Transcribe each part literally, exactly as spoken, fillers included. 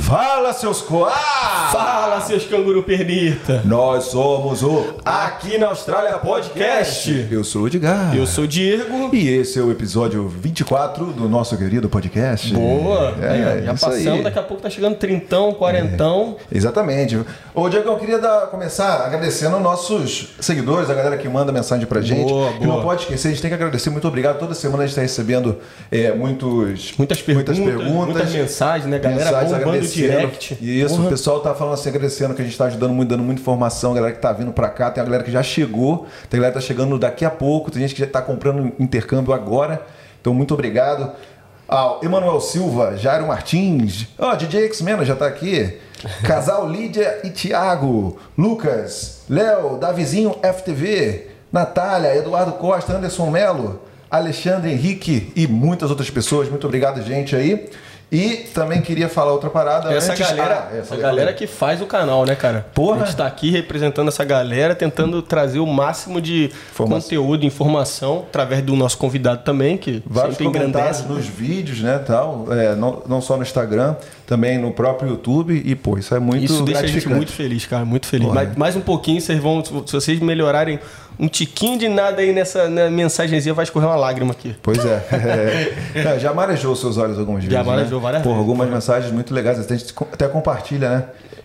Fala, seus coá! Fala, seus canguru pernita! Nós somos o Aqui na Austrália Podcast! Eu sou o Edgar. Eu sou o Diego. E esse é o episódio vinte e quatro do nosso querido podcast. Boa! É, é, já passamos, daqui a pouco tá chegando trintão, quarentão. É, exatamente. Ô, Diego, eu queria dar, começar agradecendo nossos seguidores, a galera que manda mensagem pra gente. Boa, boa. E não pode esquecer, a gente tem que agradecer. Muito obrigado. Toda semana a gente tá recebendo é, muitos, muitas, perguntas, muitas perguntas. Muitas mensagens, né, galera? Mensagens bombando direct. Isso, uhum. O pessoal tá falando assim, agradecendo que a gente tá ajudando muito, dando muita informação, a galera que tá vindo pra cá, tem a galera que já chegou, tem a galera que tá chegando daqui a pouco, tem gente que já tá comprando intercâmbio agora, então muito obrigado. Ao ah, Emanuel Silva, Jairo Martins, ó, oh, D J X-Mena já tá aqui, Casal Lídia e Thiago, Lucas, Léo, Davizinho F T V, Natália, Eduardo Costa, Anderson Melo, Alexandre Henrique e muitas outras pessoas, muito obrigado, gente, aí. E também queria falar outra parada. Essa antes... galera, ah, é, essa galera que faz o canal, né, cara? Porra. A gente tá aqui representando essa galera, tentando trazer o máximo de informação. Conteúdo, informação, através do nosso convidado também, que vários sempre engrandece. Nos vídeos, né, tal, é, não, não só no Instagram, também no próprio YouTube. E, pô, isso é muito Isso deixa a gente muito feliz, cara, muito feliz. Porra, mais, é. mais um pouquinho, vocês vão, se vocês melhorarem um tiquinho de nada aí nessa né, mensagenzinha, vai escorrer uma lágrima aqui. Pois é. é. é já marejou os seus olhos algumas vezes, já marejou, né? Várias Porra, vezes. Algumas mensagens muito legais. A gente até compartilha, né?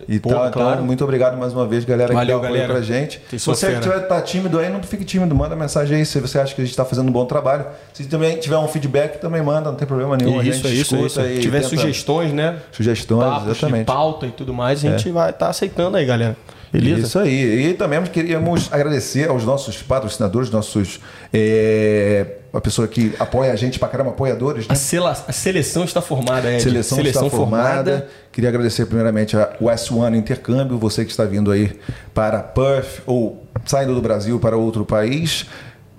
E Porra, tá, claro. Então, muito obrigado mais uma vez, galera, Valeu, que dá apoio pra gente. Se você estiver tá tímido aí, não fique tímido. Manda mensagem aí se você acha que a gente tá fazendo um bom trabalho. Se também tiver um feedback, também manda, não tem problema nenhum. Isso, a gente isso, escuta isso. E se tiver tenta... sugestões, né? Sugestões, Papos, exatamente. Pauta e tudo mais, a gente é. vai estar tá aceitando aí, galera. Beleza? Isso aí. E também queríamos agradecer aos nossos patrocinadores, nossos... É... uma pessoa que apoia a gente pra caramba, apoiadores, né? A, sela, a seleção está formada, Ed. Seleção, seleção está formada. formada. Queria agradecer primeiramente a West One Intercâmbio, você que está vindo aí para Perth ou saindo do Brasil para outro país,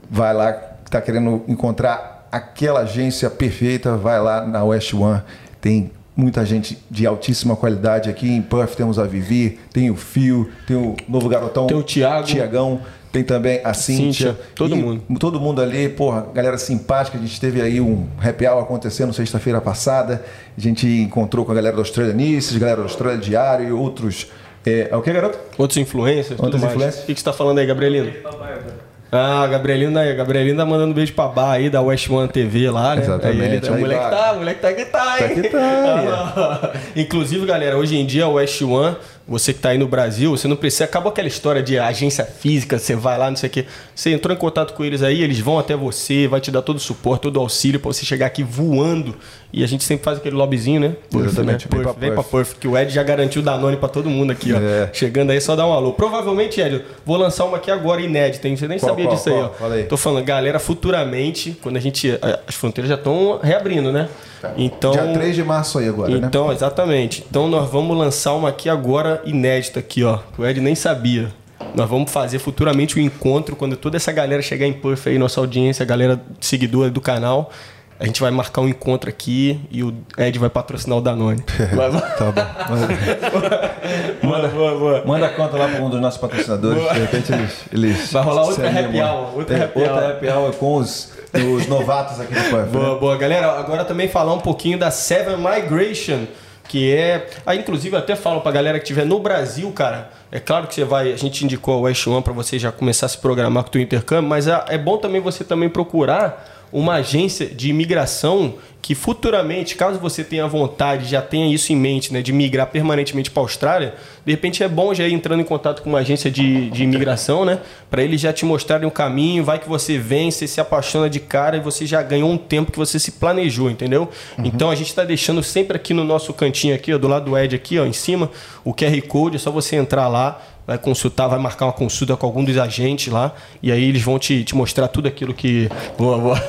vai lá, está querendo encontrar aquela agência perfeita, vai lá na West One, tem muita gente de altíssima qualidade aqui. Em Perth temos a Vivi, tem o Fio, tem o novo garotão, tem o Thiago, Tiagão, tem também a Cíntia. Cíntia todo e mundo. Todo mundo ali, porra, galera simpática. A gente teve aí um happy hour acontecendo sexta-feira passada. A gente encontrou com a galera da Austrália Nices, galera da Austrália Diário e outros. É, é o que, garoto? Outros influencers. Outros influencers. O que, que você está falando aí, Gabrielino? Ah, Gabrielina aí, Gabrielina tá mandando um beijo pra Bá aí, da West One T V lá, né? Exatamente. Aí ele, aí o moleque vai. tá, o moleque tá que tá, hein? Tá que tá. Inclusive, galera, hoje em dia a West One, você que tá aí no Brasil, você não precisa, acabou aquela história de agência física, você vai lá, não sei o quê. Você entrou em contato com eles aí, eles vão até você, vai te dar todo o suporte, todo o auxílio pra você chegar aqui voando. E a gente sempre faz aquele lobbyzinho, né? Perth, Exatamente. Né? Perth, pra vem Perth. pra Perth, que o Ed já garantiu Danone pra todo mundo aqui, ó. É. Chegando aí, só dá um alô. Provavelmente, Ed, vou lançar uma aqui agora, inédita, hein? Você nem qual, sabia qual, disso qual? aí, ó. Fala aí. Tô falando, galera, futuramente, quando a gente... As fronteiras já estão reabrindo, né? Tá. Então, dia três de março aí agora, então, né? Então, exatamente. Então, nós vamos lançar uma aqui agora, inédita aqui, ó. Que o Ed nem sabia. Nós vamos fazer futuramente um encontro, quando toda essa galera chegar em Perth aí, nossa audiência, a galera seguidora do canal... A gente vai marcar um encontro aqui e o Ed vai patrocinar o Danone. Vai, vai. Tá bom. Manda, manda, boa, boa. manda a conta lá para um dos nossos patrocinadores. Boa. De repente eles, eles vai rolar outra happy hour. Outra é, happy, outra happy hour com os, os novatos aqui do Perth. Boa, boa. Galera, agora também falar um pouquinho da Seven Migration, que é... Aí, inclusive, eu até falo pra galera que estiver no Brasil, cara. É claro que você vai... A gente indicou a West One para você já começar a se programar com o seu intercâmbio, mas é bom também você também procurar... uma agência de imigração que futuramente, caso você tenha vontade, já tenha isso em mente, né, de migrar permanentemente para a Austrália, de repente é bom já ir entrando em contato com uma agência de, de imigração, né, para eles já te mostrarem o caminho, vai que você vem, você se apaixona de cara e você já ganhou um tempo que você se planejou, entendeu? Uhum. Então a gente está deixando sempre aqui no nosso cantinho aqui, ó, do lado do Ed aqui, ó, em cima, o Q R Code, é só você entrar lá, vai consultar, vai marcar uma consulta com algum dos agentes lá, e aí eles vão te, te mostrar tudo aquilo que boa, boa,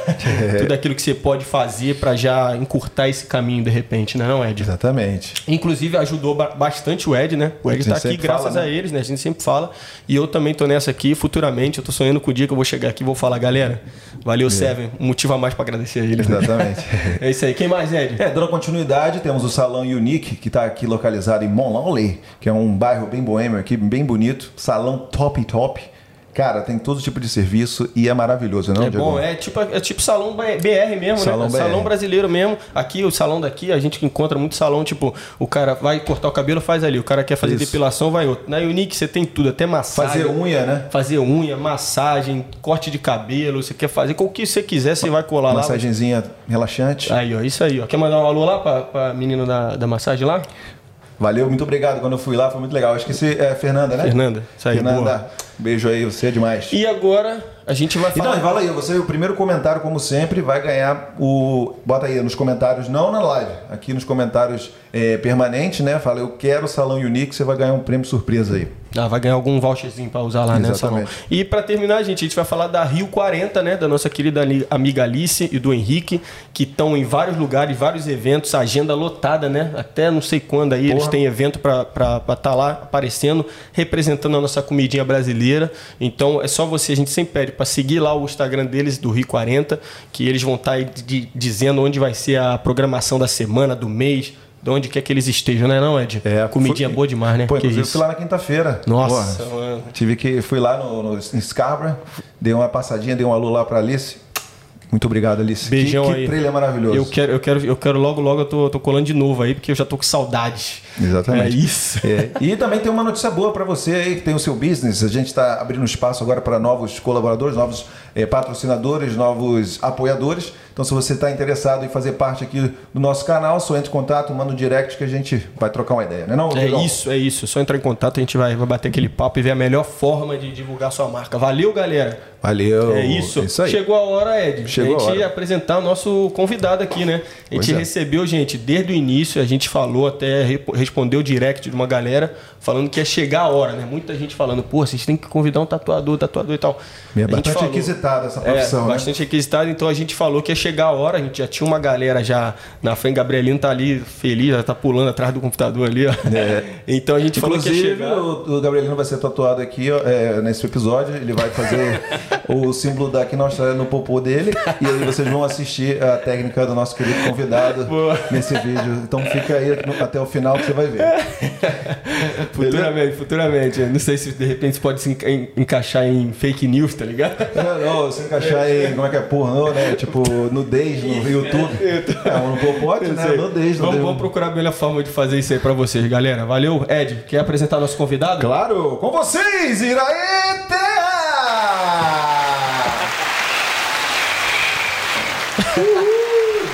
tudo aquilo que você pode fazer para já encurtar esse caminho de repente, né, não, Ed? Exatamente. Inclusive ajudou bastante o Ed, né? O Ed está aqui graças fala, né? a eles, né? A gente sempre fala. E eu também tô nessa aqui, futuramente, eu tô sonhando com o dia que eu vou chegar aqui e vou falar, galera, valeu, é. Seven, um motivo a mais para agradecer a eles. Né? Exatamente. É isso aí. Quem mais, Ed? É, dando continuidade, temos o Salão Unique, que está aqui localizado em Mont Longley, que é um bairro bem boêmio aqui, bem bonito, salão top top, Cara, tem todo tipo de serviço e é maravilhoso, não é, Diego? Bom, é tipo, é tipo salão B R mesmo, salão, né? B R. Salão brasileiro mesmo. Aqui, o salão daqui, a gente encontra muito salão, tipo, o cara vai cortar o cabelo, faz ali. O cara quer fazer Isso. depilação, vai outro. Na Unique você tem tudo, até massagem. Fazer unha, né? Fazer unha, massagem, corte de cabelo, você quer fazer. Com o que você quiser, você vai colar massagenzinha lá. Massagenzinha relaxante. Aí, ó, isso aí, ó. Quer mandar um alô lá pra, pra menino da, da massagem lá? Valeu, muito obrigado. Quando eu fui lá, foi muito legal. Eu esqueci, é Fernanda, né? Fernanda, isso aí, Fernanda, boa. Beijo aí, você é demais. E agora a gente vai falar... Então, fala aí, você, o primeiro comentário, como sempre, vai ganhar o... Bota aí nos comentários, não na live, aqui nos comentários é, permanentes, né? Fala, eu quero o Salão Unique, você vai ganhar um prêmio surpresa aí. Ah, vai ganhar algum voucherzinho para usar lá, né, Salão? E para terminar, gente, a gente vai falar da Rio quarenta, né? Da nossa querida amiga Alice e do Henrique, que estão em vários lugares, vários eventos, agenda lotada, né? Até não sei quando aí. Porra. Eles têm evento para estar tá lá aparecendo, representando a nossa comidinha brasileira. Então é só você, a gente sempre pede para seguir lá o Instagram deles, do Rio quarenta, que eles vão estar tá dizendo onde vai ser a programação da semana, do mês, de onde quer que eles estejam, né, não, Ed? É, comidinha fui... boa demais, né? Pô, que inclusive isso? Fui lá na quinta-feira. Nossa, Pô, mano. Tive que... Fui lá no, no, em Scarborough, dei uma passadinha, dei um alô lá pra Alice. Muito obrigado, Alice. Beijão que, que aí. Que trilha maravilhosa. Eu quero, eu quero, eu quero logo, logo, eu tô, tô colando de novo aí, porque eu já tô com saudades. Exatamente. É isso. É. E também tem uma notícia boa para você aí, que tem o seu business. A gente está abrindo espaço agora para novos colaboradores, novos eh, patrocinadores, novos apoiadores. Então, se você está interessado em fazer parte aqui do nosso canal, só entre em contato, manda um direct que a gente vai trocar uma ideia, né? Não, é não? isso, é isso. Só entrar em contato, a gente vai, vai bater aquele papo e ver a melhor forma de divulgar sua marca. Valeu, galera. Valeu. É isso. É isso aí. Chegou a hora, Ed. Chegou a gente a hora. apresentar o nosso convidado aqui, né? A gente pois recebeu, é. gente, desde o início, a gente falou até, respondeu direct de uma galera falando que ia chegar a hora, né? Muita gente falando, pô, vocês têm que convidar um tatuador, tatuador e tal. É bastante requisitada essa profissão, é, né? Bastante requisitada, então a gente falou que ia chegar a hora, a gente já tinha uma galera já na frente, Gabrielino tá ali feliz, já tá pulando atrás do computador ali, ó. É. Então a gente Inclusive, falou que ia chegar. O Gabrielino vai ser tatuado aqui, ó, é, nesse episódio, ele vai fazer... o símbolo daqui na Austrália no popô dele, e aí vocês vão assistir a técnica do nosso querido convidado Boa. nesse vídeo. Então fica aí até o final que você vai ver. Futuramente, futuramente. Não sei se de repente pode se encaixar em fake news, tá ligado? Não, não se encaixar em, como é que é, pornô, né? Tipo, nudez no YouTube. É, um popô, né? Nudez. Vamos, vamos procurar a melhor forma de fazer isso aí pra vocês, galera. Valeu, Ed. Quer apresentar nosso convidado? Claro! Com vocês, IRAÊ TERRA!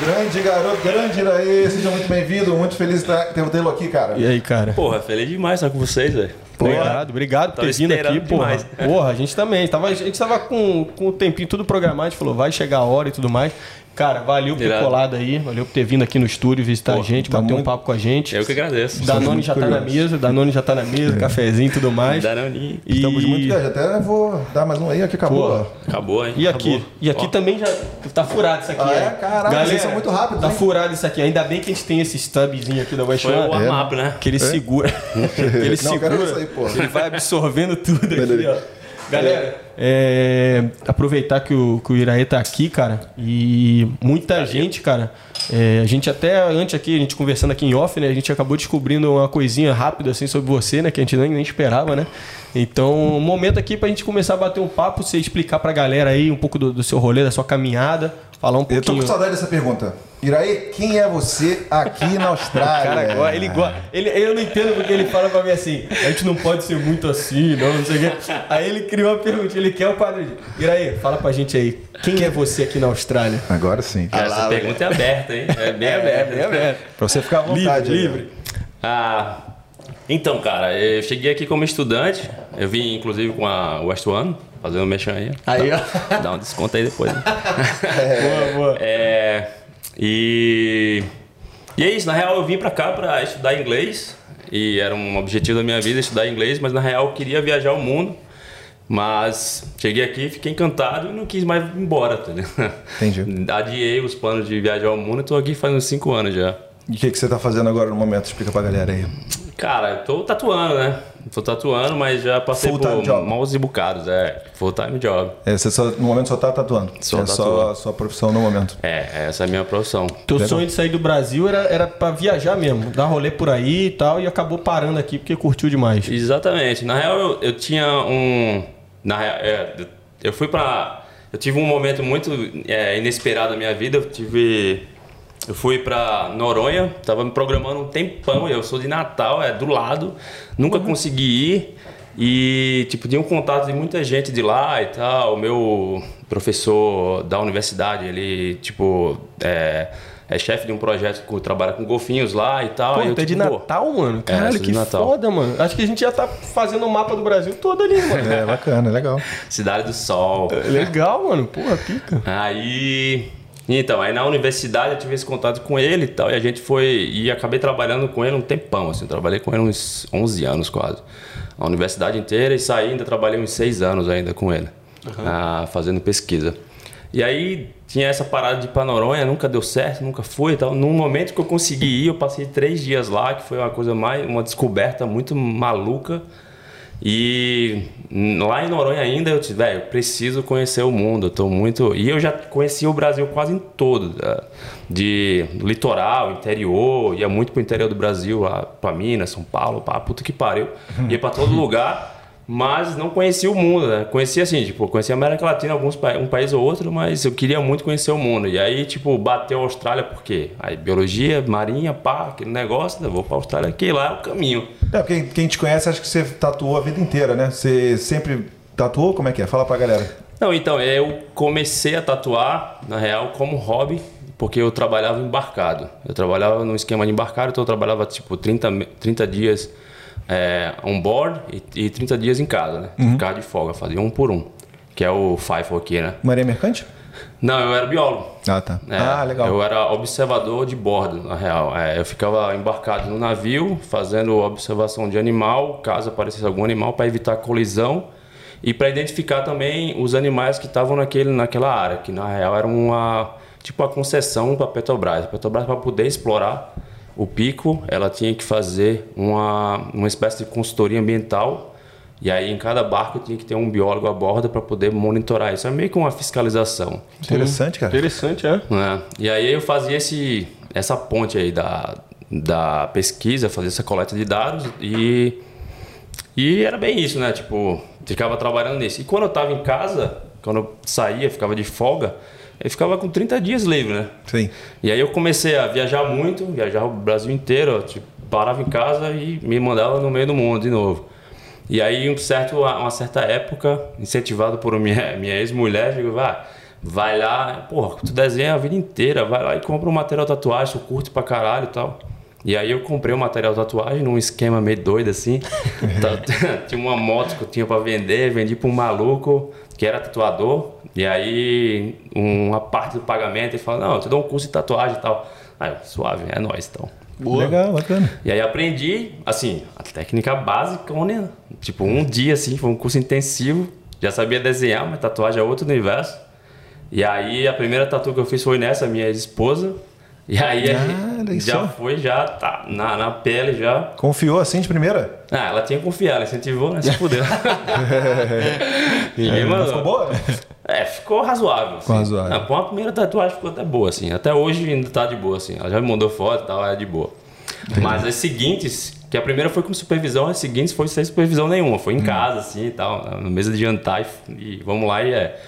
Grande garoto, grande Iraê, seja muito bem-vindo, muito feliz de ter tê-lo aqui, cara. E aí, cara? Porra, feliz demais estar com vocês, velho. Obrigado, obrigado por ter vindo aqui, porra. Porra, a gente também, tava, a gente tava com, com o tempinho tudo programado, a gente falou, vai chegar a hora e tudo mais. Cara, valeu por ter colado aí, valeu por ter vindo aqui no estúdio visitar Pô, a gente, tá bater muito... um papo com a gente. Eu que agradeço. Danone já curioso. tá na mesa, Danone já tá na mesa, é. cafezinho e tudo mais. Danone. E... Estamos muito velho, até vou dar mais um aí, aqui acabou. Pô, acabou, hein? E aqui, acabou. E aqui também já tá furado isso aqui. Ah, é, caralho, vocês são muito rápidos. Tá hein? furado isso aqui, ainda bem que a gente tem esse stubzinho aqui da West One. Foi o warm-up, né? Que ele é? segura, ele Não, segura, sair, ele vai absorvendo tudo aqui, ó. Galera, é, aproveitar que o, que o Iraê tá aqui, cara, e muita gente, cara, é, a gente até antes aqui, a gente conversando aqui em off, né, a gente acabou descobrindo uma coisinha rápida assim sobre você, né, que a gente nem, nem esperava, né? Então, um momento aqui pra gente começar a bater um papo, você explicar pra galera aí um pouco do, do seu rolê, da sua caminhada, falar um pouquinho... Eu tô com saudade dessa pergunta. Iraê, quem é você aqui na Austrália? Cara, agora, ele gosta. Ele, eu não entendo porque ele fala pra mim assim, a gente não pode ser muito assim, não, não sei o quê. Aí ele criou uma pergunta, ele quer o quadro de... Iraê, fala pra gente aí, quem é você aqui na Austrália? Agora sim. Cara, essa pergunta é aberta, hein? É bem aberta. É bem aberta. Pra você ficar à vontade. Livre, livre. Ah, então, cara, eu cheguei aqui como estudante, eu vim inclusive com a West One, fazendo mexer aí. Aí, dá, ó. Dá um desconto aí depois. Né? É, boa, boa. É... E, e é isso, na real eu vim pra cá pra estudar inglês. E era um objetivo da minha vida estudar inglês, mas na real eu queria viajar o mundo. Mas cheguei aqui, fiquei encantado e não quis mais ir embora, tá ligado? Entendi. Adiei os planos de viajar o mundo e tô aqui faz uns cinco anos já. E o que, que você tá fazendo agora no momento? Explica pra galera aí. Cara, eu tô tatuando, né? Tô tatuando, mas já passei full por maus e bocados, é. Full time job. É, você só, no momento só tá tatuando? Só é tatuando. Só a sua profissão no momento? É, essa é a minha profissão. Teu Legal. sonho de sair do Brasil era, era pra viajar mesmo, dar rolê por aí e tal, e acabou parando aqui porque curtiu demais. Exatamente. Na real, eu, eu tinha um... Na, é, eu fui pra... Eu tive um momento muito é, inesperado na minha vida. Eu tive... Eu fui pra Noronha, tava me programando um tempão, eu sou de Natal, é do lado, nunca uhum. consegui ir. E, tipo, tinha um contato de muita gente de lá e tal. O meu professor da universidade, ele, tipo, é, é chefe de um projeto que trabalha com golfinhos lá e tal. Pô, e eu, tá tipo, de Natal, mano? Caralho, é, que foda, mano. Acho que a gente já tá fazendo o mapa do Brasil todo ali, mano. É, bacana, legal. Cidade do Sol. É, legal, mano. Porra, pica. Aí... Então, aí na universidade eu tive esse contato com ele e tal, e a gente foi... E acabei trabalhando com ele um tempão, assim, eu trabalhei com ele uns onze anos quase. A universidade inteira, e saí, ainda trabalhei uns seis anos ainda com ele, uhum. ah, fazendo pesquisa. E aí tinha essa parada de Noronha, nunca deu certo, nunca fui e tal. Num momento que eu consegui ir, eu passei três dias lá, que foi uma coisa mais... Uma descoberta muito maluca. E lá em Noronha ainda eu disse, velho, preciso conhecer o mundo, eu tô muito... E eu já conheci o Brasil quase em todo, de litoral, interior, ia muito pro interior do Brasil, pra Minas, São Paulo, pra puta que pariu, ia pra todo lugar, mas não conhecia o mundo, né? Conhecia assim, tipo, conhecia a América Latina, alguns pa... um país ou outro, mas eu queria muito conhecer o mundo. E aí, tipo, bateu a Austrália por quê? Aí biologia, marinha, pá, aquele negócio, né? Vou pra Austrália, que lá é o caminho. É, porque quem te conhece acha que você tatuou a vida inteira, né? Você sempre tatuou? Como é que é? Fala pra galera. Não, então, eu comecei a tatuar, na real, como hobby, porque eu trabalhava embarcado. Eu trabalhava num esquema de embarcado, então eu trabalhava, tipo, trinta dias é, on board e, e trinta dias em casa, né? Uhum. Ficava de folga, fazia um por um, que é o FIFO aqui, né? Maria Mercante? Não, eu era biólogo. Ah, tá. É, ah, legal. Eu era observador de bordo, na real. É, eu ficava embarcado no navio, fazendo observação de animal, caso aparecesse algum animal, para evitar colisão e para identificar também os animais que estavam naquele, naquela área, que na real era uma, tipo, uma concessão para a Petrobras. A Petrobras, para poder explorar o pico, ela tinha que fazer uma, uma espécie de consultoria ambiental. E aí, em cada barco, tinha que ter um biólogo a bordo para poder monitorar isso. É meio que uma fiscalização. Interessante, cara. Interessante, é. é. E aí, eu fazia esse, essa ponte aí da, da pesquisa, fazia essa coleta de dados e, e era bem isso, né? Tipo, ficava trabalhando nisso. E quando eu estava em casa, quando eu saía, ficava de folga, eu ficava com trinta dias livre, né? Sim. E aí, eu comecei a viajar muito, viajava o Brasil inteiro, tipo, parava em casa e me mandava no meio do mundo de novo. E aí, um certo, uma certa época, incentivado por minha, minha ex-mulher, digo, vai, vai lá, porra, tu desenha a vida inteira, vai lá e compra um material tatuagem, tu curte pra caralho e tal. E aí eu comprei o um material tatuagem num esquema meio doido assim. Tinha uma moto que eu tinha pra vender, vendi pra um maluco que era tatuador. E aí, uma parte do pagamento, ele falou, não, eu te dou um curso de tatuagem e tal. Aí, suave, é nóis, então. Boa. Legal, bacana. E aí aprendi, assim, a técnica básica, né? Tipo, um dia, assim, foi um curso intensivo. Já sabia desenhar, mas tatuagem é outro universo. E aí, a primeira tatu que eu fiz foi nessa, minha ex-esposa. E aí, ah, a já só. foi, já tá na, na pele, já. Confiou assim de primeira? Ah, ela tinha que confiar, ela incentivou, né? Se fudeu. Ninguém é, mandou. Ficou boa? É, ficou razoável. Ficou assim. razoável. Não, a primeira tatuagem ficou até boa, assim. Até hoje ainda tá de boa, assim. Ela já me mandou foto e tal, é de boa. É. Mas as seguintes, que a primeira foi com supervisão, as seguintes foi sem supervisão nenhuma. Foi em hum. casa, assim, e tal, na mesa de jantar e, e vamos lá e é...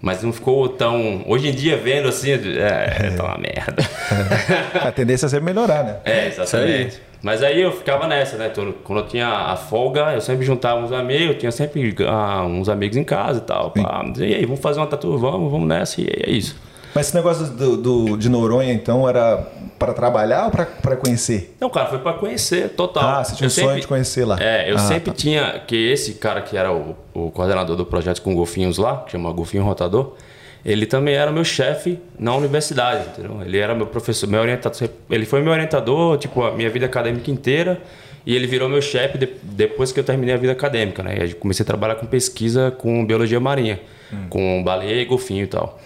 Mas não ficou tão... Hoje em dia, vendo assim, é, é. tá uma merda. É. A tendência é sempre melhorar, né? É, exatamente. Aí. Mas aí eu ficava nessa, né? Quando eu tinha a folga, eu sempre juntava uns amigos, eu tinha sempre ah, uns amigos em casa e tal. Pra, e aí, vamos fazer uma tatu, vamos, vamos nessa, e é isso. Mas esse negócio do, do, de Noronha, então, era para trabalhar ou para conhecer? Não, cara, foi para conhecer, total. Ah, você tinha um sonho de conhecer lá. É, eu ah, sempre tá. tinha... Que esse cara que era o, o coordenador do projeto com golfinhos lá, que chama Golfinho Rotador, ele também era meu chefe na universidade, entendeu? Ele era meu professor, meu orientador. Ele foi meu orientador, tipo, a minha vida acadêmica inteira. E ele virou meu chefe de, depois que eu terminei a vida acadêmica, né? E eu comecei a trabalhar com pesquisa com biologia marinha, hum. com baleia e golfinho e tal.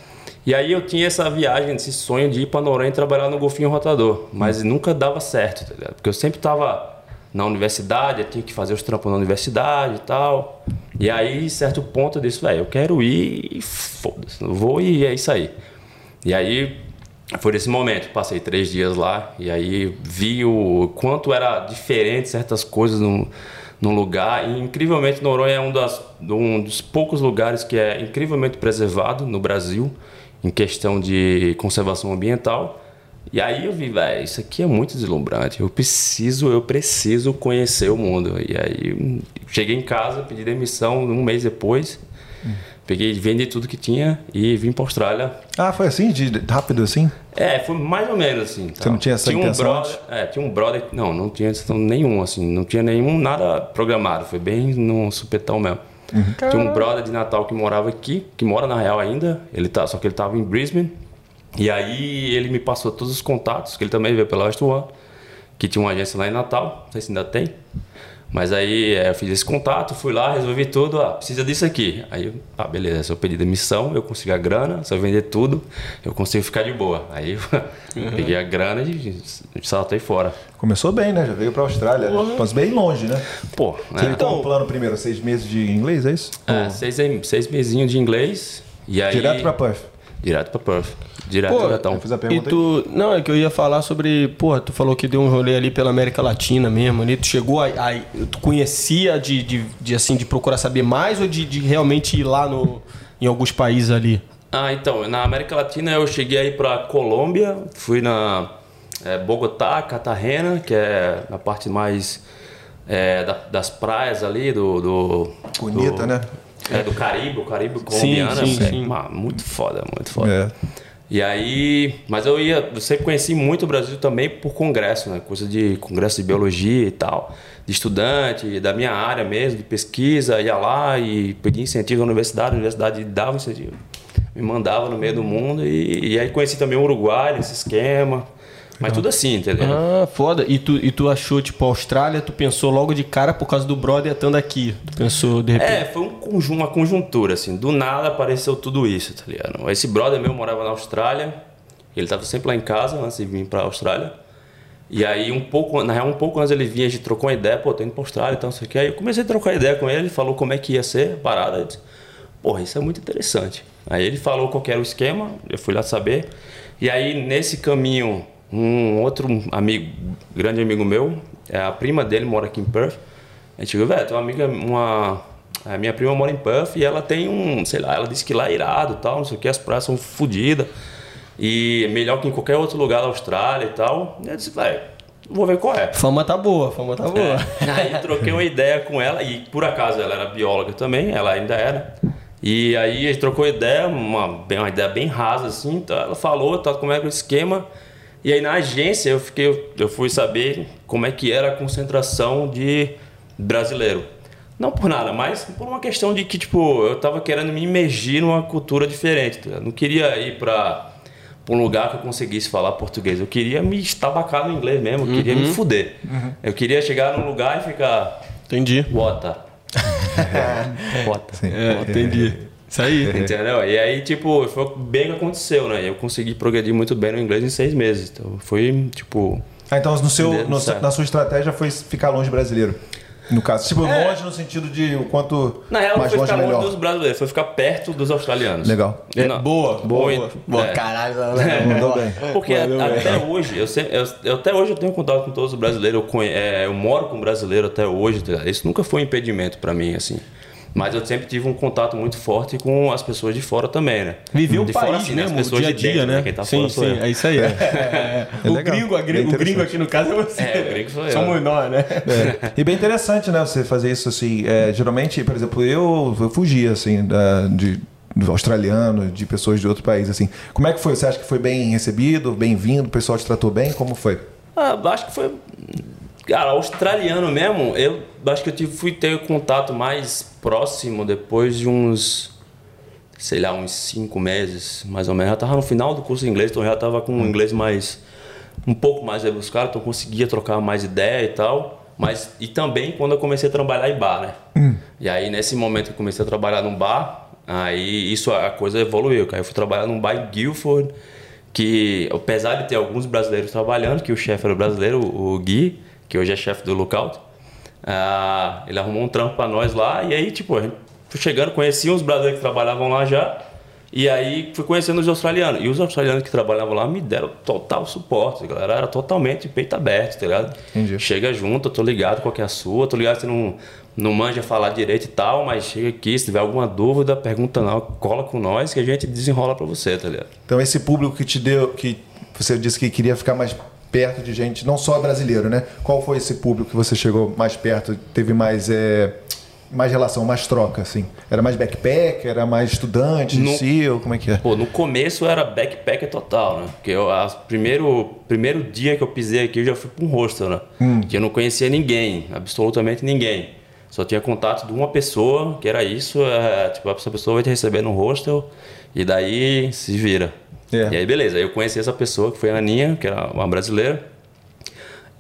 E aí eu tinha essa viagem, esse sonho de ir para Noronha e trabalhar no Golfinho Rotador. Mas hum. nunca dava certo, tá ligado? Porque eu sempre tava na universidade, eu tinha que fazer os trampos na universidade e tal. E aí, certo ponto, eu disse, velho, eu quero ir e foda-se, vou e é isso aí. E aí foi nesse momento, passei três dias lá e aí vi o quanto era diferente certas coisas no, no lugar. E incrivelmente Noronha é um, das, um dos poucos lugares que é incrivelmente preservado no Brasil em questão de conservação ambiental. E aí eu vi, velho, isso aqui é muito deslumbrante, eu preciso, eu preciso conhecer o mundo. E aí cheguei em casa, pedi demissão um mês depois, hum. peguei, vendi tudo que tinha e vim para a Austrália. Ah, foi assim? De, rápido assim? É, foi mais ou menos assim. Você não tinha essa tinha intenção? Um brother, é, tinha um brother, não, não tinha intenção nenhuma, assim, não tinha nenhum, nada programado, foi bem num supetão mesmo. Uhum. Tinha um brother de Natal que morava aqui, que mora na real ainda, ele tá, só que ele estava em Brisbane. E aí ele me passou todos os contatos, que ele também veio pela West One, que tinha uma agência lá em Natal, não sei se ainda tem. Mas aí eu fiz esse contato, fui lá, resolvi tudo, ah, precisa disso aqui. Aí eu, ah, beleza, se eu pedir demissão, eu consigo a grana, se eu vender tudo, eu consigo ficar de boa. Aí eu uhum. peguei a grana e saltei fora. Começou bem, né? Já veio pra Austrália, uhum. mas bem longe, né? Pô, você né? Então, o plano primeiro, seis meses de inglês, é isso? É, seis, seis mesinhos de inglês e aí... Direto pra Perth? Direto pra Perth. Direto pô, Natal. Eu fiz a pergunta e tu, aí. Não, é que eu ia falar sobre, porra, tu falou que deu um rolê ali pela América Latina mesmo, ali, tu chegou a, a tu conhecia de, de, de, assim, de procurar saber mais ou de, de realmente ir lá no, em alguns países ali? Ah, então, na América Latina eu cheguei aí pra Colômbia, fui na é, Bogotá, Cartagena, que é a parte mais é, da, das praias ali, do... do bonita, do, né? É, do Caribe, o Caribe colombiano, sim, sim, é, sim. Mano, muito foda, muito foda. É. E aí, mas eu ia, eu sempre conheci muito o Brasil também por congresso, né? Coisa de congresso de biologia e tal, de estudante, da minha área mesmo, de pesquisa, ia lá e pedia incentivo na universidade, a universidade dava incentivo, me mandava no meio do mundo e, e aí conheci também o Uruguai, esse esquema, mas tudo assim, entendeu? Ah, foda. E tu, e tu achou, tipo, a Austrália, tu pensou logo de cara por causa do brother estando aqui? Tu pensou de repente? É, foi um, uma conjuntura, assim. Do nada apareceu tudo isso, tá ligado? Esse brother meu morava na Austrália. Ele tava sempre lá em casa antes de vir pra Austrália. E aí, um pouco, na real, um pouco antes ele vinha, a gente trocou uma ideia. Pô, tô indo pra Austrália e tal, não sei o que. Aí eu comecei a trocar ideia com ele. Ele falou como é que ia ser a parada. Eu disse, porra, isso é muito interessante. Aí ele falou qual era o esquema. Eu fui lá saber. E aí, nesse caminho... Um outro amigo, grande amigo meu, a prima dele mora aqui em Perth. A gente viu, velho, tem uma amiga, uma... a minha prima mora em Perth e ela tem um, sei lá, ela disse que lá é irado e tal, não sei o que, as praias são fodidas. E melhor que em qualquer outro lugar da Austrália e tal. E eu disse, velho, vou ver qual é. Fama tá boa, fama tá boa. É. Aí troquei uma ideia com ela e por acaso ela era bióloga também, ela ainda era. E aí a gente trocou ideia, uma, uma ideia bem rasa assim, então ela falou, tá, como é que é o esquema. E aí na agência eu, fiquei, eu fui saber como é que era a concentração de brasileiro. Não por nada, mas por uma questão de que tipo, eu tava querendo me imergir numa cultura diferente. Eu não queria ir para um lugar que eu conseguisse falar português. Eu queria me estabacar no inglês mesmo, eu uhum. queria me fuder. Uhum. Eu queria chegar num lugar e ficar... Entendi. Bota. Bota. É, é, entendi. Isso aí, entendeu? E aí, tipo, foi bem que aconteceu, né? Eu consegui progredir muito bem no inglês em seis meses. Então, foi, tipo... Ah, então no seu, no, na sua estratégia foi ficar longe brasileiro, no caso. Tipo, é. longe no sentido de o quanto na real, mais longe melhor. Na real, foi ficar longe melhor. Dos brasileiros, foi ficar perto dos australianos. Legal. É, boa, boa, boa. boa. É. Caralho, é. Mandou bem. Porque Mandou a, bem. até hoje, eu, sempre, eu, eu até hoje eu tenho contato com todos os brasileiros, eu, conhe, é, eu moro com brasileiro até hoje, isso nunca foi um impedimento pra mim, assim. Mas eu sempre tive um contato muito forte com as pessoas de fora também, né? Vivi o país, assim, né? As pessoas dia a dia, de dentro, né? Quem tá sim, sim, é isso aí. É. É. É o, gringo, a gringo, o gringo aqui no caso é você. É, o gringo sou eu. Somos nós, né? É. E bem interessante, né? Você fazer isso assim. É, geralmente, por exemplo, eu, eu fugia, assim, da, de, de australiano, de pessoas de outro país, assim. Como é que foi? Você acha que foi bem recebido, bem-vindo? O pessoal te tratou bem? Como foi? Ah, acho que foi... Cara, australiano mesmo, eu acho que eu tive, fui ter contato mais próximo depois de uns, sei lá, uns cinco meses, mais ou menos. Já estava no final do curso de inglês, então já estava com o inglês mais, um pouco mais rebuscado, então conseguia trocar mais ideia e tal. Mas, e também quando eu comecei a trabalhar em bar, né? Hum. E aí, nesse momento que eu comecei a trabalhar num bar, aí isso, a coisa evoluiu, cara. Eu fui trabalhar num bar em Guildford, que apesar de ter alguns brasileiros trabalhando, que o chefe era o brasileiro, o Gui, que hoje é chefe do Lookout, ah, ele arrumou um trampo pra nós lá, e aí, tipo, a gente foi chegando, conhecia uns brasileiros que trabalhavam lá já, E aí fui conhecendo os australianos. E os australianos que trabalhavam lá me deram total suporte. A galera era totalmente peito aberto, tá ligado? Entendi. Chega junto, eu tô ligado qual que é a sua. Tô ligado se não, não manja falar direito e tal, mas chega aqui, se tiver alguma dúvida, pergunta não, cola com nós que a gente desenrola pra você, tá ligado? Então esse público que te deu, que você disse que queria ficar mais perto de gente, não só brasileiro, né? Qual foi esse público que você chegou mais perto, teve mais... É... mais relação, mais troca, assim? Era mais backpacker, era mais estudante, no, si, ou como é que é? Pô, no começo era backpacker total, né? Porque eu, as, primeiro, primeiro dia que eu pisei aqui, eu já fui pra um hostel, né? Hum. Que eu não conhecia ninguém, absolutamente ninguém. Só tinha contato de uma pessoa, que era isso, é, tipo, essa pessoa vai te receber no hostel, e daí se vira. É. E aí, beleza, eu conheci essa pessoa, que foi a Aninha, que era uma brasileira,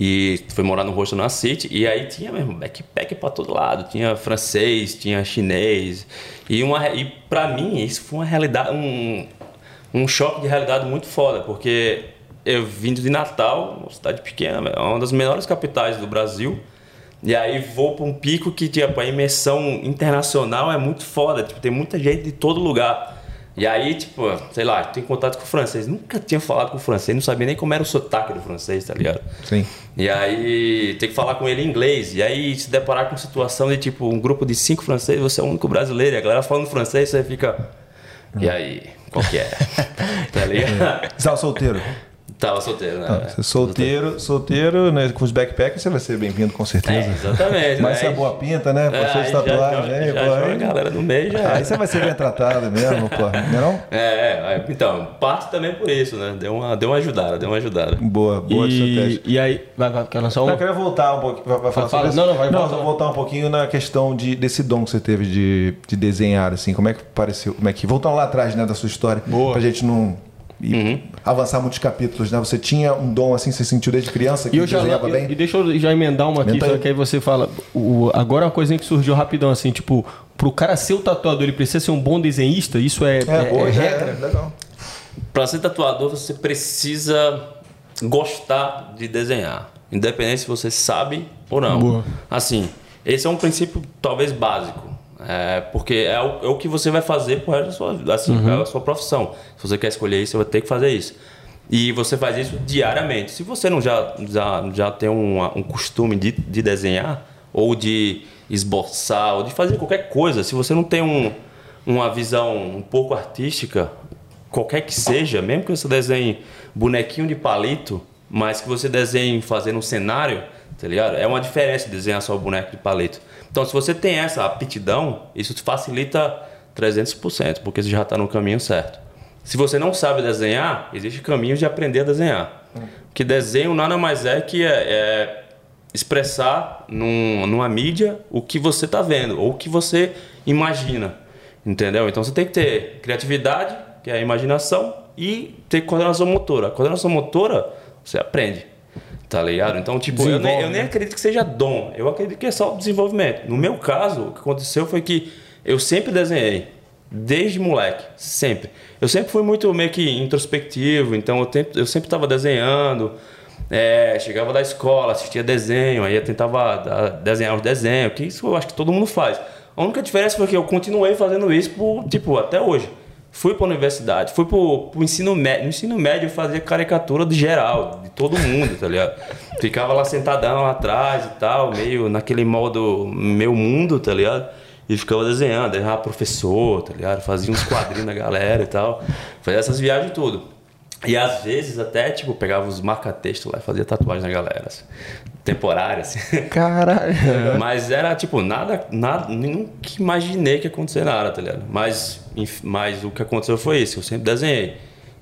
e foi morar no hostel na City, e aí tinha mesmo backpack pra todo lado, tinha francês, tinha chinês, e, uma, e pra mim isso foi uma realidade, um, um choque de realidade muito foda, porque eu vindo de Natal, uma cidade pequena, uma das menores capitais do Brasil, e aí vou pra um pico que tipo, a imersão internacional é muito foda, tipo, tem muita gente de todo lugar. E aí, tipo, sei lá, tenho contato com o francês. Nunca tinha falado com o francês, não sabia nem como era o sotaque do francês, tá ligado? Sim. E aí, tem que falar com ele em inglês. E aí, se deparar com situação de, tipo, um grupo de cinco franceses, você é o único brasileiro. E a galera falando francês, você fica... E aí, qual que é? Tá ligado? Você tava solteiro? Tava solteiro, né? Ah, é. Solteiro, solteiro, né? Com os backpacks, você vai ser bem-vindo, com certeza. É, exatamente. Mas né? Você é boa pinta, né? Com suas tatuagens, né? Já, já aí, a galera do meio já. Aí você vai ser bem tratado mesmo, pô. Não? É, é, então, parte também por isso, né? Deu uma, deu uma ajudada, deu uma ajudada. Boa, boa estratégia. E aí, vai, vai, quer lançar um? Não, eu queria voltar um pouquinho. Vai, vai falar fala, sobre não, não, vai não, voltar. Não, voltar um pouquinho na questão de, desse dom que você teve de, de desenhar, assim. Como é que pareceu? Como é que... Voltando lá atrás, né? Da sua história. Boa. Pra gente não... E uhum. avançar muitos capítulos, né? Você tinha um dom assim, você sentiu desde criança que desenhava bem? E deixa eu já emendar uma aqui, só que aí você fala... O, agora uma coisinha que surgiu rapidão, assim, tipo... Pro cara ser o tatuador, ele precisa ser um bom desenhista? Isso é, é, é, boa, é regra? É, legal. Pra ser tatuador, você precisa gostar de desenhar. Independente se você sabe ou não. Boa. Assim, esse é um princípio talvez básico. É, porque é o, é o que você vai fazer pro resto da sua, assim, uhum. é a sua profissão. Se você quer escolher isso, você vai ter que fazer isso. E você faz isso diariamente. Se você não já, já, já tem um, um costume de, de desenhar, ou de esboçar, ou de fazer qualquer coisa, se você não tem um, uma visão um pouco artística, qualquer que seja, mesmo que você desenhe bonequinho de palito, mas que você desenhe fazendo um cenário, tá ligado? É uma diferença desenhar só o boneco de palito. Então, se você tem essa aptidão, isso te facilita trezentos por cento, porque você já está no caminho certo. Se você não sabe desenhar, existe caminho de aprender a desenhar. Porque desenho nada mais é que é, é expressar num, numa mídia o que você está vendo, ou o que você imagina, entendeu? Então, você tem que ter criatividade, que é a imaginação, e ter coordenação motora. A coordenação motora, você aprende. Tá ligado? Então, tipo, eu nem, eu nem acredito que seja dom. Eu acredito que é só desenvolvimento. No meu caso, o que aconteceu foi que eu sempre desenhei. Desde moleque. Sempre. Eu sempre fui muito meio que introspectivo. Então, eu, tempo, eu sempre estava desenhando. É, chegava da escola, assistia desenho. Aí eu tentava desenhar os desenhos. Que isso eu acho que todo mundo faz. A única diferença foi que eu continuei fazendo isso por, tipo, até hoje. Fui para a universidade, fui para o ensino médio. No ensino médio eu fazia caricatura de geral, de todo mundo, tá ligado? Ficava lá sentadão lá atrás e tal, meio naquele modo meu mundo, tá ligado? E ficava desenhando, desenhava professor, tá ligado? Fazia uns quadrinhos da galera e tal. Fazia essas viagens tudo. E às vezes até, tipo, pegava os marca-textos lá e fazia tatuagem na galera, assim. Temporária, assim. Caralho! Mas era, tipo, nada, nada... Nunca imaginei que ia acontecer nada, tá ligado? Mas, mas o que aconteceu foi isso, eu sempre desenhei.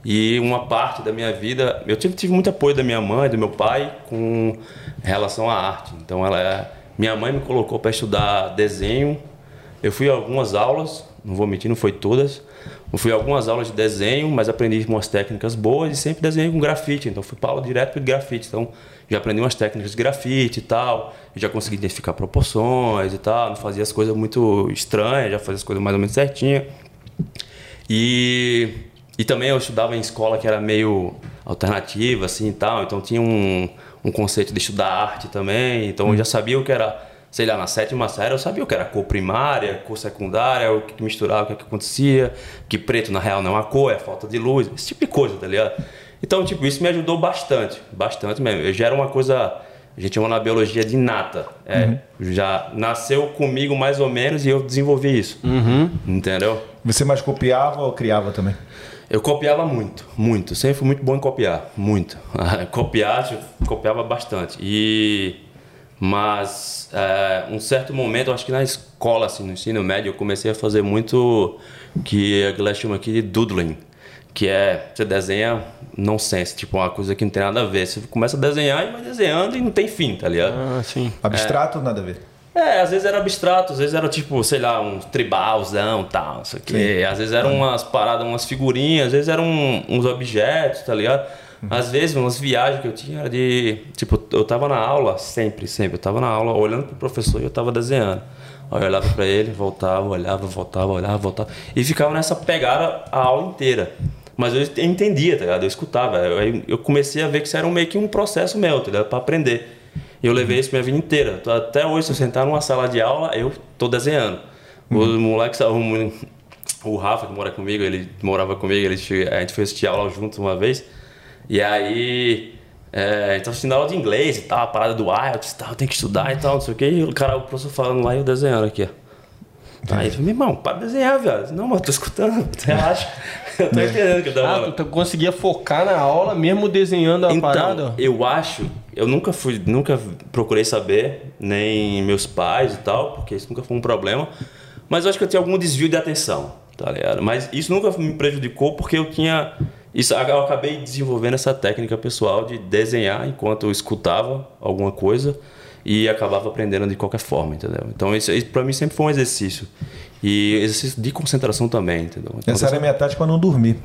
E uma parte da minha vida... Eu tive, tive muito apoio da minha mãe e do meu pai com relação à arte. Então, ela... Minha mãe me colocou pra estudar desenho. Eu fui a algumas aulas, não vou mentir, não foi todas. Eu fui a algumas aulas de desenho, mas aprendi umas técnicas boas e sempre desenhei com grafite. Então, fui para aula direto de grafite. Então, já aprendi umas técnicas de grafite e tal. Eu já consegui identificar proporções e tal. Não fazia as coisas muito estranhas, já fazia as coisas mais ou menos certinhas. E, e também eu estudava em escola que era meio alternativa, assim e tal. Então, tinha um, um conceito de estudar arte também. Então, eu já sabia o que era sei lá, na sétima série eu sabia o que era cor primária, cor secundária, o que misturava, o que, que acontecia, que preto na real não é uma cor, é falta de luz, esse tipo de coisa, tá ligado? Então, tipo, isso me ajudou bastante, bastante mesmo. Eu já era uma coisa, a gente chama na biologia de inata, é, uhum. já nasceu comigo mais ou menos e eu desenvolvi isso, uhum. entendeu? Você mais copiava ou criava também? Eu copiava muito, muito, sempre fui muito bom em copiar, muito. Copiar, eu copiava bastante. E... Mas, é, um certo momento, acho que na escola, assim, no ensino médio, eu comecei a fazer muito que a galera chama aqui de doodling, que é, você desenha nonsense, tipo uma coisa que não tem nada a ver. Você começa a desenhar e vai desenhando e não tem fim, tá ligado? Ah, sim. Abstrato, é, nada a ver? É, às vezes era abstrato, às vezes era tipo, sei lá, um tribalzão, tal, não sei o quê. Às vezes eram umas paradas, umas figurinhas, às vezes eram uns objetos, tá ligado? Às vezes, umas viagens que eu tinha era de... Tipo, eu tava na aula, sempre, sempre. Eu tava na aula, olhando pro professor e eu tava desenhando. Aí eu olhava pra ele, voltava, olhava, voltava, olhava, voltava. E ficava nessa pegada a aula inteira. Mas eu entendia, tá ligado? Eu escutava. Eu, eu comecei a ver que isso era meio que um processo meu, tá ligado? Pra aprender. E eu levei isso minha vida inteira. Até hoje, se eu sentar numa sala de aula, eu tô desenhando. Os moleques... O Rafa, que mora comigo, ele morava comigo, ele, a gente foi assistir aula juntos uma vez. E aí, é, então assistindo aula de inglês e tal, a parada do I E L T S e tal, tem que estudar e tal, não sei o que. E o cara, o professor falando lá e eu desenhando aqui, ó. Aí ele falou, meu irmão, para de desenhar, velho. Não, mas eu tô escutando, relaxa. Eu tô entendendo o que eu tava falando. Ah, tu conseguia focar na aula mesmo desenhando a então, parada? Então, eu acho, eu nunca fui, nunca procurei saber, nem meus pais e tal, porque isso nunca foi um problema. Mas eu acho que eu tinha algum desvio de atenção, tá ligado? Mas isso nunca me prejudicou porque eu tinha... Isso, eu acabei desenvolvendo essa técnica pessoal de desenhar enquanto eu escutava alguma coisa e acabava aprendendo de qualquer forma, entendeu? Então isso, isso para mim sempre foi um exercício e exercício de concentração também, entendeu? Então, essa era a minha tática para não dormir.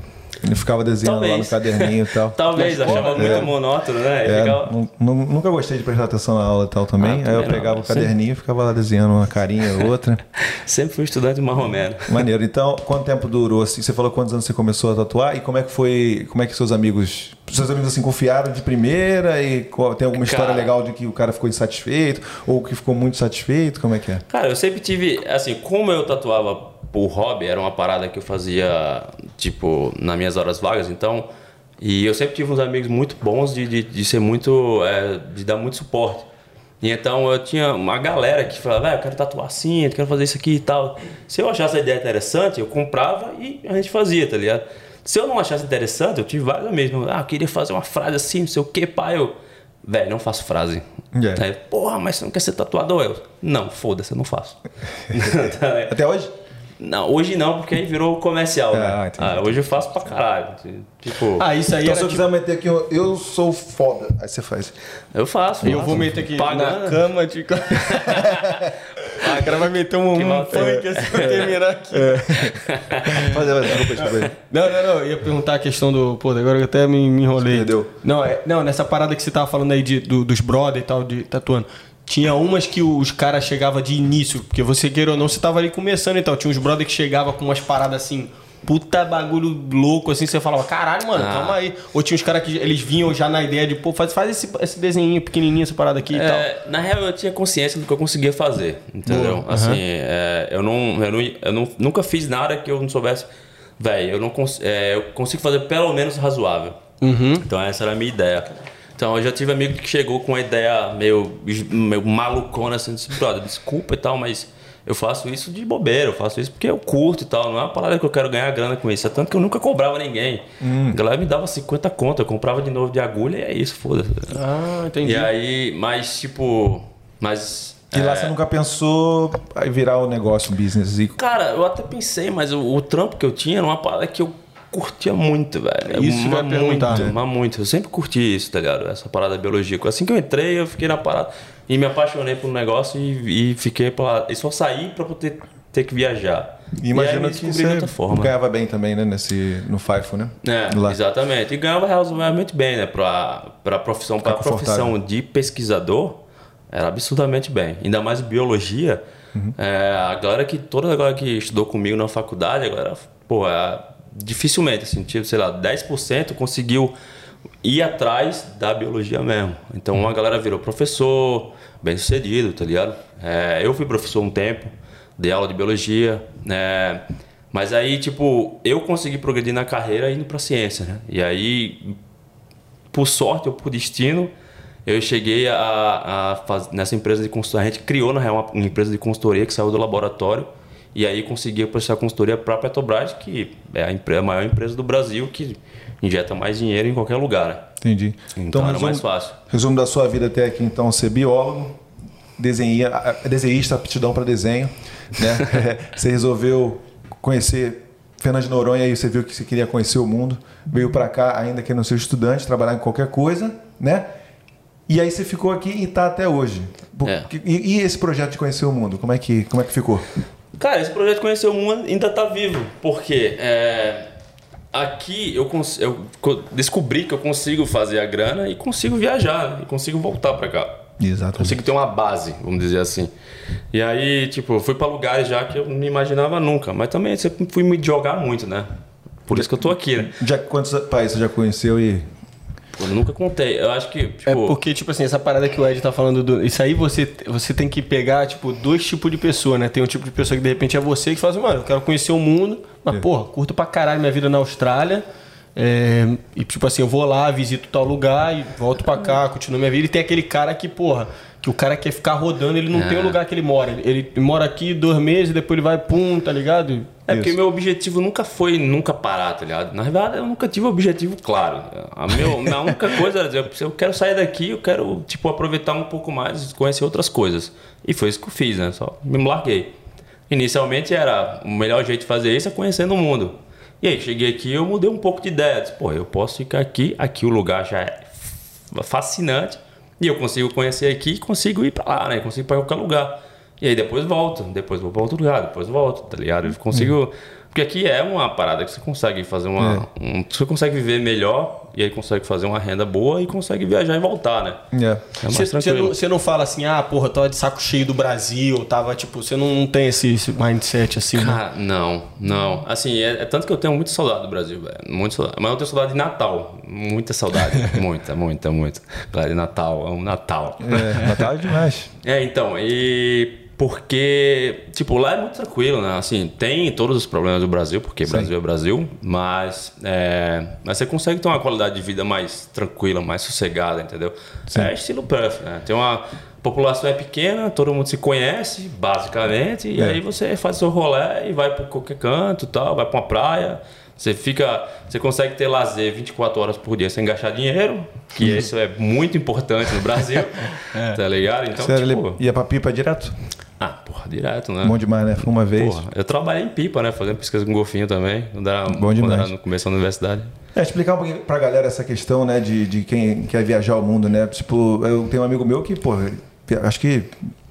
Ele ficava desenhando Talvez. lá no caderninho e tal. Talvez, mas, achava é, muito monótono, né? É, ficava... Nunca gostei de prestar atenção na aula e tal também. Ah, também Aí eu não, pegava não, o caderninho e ficava lá desenhando uma carinha ou outra. Sempre fui estudante marromeno. Maneiro. Então, quanto tempo durou? Você falou quantos anos você começou a tatuar e como é que foi, como é que seus amigos... Seus amigos assim confiaram de primeira e tem alguma história cara, legal de que o cara ficou insatisfeito ou que ficou muito satisfeito? Como é que é? Cara, eu sempre tive... Assim, como eu tatuava... O hobby era uma parada que eu fazia, tipo, nas minhas horas vagas, então... E eu sempre tive uns amigos muito bons de, de, de ser muito... É, de dar muito suporte. E então eu tinha uma galera que falava, velho, eu quero tatuar assim, eu quero fazer isso aqui e tal. Se eu achasse a ideia interessante, eu comprava e a gente fazia, tá ligado? Se eu não achasse interessante, eu tive vários amigos. Ah, eu queria fazer uma frase assim, não sei o que, pai, eu... Velho, não faço frase. Yeah. Aí, porra, mas você não quer ser tatuador? Eu, não, foda-se, eu não faço. Até hoje? Não, hoje não, porque aí virou comercial, é, né? Ah, hoje eu faço pra caralho. Tipo... Ah, isso aí então se eu tipo... quiser meter aqui, eu, eu sou foda. Aí você faz. Eu faço. E eu vou meter aqui Pagana. na cama, tipo... Ah, o cara vai meter um, um funk assim pra terminar aqui. É. Fazer, fazer. Não, não, não. Eu ia perguntar a questão do... Pô, agora eu até me, me enrolei. Entendeu? Não, é, não, nessa parada que você tava falando aí de, do, dos brother e tal, de tatuando. Tinha umas que os caras chegavam de início, porque você queira ou não, você tava ali começando e tal. Tinha uns brother que chegavam com umas paradas assim, puta bagulho louco, assim, você falava, caralho, mano, ah. calma aí. Ou tinha uns caras que eles vinham já na ideia de, pô, faz, faz esse, esse desenhinho pequenininho, essa parada aqui é, e tal. Na real, eu tinha consciência do que eu conseguia fazer, entendeu? Uhum. Assim, é, eu, não, eu, não, eu não, nunca fiz nada que eu não soubesse. Velho, eu, não cons, é, eu consigo fazer pelo menos razoável. Uhum. Então essa era a minha ideia. Então, eu já tive amigo que chegou com uma ideia meio, meio malucona, assim, disse, brother, desculpa e tal, mas eu faço isso de bobeira, eu faço isso porque eu curto e tal, não é uma parada que eu quero ganhar grana com isso, é tanto que eu nunca cobrava ninguém. Hum. A galera me dava cinquenta conto, eu comprava de novo de agulha e é isso, foda-se. Ah, entendi. E aí, mas tipo, mas... E lá é... você nunca pensou em virar o um negócio, um business? E... Cara, eu até pensei, mas o, o trampo que eu tinha era uma parada que eu curtia muito, velho. Isso vai perguntar. Muito, né? muito. Eu sempre curti isso, tá ligado? Essa parada da biologia. Assim que eu entrei, eu fiquei na parada e me apaixonei por um negócio e, e fiquei pra... E só saí pra poder ter que viajar. E imagina que você forma. ganhava bem também, né? Nesse, no Faifo, né? É, Lá. exatamente. E ganhava razoavelmente bem, né? Pra, pra profissão, pra profissão de pesquisador, era absurdamente bem. Ainda mais biologia. Uhum. É, a galera que... Toda a galera que estudou comigo na faculdade, agora, pô, é... Dificilmente, assim, tipo, sei lá, dez por cento conseguiu ir atrás da biologia mesmo. Então uma galera virou professor, bem sucedido, tá ligado? É, eu fui professor um tempo, dei aula de biologia, né? Mas aí, tipo, eu consegui progredir na carreira indo pra ciência, né? E aí, por sorte ou por destino, eu cheguei a, a fazer, nessa empresa de consultoria, a gente criou na real uma empresa de consultoria que saiu do laboratório. E aí consegui prestar consultoria para a Petrobras, que é a, empresa, a maior empresa do Brasil, que injeta mais dinheiro em qualquer lugar, né? Entendi. Então, então era resumo, mais fácil. Resumo da sua vida até aqui, então, ser biólogo, desenhista, desenhista, aptidão para desenho, né? Você resolveu conhecer Fernando de Noronha e você viu que você queria conhecer o mundo, veio para cá ainda querendo ser estudante, trabalhar em qualquer coisa, né? E aí você ficou aqui e está até hoje. É. E, e esse projeto de conhecer o mundo, como é que, como é que ficou? Cara, esse projeto Conhecer o Mundo ainda tá vivo, porque é, aqui eu, cons- eu descobri que eu consigo fazer a grana e consigo viajar, né? E consigo voltar pra cá. Exatamente. Consigo ter uma base, vamos dizer assim. E aí, tipo, eu fui pra lugares já que eu não imaginava nunca, mas também sempre fui me jogar muito, né? Por isso que eu tô aqui, né? Já, quantos países você já conheceu e... Eu nunca contei, eu acho que... Tipo... É porque, tipo assim, essa parada que o Ed tá falando... Do... Isso aí você, você tem que pegar, tipo, dois tipos de pessoa, né? Tem um tipo de pessoa que, de repente, é você que fala assim... Mano, eu quero conhecer o mundo, mas, é. porra, curto pra caralho minha vida na Austrália... É... E, tipo assim, eu vou lá, visito tal lugar e volto pra cá, continuo minha vida... E tem aquele cara que, porra... Que o cara quer ficar rodando, ele não é. tem o lugar que ele mora. Ele, ele mora aqui dois meses, depois ele vai, pum, tá ligado? É isso. Porque meu objetivo nunca foi nunca parar, tá ligado? Na verdade, eu nunca tive um objetivo claro. A, meu, a única coisa era dizer, eu quero sair daqui, eu quero, tipo, aproveitar um pouco mais, conhecer outras coisas. E foi isso que eu fiz, né? Só me larguei. Inicialmente era, o melhor jeito de fazer isso é conhecendo o mundo. E aí, cheguei aqui, eu mudei um pouco de ideia. Disse, pô, eu posso ficar aqui, aqui o lugar já é fascinante. E eu consigo conhecer aqui e consigo ir pra lá, né? Consigo ir pra qualquer lugar. E aí depois volto, depois vou pra outro lugar, depois volto, tá ligado? Eu consigo... Porque aqui é uma parada que você consegue fazer uma... É. Um... Você consegue viver melhor e aí consegue fazer uma renda boa e consegue viajar e voltar, né? É. Você é não, não fala assim, ah, porra, eu tava de saco cheio do Brasil, tava tipo... Você não, não tem esse, esse mindset assim, cara, né? Não, não. Assim, é, é tanto que eu tenho muita saudade do Brasil, velho. Muito saudade. Mas eu tenho saudade de Natal. Muita saudade. muita, muita, muita. Claro, de Natal. É um Natal. É, Natal é demais. É, então, e... Porque, tipo, lá é muito tranquilo, né? Assim, tem todos os problemas do Brasil, porque Sim. Brasil é Brasil, mas, é, mas você consegue ter uma qualidade de vida mais tranquila, mais sossegada, entendeu? Sim. É estilo Perth, né? Tem uma população é pequena, todo mundo se conhece, basicamente, e é. aí você faz seu rolê e vai para qualquer canto, tal, vai para uma praia. Você fica, você consegue ter lazer vinte e quatro horas por dia sem gastar dinheiro, que uhum. isso é muito importante no Brasil, é. tá ligado? Então, você tipo... ia pra Pipa direto? Ah, porra, direto, né? Bom demais, né? Foi uma vez. Porra, eu trabalhei em Pipa, né? Fazendo pesquisa com golfinho também. Quando era, Bom quando demais. Era no começo da universidade. É, explicar um pouquinho pra galera essa questão, né? De, de quem quer viajar o mundo, né? Tipo, eu tenho um amigo meu que, porra, acho que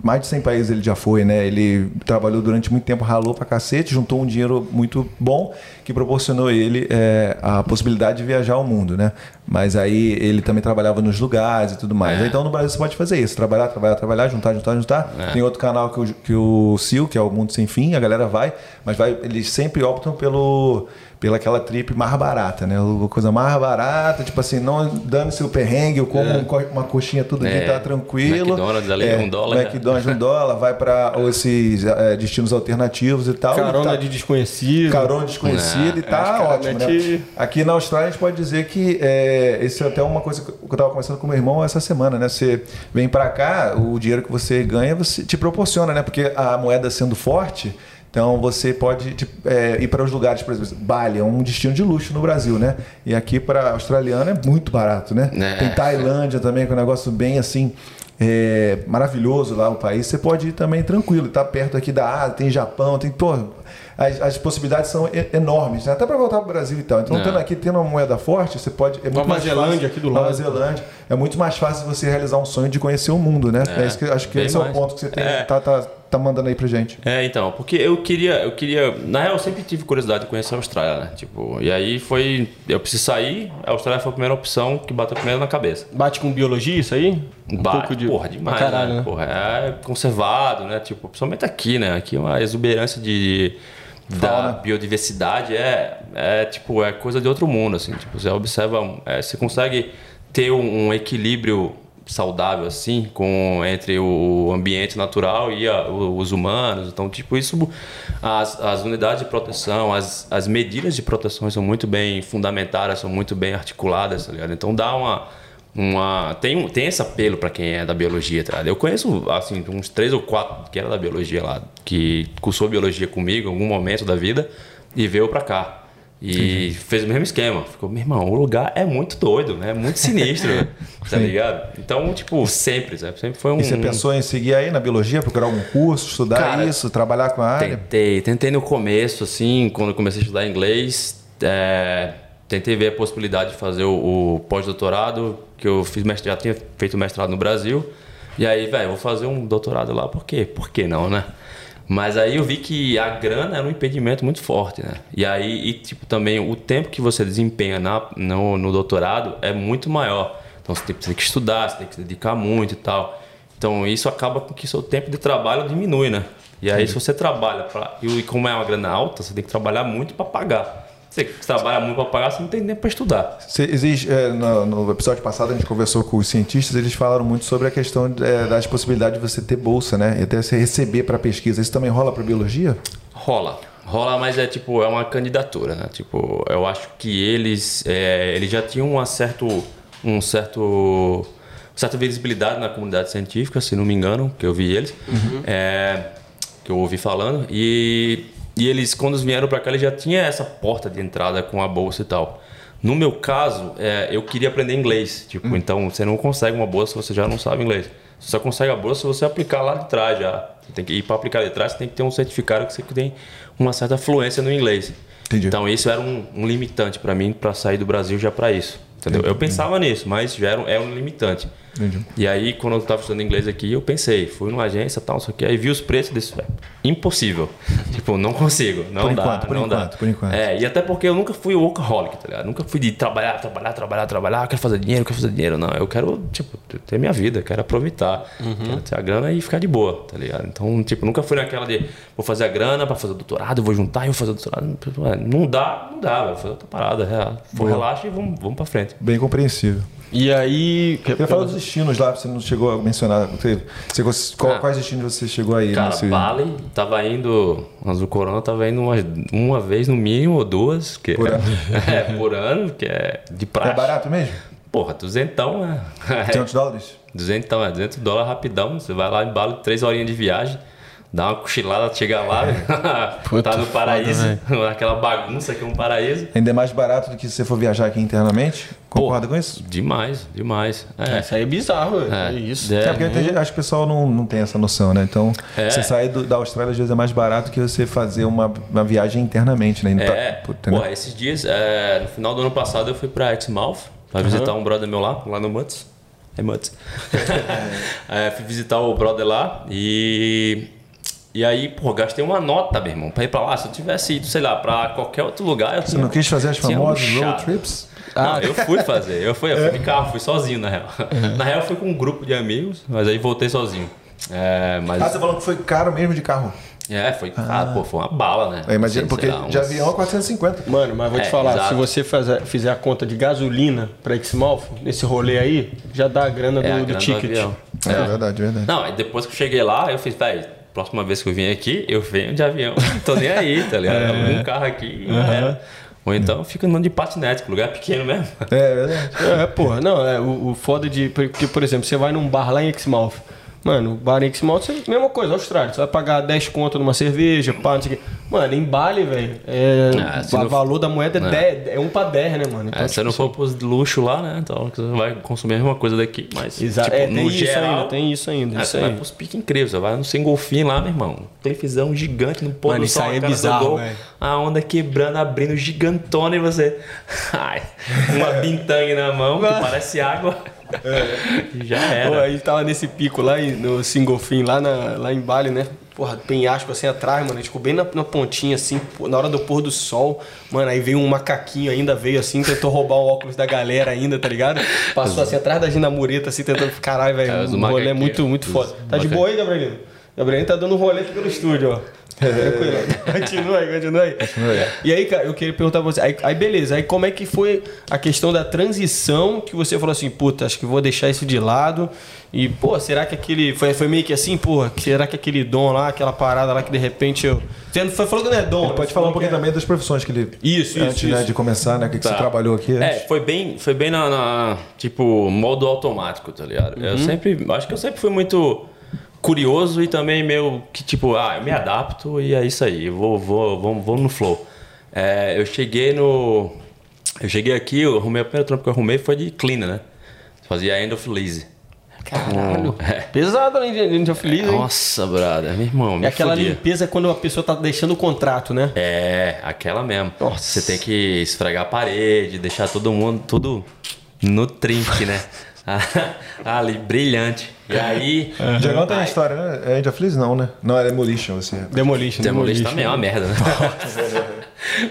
mais de cem países ele já foi, né? Ele trabalhou durante muito tempo, ralou pra cacete, juntou um dinheiro muito bom que proporcionou ele é, a possibilidade de viajar ao mundo, né? Mas aí ele também trabalhava nos lugares e tudo mais. É. Então no Brasil você pode fazer isso, trabalhar, trabalhar, trabalhar, juntar, juntar, juntar. É. Tem outro canal que o, que o C I O, que é o Mundo Sem Fim, a galera vai, mas vai, eles sempre optam pelo... Pela aquela trip mais barata, né? Uma coisa mais barata, tipo assim, não dane-se o perrengue, eu como é. uma coxinha tudo aqui, é. tá tranquilo. McDonald's ali é um dólar. McDonald's um dólar, vai para esses é, destinos alternativos e tal. Carona e tá, de desconhecido. Carona desconhecido é. e tá é, ótimo, né? Aqui na Austrália a gente pode dizer que é, isso é até uma coisa que eu tava conversando com meu irmão essa semana, né? Você vem para cá, o dinheiro que você ganha você te proporciona, né? Porque a moeda sendo forte... Então, você pode tipo, é, ir para os lugares, por exemplo, Bali é um destino de luxo no Brasil, né? E aqui para australiano é muito barato, né? É. Tem Tailândia também, que é um negócio bem assim, é, maravilhoso lá no país. Você pode ir também tranquilo, tá perto aqui da Ásia, tem Japão, tem... Pô, as, as possibilidades são enormes, né? Até para voltar para o Brasil e tal. Então, tendo aqui, tendo uma moeda forte, você pode... É Nova Zelândia, aqui do lado. Nova Zelândia. É muito mais fácil você realizar um sonho de conhecer o mundo, né? É, é isso que, acho que esse mais. é o ponto que você tem, é. tá, tá, tá mandando aí pra gente. É, então, porque eu queria... eu queria Na real, eu sempre tive curiosidade de conhecer a Austrália, né? Tipo, e aí foi... Eu preciso sair, a Austrália foi a primeira opção que bateu primeiro na cabeça. Bate com biologia isso aí? Um Bate, pouco de... porra, demais, ah, caralho, né? Porra, é conservado, né? Tipo, principalmente aqui, né? Aqui é uma exuberância de... da biodiversidade é, é tipo é coisa de outro mundo, assim. Tipo, você observa, é, você consegue ter um, um equilíbrio saudável assim com entre o ambiente natural e a, os humanos. Então, tipo, isso, as, as unidades de proteção, as, as medidas de proteção são muito bem fundamentadas, são muito bem articuladas, tá ligado? Então dá uma uma tem tem esse apelo para quem é da biologia, tá ligado? Eu conheço assim uns três ou quatro que era da biologia lá, que cursou biologia comigo em algum momento da vida e veio para cá. E uhum. fez o mesmo esquema. Ficou, meu irmão, o lugar é muito doido, né? É muito sinistro, tá ligado? Então, tipo, sempre, sabe? Sempre foi um... E você pensou em seguir aí na biologia, procurar algum curso, estudar Cara, isso, trabalhar com a área? Tentei, tentei no começo, assim, quando eu comecei a estudar inglês, é, tentei ver a possibilidade de fazer o, o pós-doutorado, que eu fiz mestrado, já tinha feito mestrado no Brasil, e aí, velho, vou fazer um doutorado lá, por quê? Por que não, né? Mas aí eu vi que a grana era um impedimento muito forte, né? E aí, e, tipo, também o tempo que você desempenha na, no, no doutorado é muito maior. Então, você tem, você tem que estudar, você tem que se dedicar muito e tal. Então, isso acaba com que seu tempo de trabalho diminui, né? E aí, Sim. se você trabalha... Pra, e como é uma grana alta, você tem que trabalhar muito para pagar. Você trabalha muito para pagar, você não tem tempo para estudar. Você exige, é, no, no episódio passado, a gente conversou com os cientistas, eles falaram muito sobre a questão é, das possibilidades de você ter bolsa, né? E até você receber para pesquisa. Isso também rola para biologia? Rola. Rola, mas é tipo, é uma candidatura, né? Tipo, eu acho que eles, é, eles já tinham uma certa, um certo, certa visibilidade na comunidade científica, se não me engano, que eu vi eles, uhum. é, que eu ouvi falando, e... E eles, quando vieram para cá, eles já tinham essa porta de entrada com a bolsa e tal. No meu caso, é, eu queria aprender inglês. Tipo, hum. Então, você não consegue uma bolsa se você já não sabe inglês. Você só consegue a bolsa se você aplicar lá de trás já. Você tem que, e para aplicar de trás, você tem que ter um certificado que você tem uma certa fluência no inglês. Entendi. Então, isso era um, um limitante para mim, para sair do Brasil já para isso. Entendeu? Entendi. Eu pensava nisso, mas já era um, era um limitante. Entendi. E aí, quando eu estava estudando inglês aqui, eu pensei, fui numa agência e tal, só que aí vi os preços desse... Impossível. Tipo, não consigo. Não por dá. Enquanto, por não enquanto, dá. Por enquanto. É, e até porque eu nunca fui workaholic, tá ligado? Nunca fui de trabalhar, trabalhar, trabalhar, trabalhar, quero fazer dinheiro, quero fazer dinheiro. Não, eu quero, tipo, ter minha vida, quero aproveitar, uhum. quero ter a grana e ficar de boa, tá ligado? Então, tipo, nunca fui naquela de vou fazer a grana pra fazer o doutorado, vou juntar e vou fazer o doutorado. Não dá, não dá, vou fazer outra parada. Vou, relaxa e vamos, vamos pra frente. Bem compreensível. E aí... Eu ia falar dos destinos lá, você não chegou a mencionar. Você, você, qual, ah, quais destinos você chegou aí? Cara, nesse... Bali, tava indo... Antes do corona, tava indo uma, uma vez no mínimo, ou duas. Que por é, ano. É, por ano, que é de praxe. É barato mesmo? Porra, duzentão é... duzentos dólares? Duzentão, é. duzentos dólares rapidão. Você vai lá em Bali, três horinhas de viagem. Dá uma cochilada, chega lá, é. Tá no paraíso, foda, aquela bagunça que é um paraíso. Ainda é mais barato do que se você for viajar aqui internamente? Concorda Pô, com isso? Demais, demais. É. Isso aí é bizarro, é, é isso. É, é porque hum. acho que o pessoal não, não tem essa noção, né? Então, é. você sair do, da Austrália às vezes é mais barato que você fazer uma, uma viagem internamente, né? É, tá, puta, né? Pô, esses dias, é, no final do ano passado eu fui pra Exmouth, pra uhum. visitar um brother meu lá, lá no Mutts. É Mutts. é, fui visitar o brother lá e... E aí, pô, gastei uma nota, meu irmão, pra ir pra lá. Se eu tivesse ido, sei lá, pra qualquer outro lugar... Eu Você tinha, não quis fazer as famosas road trips? Ah, não, eu fui fazer. Eu fui, eu fui de carro, fui sozinho, na real. Uhum. Na real, eu fui com um grupo de amigos, mas aí voltei sozinho. É, mas... Ah, você falou que foi caro mesmo de carro? É, foi ah. Ah, pô, foi uma bala, né? Eu imagino, porque lá, uns... de avião é quatrocentos e cinquenta. Mano, mas vou te é, falar, exato. Se você fazer, fizer a conta de gasolina pra Exmouth, nesse rolê aí, já dá a grana do, é, a grana do ticket. Do é, é verdade, verdade. Não, e depois que eu cheguei lá, eu fiz, velho... Próxima vez que eu vim aqui, eu venho de avião. Não tô nem aí, tá ligado? É, eu é. um carro aqui. Uhum. É. Ou então fica andando de patinete, que o lugar é pequeno mesmo. É verdade. É, é, porra, não, é o, o foda de. Porque, por exemplo, você vai num bar lá em Exmouth. Mano, o bar em Exmouth é a mesma coisa, Austrália. Você vai pagar dez conto numa cerveja, pá, não sei o quê. Mano, em Bali, velho, é, ah, o valor for... da moeda é, é um para dez, né, mano? Então, é, se você não for pros luxo lá, né? Então você vai consumir a mesma coisa daqui. Mas, Exato. Tipo, é, tem no isso geral, ainda, tem isso ainda. É, isso você ainda. Vai pros piques incríveis, você vai no sem golfinho lá, meu irmão. Televisão gigante no pôr do sol. Mano, isso é bizarro, velho. A onda quebrando, abrindo, gigantona e você... Ai, uma bintangue na mão, que parece água... É. Já era. Pô, a gente tava nesse pico lá no single fin, lá, na, lá em Bali, né? Porra, penhasco assim atrás, mano. Tipo, bem na, na pontinha, assim, na hora do pôr do sol. Mano, aí veio um macaquinho ainda, veio assim, tentou roubar o óculos da galera ainda, tá ligado? Passou assim atrás da gente na mureta, assim, tentando... Caralho, velho, o rolê é muito, muito foda. Tá de boa aí, Gabrielino? Gabrielino tá dando um rolê aqui pelo estúdio, ó. É, continua aí, continua aí. E aí, cara, eu queria perguntar pra você. Aí, aí, beleza, aí como é que foi a questão da transição que você falou assim, puta, acho que vou deixar isso de lado. E, pô, será que aquele... Foi, foi meio que assim, pô, será que aquele dom lá, aquela parada lá que de repente eu... Você não foi falando que não é dom. Ele pode falar um pouquinho é... também das profissões que ele... Isso, antes, isso, né, isso. de começar, né? O que, tá. que você trabalhou aqui antes. É, foi bem, foi bem na, na... Tipo, modo automático, tá ligado? Uhum. Eu sempre... Acho que eu sempre fui muito... curioso e também meio que tipo, ah, eu me adapto e é isso aí, vou, vou, vou, vou no flow. É, eu cheguei no... Eu cheguei aqui, eu arrumei, o primeiro trampo que eu arrumei foi de cleaner, né? Fazia end of lease. Caralho, é. pesado, né, end of lease, é, hein? Nossa, brother, meu irmão, me É aquela fodia. limpeza quando a pessoa tá deixando o contrato, né? É, aquela mesmo. Nossa. Você tem que esfregar a parede, deixar todo mundo, tudo no trinque, né? Ali, brilhante. E aí... Uhum. Diagão tem uma história, né? É End of Lease não, né? Não, é Demolition, assim. Demolition. Demolition, Demolition também é uma merda, né?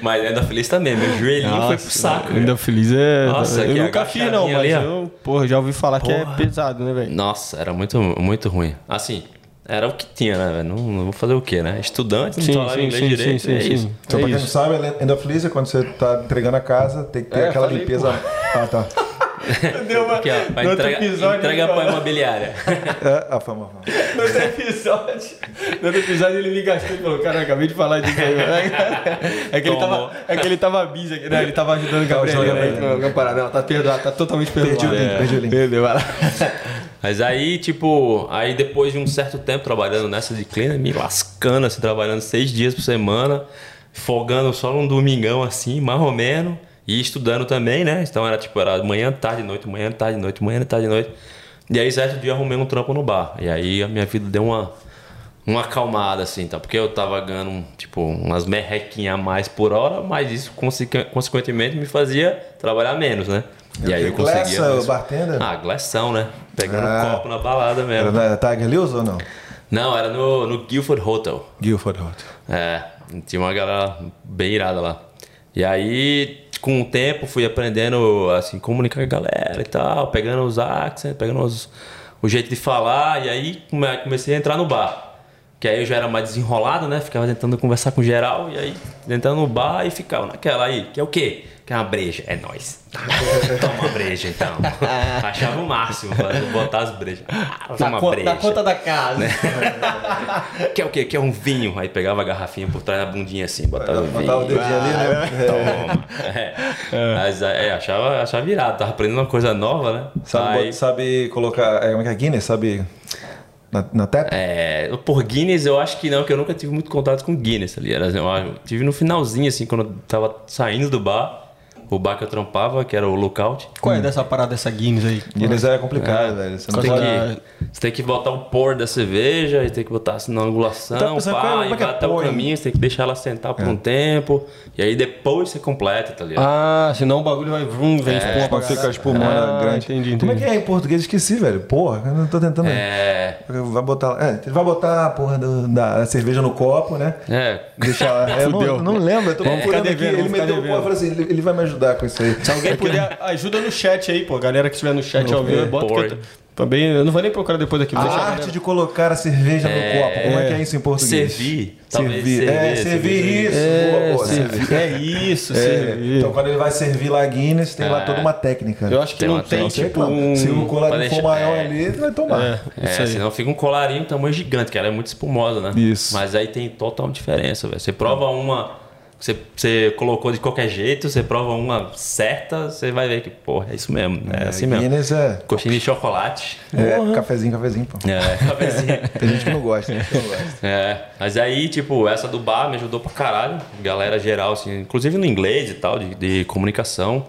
Mas End of Lease também. Meu joelhinho Nossa, foi pro saco. End of Lease é... Nossa, eu nunca fiz, não, mas ali, eu... Porra, já ouvi falar porra. que é pesado, né, velho? Nossa, era muito, muito ruim. Assim, era o que tinha, né, velho? Não, não vou fazer o quê, né? Estudante, não falava inglês sim, direito, sim, sim, é sim. isso. Então, é pra quem isso. não sabe, End of Lease é quando você tá entregando a casa, tem que ter é, aquela falei, limpeza... Ah, tá. Deu uma... Aqui, ó, vai entrega, entrega pra imobiliária. É, a fama, a fama. No outro episódio, no outro episódio ele me gastou e falou, cara, acabei de falar disso aí. É que, ele tava, é que ele tava busy, né? Ele tava ajudando o Gabriel. Não, tá perdoado, tá totalmente perdoado. Perdi o link, perdi o link. Perdeu, vai lá. Mas aí, tipo, aí depois de um certo tempo trabalhando nessa de cleaner, me lascando, assim, trabalhando seis dias por semana, folgando só num domingão, assim, mais ou menos. E estudando também, né? Então era tipo, era manhã, tarde, noite, manhã, tarde, noite, manhã, tarde, noite. E aí certo dia eu arrumei um trampo no bar. E aí a minha vida deu uma, uma acalmada, assim, tá? Porque eu tava ganhando, tipo, umas merrequinhas a mais por hora, mas isso consequentemente me fazia trabalhar menos, né? E aí eu conseguia... Glass, bartender? Ah, glassão, né? Pegando ah, um copo na balada mesmo. Era na Tiger Lewis ou não? Não, era no, no Guildford Hotel. Guildford Hotel. É, tinha uma galera bem irada lá. E aí... Com o tempo fui aprendendo assim, comunicar com a galera e tal, pegando os accents, pegando os, o jeito de falar, e aí comecei a entrar no bar. Que aí eu já era mais desenrolado, né? Ficava tentando conversar com geral, e aí entrando no bar e ficava naquela aí, que é o quê? Que é uma breja, é nóis. Toma uma breja então. Achava o máximo, botar as brejas. Ah, toma uma breja. Da conta da casa. Né? Que é o quê? Que é um vinho. Aí pegava a garrafinha por trás da bundinha assim, botava o vinho. Botava o dedinho ah, ali, né? Toma. É. É. Mas é, achava, achava virado, tava aprendendo uma coisa nova, né? Sabe, aí... sabe colocar. Como é que é Guinness? Sabe. Na, na teta? É, por Guinness eu acho que não, que eu nunca tive muito contato com Guinness ali. Era, eu tive no finalzinho, assim, quando eu tava saindo do bar. O bar que eu trampava, que era o Lookout. Qual é hum. dessa parada, dessa Guinness aí? Guinness é complicado, é, velho. Você, não tem que, você tem que botar o pour da cerveja, e tem que botar assim, na angulação, tá pensando, pá, e vai até o caminho, você tem que deixar ela sentar por é. um tempo, e aí depois você completa, tá ligado? Ah, senão o bagulho vai vrum, vem é, espuma, fica a espuma ah, grande. Entendi, entendi. Como é que é em português? Esqueci, velho. Porra, eu não tô tentando... É... Vai botar... É, vai botar a porra do, da cerveja no copo, né? É. Deixar ela... É, não, não lembro, eu tô procurando é. aqui. Ele meteu o copo e falou assim, ele vai me ajudar com isso aí. Se alguém puder, ajuda no chat aí, pô. Galera que estiver no chat ao vivo, bota. Também, eu não vou nem procurar depois daqui. A arte galera. de colocar a cerveja é, no copo. Como é que é isso em português? Servir. Servir. É, servir isso. É, boa, servir. É isso, é. servir. Então, quando ele vai servir lá Guinness, tem é. lá toda uma técnica. Eu acho que tem não uma, tem, tipo... Um... Se o colarinho deixar, for maior é. ali, vai tomar. É, é, é senão fica um colarinho tamanho gigante, que ela é muito espumosa, né? Isso. Mas aí tem total diferença, velho. Você prova é. uma... Você, você colocou de qualquer jeito, você prova uma certa, você vai ver que, porra, é isso mesmo. É, é assim mesmo. Guinness é... Coxinha de chocolate. É, uhum. cafezinho, cafezinho, pô. É, cafezinho. Tem gente que não gosta, né? É, mas aí, tipo, essa do bar me ajudou pra caralho. Galera geral, assim, inclusive no inglês e tal, de, de comunicação.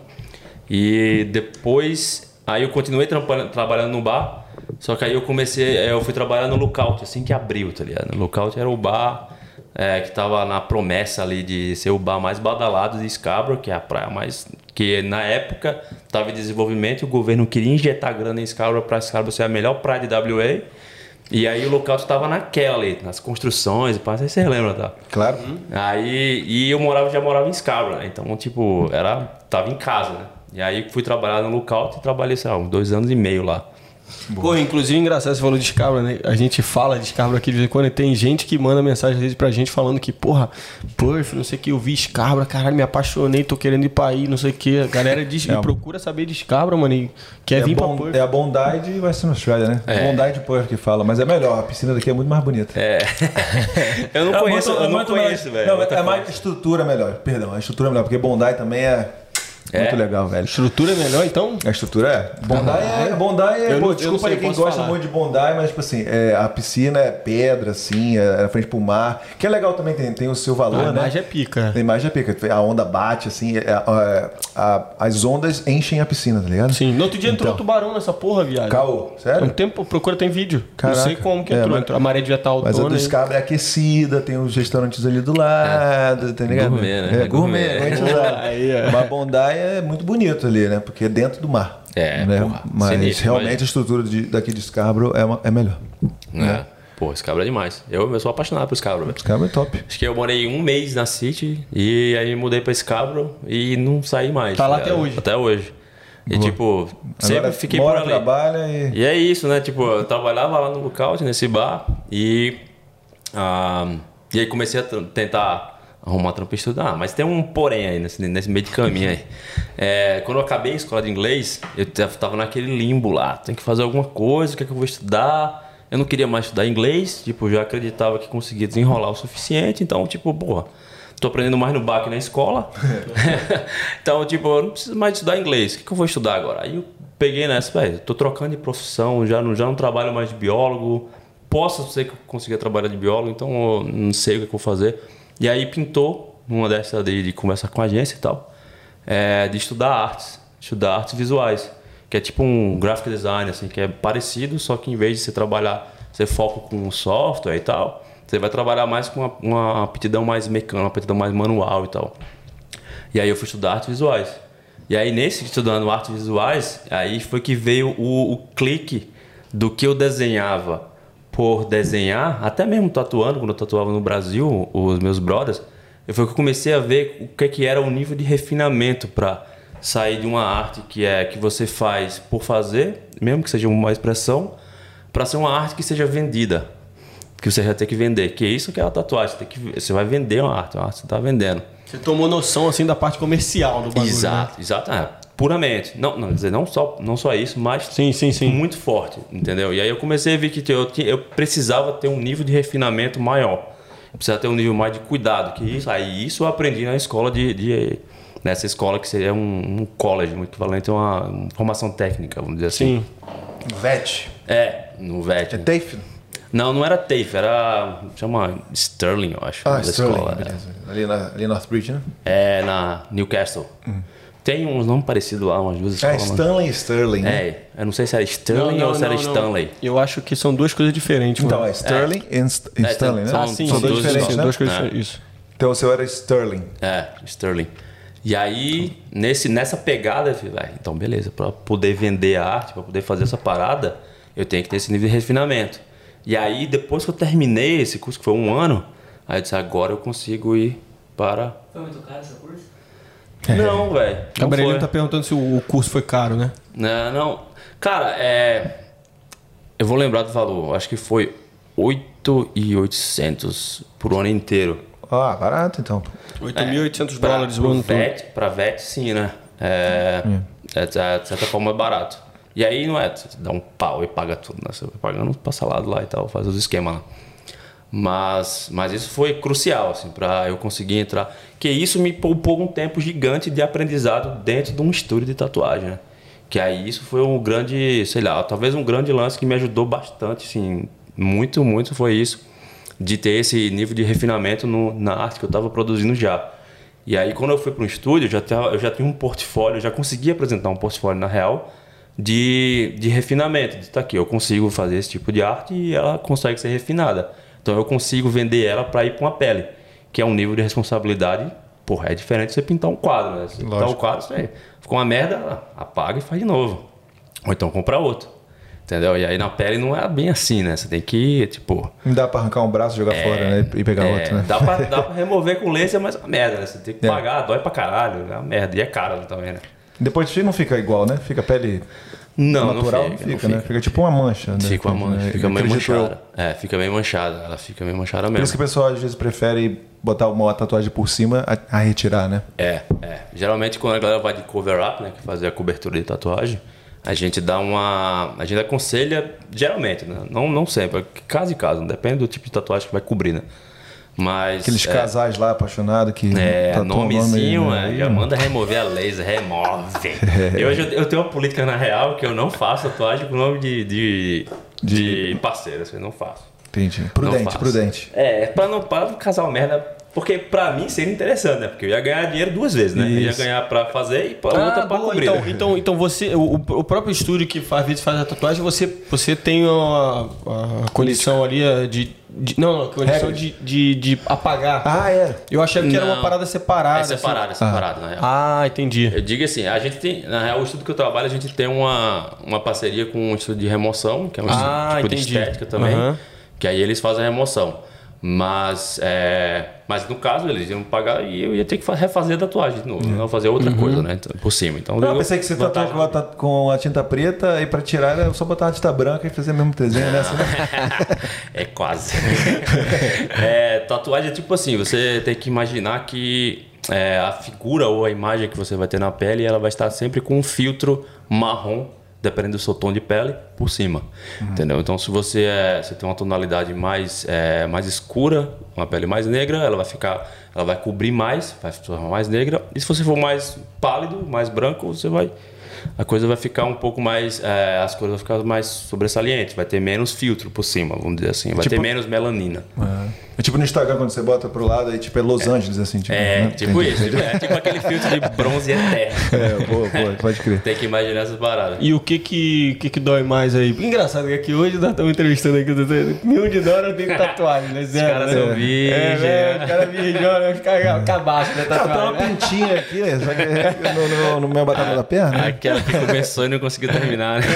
E depois, aí eu continuei trabalhando no bar, só que aí eu comecei, eu fui trabalhar no Lookout, assim que abriu, tá ligado? O Lookout era o bar... É, que estava na promessa ali de ser o bar mais badalado de Scarborough, que é a praia mais... Que na época estava em desenvolvimento, o governo queria injetar grana em Scarborough para Scarborough ser a melhor praia de dáblio A. E aí o local estava naquela ali, nas construções, não sei se você lembra, tá? Claro. Aí, e eu morava, já morava em Scarborough, né? Então, tipo, era, tava em casa, né? E aí fui trabalhar no Lookout e trabalhei, sei lá, uns dois anos e meio lá. Boa. Pô, inclusive, engraçado, você falou de Scarborough, né? A gente fala de Scarborough aqui de vez em quando, e tem gente que manda mensagem às vezes pra gente falando que, porra, Perth, não sei o que, eu vi Scarborough, caralho, me apaixonei, tô querendo ir pra aí, não sei o que. A galera diz, é, procura saber de Scarborough, mano, e quer é vir bom, pra Perth. É a bondade e vai ser na Austrália, né? É. Bondade de Perth que fala, mas é melhor, a piscina daqui é muito mais bonita. É. Eu não é conheço, muito, eu não muito conheço, velho. Não, é mais fala. Estrutura melhor, perdão, a estrutura melhor, porque bondade também é... Muito é. legal, velho. Estrutura é melhor, então? A estrutura é. Bondai ah, é. Bondai é. Eu, pô, eu desculpa aí quem gosta falar. muito de Bondai, mas, tipo assim, é, a piscina é pedra, assim, é, é frente pro mar. Que é legal também, tem, tem o seu valor, a né? A imagem é pica. A imagem é pica. A onda bate, assim, é, é, a, as ondas enchem a piscina, tá ligado? Sim. No outro dia então. entrou tubarão nessa porra, viado. Caô, sério? Um tempo, procura, tem vídeo. Caraca. Não sei como que entrou. É, mas, a maré devia estar autona. Mas a do Scarborough é aquecida, tem os restaurantes ali do lado, é. tá ligado? Gourmet, né? É, gourmet. gourmet. Mas Bondai é muito bonito ali, né? Porque é dentro do mar. É, né? porra, mas sinistro, realmente mas... a estrutura de, daqui de Scarborough é, uma, é melhor. É. Né? Pô, Scarborough é demais. Eu, eu sou apaixonado por Scarborough. Scarborough é top. Acho que eu morei um mês na City e aí mudei pra Scarborough e não saí mais. Tá lá até hoje. Até hoje. E Boa. tipo, sempre Agora, fiquei mora, por ali. trabalha e... E é isso, né? Tipo, eu trabalhava lá no Lookout, nesse bar e... Uh, e aí comecei a tentar... arrumar trampo e estudar, mas tem um porém aí nesse, nesse meio de caminho aí. É, quando eu acabei a escola de inglês, eu tava naquele limbo lá, tem que fazer alguma coisa, o que é que eu vou estudar? Eu não queria mais estudar inglês, tipo, já acreditava que conseguia desenrolar o suficiente, então, tipo, porra, tô aprendendo mais no bar que na escola, então, tipo, eu não preciso mais estudar inglês, o que é que eu vou estudar agora? Aí eu peguei nessa, velho, tô trocando de profissão, já não, já não trabalho mais de biólogo, posso ser que eu consiga trabalhar de biólogo, então eu não sei o que é que eu vou fazer. E aí pintou, numa dessas de, de conversar com a agência e tal, é, de estudar artes, estudar artes visuais, que é tipo um graphic design, assim, que é parecido, só que em vez de você trabalhar, você foca com software e tal, você vai trabalhar mais com uma, uma aptidão mais mecânica, uma aptidão mais manual e tal. E aí eu fui estudar artes visuais. E aí nesse, estudando artes visuais, aí foi que veio o, o clique do que eu desenhava. Por desenhar, até mesmo tatuando, quando eu tatuava no Brasil, os meus brothers, foi que eu comecei a ver o que, que era o nível de refinamento para sair de uma arte que é que você faz por fazer, mesmo que seja uma expressão, para ser uma arte que seja vendida, que você já tem que vender, que isso que é a tatuagem, você, tem que, você vai vender uma arte, uma arte você está vendendo. Você tomou noção assim da parte comercial do bagulho. Exato, né? exato. É. Puramente, não, não, não, só, não só isso, mas sim, sim, sim. muito forte, entendeu? E aí eu comecei a ver que eu, eu precisava ter um nível de refinamento maior, precisava ter um nível mais de cuidado, que isso, aí isso eu aprendi na escola de, de nessa escola que seria um, um college, muito equivalente a uma, uma formação técnica, vamos dizer assim. Sim. V E T. É, no V E T. É TAFE? Não, não era TAFE, era, chama Stirling, eu acho. Ah, Stirling, escola, é. ali, na, ali na Northbridge, né? É, na Newcastle. Hum. Tem uns nomes parecidos lá, umas duas escolas. É, Stanley e Stirling, né? É, eu não sei se era Sterling não, não, ou se era não, Stanley. Não. Eu acho que são duas coisas diferentes. Então, mano. é Sterling é. e St- é, Stanley, né? São, ah, sim, são duas diferentes, né? Duas coisas é. Isso. Então, o seu era Sterling. É, Sterling. E aí, nesse, nessa pegada, eu falei, ah, então beleza, para poder vender a arte, para poder fazer essa parada, eu tenho que ter esse nível de refinamento. E aí, depois que eu terminei esse curso, que foi um ano, aí eu disse, agora eu consigo ir para... Foi muito caro esse curso? Não, velho. Gabriel tá perguntando se o curso foi caro, né? Não, não. Cara, é... eu vou lembrar do valor. Acho que foi oito mil e oitocentos por ano inteiro. Ah, barato então. oito mil e oitocentos é, dólares por ano V E T, todo. Pra V E T, sim, né? É, é. é, de certa forma é barato. E aí não é... Você dá um pau e paga tudo, né? Você vai pagando pra salário lá e tal, faz os esquemas lá. Mas, mas isso foi crucial, assim, para eu conseguir entrar. Que isso me poupou um tempo gigante de aprendizado dentro de um estúdio de tatuagem, né? Que aí isso foi um grande, sei lá, talvez um grande lance que me ajudou bastante, assim, muito, muito foi isso. De ter esse nível de refinamento no, na arte que eu estava produzindo já. E aí quando eu fui para um estúdio, eu já, tinha, eu já tinha um portfólio, eu já conseguia apresentar um portfólio na real de, de refinamento. De estar aqui, eu consigo fazer esse tipo de arte e ela consegue ser refinada. Então eu consigo vender ela para ir para uma pele, que é um nível de responsabilidade. Porra, é diferente de você pintar um quadro, né? Você pintar um quadro, você ficou uma merda, apaga e faz de novo. Ou então compra outro, entendeu? E aí na pele não é bem assim, né? Você tem que, tipo... Não dá para arrancar um braço, jogar é, fora, né? E pegar é, outro, né? Dá para remover com laser, mas é uma merda, né? Você tem que é. pagar, dói para caralho, é uma merda. E é caro também, né? Depois de ti não fica igual, né? Fica pele não, natural, não fica, fica, não fica, né? Fica tipo uma mancha, né? Fica uma mancha, fica meio manchada. É, fica meio manchada, ela fica meio manchada mesmo. Por isso que o pessoal às vezes prefere botar uma tatuagem por cima a, a retirar, né? É, é. Geralmente quando a galera vai de cover-up, né, que fazer a cobertura de tatuagem, a gente dá uma... A gente aconselha, geralmente, né? Não, não sempre, caso em caso, depende do tipo de tatuagem que vai cobrir, né? Mas, aqueles é, casais lá apaixonados que é, nomezinho, nome, né? Já manda remover a laser, remove. É. Eu, eu tenho uma política na real que eu não faço tatuagem com o nome de, de, de, de parceiro, assim, não faço. Entendi. Prudente, não faço. Prudente. É, pra não para o casal merda, porque pra mim seria interessante, né? Porque eu ia ganhar dinheiro duas vezes, né? Isso. Eu ia ganhar pra fazer e pra ah, outra pra boa, cobrir. Então, então, então você, o, o próprio estúdio que às vezes faz a tatuagem, você, você tem uma, uma condição ali de. De, não, não, condição de, de, de apagar. Ah, é. Eu achava que não, era uma parada separada. É separada, assim. É separada, ah. na real. Ah, entendi. Eu digo assim, a gente tem, na real, o estudo que eu trabalho, a gente tem uma, uma parceria com um estudo de remoção, que é um estudo ah, tipo, de estética também, uhum. que aí eles fazem a remoção. Mas, é, mas no caso, eles iam pagar e eu ia ter que refazer a tatuagem de novo, uhum. não fazer outra uhum. coisa, né? Por cima. Então, não, eu pensei que você tatuava com, a, com a tinta preta e para tirar era só botar a tinta branca e fazer o mesmo desenho, né? É quase. É, tatuagem é tipo assim, você tem que imaginar que é, a figura ou a imagem que você vai ter na pele, ela vai estar sempre com um filtro marrom, dependendo do seu tom de pele, por cima, uhum. entendeu? Então, se você, é, você tem uma tonalidade mais, é, mais escura, uma pele mais negra, ela vai ficar, ela vai cobrir mais, vai ficar mais negra. E se você for mais pálido, mais branco, você vai, a coisa vai ficar um pouco mais, é, as cores vão ficar mais sobressalientes, vai ter menos filtro por cima, vamos dizer assim, vai tipo, ter menos melanina. Uhum. É tipo no Instagram, quando você bota pro lado, aí tipo é Los é, Angeles, assim. Tipo, é, né? tipo Entendi. Isso. Tipo, é tipo aquele filtro de bronze eterno. É, boa, boa, pode crer. Tem que imaginar essas paradas. E o que que, que, que dói mais aí? Engraçado é que hoje nós estamos entrevistando aqui, nenhum de nós não tem tatuagem, né? Os caras são virgem. É, o cara virgem, olha, fica cabaço, né? Tá uma pintinha aqui, né? Só que no meu batata da perna. Aquela que começou e não conseguiu terminar, né?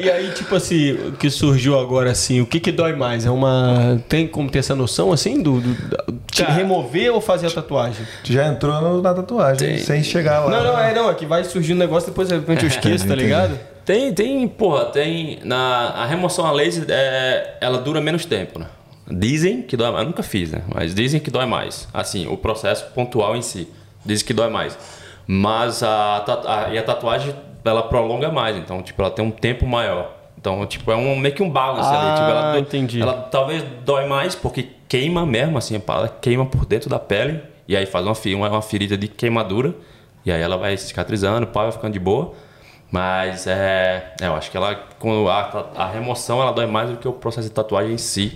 E aí, tipo assim, o que surgiu agora, assim, o que que dói mais? É uma... Tem como ter essa noção, assim, do, do, do te cara, remover ou fazer a tatuagem? Já entrou no, na tatuagem, tem, sem chegar lá. Não, não, é, não, é que vai surgindo um negócio, depois de repente eu esqueço, tá ligado? Tem, tem, porra, tem... Na, a remoção a laser, é, ela dura menos tempo, né? Dizem que dói mais, eu nunca fiz, né? Mas dizem que dói mais, assim, o processo pontual em si, dizem que dói mais. Mas a, a, e a tatuagem, ela prolonga mais, então, tipo, ela tem um tempo maior. Então, tipo, é um, meio que um balance ah, ali. Tipo, ela, entendi. Ela talvez dói mais porque queima mesmo, assim, ela queima por dentro da pele. E aí faz uma, uma, uma ferida de queimadura. E aí ela vai cicatrizando, o pau vai ficando de boa. Mas, é, é, eu acho que ela, a, a remoção, ela dói mais do que o processo de tatuagem em si.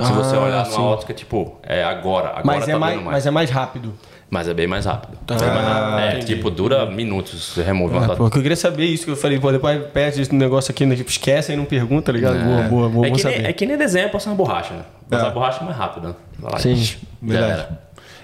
Se ah, você olhar numa ótica, tipo, é agora. agora mas, tá é mais, mais. mas é mais rápido. Mas é bem mais rápido. Tá. É, mais rápido. Ah, é tipo, dura minutos você remove uma tatuagem. Eu queria saber isso que eu falei. Pô, depois perde esse negócio aqui, né? Tipo, esquece e não pergunta, tá ligado? É. Boa, boa, boa. É que, nem, é que nem desenho, passa uma borracha, né? Passar é. a borracha é mais rápida. Né? Lá, sim, gente, verdade.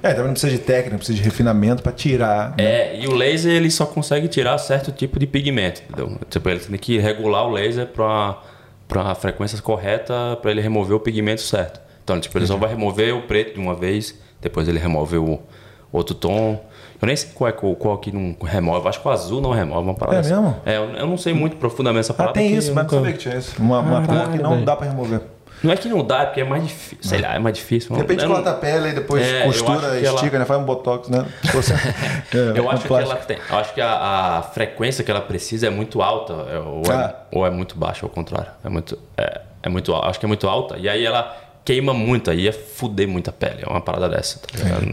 É, também não precisa de técnica, não precisa de refinamento para tirar. Né? É, e o laser ele só consegue tirar certo tipo de pigmento, entendeu? Tipo, ele tem que regular o laser para a frequência correta para ele remover o pigmento certo. Então, tipo, ele só vai remover o preto de uma vez, depois ele remove o outro tom. Eu nem sei qual, é, qual que não remove. Acho que o azul não remove uma parada. É assim. Mesmo? É, eu não sei muito profundamente essa parada. Ah, tem isso, mas nunca... não sabia que tinha isso. Uma, uma ah, cor que não daí. dá pra remover. Não é que não dá, é porque é mais difícil. Sei lá, é mais difícil. De repente corta não... a pele e depois é, costura, estica, ela... né? Faz um botox, né? é, eu acho que ela tem. Eu acho que a, a frequência que ela precisa é muito alta. Ou é, ah. ou é muito baixa, ao contrário. É muito, é, é muito alta. Acho que é muito alta. E aí ela... queima muito, aí é fuder muita pele, é uma parada dessa. Tá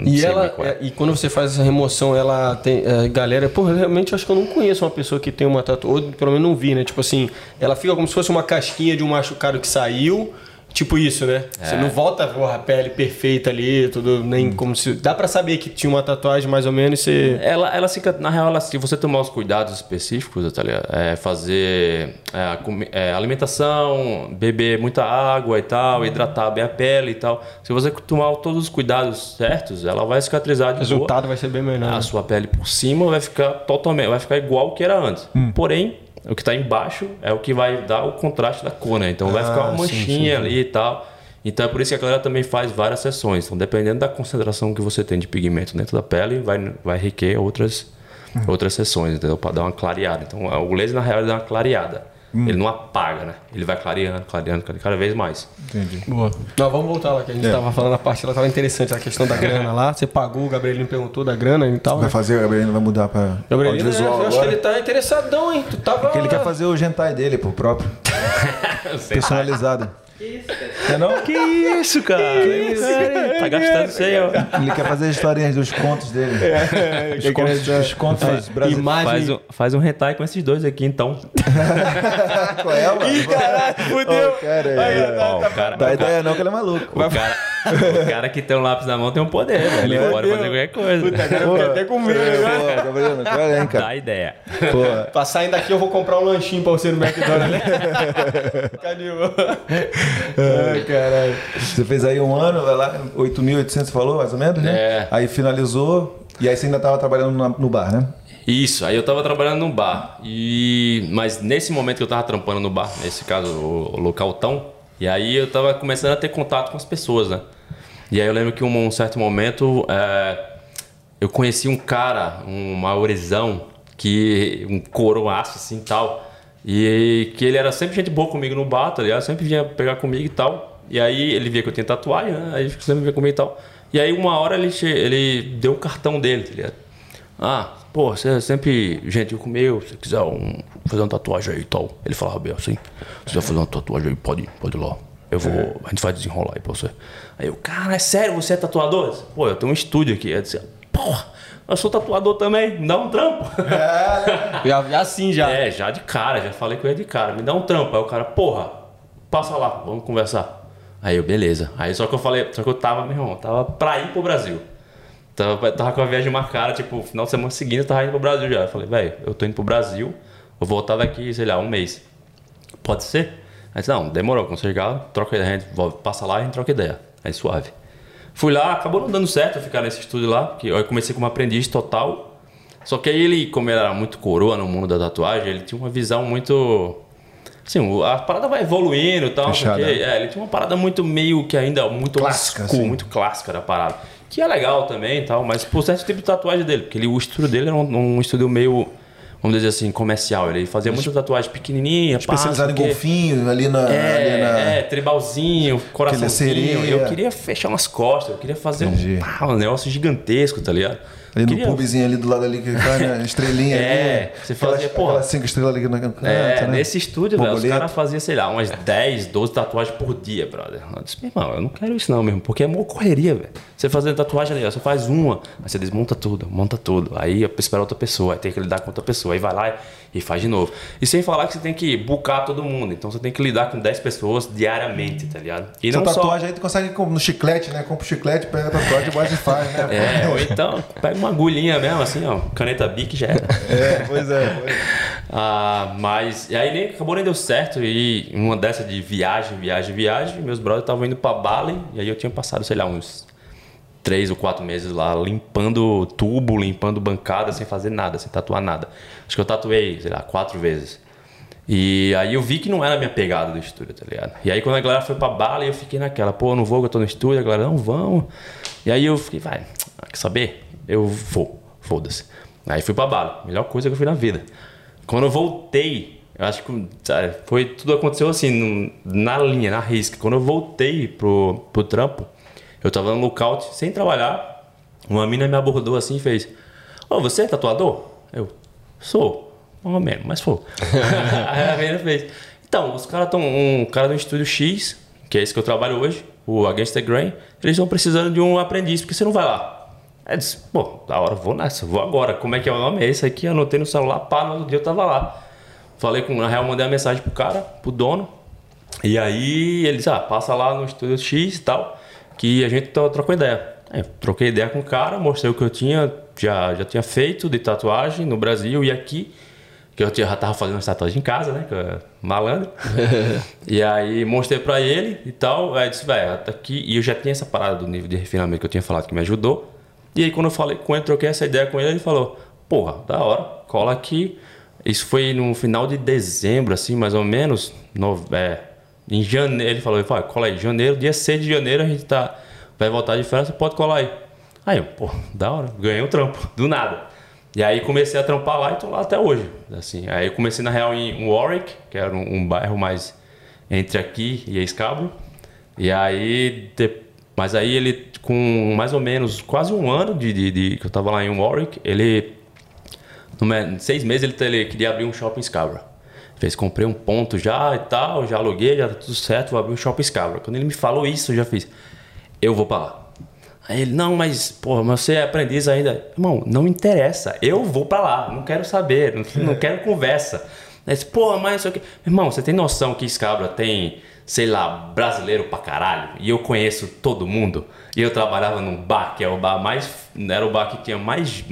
e, ela, é. e quando você faz essa remoção, ela tem. É, galera, pô, realmente acho que eu não conheço uma pessoa que tem uma tatuagem, ou pelo menos não vi, né? Tipo assim, ela fica como se fosse uma casquinha de um machucado que saiu, tipo isso, né? É. Você não volta porra, a pele perfeita ali, tudo, nem hum. como se. Dá pra saber que tinha uma tatuagem mais ou menos e você. Ela, ela fica, na real, ela, se você tomar os cuidados específicos, tá ligado? É fazer. É, é, alimentação, beber muita água e tal, hidratar bem a pele e tal. Se você tomar todos os cuidados certos, ela vai cicatrizar de boa. O resultado vai ser bem melhor. A sua pele por cima vai ficar totalmente, vai ficar igual que era antes. Hum. Porém, o que está embaixo é o que vai dar o contraste da cor, né? Então ah, vai ficar uma manchinha sim, sim. ali e tal. Então é por isso que a galera também faz várias sessões. Então dependendo da concentração que você tem de pigmento dentro da pele, vai, vai requer outras... uhum. outras sessões, entendeu? Para dar uma clareada. Então, o laser, na real, ele dá uma clareada. Hum. Ele não apaga, né? Ele vai clareando, clareando, clareando cada vez mais. Entendi. Boa. Não, vamos voltar lá, que a gente estava é. falando a parte, ela estava interessante, a questão da grana lá. Você pagou, o Gabrielino perguntou da grana e tal. Vai né? fazer, o Gabrielino vai mudar para Gabrielino, é, eu acho que ele tá interessadão, hein? Tu tava... Porque ele quer fazer o hentai dele, pro próprio. Personalizado. Isso, é não? Que isso, cara? Que isso, cara? Tá gastando isso aí, ó. Ele quer fazer as historinhas dos contos dele. É, os contos, os contos é. brasileiros. Faz um, faz um hentai com esses dois aqui, então. Qual é, mano? Ih, caralho, fudeu. Oh, cara, aí, é. ó, tá, cara, dá ideia não que ele é maluco. O cara, o cara que tem um lápis na mão tem um poder, velho. Ele Meu pode Deus. fazer qualquer coisa. Puta, cara, eu até com medo, né? Gabriel, não é, hein, cara? Dá ideia. Pô. Tá saindo daqui, eu vou comprar um lanchinho pra você no McDonald's. Cadê, mano? Ai, caralho. Você fez aí um ano, vai lá, oito mil e oitocentos, falou, mais ou menos, né? É. Aí finalizou, e aí você ainda tava trabalhando na, no bar, né? Isso, aí eu tava trabalhando no bar. E... Mas nesse momento que eu tava trampando no bar, nesse caso, o Lookoutão, e aí eu tava começando a ter contato com as pessoas, né? E aí eu lembro que em um, um certo momento, é... eu conheci um cara, um maorizão, que... um coroaço, assim, tal... E que ele era sempre gente boa comigo no bar, tá ligado? Sempre vinha pegar comigo e tal. E aí ele via que eu tinha tatuagem, né? Aí sempre vinha comigo e tal. E aí uma hora ele, che... ele deu o cartão dele, tá ligado? Ah, pô, você é sempre gentil comigo, se você quiser um... fazer uma tatuagem aí e tal. Ele falava bem assim, se quiser fazer uma tatuagem aí, pode ir, pode ir lá. Eu vou, é. a gente vai desenrolar aí pra você. Aí eu, cara, é sério, você é tatuador? Eu disse, pô, eu tenho um estúdio aqui. Aí eu disse, porra. Eu sou tatuador também, me dá um trampo. É, já, já sim, já. É, já de cara, já falei com ele de cara. Me dá um trampo. Aí o cara, porra, passa lá, vamos conversar. Aí eu, beleza. Aí só que eu falei, só que eu tava, meu irmão, tava pra ir pro Brasil. Tava, tava com a viagem marcada, tipo, final de semana seguinte eu tava indo pro Brasil já. Eu falei, velho, eu tô indo pro Brasil, vou voltar daqui, sei lá, um mês. Pode ser? Aí disse, não, demorou, quando você chegar, troca ideia, a gente volta, passa lá e a gente troca ideia. Aí suave. Fui lá, acabou não dando certo eu ficar nesse estúdio lá, porque eu comecei como aprendiz total. Só que aí ele, como ele era muito coroa no mundo da tatuagem, ele tinha uma visão muito... Assim, a parada vai evoluindo e tal, porque, é, ele tinha uma parada muito meio que ainda muito clássica, assim. muito clássica da parada. Que é legal também e tal, mas por certo tipo de tatuagem dele, porque ele, o estúdio dele era um, um estúdio meio... Vamos dizer assim, comercial. Ele fazia muita tatuagem pequenininha, especializado pá, em golfinho, ali na... É, ali na... é tribalzinho, coraçãozinho. Eu queria fechar umas costas, eu queria fazer um, pá, um negócio gigantesco, tá ligado? Ali queria... no pubzinho ali do lado ali, que né? estrelinha é, ali. Você fazia, aquelas, porra... Aquelas cinco estrelas ali na canto, é, né? Nesse estúdio, velho, os caras faziam, sei lá, umas dez, doze tatuagens por dia, brother. Eu disse, meu irmão, eu não quero isso não mesmo, porque é uma correria, velho. Você fazendo tatuagem ali, ó, você faz uma, aí você desmonta tudo, monta tudo. Aí espera outra pessoa, aí tem que lidar com outra pessoa. Aí vai lá e faz de novo. E sem falar que você tem que bucar todo mundo. Então você tem que lidar com dez pessoas diariamente, tá ligado? E não tatuagem só... aí tu consegue no chiclete, né? Compra o chiclete, pega a tatuagem, bota e faz, né? É, ou então pega uma agulhinha mesmo, assim, ó. Caneta Bic já era. É, pois é. Pois... Ah, mas... E aí nem, acabou nem deu certo. E uma dessa de viagem, viagem, viagem. Meus brothers estavam indo pra Bali. E aí eu tinha passado, sei lá, uns... Três ou quatro meses lá, limpando tubo, limpando bancada, sem fazer nada, sem tatuar nada. Acho que eu tatuei, sei lá, quatro vezes. E aí eu vi que não era a minha pegada do estúdio, tá ligado? E aí quando a galera foi pra Bali, eu fiquei naquela, pô, eu não vou, eu tô no estúdio, a galera, não, vamos. E aí eu fiquei, vai, quer saber? Eu vou, foda-se. Aí fui pra Bali, melhor coisa que eu fui na vida. Quando eu voltei, eu acho que foi, tudo aconteceu assim, na linha, na risca. Quando eu voltei pro, pro trampo, eu tava no Lookout, sem trabalhar. Uma mina me abordou assim e fez... Ô, oh, você é tatuador? Eu... Sou. Ou menos, mas sou. Aí a mina fez... Então, os caras estão... Um cara do Estúdio X, que é esse que eu trabalho hoje, o Against the Grain, eles estão precisando de um aprendiz, porque você não vai lá. Aí eu disse... Pô, da hora, vou nessa, vou agora. Como é que é o nome? É esse aqui, anotei no celular, pá, no outro dia eu tava lá. Falei com... Na real, mandei uma mensagem pro cara, pro dono. E aí, ele disse... Ah, passa lá no Estúdio X e tal... que a gente trocou ideia. É, troquei ideia com o cara, mostrei o que eu tinha, já, já tinha feito de tatuagem no Brasil e aqui, que eu já tava fazendo as tatuagens em casa, né, que eu era malandro. E aí mostrei pra ele e tal, aí disse, velho, tá aqui, e eu já tinha essa parada do nível de refinamento que eu tinha falado que me ajudou. E aí quando eu falei com ele, troquei essa ideia com ele, ele falou, porra, da hora, cola aqui. Isso foi no final de dezembro, assim, mais ou menos, no, é, em janeiro, ele falou, ele falou, cola aí, janeiro, dia seis de janeiro a gente tá, vai voltar de férias, você pode colar aí. Aí eu, pô, da hora, ganhei um trampo, do nada. E aí comecei a trampar lá e tô lá até hoje, assim. Aí eu comecei, na real, em Warwick, que era um, um bairro mais entre aqui e Scarborough. E aí, de, mas aí ele, com mais ou menos quase um ano de, de, de que eu tava lá em Warwick, ele, em seis meses, ele, ele queria abrir um shopping em Scarborough. Fez, comprei um ponto já e tal, já aluguei, já tá tudo certo, vou abrir um shopping em Scarborough. Quando ele me falou isso, eu já fiz, eu vou pra lá. Aí ele, não, mas, porra, mas você é aprendiz ainda. Irmão, não interessa, eu vou pra lá, não quero saber, não, não quero conversa. Aí ele, porra, mas isso aqui... Irmão, você tem noção que Scarborough tem, sei lá, brasileiro pra caralho? E eu conheço todo mundo. E eu trabalhava num bar, que era o bar mais... Era o bar que tinha mais,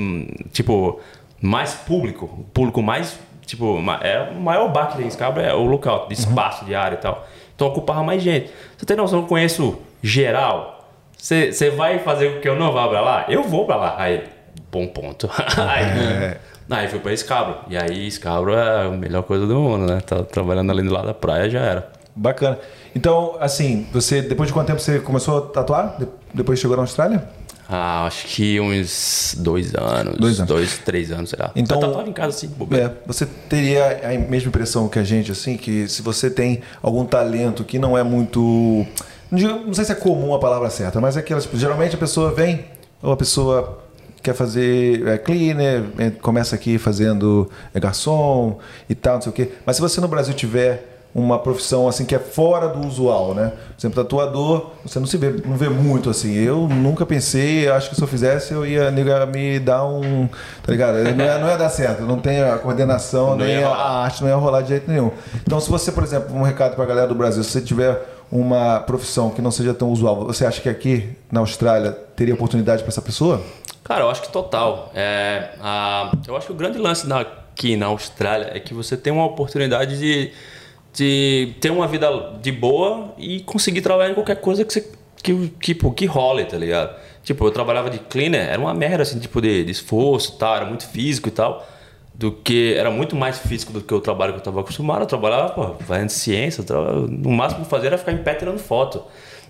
tipo, mais público. Público mais, tipo, é o maior bar que tem em Scarborough, é o Lookout, de espaço, uhum, de área e tal. Então ocupava mais gente. Você tem noção que eu conheço geral... Você vai fazer com que eu não vá pra lá? Eu vou pra lá. Aí, bom ponto. Aí, é. aí fui pra Scarborough. E aí, Scarborough é a melhor coisa do mundo, né? Tá trabalhando ali do lado da praia, já era. Bacana. Então, assim, você, depois de quanto tempo você começou a tatuar? De, depois chegou na Austrália? Ah, acho que uns dois anos. Dois anos. Dois, três anos, sei lá. Então, eu tatuava em casa, assim, bobeira. É, você teria a mesma impressão que a gente, assim, que se você tem algum talento que não é muito... Não sei se é comum a palavra certa, mas é que tipo, geralmente a pessoa vem, ou a pessoa quer fazer é, cleaner, é, começa aqui fazendo é, garçom e tal, não sei o quê. Mas se você no Brasil tiver uma profissão assim que é fora do usual, né? Por exemplo, tatuador, você não se vê, não vê muito assim. Eu nunca pensei, acho que se eu fizesse eu ia, ia me dar um... Tá ligado? Não ia, não ia dar certo, não tem a coordenação, não nem a, a arte, não ia rolar de jeito nenhum. Então se você, por exemplo, um recado pra galera do Brasil, se você tiver uma profissão que não seja tão usual, você acha que aqui na Austrália teria oportunidade para essa pessoa? Cara, eu acho que total. É, a, eu acho que o grande lance na, aqui na Austrália é que você tem uma oportunidade de, de ter uma vida de boa e conseguir trabalhar em qualquer coisa que, você, que, que, que role, tá ligado? Tipo, eu trabalhava de cleaner, era uma merda assim, tipo de, de esforço, tá? Era muito físico e tal. Do que era muito mais físico do que o trabalho que eu estava acostumado. Eu trabalhava, pô, fazendo ciência, no máximo que eu fazia era ficar em pé tirando foto,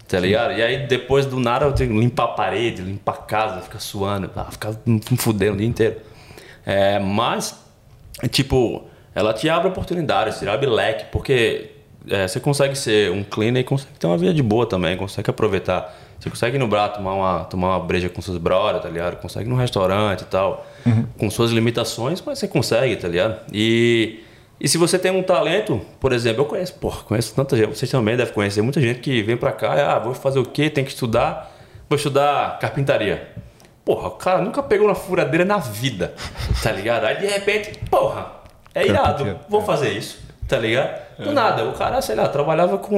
tá ligado? E aí depois do nada eu tinha que limpar a parede, limpar a casa, ficar suando, ficar me fudendo o dia inteiro. É, mas, tipo, ela te abre oportunidades, te abre leque, porque é, você consegue ser um cleaner e consegue ter uma vida de boa também, consegue aproveitar. Você consegue ir no bar tomar uma, tomar uma breja com seus brothers, tá ligado? Consegue ir num restaurante e tal, uhum, com suas limitações, mas você consegue, tá ligado? E, e se você tem um talento, por exemplo, eu conheço, porra, conheço tanta gente, vocês também devem conhecer muita gente que vem pra cá e, ah, vou fazer o quê? Tem que estudar, vou estudar carpintaria. Porra, o cara nunca pegou uma furadeira na vida, tá ligado? Aí de repente, porra, é irado, vou fazer isso, tá ligado? Do nada, o cara, sei lá, trabalhava com,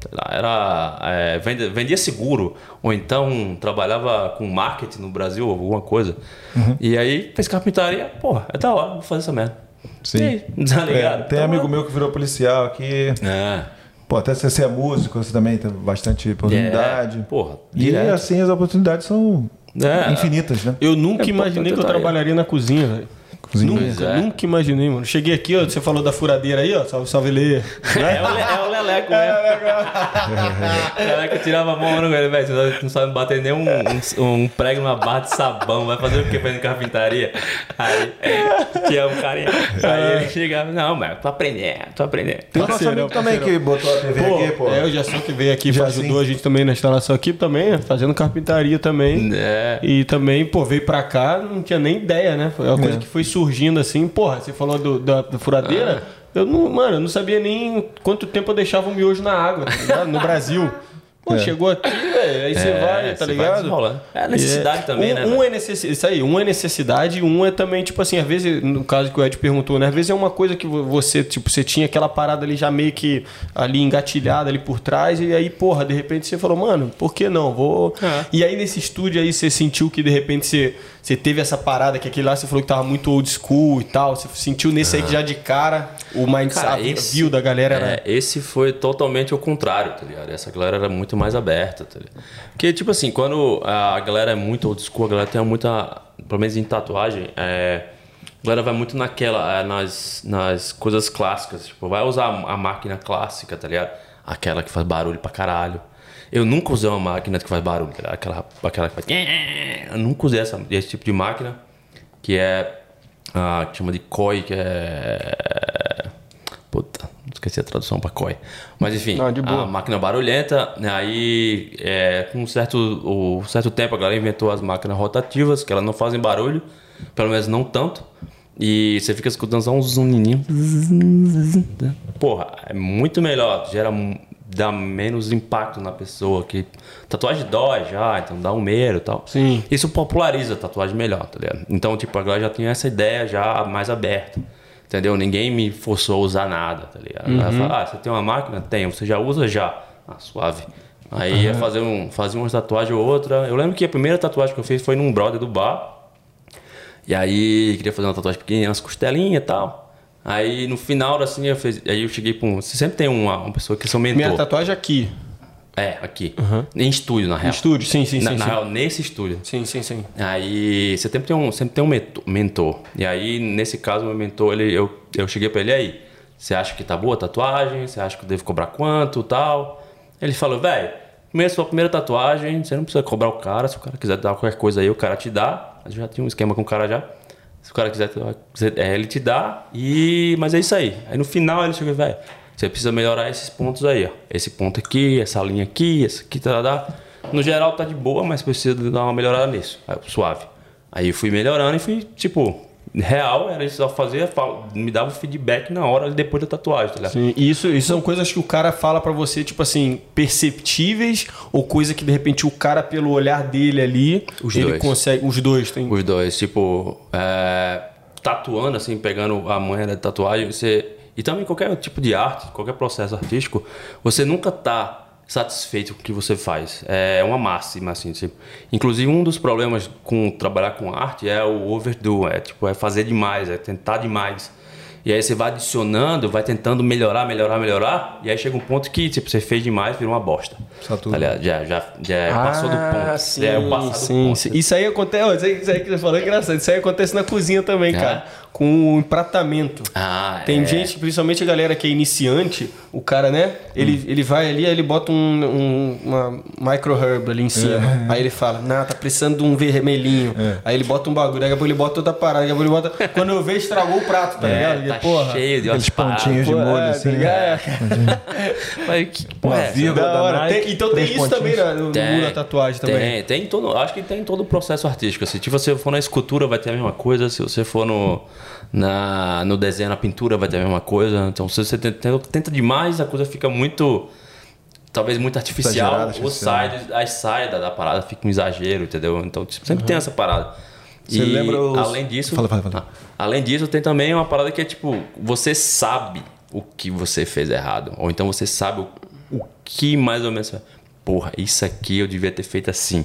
sei lá, era, é, vendia, vendia seguro, ou então trabalhava com marketing no Brasil, ou alguma coisa. Uhum. E aí fez carpintaria, porra, é da hora, vou fazer essa merda. Sim. Aí, tá ligado? É, tem tá amigo meu que virou policial aqui. É. Pô, até se você é músico, você também tem bastante oportunidade. É, porra. Direto. E assim as oportunidades são é. infinitas, né? Eu nunca é, imaginei que eu trabalharia na cozinha, velho. Nunca, é. nunca imaginei, mano. Cheguei aqui, ó, você falou da furadeira aí, ó. Salve, salve, Lê. É o, le, é o Leleco, né? É o Leleco. Tirava a mão, velho, velho. Você não sabe bater nem um, um, um prego numa barra de sabão. Vai fazer o que fazendo carpintaria? Aí, tinha um carinha. Aí ele chegava, não, mano, tô aprendendo, tô aprendendo. Tem um nosso amigo também que botou a T V pô, aqui, pô. É, o Jacinto que veio aqui, já ajudou sim. a gente também na instalação aqui, também, fazendo carpintaria também. É. E também, pô, veio pra cá, não tinha nem ideia, né? Foi uma coisa é. que foi surgindo assim, porra, você falou do, da, da furadeira, ah. eu não, mano, eu não sabia nem quanto tempo eu deixava o miojo na água, tá ligado? No Brasil. Pô, é. chegou aqui, velho, aí você é, vai, tá ligado? Vai é a necessidade é. também, um, né? Um é, necess... Isso aí, um é necessidade e um é também, tipo assim, às vezes, no caso que o Ed perguntou, né? Às vezes é uma coisa que você, tipo, você tinha aquela parada ali já meio que ali engatilhada ali por trás e aí, porra, de repente você falou, mano, por que não? Vou... É. E aí nesse estúdio aí você sentiu que de repente você... Você teve essa parada que aquele lá você falou que tava muito old school e tal. Você sentiu nesse ah. aí que já de cara o mindset viu da galera, é, né? Esse foi totalmente o contrário, tá ligado? Essa galera era muito mais aberta, tá ligado? Porque, tipo assim, quando a galera é muito old school, a galera tem muita... Pelo menos em tatuagem, é, a galera vai muito naquela... É, nas, nas coisas clássicas. Tipo, vai usar a máquina clássica, tá ligado? Aquela que faz barulho pra caralho. Eu nunca usei uma máquina que faz barulho, aquela, aquela que faz... Eu nunca usei essa, esse tipo de máquina, que é ah, que chama de koi, que é... Puta, esqueci a tradução para koi. Mas enfim, não, a máquina barulhenta, aí é, com um certo, um certo tempo a galera inventou as máquinas rotativas, que elas não fazem barulho, pelo menos não tanto. E você fica escutando só um zunininho. Porra, é muito melhor, gera... dá menos impacto na pessoa. Que tatuagem dói já, então dá um medo e tal. Sim. Isso populariza a tatuagem melhor, tá ligado? Então, tipo, agora já tem essa ideia já mais aberta, entendeu? Ninguém me forçou a usar nada, tá ligado? Uhum. Ela fala, ah, você tem uma máquina? Tenho. Você já usa? Já. Ah, suave. Aí uhum. ia fazer um, fazer uma tatuagem ou outra. Eu lembro que a primeira tatuagem que eu fiz foi num brother do bar. E aí, queria fazer uma tatuagem pequena, umas costelinhas e tal. Aí no final, assim, eu fiz, aí eu cheguei pra um... Você sempre tem uma, uma pessoa que é seu mentor. Minha tatuagem aqui. É, aqui. Uhum. Em estúdio, na real. Em estúdio, sim, sim, na, sim. Na sim. real, nesse estúdio. Sim, sim, sim. Aí você sempre tem um, sempre tem um mentor. E aí, nesse caso, meu mentor, ele, eu, eu cheguei pra ele, aí, você acha que tá boa a tatuagem? Você acha que eu devo cobrar quanto e tal? Ele falou, velho, primeiro sua primeira tatuagem, você não precisa cobrar o cara. Se o cara quiser dar qualquer coisa aí, o cara te dá. Eu já tinha um esquema com o cara já. Se o cara quiser, ele te dá, e... mas é isso aí. Aí no final ele chega e vai, você precisa melhorar esses pontos aí, ó. Esse ponto aqui, essa linha aqui, essa aqui, tá, tá. No geral tá de boa, mas precisa dar uma melhorada nisso. Aí, suave. Aí eu fui melhorando e fui, tipo, real, era só fazer, me dava o feedback na hora depois da tatuagem, tá ligado? Sim, e isso, isso são coisas que o cara fala pra você, tipo assim, perceptíveis, ou coisa que de repente o cara, pelo olhar dele ali, os ele dois. consegue. Os dois, tem. Os dois, tipo, é, tatuando, assim, pegando a manha da tatuagem, você. E também qualquer tipo de arte, qualquer processo artístico, você nunca tá satisfeito com o que você faz. É uma máxima, assim, tipo. Inclusive, um dos problemas com trabalhar com arte é o overdo, é tipo, é fazer demais, é tentar demais. E aí você vai adicionando, vai tentando melhorar, melhorar, melhorar, e aí chega um ponto que, tipo, você fez demais, virou uma bosta. Aliás, já, já, já ah, passou do ponto. Sim, é o passado sim, do ponto. Sim. Isso aí acontece, isso aí que você falou é engraçado, isso aí acontece na cozinha também, é. cara. Com o empratamento. Ah, Tem é. gente, principalmente a galera que é iniciante, o cara, né? Ele, hum. ele vai ali, aí ele bota um, um, uma micro herb ali em cima. É. Aí ele fala, nah, tá precisando de um vermelhinho. É. Aí ele bota um bagulho, daqui a pouco ele bota outra parada, daqui a pouco ele bota... Quando eu vejo, estragou o prato, tá é, ligado? Tá porra, cheio de outros pontinhos de molho, é, assim. É. Mas que porra é essa? Da hora. Tem, então tem isso também no mundo da tatuagem também. Tem, tem todo, acho que tem todo o processo artístico. Assim. Se você for na escultura, vai ter a mesma coisa. Se você for no... Na, no desenho, na pintura vai ter a mesma coisa. Então se você tenta, tenta demais, a coisa fica muito, talvez muito artificial, gerada, ou sai, as saídas da parada fica um exagero, entendeu? Então sempre uhum. tem essa parada. Você e lembra os... além disso fala, fala, fala. Além disso tem também uma parada que é tipo, você sabe o que você fez errado, ou então você sabe o, o que mais ou menos, porra, isso aqui eu devia ter feito assim.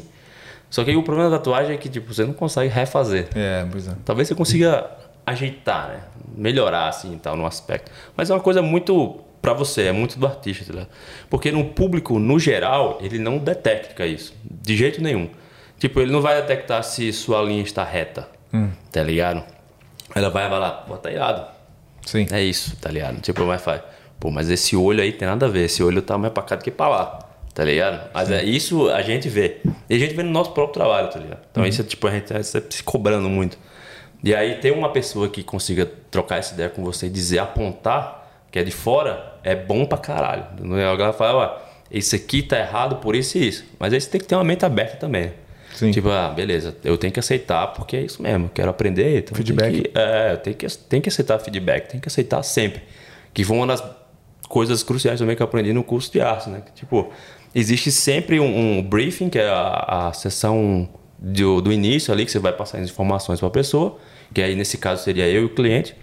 Só que o problema da tatuagem é que tipo, você não consegue refazer. É, pois é. Talvez você consiga ajeitar, né? Melhorar assim, tal, no aspecto. Mas é uma coisa muito pra você, é muito do artista, tá? Porque no público, no geral, ele não detecta isso, de jeito nenhum. Tipo, ele não vai detectar se sua linha está reta, hum. tá ligado? Ela vai falar, pô, tá irado. Sim. É isso, tá ligado? Tipo, vai falar, pô, mas esse olho aí tem nada a ver, esse olho tá mais pra cá do que pra lá, tá ligado? Mas é, isso a gente vê. E a gente vê no nosso próprio trabalho, tá ligado? Então hum. isso é tipo, a gente tá se cobrando muito. E aí ter uma pessoa que consiga trocar essa ideia com você e dizer, apontar, que é de fora, é bom pra caralho. A galera fala, ó, isso aqui tá errado por isso e isso. Mas aí você tem que ter uma mente aberta também. Sim. Tipo, ah, beleza, eu tenho que aceitar porque é isso mesmo, eu quero aprender. Então feedback. Eu que, é, eu tenho que, tenho que aceitar feedback, tenho que aceitar sempre. Que foi uma das coisas cruciais também que eu aprendi no curso de arte, né? Que, tipo, existe sempre um, um briefing, que é a, a sessão do, do início ali, que você vai passar as informações pra pessoa. Que aí, nesse caso, seria eu e o cliente.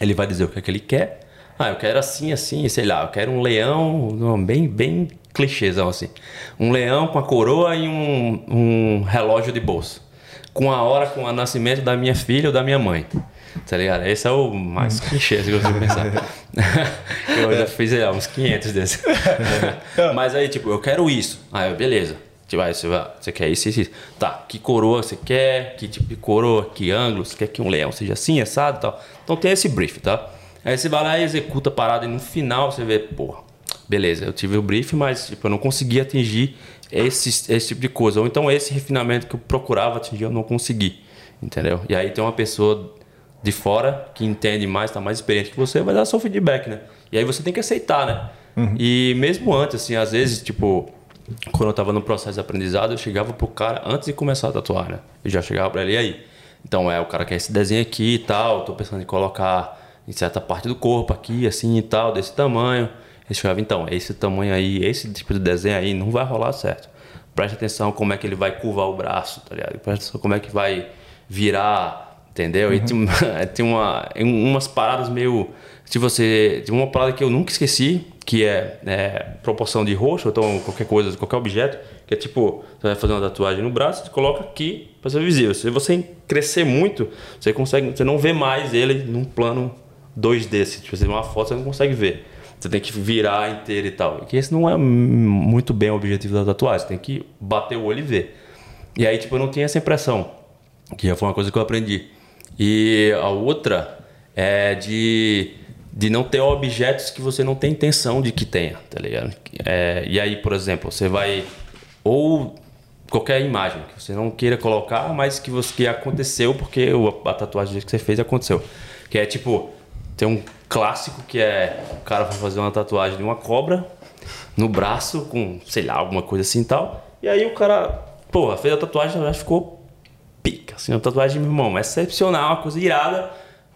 Ele vai dizer o que é que ele quer. Ah, eu quero assim, assim, sei lá. Eu quero um leão, bem, bem clichêzão assim. Um leão com a coroa e um, um relógio de bolso. Com a hora, com o nascimento da minha filha ou da minha mãe. Tá ligado? Esse é o mais clichê que eu consigo pensar. Eu já fiz, sei lá, uns quinhentos desses. Mas aí, tipo, eu quero isso. Ah, eu, beleza. Vai, você, vai, você quer isso, isso, isso. Tá, que coroa você quer, que tipo de coroa, que ângulo, você quer que um leão seja assim, assado e tal. Então tem esse brief, tá? Aí você vai lá e executa a parada e no final você vê, porra, beleza, eu tive o brief, mas tipo, eu não consegui atingir esse, esse tipo de coisa. Ou então esse refinamento que eu procurava atingir, eu não consegui, entendeu? E aí tem uma pessoa de fora, que entende mais, está mais experiente que você, vai dar seu feedback, né? E aí você tem que aceitar, né? Uhum. E mesmo antes, assim, às vezes, tipo, quando eu tava no processo de aprendizado, eu chegava pro cara antes de começar a tatuar, né? Eu já chegava pra ele, e aí? Então, é, o cara quer esse desenho aqui e tal, tô pensando em colocar em certa parte do corpo aqui, assim e tal, desse tamanho. Ele chegava, então, esse tamanho aí, esse tipo de desenho aí não vai rolar certo. Preste atenção como é que ele vai curvar o braço, tá ligado? Preste atenção como é que vai virar... Entendeu? Uhum. E tem, tem uma, umas paradas meio... Se você, tem uma parada que eu nunca esqueci, que é, é proporção de rosto, então qualquer coisa, qualquer objeto, que é tipo, você vai fazer uma tatuagem no braço, você coloca aqui para ser visível. Se você crescer muito, você consegue, você não vê mais ele num plano dois D. Se você tiver uma foto, você não consegue ver. Você tem que virar inteiro e tal. Porque esse não é muito bem o objetivo da tatuagem, você tem que bater o olho e ver. E aí, tipo, eu não tinha essa impressão, que já foi uma coisa que eu aprendi. E a outra é de, de não ter objetos que você não tem intenção de que tenha, tá ligado? É, e aí, por exemplo, você vai... Ou qualquer imagem que você não queira colocar, mas que, você, que aconteceu, porque a, a tatuagem que você fez aconteceu. Que é tipo, tem um clássico que é... O cara vai fazer uma tatuagem de uma cobra no braço, com, sei lá, alguma coisa assim e tal. E aí o cara, porra, fez a tatuagem e ficou... pica, assim, uma tatuagem, meu irmão, é excepcional, uma coisa irada,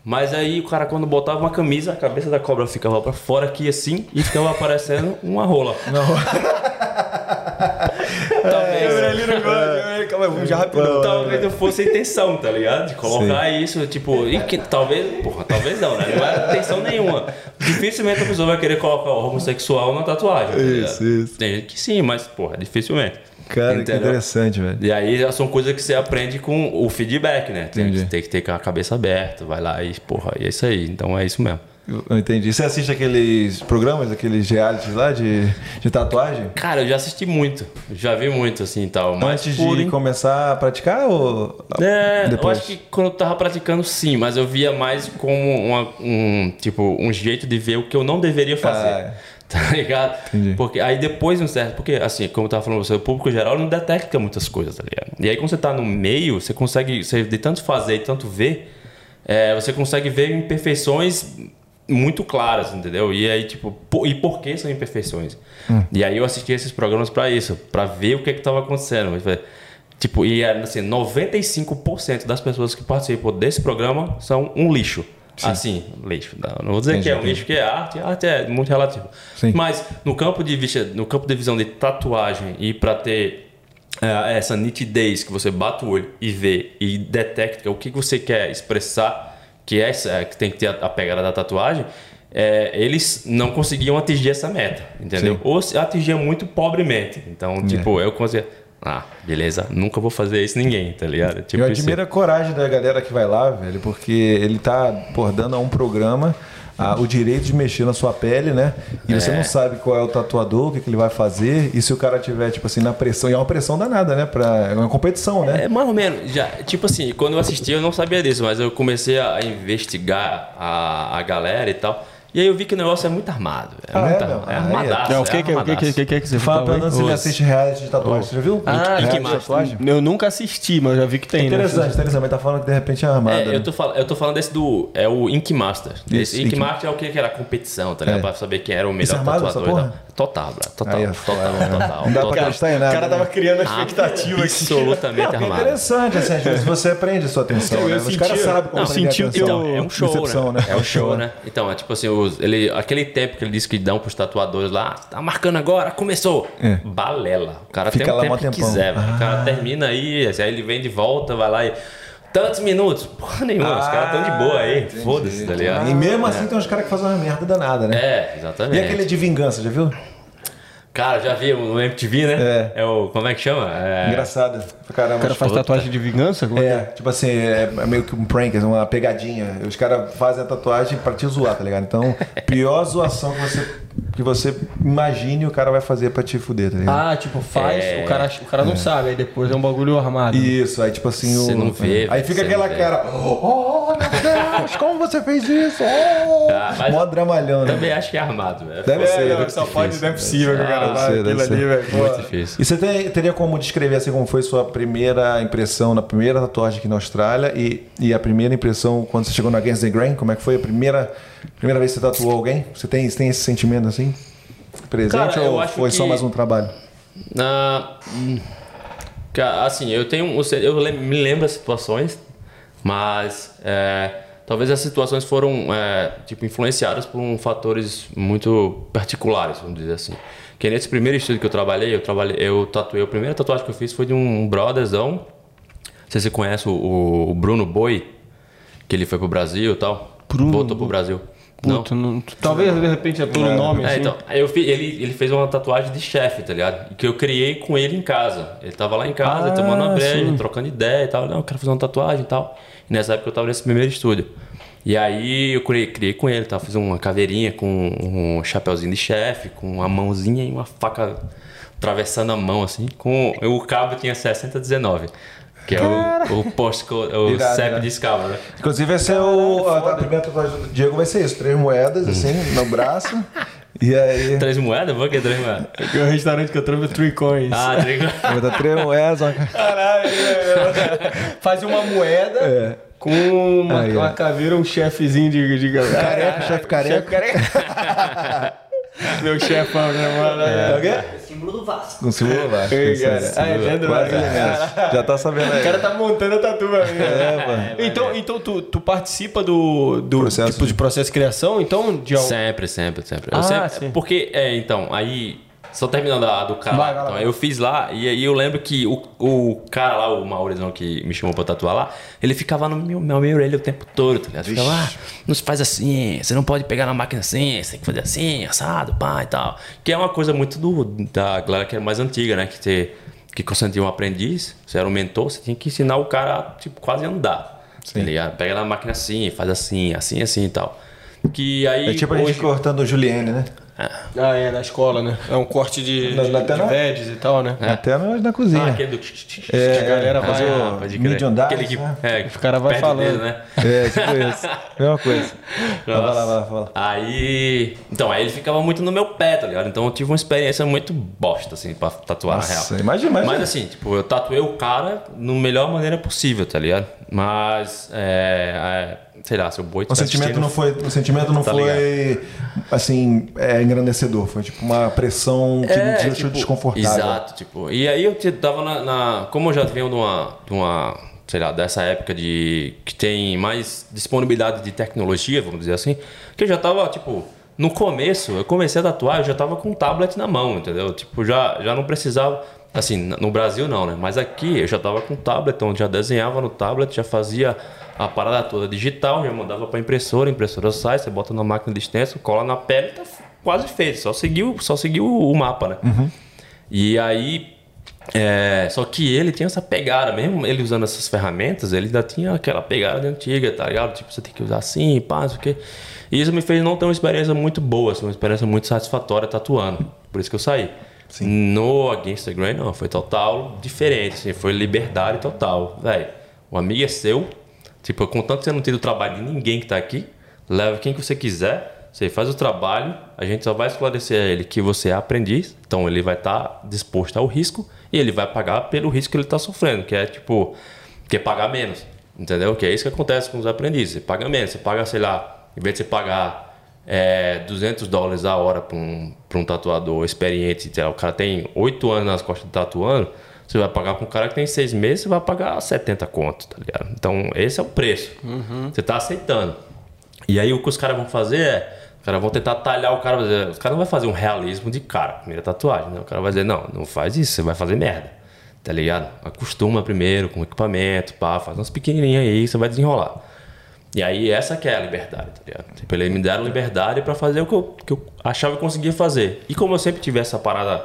mas aí o cara quando botava uma camisa, a cabeça da cobra ficava pra fora aqui assim e ficava aparecendo uma rola. Não. Talvez Talvez não fosse a intenção, tá ligado? De colocar Sim. isso, tipo, e que, talvez, porra, talvez não, né? Não era intenção nenhuma. Dificilmente a pessoa vai querer colocar o homossexual na tatuagem. Isso, tá isso. Tem gente que sim, mas, porra, dificilmente. Cara, entendeu? Que interessante, velho. E aí já são coisas que você aprende com o feedback, né? Tem, tem que ter com a cabeça aberta, vai lá e, porra, e é isso aí. Então é isso mesmo. Eu entendi. Você assiste aqueles programas, aqueles realities lá de, de tatuagem? Cara, eu já assisti muito. Já vi muito, assim, e tal. Mas antes de em... começar a praticar ou é, depois? Eu acho que quando eu tava praticando, sim. Mas eu via mais como uma, um, tipo, um jeito de ver o que eu não deveria fazer. Ah. Tá ligado? Entendi. Porque aí depois não serve. Porque, assim, como eu tava falando, você, o público geral não detecta muitas coisas, tá ligado? E aí quando você tá no meio, você consegue, você, de tanto fazer e tanto ver, é, você consegue ver imperfeições... muito claras, entendeu? E aí, tipo, por, e por que são imperfeições? Hum. E aí eu assisti esses programas pra isso, pra ver o que é que tava acontecendo. Tipo, e assim, noventa e cinco por cento das pessoas que participam desse programa são um lixo. Sim. Assim, lixo. Não vou dizer entendi, que é um entendi. Lixo, que é arte, arte é muito relativo. Sim. Mas no campo de vista, no campo de visão de tatuagem e pra ter é, essa nitidez que você bate o olho e vê e detecta o que você quer expressar, que é essa, que tem que ter a pegada da tatuagem, é, eles não conseguiam atingir essa meta, entendeu? Sim. Ou atingiam muito pobremente. Então, é. tipo, eu conseguia... Ah, beleza, nunca vou fazer isso ninguém, tá ligado? Tipo, eu admiro isso. A coragem da galera que vai lá, velho, porque ele tá por, dando a um programa a, o direito de mexer na sua pele, né? E é. Você não sabe qual é o tatuador, o que, que ele vai fazer. E se o cara tiver, tipo assim, na pressão... E é uma pressão danada, né? Pra, é uma competição, né? É, mais ou menos. Já, tipo assim, quando eu assisti, eu não sabia disso. Mas eu comecei a investigar a, a galera e tal... E aí eu vi que o negócio é muito armado. É, ah, muito é, armado. É armadaço. Não, o que é, é que, que, que, que você fala? Fala pra você, me assiste reality de tatuagem. Você já viu? Ah, que mais? Tatuagem? Eu nunca assisti, mas eu já vi que tem. Interessante, né? Interessante. Mas tá falando que de repente é armado. É, né? eu, tô fal- eu tô falando desse do... É o Ink Master. Esse Ink, Ink Master é o que, que era a competição, tá ligado? É. Pra saber quem era o melhor tatuador. Total, bro. Total, aí, total, é, total, total. Não dá total. Pra acreditar em nada. O cara tava criando a expectativa. Absolutamente armado. É interessante, assim. Às vezes você aprende a sua atenção. Os caras sabem como prender a atenção. É um show, né? É um show, né? Então, é tipo assim... Ele, aquele tempo que ele disse que dão pros tatuadores lá, ah, tá marcando agora, começou. É. Balela. O cara fica tem um lá tempo que quiser, ah. O cara termina aí, aí ele vem de volta, vai lá e... Tantos minutos? Porra nenhuma, ah, os caras estão de boa aí. Entendi. Foda-se, tá ligado? E mesmo assim é. Tem uns caras que fazem uma merda danada, né? É, exatamente. E aquele de vingança, já viu? Cara, já vi no M T V, né? É. É o... Como é que chama? É... Engraçado. Caramba, o cara faz tatuagem de vingança? É, é, tipo assim, é meio que um prank, é uma pegadinha. Os caras fazem a tatuagem pra te zoar, tá ligado? Então, pior zoação que você, que você imagine o cara vai fazer pra te fuder, tá ligado? Ah, tipo, faz, é... o cara, o cara não é. Sabe, aí depois é um bagulho armado. Isso, aí tipo assim... Você o... não vê. Aí fica aquela cara... Oh, oh, oh, Deus, como você fez isso? Oh! Ah, mas mó dramalhão, né? Também acho que é armado, velho. Deve é, ser. Não, deve só difícil, pode, não é possível que o cara vai aquilo ali, velho. Muito difícil. E você tem, teria como descrever assim como foi sua primeira impressão na primeira tatuagem aqui na Austrália e, e a primeira impressão quando você chegou na Against the Grain? Como é que foi a primeira, primeira vez que você tatuou alguém? Você tem, você tem esse sentimento assim? Presente, cara, ou foi que... só mais um trabalho? Ah, assim, eu tenho, eu me lembro das situações, mas é, talvez as situações foram é, tipo influenciadas por um, fatores muito particulares, vamos dizer assim. Que nesse primeiro estúdio que eu trabalhei, eu trabalhei, eu tatuei, a primeira tatuagem que eu fiz foi de um brotherzão. Não sei se você conhece o, o Bruno Boi, que ele foi pro Brasil e tal. Bruno. Voltou pro Brasil. Puta, não. Não, talvez de repente é pelo nome é, assim. Então, eu fi, ele, ele fez uma tatuagem de chefe, tá ligado? Que eu criei com ele em casa. Ele tava lá em casa, ah, tomando uma breja, trocando ideia e tal. Não, eu quero fazer uma tatuagem e tal. E nessa época eu tava nesse primeiro estúdio. E aí eu criei, criei com ele, tá? Fiz uma caveirinha com um chapeuzinho de chefe, com uma mãozinha e uma faca atravessando a mão, assim. Com, o cabo tinha sessenta dezenove. Que é o, o post, o Irado, C E P, né? De Scarborough, né? Inclusive vai ser o... A, a primeira tatuagem do Diego vai ser isso, três moedas, hum. assim, no braço. E aí... Três moedas? Por que três moedas? Porque o restaurante que eu trouxe é Three Coins. Ah, Three Coins. Eu vou dar três moedas. Uma... Caralho, faz uma moeda... É. Com uma, ah, uma é. caveira, um chefezinho de... de... Careca, chefe careca. Chef careca. Meu chefão, né, mano? É. É. O símbolo do Vasco. Com o símbolo do Vasco. Ei, cara. Símbolo. Ah, é do Vasco. Cara. Já tá sabendo aí. O cara tá montando a tatu, mano. É, mano. Então, então tu, tu participa do, do processo, tipo de processo de criação? Então, de... Sempre, sempre, sempre. Ah, eu sempre sim. Porque, é, então, aí... Só terminando a do cara. Vai, vai, vai. Então, eu fiz lá e aí eu lembro que o, o cara lá, o Maurizão que me chamou pra tatuar lá, ele ficava no meu, meu, meu orelha o tempo todo, tá ligado? Ficava lá, não se faz assim, você não pode pegar na máquina assim, você tem que fazer assim, assado, pá e tal. Que é uma coisa muito do, da galera que é mais antiga, né? Que você, que você tinha um aprendiz, você era um mentor, você tinha que ensinar o cara a tipo, quase andar. Sim. Tá ligado? Pega na máquina assim, faz assim, assim, assim e tal. Que aí, é tipo hoje... a gente cortando o Juliane, né? Ah, é, na escola, né? É um corte de, na, de, na de vedes e tal, né? É. Até na, na cozinha. Ah, aquele do... É, a galera vai... Ah, é, medium dice, aquele que, né? É, que o cara vai falando. Dedo, né? É, tipo isso. Mesma coisa. Vai lá, vai lá, fala. Aí... Então, aí ele ficava muito no meu pé, tá ligado? Então eu tive uma experiência muito bosta, assim, pra tatuar. Nossa, na real. Imagina, imagina. Mas assim, tipo, eu tatuei o cara na melhor maneira possível, tá ligado? Mas... É... é sei lá, seu boi... O tá sentimento não foi... O sentimento não tá foi... Assim... É, engrandecedor, foi tipo uma pressão que é, me deixou tipo, desconfortável. Exato, tipo, e aí eu tava na, na como eu já venho de uma, de uma, sei lá, dessa época de que tem mais disponibilidade de tecnologia, vamos dizer assim, que eu já tava tipo, no começo, eu comecei a tatuar, eu já tava com um tablet na mão, entendeu? Tipo, já, já não precisava, assim, no Brasil não, né? Mas aqui eu já tava com um tablet, então eu já desenhava no tablet, já fazia a parada toda digital, já mandava pra impressora, a impressora sai, você bota na máquina de stencil, cola na pele e tá quase feito, só seguiu, só seguiu o mapa, né? Uhum. E aí, é, só que ele tinha essa pegada, mesmo ele usando essas ferramentas, ele ainda tinha aquela pegada antiga, tá ligado? Tipo, você tem que usar assim, pá, não sei o quê. E isso me fez não ter uma experiência muito boa, assim, uma experiência muito satisfatória tatuando. Por isso que eu saí. Sim. No Against the Grain, não, foi total diferente, assim, foi liberdade total. Velho, o amigo é seu, tipo, contanto que você não tira o trabalho de ninguém que tá aqui, leva quem que você quiser. Você faz o trabalho, a gente só vai esclarecer a ele que você é aprendiz, então ele vai estar disposto ao risco e ele vai pagar pelo risco que ele está sofrendo, que é tipo, que é pagar menos, entendeu? Que é isso que acontece com os aprendizes, você paga menos, você paga, sei lá, em vez de você pagar é, duzentos dólares a hora para um, para um tatuador experiente, o cara tem oito anos nas costas tatuando, você vai pagar com um cara que tem seis meses, você vai pagar setenta conto, tá ligado? Então esse é o preço, uhum. Você está aceitando. E aí o que os caras vão fazer é... Os caras vão tentar talhar o cara. Os caras não vão fazer um realismo de cara, primeira tatuagem, né? O cara vai dizer, não, não faz isso, você vai fazer merda, tá ligado? Acostuma primeiro com o equipamento, pá, faz umas pequenininhas aí, você vai desenrolar. E aí essa que é a liberdade, tá ligado? Tipo, eles me deram liberdade pra fazer o que eu, que eu achava que eu conseguia fazer. E como eu sempre tive essa parada,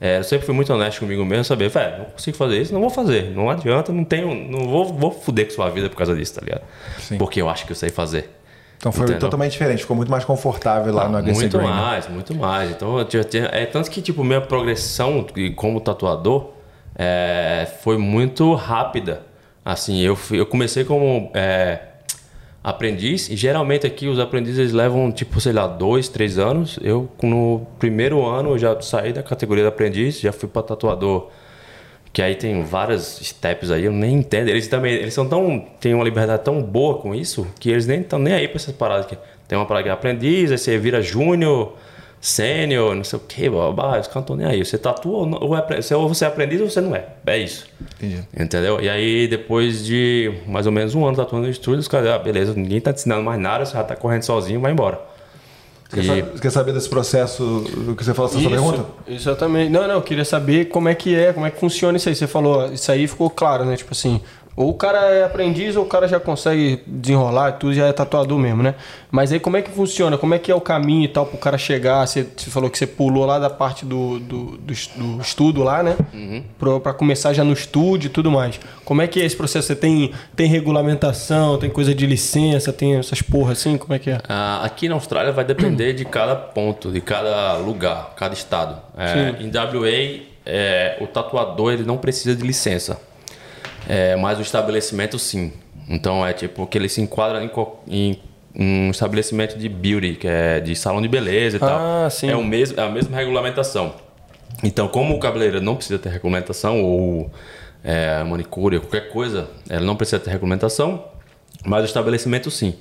é, eu sempre fui muito honesto comigo mesmo, saber, velho, não consigo fazer isso, não vou fazer, não adianta, não tenho, não vou, vou fuder com sua vida por causa disso, tá ligado? Sim. Porque eu acho que eu sei fazer. Então foi Entendeu? totalmente diferente, ficou muito mais confortável lá ah, no Against the Grain. Muito mais, né? muito mais. Então, eu tinha, tinha, é, tanto que tipo, minha progressão como tatuador é, foi muito rápida. Assim, eu, eu comecei como é, aprendiz, e geralmente aqui os aprendizes levam tipo, sei lá, dois, três anos. Eu, no primeiro ano, eu já saí da categoria de aprendiz, já fui para tatuador, que aí tem várias steps aí, eu nem entendo. Eles também, eles são tão, têm uma liberdade tão boa com isso, que eles nem estão nem aí para essas paradas aqui. Tem uma parada que é aprendiz, aí você vira júnior, sênior, não sei o que, babá, os caras não estão nem aí. Você tatua ou, não, ou, é, ou você é aprendiz ou você não é. É isso. Entendi. Entendeu? E aí, depois de mais ou menos um ano tatuando no estúdio, os caras, ah, beleza, ninguém tá te ensinando mais nada, você já tá correndo sozinho, vai embora. Você, e... quer, saber, quer saber desse processo, do que você falou, essa pergunta? Exatamente. Não, não, eu queria saber como é que é, como é que funciona isso aí. Você falou, isso aí ficou claro, né? Tipo assim, ou o cara é aprendiz ou o cara já consegue desenrolar, tudo, já é tatuador mesmo, né? Mas aí como é que funciona? Como é que é o caminho e tal pro cara chegar? Você, você falou que você pulou lá da parte do, do, do, do estudo lá, né? Uhum. Pra, pra começar já no estúdio e tudo mais. Como é que é esse processo? Você tem, tem regulamentação, tem coisa de licença, tem essas porra assim? Como é que é? Ah, aqui na Austrália vai depender de cada ponto, de cada lugar, cada estado. É, em W A, é, o tatuador ele não precisa de licença. É, mas o estabelecimento sim. Então é tipo que ele se enquadra em, em um estabelecimento de beauty, que é de salão de beleza e ah, tal. Sim. É, o mesmo, é a mesma regulamentação. Então como o cabeleireiro não precisa ter regulamentação, ou é, manicure, qualquer coisa, ele não precisa ter regulamentação, mas o estabelecimento sim.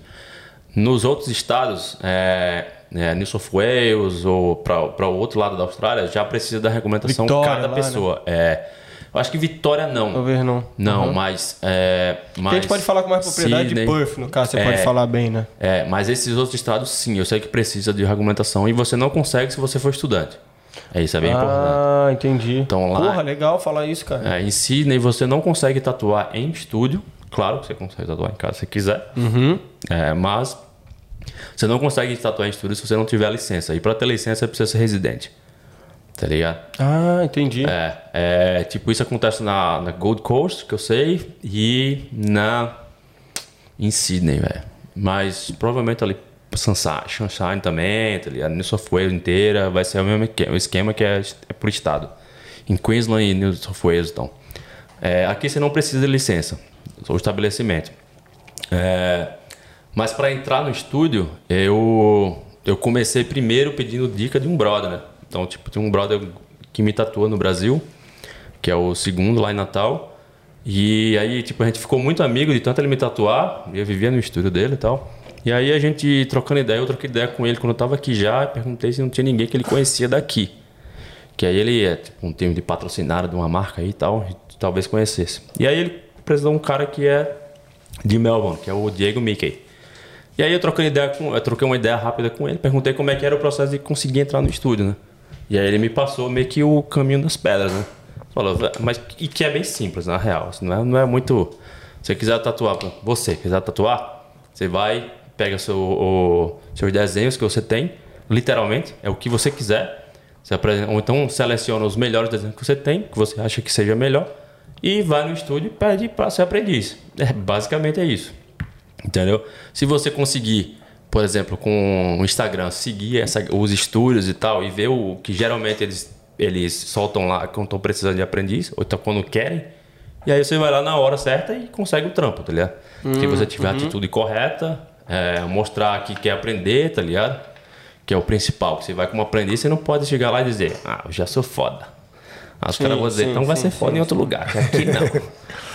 Nos outros estados, é, é, New South Wales ou para o outro lado da Austrália, já precisa da regulamentação Vitória, cada lá, pessoa. Né? É, eu acho que Vitória não. Talvez não. Não, uhum. mas, é, mas... A gente pode falar com mais propriedade Sydney, de Perth, no caso. Você é, pode falar bem, né? É, mas esses outros estados, sim. Eu sei que precisa de regulamentação. E você não consegue se você for estudante. É, isso é bem ah, importante. Ah, entendi. Então, lá, porra, legal falar isso, cara. É, em Sydney, você não consegue tatuar em estúdio. Claro que você consegue tatuar em casa se quiser. Uhum. É, mas você não consegue tatuar em estúdio se você não tiver a licença. E para ter licença, você precisa ser residente. Tá ligado? Ah, entendi. É, é tipo, isso acontece na, na Gold Coast, que eu sei, e na em Sydney, velho. Mas provavelmente ali Sunshine também, tá ligado? New South Wales inteira, vai ser o mesmo esquema, o esquema que é, é por estado. Em Queensland e New South Wales, então. É, aqui você não precisa de licença, ou estabelecimento. É, mas para entrar no estúdio, eu, eu comecei primeiro pedindo dica de um brother, né? Então, tipo, tem um brother que me tatua no Brasil, que é o segundo lá em Natal. E aí, tipo, a gente ficou muito amigo de tanto ele me tatuar. Eu vivia no estúdio dele e tal. E aí a gente trocando ideia, eu troquei ideia com ele quando eu tava aqui já. Perguntei se não tinha ninguém que ele conhecia daqui. Que aí ele é, tipo, um time de patrocinado de uma marca aí e tal. E talvez conhecesse. E aí ele apresentou um cara que é de Melbourne, que é o Diego Mickey. E aí eu troquei, ideia com, eu troquei uma ideia rápida com ele. Perguntei como é que era o processo de conseguir entrar no estúdio, né? E aí ele me passou meio que o caminho das pedras, né? Falou, mas e que é bem simples, na real. Não é, não é muito... Se você quiser tatuar, você quiser tatuar, você vai, pega seu, o, seus desenhos que você tem, literalmente, é o que você quiser. Você apresenta, ou então seleciona os melhores desenhos que você tem, que você acha que seja melhor, e vai no estúdio e pede para ser aprendiz. É, basicamente é isso. Entendeu? Se você conseguir... Por exemplo, com o Instagram, seguir essa, os estúdios e tal, e ver o que geralmente eles, eles soltam lá quando estão precisando de aprendiz, ou então quando querem. E aí você vai lá na hora certa e consegue o trampo, tá ligado? Hum, se você tiver uhum. a atitude correta, é, mostrar que quer aprender, tá ligado? Que é o principal. Que você vai como aprendiz, você não pode chegar lá e dizer, ah, eu já sou foda. Aí os caras vão dizer, sim, então sim, vai ser sim, foda sim, em outro sim. lugar, que aqui não.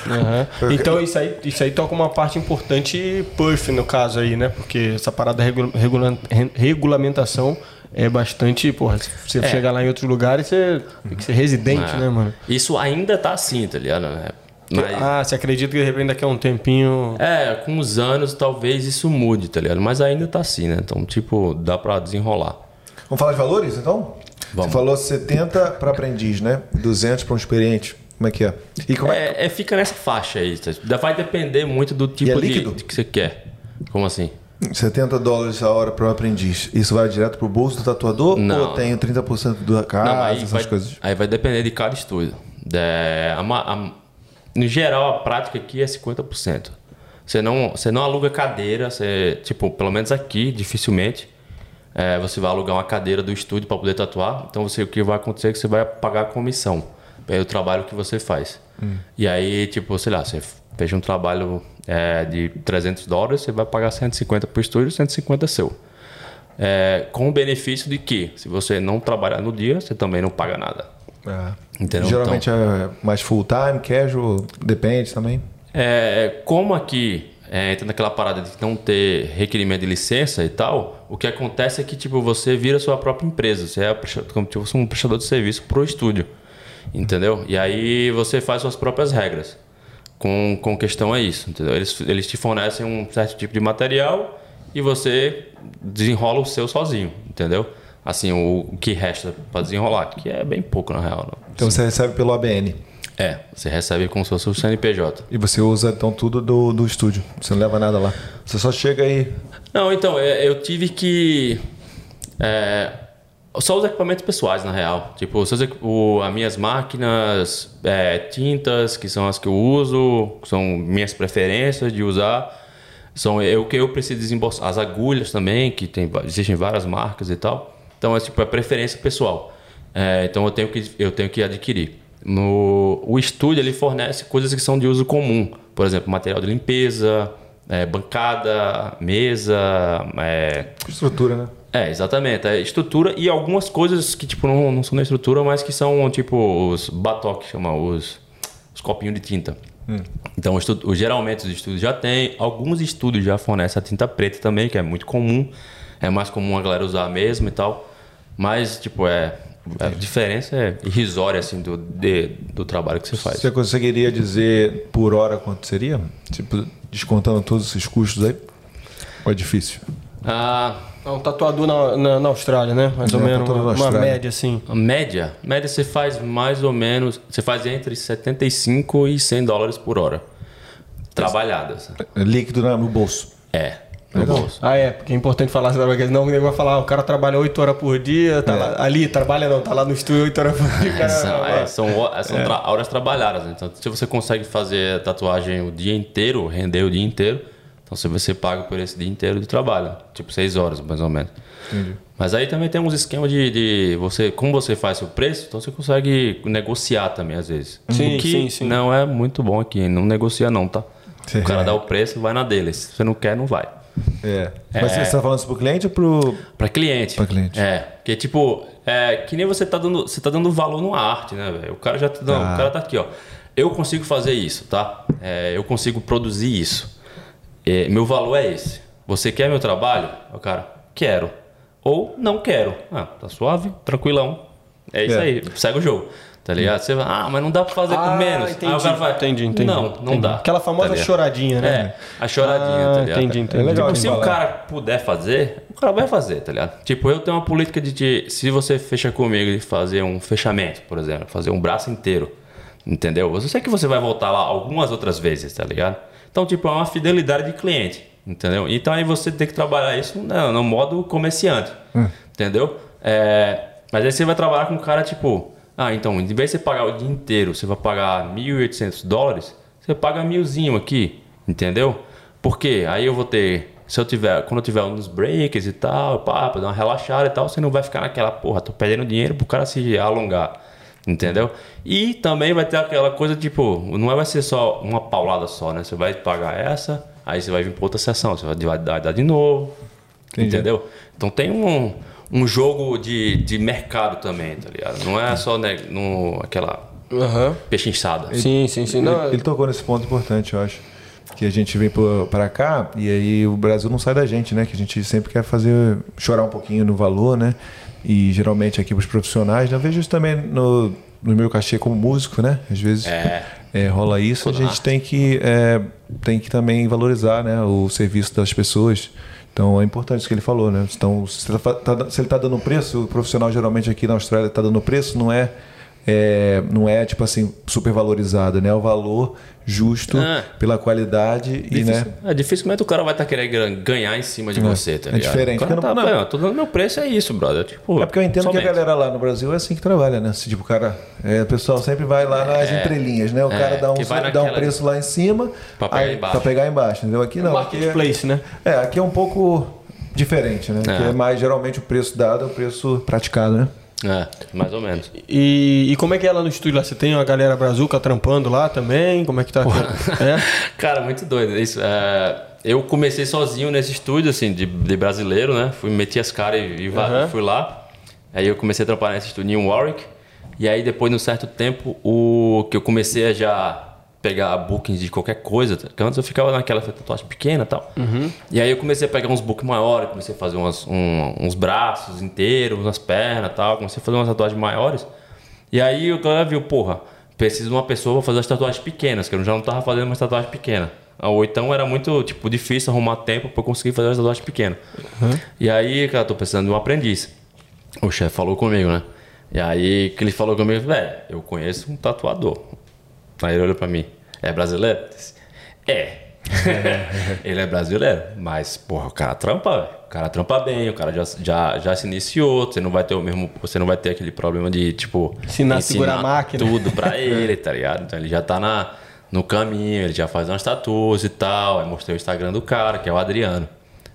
Uhum. Então isso aí, isso aí toca uma parte importante Perth no caso aí, né? Porque essa parada regula, regula, regulamentação é bastante, porra, você é. chegar lá em outros lugares, você tem que ser residente, é. né, mano? Isso ainda tá assim, tá ligado? É. Mas... Ah, você acredita que de repente daqui a um tempinho... É, com os anos talvez isso mude, tá ligado? Mas ainda tá assim, né? Então, tipo, dá pra desenrolar. Vamos falar de valores, então? Vamos. Você falou setenta pra aprendiz, né? duzentos pra um experiente. Como é que é? E como é, é? É? Fica nessa faixa aí. Vai depender muito do tipo é de, de que você quer. Como assim? setenta dólares a hora para um aprendiz. Isso vai direto pro bolso do tatuador? Não. Ou tem trinta por cento da casa, Não, essas vai, coisas? Aí vai depender de cada estúdio. De, a, a, no geral, a prática aqui é cinquenta por cento. Você não, você não aluga cadeira. Você, tipo, pelo menos aqui, dificilmente, é, você vai alugar uma cadeira do estúdio para poder tatuar. Então, você, o que vai acontecer é que você vai pagar a comissão. é o trabalho que você faz. Hum. E aí, tipo, sei lá, você fecha um trabalho é, de trezentos dólares, você vai pagar cento e cinquenta para o estúdio, cento e cinquenta é seu. É, com o benefício de que, se você não trabalhar no dia, você também não paga nada. É. Geralmente então, é mais full time, casual, depende também. É, como aqui é, entra naquela parada de não ter requerimento de licença e tal, o que acontece é que tipo, você vira sua própria empresa, você é como se fosse um prestador de serviço pro estúdio, entendeu? E aí você faz suas próprias regras com, com questão a isso, entendeu? Eles, eles te fornecem um certo tipo de material e você desenrola o seu sozinho, entendeu? Assim, o que resta para desenrolar, que é bem pouco na real. Não. Então assim, você recebe pelo A B N? É, você recebe como se fosse o C N P J. E você usa então tudo do, do estúdio, você não leva nada lá? Você só chega aí... Não, então, eu tive que... É, só os equipamentos pessoais na real. Tipo, as minhas máquinas, é, tintas, que são as que eu uso, são minhas preferências de usar... São o que eu preciso desembolsar. As agulhas também, que tem, existem várias marcas e tal. Então, é tipo a preferência pessoal. É, então, eu tenho que, eu tenho que adquirir. No, o estúdio, ele fornece coisas que são de uso comum. Por exemplo, material de limpeza, é, bancada, mesa... É, estrutura, né? É, exatamente. É estrutura e algumas coisas que tipo, não, não são da estrutura, mas que são tipo os batoques, chama, os, os copinhos de tinta. Hum. Então, estudo, geralmente os estúdios já tem. Alguns estúdios já fornecem a tinta preta também, que é muito comum. É mais comum a galera usar mesmo e tal. Mas, tipo, é, a diferença é irrisória assim, do, de, do trabalho que você faz. Você conseguiria dizer por hora quanto seria? Tipo, descontando todos esses custos aí? Ou é difícil? Ah, um tatuador na, na, na Austrália, né? Mais é, ou menos uma, uma média, assim. A média? Média você faz mais ou menos... Você faz entre setenta e cinco e cem dólares por hora. Trabalhadas. Líquido no bolso. É, no é bolso. Ah, é. Porque é importante falar... Não, ninguém vai falar... O cara trabalha oito horas por dia. Tá é. lá, ali, trabalha não. Tá lá no estúdio oito horas por dia. Cara, são é, são, são é. tra- horas trabalhadas. Então, se você consegue fazer tatuagem o dia inteiro, render o dia inteiro... Então, se você paga por esse dia inteiro de trabalho, tipo seis horas, mais ou menos. Entendi. Mas aí também tem uns esquemas de, de você, como você faz seu preço, então você consegue negociar também, às vezes. Sim, o que sim, sim. Não é muito bom aqui, não negocia não, tá? Sim. O cara dá o preço, vai na dele. Se você não quer, não vai. É. É. Mas você está falando isso pro cliente ou pro... Para cliente. Para cliente. É, porque tipo, é, que nem você tá dando, você tá dando valor numa arte, né, velho? O cara já tá dando, ah. O cara tá aqui, ó. Eu consigo fazer isso, tá? É, eu consigo produzir isso. É, meu valor é esse. Você quer meu trabalho? O cara, quero. Ou não quero. Ah, tá suave, tranquilão. É isso é. aí, segue o jogo. Tá ligado? Você vai, ah, mas não dá pra fazer ah, com menos. Entendi. Aí o cara vai, entendi, entendi. Não, não entendi. dá. Aquela famosa tá choradinha, né? É, a choradinha, ah, tá ligado? Entendi, entendi. É legal, tipo, se o cara puder fazer, o cara vai fazer, tá ligado? Tipo, eu tenho uma política de, de se você fecha comigo de fazer um fechamento, por exemplo, fazer um braço inteiro, entendeu? Eu sei que você vai voltar lá algumas outras vezes, tá ligado? Então, tipo, é uma fidelidade de cliente, entendeu? Então, aí você tem que trabalhar isso no, no modo comerciante, hum. entendeu? É, mas aí você vai trabalhar com um cara, tipo... Ah, então, em vez de você pagar o dia inteiro, você vai pagar mil e oitocentos dólares, você paga milzinho aqui, entendeu? Porque aí eu vou ter... Se eu tiver... Quando eu tiver uns breaks e tal, pá, pra dar uma relaxada e tal, você não vai ficar naquela porra, tô perdendo dinheiro pro cara se alongar, entendeu? E também vai ter aquela coisa tipo, não vai ser só uma paulada só, né? Você vai pagar essa, aí você vai vir para outra sessão, você vai dar, dar de novo. Entendi. Entendeu? Então tem um, um jogo de, de mercado também, tá ligado? Não é só né, no, aquela uhum. pechinchada. Sim, sim, sim. Ele, não, ele tocou nesse ponto importante, eu acho. Que a gente vem para cá e aí o Brasil não sai da gente, né? Que a gente sempre quer fazer chorar um pouquinho no valor, né? E geralmente aqui para os profissionais, né? Eu vejo isso também no, no meu cachê como músico, né? Às vezes é. É, rola isso, toda a gente arte. tem que, é, tem que também valorizar, né? O serviço das pessoas. Então é importante isso que ele falou, né? Então, se ele está tá dando preço, o profissional geralmente aqui na Austrália está dando preço, não é... É, não é tipo assim super valorizado, né? É o valor justo ah, pela qualidade difícil. E né? É, dificilmente o cara vai estar tá querendo ganhar em cima de é, você, tá ligado? É diferente. O cara tá, não, não, tô dando meu preço, é isso, brother. Tipo, é porque eu entendo somente. Que a galera lá no Brasil é assim que trabalha, né? Se, tipo, o cara, é, o pessoal sempre vai lá nas é, entrelinhas, né? O é, cara dá um, naquela, dá um preço lá em cima para pegar, aí, pegar embaixo, entendeu? Aqui não. É um marketplace, né? É, aqui é um pouco diferente, né? É. Que é mais geralmente o preço dado é o preço praticado, né? É, mais ou menos. E, e como é que é lá no estúdio? Lá você tem uma galera brazuca trampando lá também? Como é que tá? É? Cara, muito doido. Isso, é... eu comecei sozinho nesse estúdio, assim, de, de brasileiro, né? Fui, meti as caras e, e uhum. fui lá. Aí eu comecei a trampar nesse estúdio em Warwick. E aí depois, num certo tempo, o que eu comecei a já pegar bookings de qualquer coisa. Porque antes eu ficava naquela tatuagem pequena e tal. Uhum. E aí eu comecei a pegar uns bookings maiores, comecei a fazer umas, um, uns braços inteiros, umas pernas e tal. Comecei a fazer umas tatuagens maiores. E aí o cara viu, porra, preciso de uma pessoa pra fazer as tatuagens pequenas, que eu já não tava fazendo mais tatuagem pequena. Ou então era muito, tipo, difícil arrumar tempo pra eu conseguir fazer as tatuagens pequenas. Uhum. E aí, cara, tô pensando em um aprendiz. O chefe falou comigo, né? E aí que ele falou comigo, velho, eu conheço um tatuador. Aí ele olhou pra mim, é brasileiro? Disse, é. Ele é brasileiro, mas porra, o cara trampa, velho. O cara trampa bem, o cara já, já, já se iniciou, você não vai ter o mesmo, você não vai ter aquele problema de tipo ensinar, segurar a máquina, tudo pra ele, tá ligado? Então ele já tá na, no caminho, ele já faz umas tatuas e tal. Aí mostrei o Instagram do cara, que é o Adriano.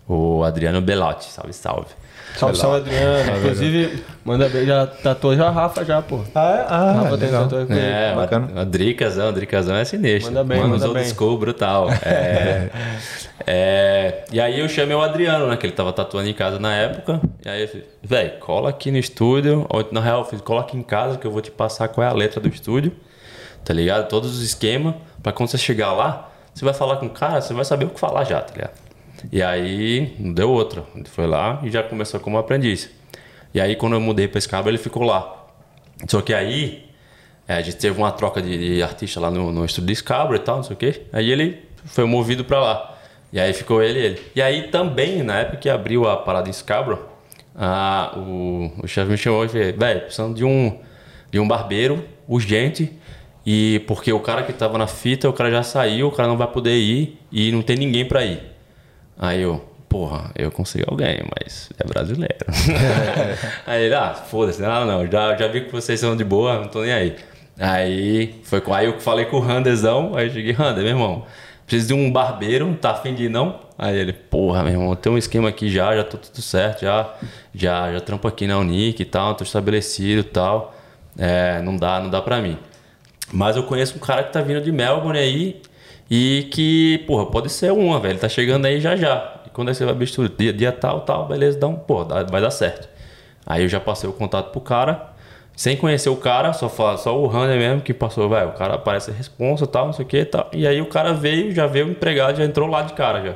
O Adriano Belotti, salve, salve. Salve, salve, Adriano. Inclusive, manda bem, já tatuou já a Rafa já, pô. Ah, ah Rafa tem tatuagem com ele. É, bacana. A, a Dricazão, a Dricazão é sinistro. Manda bem, manda, manda bem. Manda os outros brutal. É, é, e aí eu chamei o Adriano, né, que ele tava tatuando em casa na época. E aí eu falei, velho, cola aqui no estúdio. Ou, na real, eu falei, cola aqui em casa que eu vou te passar qual é a letra do estúdio. Tá ligado? Todos os esquemas. Pra quando você chegar lá, você vai falar com o cara, você vai saber o que falar já, tá ligado? E aí, não deu outra. Ele foi lá e já começou como aprendiz. E aí, quando eu mudei para Scarborough, ele ficou lá. Só que aí, é, a gente teve uma troca de, de artista lá no, no estúdio de Scarborough e tal, não sei o quê. Aí ele foi movido para lá. E aí ficou ele e ele. E aí também, na época que abriu a parada em Scarborough, a, o, o chefe me chamou e falou, velho, precisando de um, de um barbeiro urgente. E porque o cara que estava na fita, o cara já saiu, o cara não vai poder ir e não tem ninguém para ir. Aí eu, porra, eu consegui alguém, mas é brasileiro. Aí ele, ah, foda-se, não, não, já, já vi que vocês são de boa, não tô nem aí. Aí, foi, aí eu falei com o Randezão, aí eu cheguei, Rande, meu irmão, preciso de um barbeiro, tá afim de ir não? Aí ele, porra, meu irmão, tem um esquema aqui já, já tô tudo certo, já, já, já trampo aqui na Unique e tal, tô estabelecido e tal, é, não dá, não dá pra mim. Mas eu conheço um cara que tá vindo de Melbourne aí, e que, porra, pode ser uma, velho. Tá chegando aí já já. E quando aí você vai abrir tudo, dia, dia tal, tal, beleza, dá um, pô, vai dar certo. Aí eu já passei o contato pro cara, sem conhecer o cara, só, só o Hunter mesmo que passou, velho. O cara aparece a responsa e tal, não sei o que e tal. E aí o cara veio, já veio empregado, já entrou lá de cara já.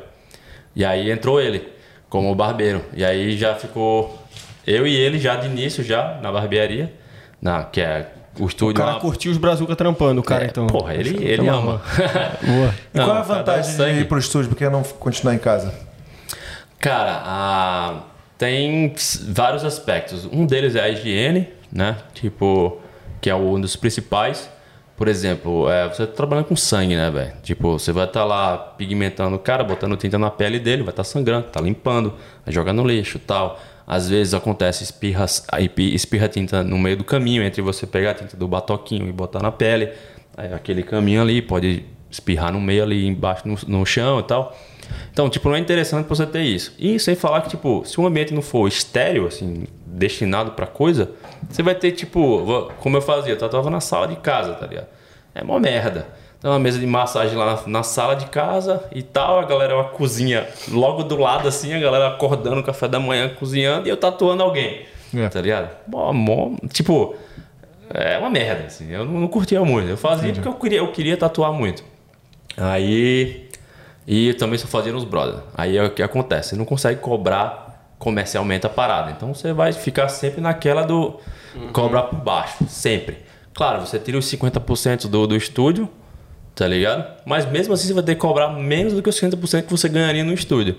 E aí entrou ele, como barbeiro. E aí já ficou eu e ele já de início, já na barbearia, na, que é. O, o cara lá... curtiu os brazuca trampando, o cara, é, então. Porra, ele, ele, ele ama. Boa. E não, qual é a vantagem de ir pro estúdio? Porque não continuar em casa? Cara, ah, tem vários aspectos. Um deles é a higiene, né? Tipo, que é um dos principais. Por exemplo, é, você tá trabalhando com sangue, né, velho? Tipo, você vai estar tá lá pigmentando o cara, botando tinta na pele dele, vai estar tá sangrando, tá limpando, vai jogar no lixo e tal. Às vezes acontece espirra, espirra tinta no meio do caminho, entre você pegar a tinta do batoquinho e botar na pele. Aí aquele caminho ali pode espirrar no meio ali embaixo, no, no chão e tal. Então, tipo, não é interessante você ter isso. E sem falar que, tipo, se o ambiente não for estéril, assim, destinado pra coisa, você vai ter, tipo, como eu fazia, eu tatuava na sala de casa, tá ligado? É uma merda. Tem uma mesa de massagem lá na, na sala de casa e tal, a galera, uma cozinha logo do lado assim, a galera acordando, café da manhã, cozinhando e eu tatuando alguém, é. Tá ligado? Bom, bom, tipo, é uma merda, assim, eu não, não curtia muito, eu fazia Entendi. Porque eu queria, eu queria tatuar muito. Aí, e eu também só fazia nos brothers, aí é o que acontece, você não consegue cobrar comercialmente a parada, então você vai ficar sempre naquela do uhum. cobrar por baixo, sempre. Claro, você tira os cinquenta por cento do, do estúdio, tá ligado? Mas mesmo assim você vai ter que cobrar menos do que os cinquenta por cento que você ganharia no estúdio.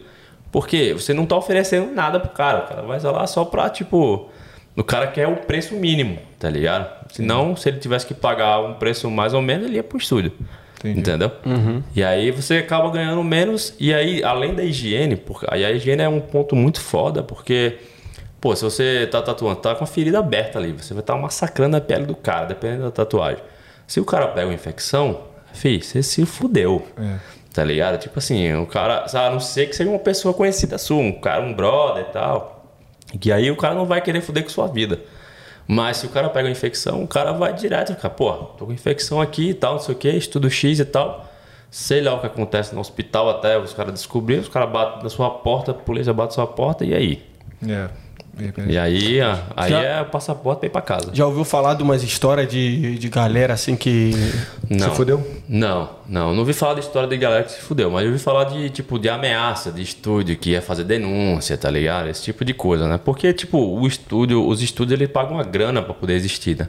Porque você não tá oferecendo nada pro cara. O cara vai lá só pra, tipo... O cara quer o preço mínimo, tá ligado? Senão, se ele tivesse que pagar um preço mais ou menos, ele ia pro estúdio. Entendi. Entendeu? Uhum. E aí você acaba ganhando menos. E aí, além da higiene... Porque aí a higiene é um ponto muito foda, porque... Pô, se você tá tatuando, tá com a ferida aberta ali. Você vai estar tá massacrando a pele do cara, dependendo da tatuagem. Se o cara pega uma infecção... Fih, você se fudeu, é. Tá ligado? Tipo assim, o cara, a não ser que seja uma pessoa conhecida sua, um cara, um brother e tal, que aí o cara não vai querer fuder com sua vida. Mas se o cara pega uma infecção, o cara vai direto, cara, pô, tô com infecção aqui e tal, não sei o que, estudo X e tal. Sei lá o que acontece no hospital até os caras descobrirem, os caras batem na sua porta, a polícia bate na sua porta e aí? É. E aí, aí já, é passaporte pra ir pra casa. Já ouviu falar de umas histórias de, de galera assim que não, se fudeu? Não, não. Não ouvi falar de história de galera que se fudeu, mas eu ouvi falar de tipo de ameaça, de estúdio que ia fazer denúncia, tá ligado? Esse tipo de coisa, né? Porque, tipo, o estúdio, os estúdios eles pagam uma grana pra poder existir, né?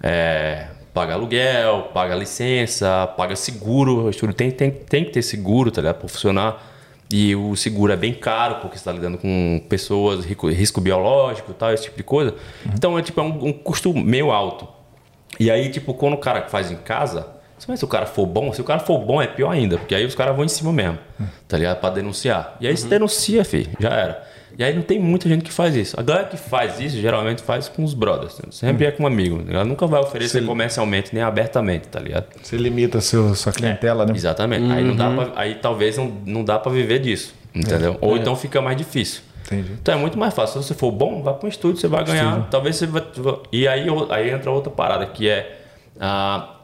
É, paga aluguel, paga licença, paga seguro. O estúdio tem, tem, tem que ter seguro, tá ligado? Pra funcionar. E o seguro é bem caro, porque você está lidando com pessoas, risco biológico e tal, esse tipo de coisa. Uhum. Então, é, tipo, é um, um custo meio alto. E aí, tipo, quando o cara faz em casa, se o cara for bom, se o cara for bom é pior ainda, porque aí os caras vão em cima mesmo, uhum. tá ligado? Para denunciar. E aí uhum. se denuncia, filho, já era. E aí não tem muita gente que faz isso. A galera que faz isso, geralmente faz com os brothers. Sempre uhum. é com um amigo. Ela nunca vai oferecer você... comercialmente, nem abertamente, tá ligado? Você limita seu, sua clientela, é, né? Exatamente. Uhum. Aí, não dá pra, aí talvez não, não dá pra viver disso, entendeu? É. Ou é. Então fica mais difícil. Entendi. Então é muito mais fácil. Se você for bom, vai pra um estúdio, você vai ganhar. Estúdio. Talvez você vai... E aí, aí entra outra parada, que é ah,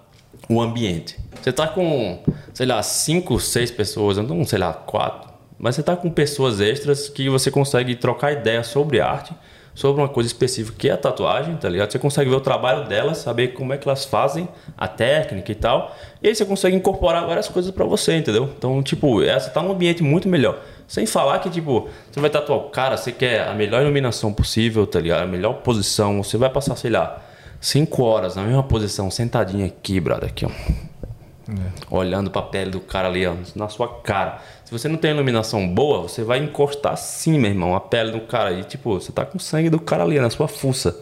o ambiente. Você tá com, sei lá, cinco, seis pessoas, não sei lá, quatro... Mas você está com pessoas extras que você consegue trocar ideia sobre arte, sobre uma coisa específica que é a tatuagem, tá ligado? Você consegue ver o trabalho delas, saber como é que elas fazem, a técnica e tal. E aí você consegue incorporar várias coisas para você, entendeu? Então, tipo, essa tá num ambiente muito melhor. Sem falar que, tipo, você vai tatuar o cara, você quer a melhor iluminação possível, tá ligado? A melhor posição. Você vai passar, sei lá, cinco horas na mesma posição, sentadinho aqui, brother, aqui, ó. É. Olhando pra pele do cara ali, ó, na sua cara. Se você não tem iluminação boa, você vai encostar assim, meu irmão, a pele do cara. E tipo, você tá com o sangue do cara ali na sua fuça,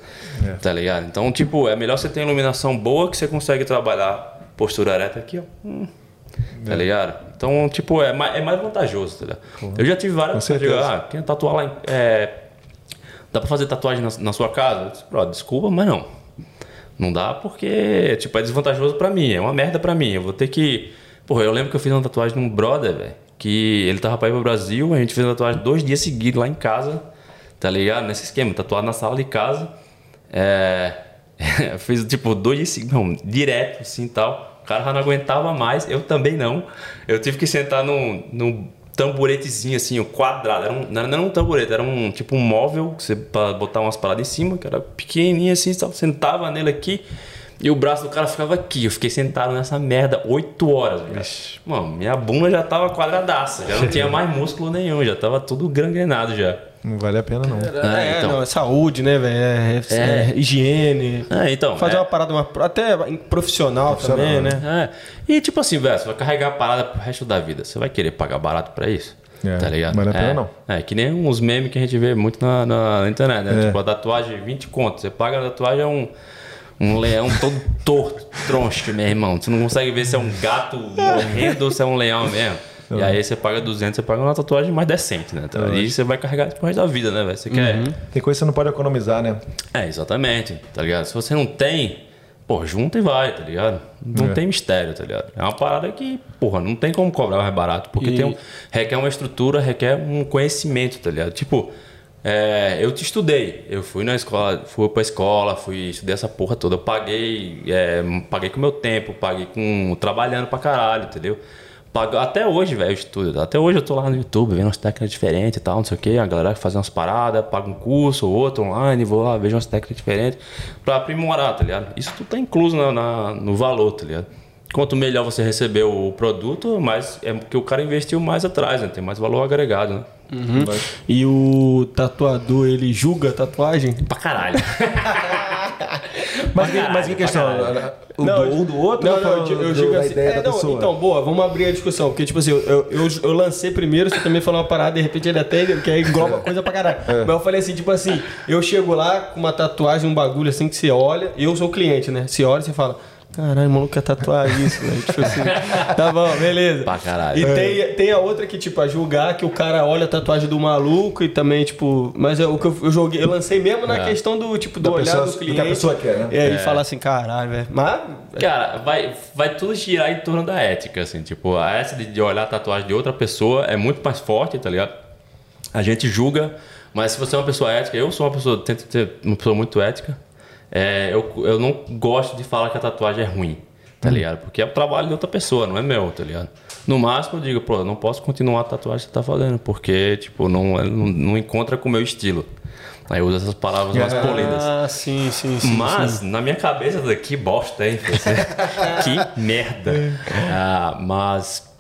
é. Tá ligado? Então, tipo, é melhor você ter iluminação boa, que você consegue trabalhar postura ereta aqui, ó. Hum. É. Tá ligado? Então, tipo, é mais, é mais vantajoso, tá ligado? Uhum. Eu já tive várias pessoas que ah, quem tatuar lá em, é, dá pra fazer tatuagem na, na sua casa? Eu disse, bro, desculpa, mas não. Não dá porque, tipo, é desvantajoso pra mim. É uma merda pra mim. Eu vou ter que... Porra, eu lembro que eu fiz uma tatuagem num brother, velho. Que ele tava pra ir pro Brasil. A gente fez uma tatuagem dois dias seguidos lá em casa. Tá ligado? Nesse esquema. Tatuado na sala de casa. É... eu fiz, tipo, dois dias seguidos. Não, direto, assim, tal. O cara já não aguentava mais. Eu também não. Eu tive que sentar num, num tamburetezinho, assim, um quadrado. Era um, não era um tamburete. Era um, tipo, um móvel. Que você, pra botar umas paradas em cima. Que era pequenininho, assim. Tal. Sentava nele aqui. E o braço do cara ficava aqui. Eu fiquei sentado nessa merda oito horas, velho. Mano, minha bunda já tava quadradaça. Já não tinha mais músculo nenhum. Já tava tudo gangrenado já. Não vale a pena, não. É, é, então. Não, é saúde, né, velho? É, é, é, é higiene. É, então. Fazer é. uma parada uma, até profissional, profissional também, né? É. E tipo assim, velho, você vai carregar a parada pro resto da vida. Você vai querer pagar barato pra isso? É, tá ligado? Não vale a pena, é, não. É, que nem uns memes que a gente vê muito na, na internet, né? É. Tipo, a tatuagem, vinte contos. Você paga a tatuagem, é um... Um leão todo torto, troncho, meu irmão. Você não consegue ver se é um gato morrendo ou se é um leão mesmo. Uhum. E aí você paga duzentos, você paga uma tatuagem mais decente, né? Então, uhum. E você vai carregar pro resto da vida, né, velho? Você quer... Uhum. Tem coisa que você não pode economizar, né? É, exatamente, tá ligado? Se você não tem, pô, junta e vai, tá ligado? Não é. Tem mistério, tá ligado? É uma parada que, porra, não tem como cobrar mais barato. Porque e... tem um... requer uma estrutura, requer um conhecimento, tá ligado? Tipo... É, eu te estudei, eu fui na escola, fui pra escola, fui estudei essa porra toda, eu paguei, é, paguei com o meu tempo, paguei com trabalhando pra caralho, entendeu? Pago, até hoje, velho, eu estudo, até hoje eu tô lá no YouTube vendo umas técnicas diferentes e tal, não sei o que, a galera faz umas paradas, paga um curso ou outro online, vou lá, vejo umas técnicas diferentes pra aprimorar, tá ligado? Isso tudo tá incluso na, na, no valor, tá ligado? Quanto melhor você receber o produto, mais é porque o cara investiu mais atrás, né? Tem mais valor agregado, né? Uhum. E o tatuador, ele julga a tatuagem? Pra caralho. Mas, caralho, mas que questão? Um do, do outro? Não, não, não eu, eu digo assim, ideia é, da não, pessoa. Então, boa, vamos abrir a discussão. Porque, tipo assim, eu, eu, eu, eu lancei primeiro, você também falou uma parada, de repente ele até quer engloba coisa pra caralho. É. Mas eu falei assim, tipo assim, eu chego lá com uma tatuagem, um bagulho assim que você olha, eu sou o cliente, né? Você olha e você fala... Caralho, o maluco quer tatuar isso, velho. Tipo assim, tá bom, beleza. Pra caralho. E tem, tem a outra que, tipo, a julgar que o cara olha a tatuagem do maluco e também, tipo... Mas é o que eu, eu joguei, eu lancei mesmo na é. questão do, tipo, do da olhar pessoa, do cliente. Do que a pessoa quer, né? É, é. E falar assim, caralho, velho. Mas... Cara, vai, vai tudo girar em torno da ética, assim. Tipo, essa de olhar a tatuagem de outra pessoa é muito mais forte, tá ligado? A gente julga, mas se você é uma pessoa ética... Eu sou uma pessoa, tento ser uma pessoa muito ética... é, eu, eu não gosto de falar que a tatuagem é ruim, tá ligado? Porque é o trabalho de outra pessoa, não é meu, tá ligado? No máximo eu digo, pô, eu não posso continuar a tatuagem que você tá fazendo, porque, tipo, não, não, não encontra com o meu estilo. Aí eu uso essas palavras mais ah, polidas. Ah, sim, sim, sim. Mas, sim. na minha cabeça, que bosta, hein? Que merda. Ah, mas,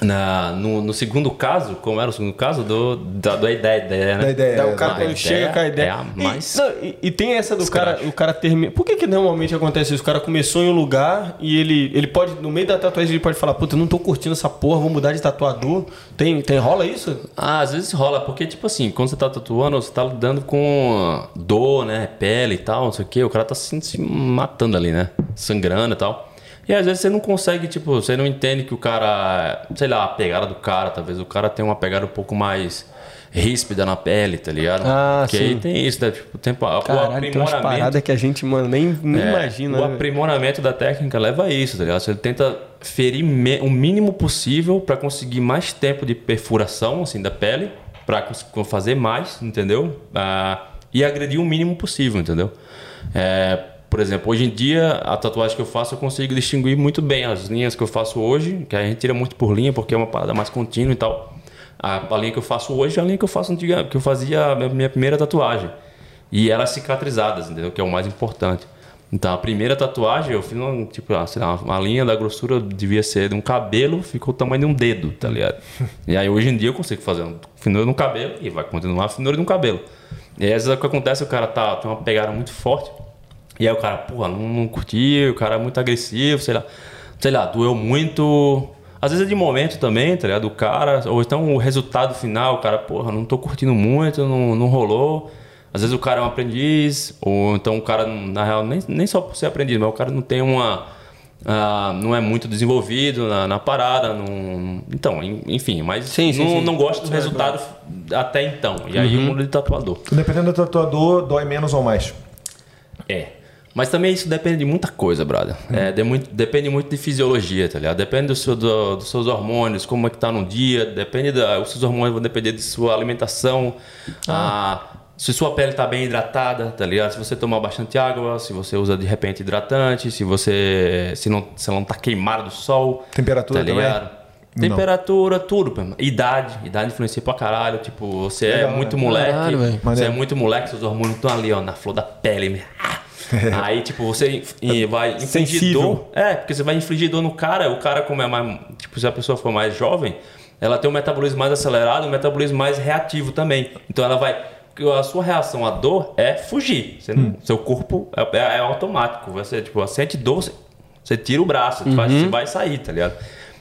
na, no, no segundo caso, como era o segundo caso? Do, da, da ideia, ideia, né? Da ideia. Da, o cara quando chega com a ideia. É a mais e, não, e, e tem essa do escracho. cara, o cara termina... Por que que normalmente acontece isso? O cara começou em um lugar e ele, ele pode, no meio da tatuagem, ele pode falar, puta, não tô curtindo essa porra, vou mudar de tatuador. Tem, tem, rola isso? Ah, às vezes rola, porque tipo assim, quando você tá tatuando, você tá lidando com dor, né? Pele e tal, não sei o que. O cara tá se, se matando ali, né? Sangrando e tal. E às vezes você não consegue, tipo, você não entende que o cara, sei lá, a pegada do cara, talvez o cara tenha uma pegada um pouco mais ríspida na pele, tá ligado? Ah, que sim. Aí tem isso, né? Tipo, tem, caralho, o aprimoramento, tem parada que a gente, mano, nem, nem é, imagina. O né? aprimoramento da técnica leva a isso, tá ligado? Você tenta ferir me, o mínimo possível pra conseguir mais tempo de perfuração, assim, da pele, pra fazer mais, entendeu? Ah, e agredir o mínimo possível, entendeu? É... Por exemplo, hoje em dia, a tatuagem que eu faço, eu consigo distinguir muito bem as linhas que eu faço hoje, que a gente tira muito por linha, porque é uma parada mais contínua e tal. A, a linha que eu faço hoje é a linha que eu, faço, que eu fazia a minha primeira tatuagem. E elas cicatrizadas, entendeu? Que é o mais importante. Então, a primeira tatuagem, eu fiz uma, tipo, sei lá, uma linha da grossura devia ser de um cabelo, ficou o tamanho de um dedo, tá ligado? E aí, hoje em dia, eu consigo fazer uma finura de um cabelo e vai continuar a finura de um cabelo. E aí, às vezes, o que acontece, o cara tá, tem uma pegada muito forte, e aí o cara, porra, não, não curtiu, o cara é muito agressivo, sei lá, sei lá, doeu muito. Às vezes é de momento também, tá ligado? O cara, ou então o resultado final, o cara, porra, não tô curtindo muito, não, não rolou. Às vezes o cara é um aprendiz, ou então o cara, na real, nem, nem só por ser aprendiz, mas o cara não tem uma... Uh, não é muito desenvolvido na, na parada, não... então, enfim, mas sim, sim, não, sim. não gosto do resultado até então. E aí uhum. eu mudo de tatuador. Dependendo do tatuador, dói menos ou mais? É. Mas também isso depende de muita coisa, brother. Uhum. É, de muito, depende muito de fisiologia, tá ligado? Depende do seu, do, dos seus hormônios, como é que tá no dia. Depende da, os seus hormônios vão depender de sua alimentação. Ah. Ah, se sua pele tá bem hidratada, tá ligado? Se você tomar bastante água, se você usa de repente hidratante, se você se não, se não tá queimado do sol. Temperatura, tá ligado? Também? Temperatura, não. tudo. Idade. Idade influencia pra caralho. Tipo, você é, é muito né? moleque. Caralho, você Maneiro. é muito moleque, seus hormônios estão ali, ó, na flor da pele. Ah! Aí, tipo, você vai infligir dor. É, porque você vai infligir dor no cara. O cara, como é mais... Tipo, se a pessoa for mais jovem, ela tem um metabolismo mais acelerado, um metabolismo mais reativo também. Então, ela vai... A sua reação à dor é fugir. Você não, hum. Seu corpo é, é automático. Você, tipo, sente dor, você, você tira o braço. Uhum. Você vai sair, tá ligado?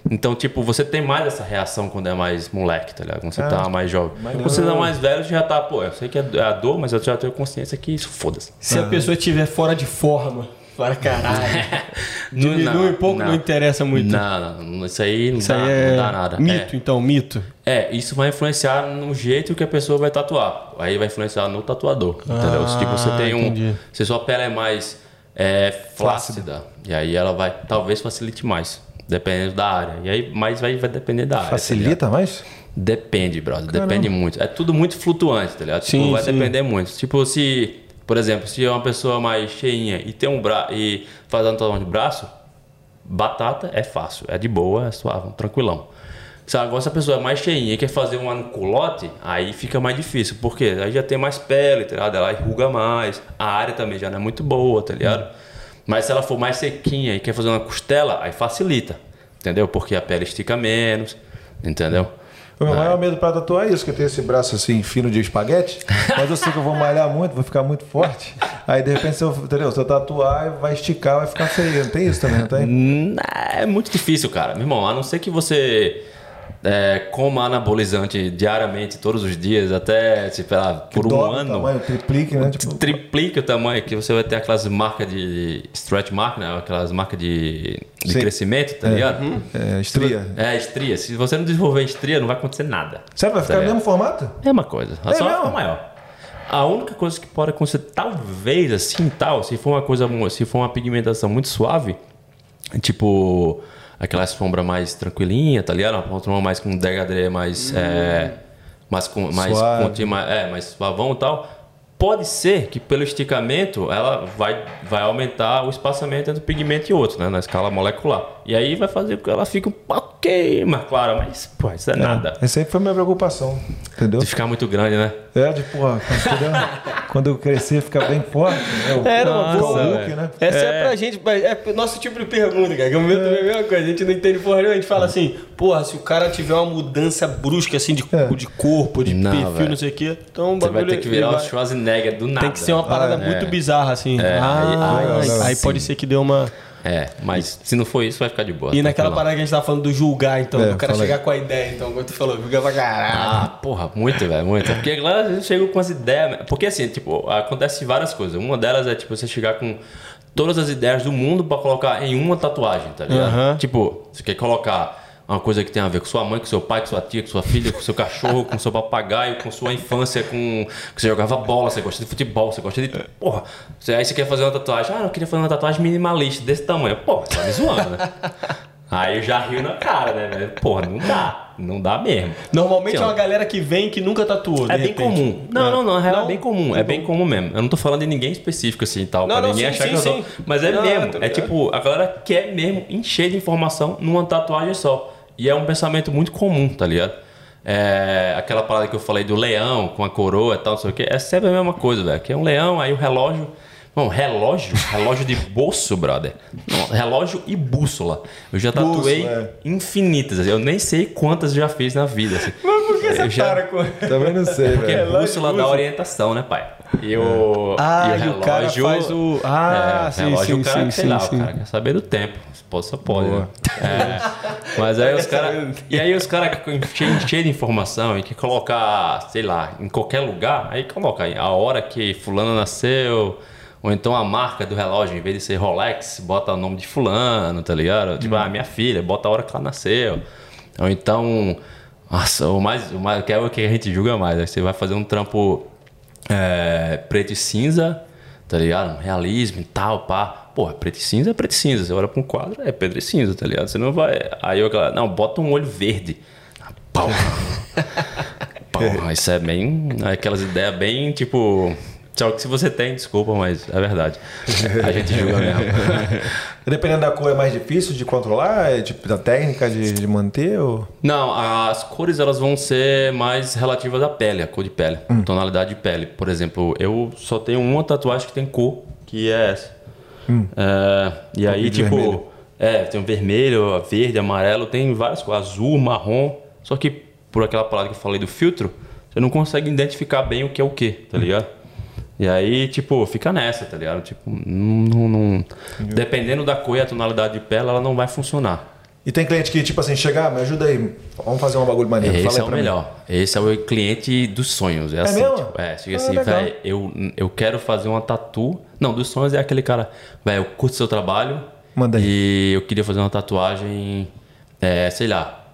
Então, tipo, você tem mais essa reação quando é mais moleque, tá ligado? Quando você ah, tá mais jovem. Quando você tá mais velho, você já tá, pô, eu sei que é a dor, mas eu já tenho consciência que isso, foda-se. Se uhum. a pessoa estiver fora de forma, para caralho, diminui não, um pouco, não. não interessa muito. Não, não, isso aí não, isso dá, aí é... não dá nada. Mito, é. então, mito. É, isso vai influenciar no jeito que a pessoa vai tatuar. Aí vai influenciar no tatuador, ah, entendeu? Tipo, você tem entendi. um... Se sua pele é mais é, flácida, e aí ela vai, talvez facilite mais. Dependendo da área. E aí, mas vai, vai depender da área. Facilita tá mais? Depende, brother. Caramba. Depende muito. É tudo muito flutuante, tá ligado? Sim, tipo, vai sim. depender muito. Tipo, se, por exemplo, se é uma pessoa mais cheinha e tem um bra... e faz um tatuagem de braço, batata é fácil, é de boa, é suave, tranquilão. Agora, se a pessoa é mais cheinha e quer fazer um anuculote, aí fica mais difícil. Por quê? Aí já tem mais pele, tá ligado? Ela enruga mais. A área também já não é muito boa, tá ligado? Hum. Mas se ela for mais sequinha e quer fazer uma costela, aí facilita, entendeu? Porque a pele estica menos, entendeu? O meu maior medo pra tatuar é isso, que eu tenho esse braço assim fino de espaguete, mas eu sei que eu vou malhar muito, vou ficar muito forte, aí de repente se eu, entendeu? Se eu tatuar, vai esticar, vai ficar feio, não tem isso também, não tem? É muito difícil, cara, meu irmão, a não ser que você... É, coma anabolizante diariamente, todos os dias, até tipo, lá, por um ano. O tamanho, triplique, né? Tipo... Triplique o tamanho, que você vai ter aquelas marcas de stretch mark, né? Aquelas marcas de, de crescimento, tá é. ligado? Uhum. É, estria. É, estria. Se você não desenvolver estria, não vai acontecer nada. Sério, vai ficar tá no mesmo formato? Mesma coisa. A é só vai ficar maior. A única coisa que pode acontecer, talvez assim, tal, se for uma coisa, se for uma pigmentação muito suave, tipo. Aquela sombra mais tranquilinha, tá ligado? Uma sombra mais com degradê, mais... Hum. É, mais com, mais, conti, mais, é, mais suavão e tal. Pode ser que pelo esticamento ela vai, vai aumentar o espaçamento entre um pigmento e outro, né? Na escala molecular. E aí vai fazer com que ela fique um pouquinho mais clara, mas pô, isso é, é nada. Essa aí foi a minha preocupação, entendeu? De ficar muito grande, né? É, de porra, entendeu? Quando eu crescer, ficar bem forte. Né? Era uma boa look, né? Essa é, é pra gente, é nosso tipo de pergunta, cara. Que o momento é a mesma coisa, a gente não entende porra nenhuma. A gente fala é. assim, porra, se o cara tiver uma mudança brusca assim de, é. de corpo, de não, perfil, véio. não sei o quê, então o bagulho. Você vai ter que virar o Schwarzenegger. Do nada. Tem que ser uma parada ah, muito é. bizarra, assim. É, ah, aí, aí, aí pode ser que dê uma... É, mas se não for isso, vai ficar de boa. E tá naquela parada que a gente tava falando do julgar, então, é, do cara chegar aí. com a ideia, então, quando tu falou, julga pra caralho. Ah, porra, muito, velho, muito. Porque lá eu chego com as ideias... Porque, assim, tipo, acontece várias coisas. Uma delas é, tipo, você chegar com todas as ideias do mundo pra colocar em uma tatuagem, tá ligado? Uh-huh. Tipo, você quer colocar... uma coisa que tem a ver com sua mãe, com seu pai, com sua tia, com sua filha, com seu cachorro, com seu papagaio, com sua infância, com... Você jogava bola, você gosta de futebol, você gosta de... Porra, aí você quer fazer uma tatuagem. Ah, eu queria fazer uma tatuagem minimalista desse tamanho. Porra, tá me zoando, né? Aí eu já rio na cara, né? Porra, não dá. Não dá mesmo. Normalmente assim, é uma galera que vem que nunca tatuou, né? É bem comum. Não, é. não, não. Na real é bem comum. É bem comum mesmo. Eu não tô falando de ninguém específico assim e tal. Não, pra não, ninguém sim, achar sim, que sim. eu tô... Mas é não, mesmo. Tô... É tipo, a galera quer mesmo encher de informação numa tatuagem só. E é um pensamento muito comum, tá ligado? É, aquela parada que eu falei do leão com a coroa e tal, não sei o que. É sempre a mesma coisa, velho. Que é um leão, aí o relógio... Bom, relógio? Relógio de bolso, brother. Não, relógio e bússola. Eu já tatuei bússola, é. infinitas. Eu nem sei quantas eu já fiz na vida. Assim. Mas por que eu você já... para com... Também não sei, velho. Porque é bússola da orientação, né, pai? E o, ah, e o, e o cara faz o... Ah, é, sim, relógio, sim, o cara, sim, sei sim, lá, sim. O cara quer saber do tempo. Só pode, né? É, mas aí os caras... E aí os caras cheios de informação e que colocar, sei lá, em qualquer lugar, aí coloca a hora que fulano nasceu... Ou então a marca do relógio, em vez de ser Rolex, bota o nome de fulano, tá ligado? Tipo, hum. ah, minha filha, bota a hora que ela nasceu. Ou então, nossa, o mais, o mais, que é o que a gente julga mais, né? Você vai fazer um trampo é, preto e cinza, tá ligado? Realismo e tal, pá. Pô, preto e cinza é preto e cinza. Você olha pra um quadro, é preto e cinza, tá ligado? Você não vai... Aí eu falo, não, bota um olho verde. Ah, pau. Pau, isso é bem... Aquelas ideias bem, tipo... Só que se você tem, desculpa, mas é verdade. A gente julga mesmo. Dependendo da cor, é mais difícil de controlar? É tipo, da técnica de, de manter? Ou... Não, as cores elas vão ser mais relativas à pele, à cor de pele, hum. tonalidade de pele. Por exemplo, eu só tenho uma tatuagem que tem cor, que é essa. Hum. É, e tem aí, tipo, vermelho. é, tem um vermelho, verde, amarelo, tem várias cores, azul, marrom. Só que por aquela palavra que eu falei do filtro, você não consegue identificar bem o que é o que, tá hum. ligado? E aí, tipo, fica nessa, tá ligado? Tipo, não, não... Dependendo da cor e a tonalidade de pele, ela não vai funcionar. E tem cliente que, tipo assim, chega, ah, me ajuda aí, vamos fazer um bagulho maneiro. Esse Fala é o melhor. Mim. Esse é o cliente dos sonhos. É, é assim, mesmo? Tipo, é, chega ah, assim, velho, eu, eu quero fazer uma tatu. Não, dos sonhos é aquele cara, velho, eu curto seu trabalho. Manda aí. E eu queria fazer uma tatuagem, é, sei lá.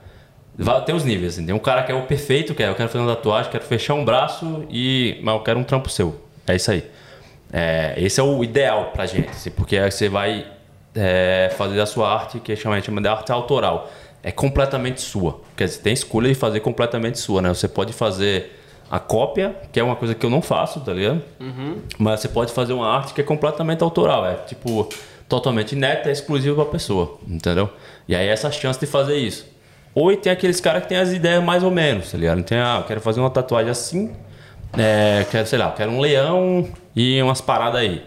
Tem os níveis, assim. Tem um cara que é o perfeito, que é, eu quero fazer uma tatuagem, quero fechar um braço e... Mas eu quero um trampo seu. É isso aí. É, esse é o ideal pra gente, assim, porque você vai é, fazer a sua arte, que a gente chama de arte autoral. É completamente sua. Quer dizer, tem escolha de fazer completamente sua, né? Você pode fazer a cópia, que é uma coisa que eu não faço, tá ligado? Uhum. Mas você pode fazer uma arte que é completamente autoral. É tipo, totalmente inédita, é exclusiva pra pessoa, entendeu? E aí essa chance de fazer isso. Ou tem aqueles caras que tem as ideias mais ou menos, tá ligado? Tem, ah, eu quero fazer uma tatuagem assim... É, quero, sei lá, quero um leão e umas paradas aí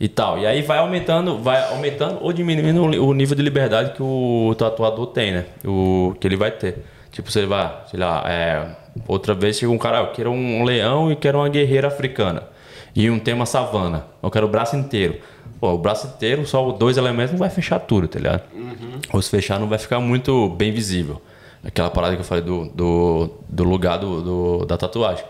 e tal. E aí vai aumentando, vai aumentando ou diminuindo o nível de liberdade que o tatuador tem, né? O que ele vai ter. Tipo, você vai, sei lá, é, outra vez chega um cara, ah, eu quero um leão e quero uma guerreira africana. E um tema savana. Eu quero o braço inteiro. Pô, o braço inteiro, só dois elementos não vai fechar tudo, tá ligado? Uhum. Ou se fechar não vai ficar muito bem visível. Aquela parada que eu falei do, do, do lugar do, do, da tatuagem.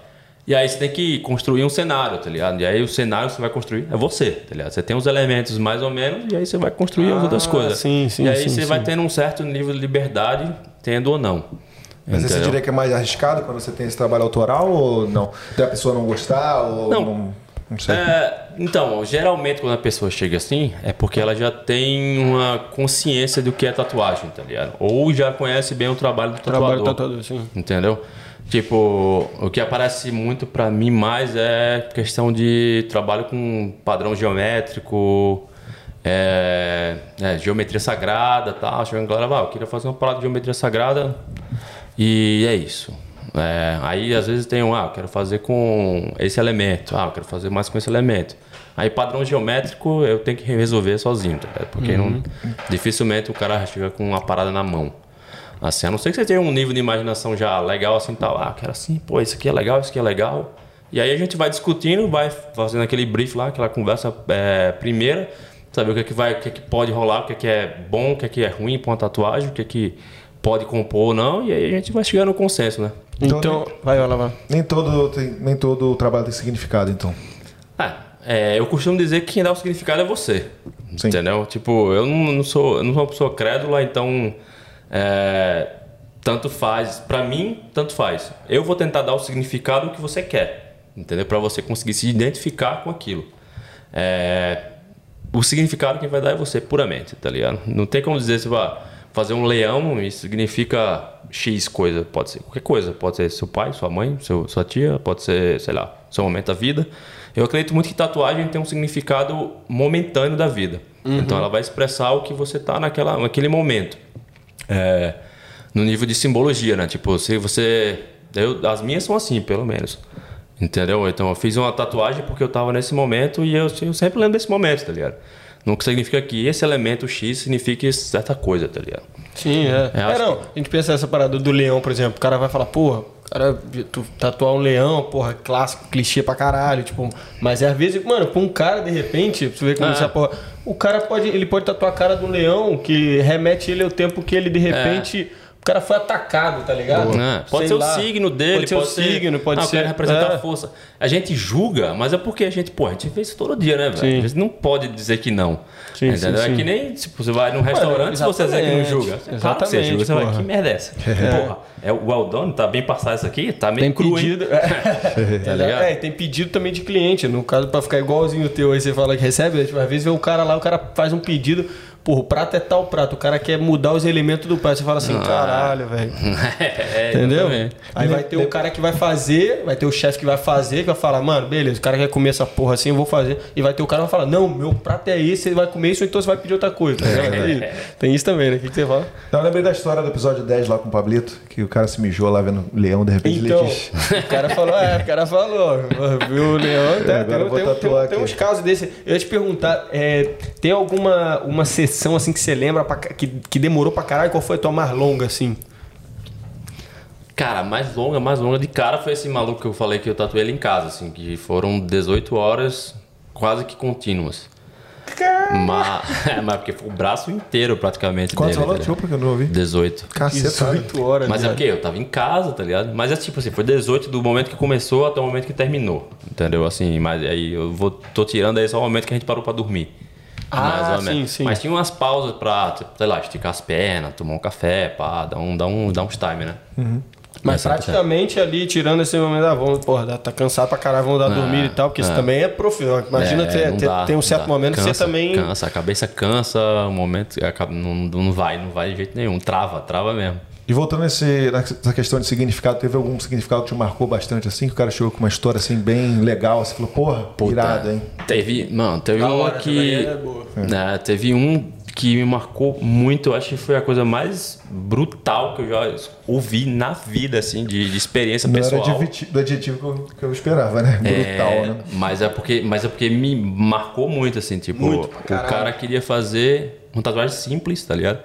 E aí você tem que construir um cenário, tá ligado? E aí o cenário que você vai construir é você, tá ligado? Você tem os elementos mais ou menos e aí você vai construir ah, as outras coisas. Sim, sim, e aí sim, você sim. vai tendo um certo nível de liberdade, tendo ou não. Mas entendeu? Você diria que é mais arriscado quando você tem esse trabalho autoral ou não? De a pessoa não gostar ou não... não... Não sei. É, então, geralmente quando a pessoa chega assim, é porque ela já tem uma consciência do que é tatuagem, tá ligado? Ou já conhece bem o trabalho do tatuador. Trabalho do tatuador, sim. Entendeu? Tipo, o que aparece muito pra mim mais é questão de trabalho com padrão geométrico, é, é, geometria sagrada e tal. Chegando a galera, ah, eu queria fazer uma parada de geometria sagrada e é isso. É, aí às vezes tem um, ah, eu quero fazer com esse elemento, ah, eu quero fazer mais com esse elemento. Aí padrão geométrico eu tenho que resolver sozinho, tá? Porque uhum. não, dificilmente o cara chega com uma parada na mão. Assim, a não ser que você tenha um nível de imaginação já legal, assim, tal, ah, cara, assim, pô, isso aqui é legal, isso aqui é legal. E aí a gente vai discutindo, vai fazendo aquele brief lá, aquela conversa é, primeira, saber o que é que vai, o que é que pode rolar, o que é que é bom, o que é que é ruim pra uma tatuagem, o que é que pode compor ou não, e aí a gente vai chegando no consenso, né? Então, então nem, vai, vai, vai. Nem todo, tem, nem todo trabalho tem significado, então. Ah, é, eu costumo dizer que quem dá o significado é você. Sim. Entendeu? Tipo, eu não, não, sou, eu não sou uma pessoa crédula, então... É, tanto faz, pra mim, tanto faz. Eu vou tentar dar o significado que você quer, entendeu? Pra você conseguir se identificar com aquilo. É, o significado que vai dar é você, puramente, tá ligado? Não tem como dizer, você vai fazer um leão e significa X coisa, pode ser qualquer coisa, pode ser seu pai, sua mãe, seu, sua tia, pode ser, sei lá, seu momento da vida. Eu acredito muito que tatuagem tem um significado momentâneo da vida. Uhum. Então ela vai expressar o que você tá naquela, naquele momento. É, no nível de simbologia, né? Tipo, se você... Eu, as minhas são assim, pelo menos. Entendeu? Então, eu fiz uma tatuagem porque eu tava nesse momento e eu, eu sempre lembro desse momento, tá ligado? Não significa que esse elemento X signifique certa coisa, tá ligado? Sim, é. é, é não, que... a gente pensa nessa parada do leão, por exemplo. O cara vai falar, porra, cara, tu tatuar um leão, porra, clássico, clichê pra caralho, tipo... Mas às vezes, mano, pra um cara, de repente, você vê como essa ah. porra... O cara pode, ele pode tatuar a cara de um leão que remete ele ao tempo que ele, de repente, é. o cara foi atacado, tá ligado? É. Pode Sei ser lá. o signo dele, pode ser pode o ser... signo, pode ah, ser... Ah, representar é. força. A gente julga, mas é porque a gente, pô, a gente vê isso todo dia, né, velho? A gente não pode dizer que não. Sim, entendeu? Sim, sim. É que nem, tipo, você vai num restaurante e você diz que não julga. Exatamente. Claro que você julga, você vai, que merda é essa? É. Porra, é o well done, tá bem passado isso aqui, tá meio tem cru, pedido. tá ligado? É, tem pedido também de cliente, no caso, pra ficar igualzinho o teu, aí você fala que recebe, tipo, às vezes vê o cara lá, o cara faz um pedido, porra, o prato é tal prato, o cara quer mudar os elementos do prato, você fala assim, ah. caralho, velho. É, entendeu? Aí vai, vai ter de... o cara que vai fazer, vai ter o chefe que vai fazer, que vai falar, mano, beleza, o cara quer comer essa porra assim, eu vou fazer, e vai ter o cara que vai falar, não, meu prato é esse, você vai comer isso, então você vai pedir outra coisa. Tá é. Tem isso também, né? O que, que você fala? Então, eu lembrei da história do episódio dez lá com o Pablito, que o cara se mijou lá vendo o leão, de repente então, ele diz... o cara falou, é, o cara falou, viu o leão, tá, tem, tem, tem, tem uns casos desses. Eu ia te perguntar, é, tem alguma uma sessão assim que você lembra, pra, que, que demorou pra caralho, qual foi a tua mais longa, assim? Cara, mais longa, mais longa de cara foi esse maluco que eu falei que eu tatuei ele em casa, assim, que foram dezoito horas quase que contínuas. Mas, mas porque foi o braço inteiro praticamente. Quantas horas tinha? Porque eu não ouvi. dezoito. Caceta, dezoito horas. Mas é porque eu tava em casa, tá ligado? Mas é tipo assim, foi dezoito do momento que começou até o momento que terminou. Entendeu? Assim, mas aí eu vou, tô tirando aí só o momento que a gente parou pra dormir. Ah, sim, sim. Mas tinha umas pausas pra, tipo, sei lá, esticar as pernas, tomar um café, pá, dar, um, dar, um, dar uns time, né? Uhum. Mas é praticamente ali, tirando esse momento, ah, vamos, porra, tá cansado pra caralho, vamos dar é, dormir e tal, porque é. isso também é profissional. Imagina, é, ter, ter, dá, tem um certo dá. momento cansa, que você também... Cansa, a cabeça cansa, o momento não, não vai, não vai de jeito nenhum, trava, trava mesmo. E voltando nesse, nessa questão de significado, teve algum significado que te marcou bastante, assim, que o cara chegou com uma história, assim, bem legal, você falou, porra, Puta, irada, hein? Teve, não, teve da uma que... É, é, teve um que me marcou muito, acho que foi a coisa mais brutal que eu já ouvi na vida, assim, de, de experiência não pessoal. Não era do adjetivo que eu, que eu esperava, né? Brutal, é, né? Mas é, porque, mas é porque me marcou muito, assim, tipo, muito, o cara queria fazer uma tatuagem simples, tá ligado?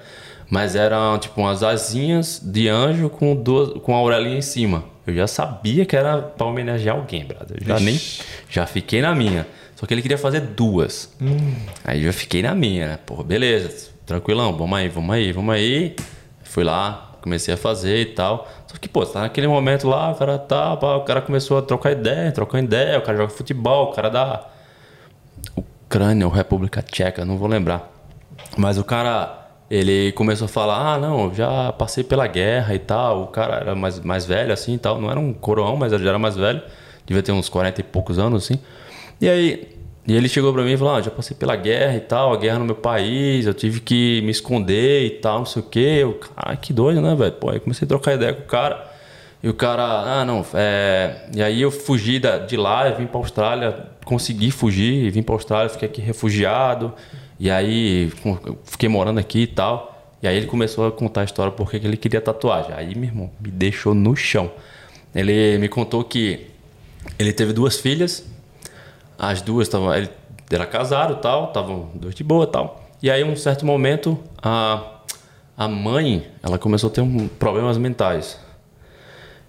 Mas eram tipo umas asinhas de anjo com, duas, com a orelhinha em cima. Eu já sabia que era pra homenagear alguém, brother. Eu já, nem, já fiquei na minha. Só que ele queria fazer duas. Hum. Aí eu já fiquei na minha, né? Porra, beleza, tranquilão, vamos aí, vamos aí, vamos aí. Fui lá, comecei a fazer e tal. Só que, pô, tá naquele momento lá, o cara tá, pá, o cara começou a trocar ideia, trocou ideia, o cara joga futebol, o cara da Ucrânia ou República Tcheca, não vou lembrar. Mas o cara... Ele começou a falar, ah, não, já passei pela guerra e tal. O cara era mais, mais velho, assim, e tal. Não era um coroão, mas já era mais velho. Devia ter uns quarenta e poucos anos, assim. E aí, e ele chegou pra mim e falou, ah, já passei pela guerra e tal. A guerra no meu país, eu tive que me esconder e tal, não sei o quê. Eu, cara, que doido, né, velho? Pô, aí comecei a trocar ideia com o cara. E o cara, ah, não, é... E aí eu fugi da, de lá, eu vim pra Austrália, consegui fugir, vim pra Austrália, fiquei aqui refugiado, e aí fiquei morando aqui e tal. E aí ele começou a contar a história porque ele queria tatuagem. Aí, meu irmão, me deixou no chão. Ele me contou que ele teve duas filhas, as duas estavam... Ele era casado e tal, estavam dois de boa e tal. E aí, um certo momento, a, a mãe, ela começou a ter um, problemas mentais.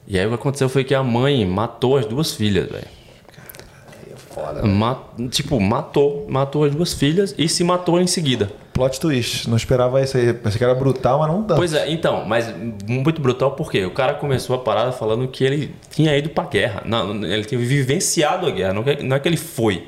E aí o que aconteceu foi que a mãe matou as duas filhas, velho. Caralho, é foda. Ma- tipo, matou. Matou as duas filhas e se matou em seguida. Plot twist. Não esperava isso aí. Pensei que era brutal, mas não tanto. Pois é, então. Mas muito brutal por quê? O cara começou a parada falando que ele tinha ido pra guerra. Não, ele tinha vivenciado a guerra. Não é, não é que ele foi.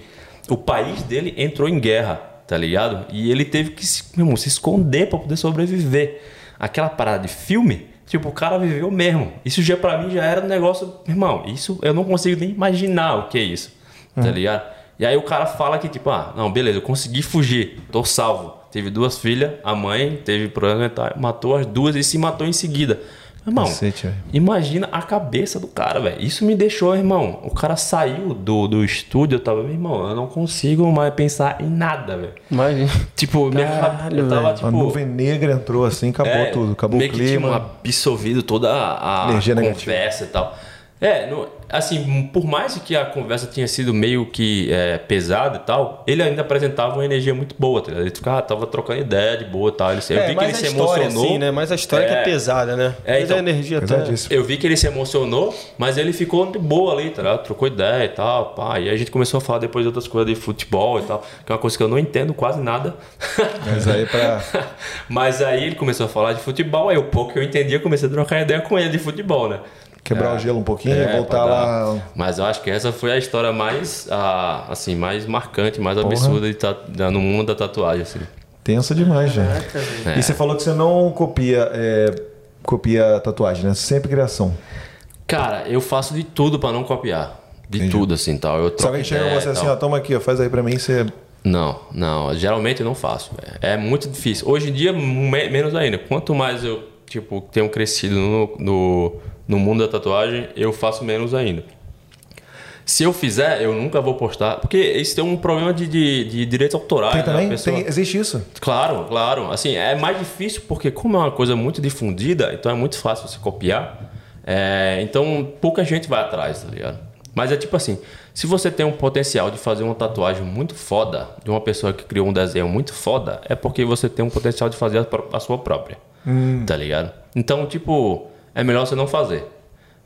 O país dele entrou em guerra, tá ligado? E ele teve que se, meu irmão, se esconder pra poder sobreviver. Aquela parada de filme... Tipo, o cara viveu mesmo. Isso já pra mim já era um negócio... Irmão, isso eu não consigo nem imaginar o que é isso. Uhum. Tá ligado? E aí o cara fala que tipo... Ah, não, beleza, eu consegui fugir. Tô salvo. Teve duas filhas. A mãe teve problema mental. Matou as duas e se matou em seguida. Irmão, Cacete, imagina a cabeça do cara, velho. Isso me deixou, irmão... O cara saiu do, do estúdio. Eu tava... Meu irmão, eu não consigo mais pensar em nada, velho. Imagina. Tipo, Caralho, minha... Eu tava, tipo... A nuvem negra entrou assim, acabou é, tudo. Acabou o clima. Meio que tinha absorvido toda a, a conversa negativa. E tal. É, no, assim, por mais que a conversa tinha sido meio que é, pesada e tal, ele ainda apresentava uma energia muito boa, tá ligado? Ele ficava, tava trocando ideia de boa e tal. Ele, eu é, vi que ele se emocionou. Assim, né? Mas a história é, que é pesada, né? É, então, a energia tá... Eu vi que ele se emocionou, mas ele ficou de boa ali, tá ligado? Trocou ideia e tal, pá. E aí a gente começou a falar depois de outras coisas de futebol e tal, que é uma coisa que eu não entendo quase nada. Mas aí pra... Mas aí ele começou a falar de futebol, aí o pouco que eu entendi, eu comecei a trocar ideia com ele de futebol, né? Quebrar é, o gelo um pouquinho, é, voltar lá... Mas eu acho que essa foi a história mais, ah, assim, mais marcante, mais Porra. absurda de ta... no mundo da tatuagem. Assim. Tensa demais, já. É. E você falou que você não copia, é, copia tatuagem, né? Sempre criação. Cara, eu faço de tudo pra não copiar. De Entendi. tudo, assim, tal. Eu troco Sabe que chega você assim, ó, toma aqui, ó, faz aí pra mim, você... Não, não. Geralmente eu não faço. É muito difícil. Hoje em dia, me- menos ainda. Quanto mais eu, tipo, tenho crescido no... no... No mundo da tatuagem, eu faço menos ainda. Se eu fizer, eu nunca vou postar. Porque isso tem um problema de, de, de direitos autorais. Tem também? Né? Pessoa... tem, existe isso? Claro, claro. Assim, é mais difícil porque como é uma coisa muito difundida, então é muito fácil você copiar. É, então, pouca gente vai atrás, tá ligado? Mas é tipo assim, se você tem um potencial de fazer uma tatuagem muito foda, de uma pessoa que criou um desenho muito foda, é porque você tem um potencial de fazer a, a sua própria. Hum. Tá ligado? Então, tipo... É melhor você não fazer.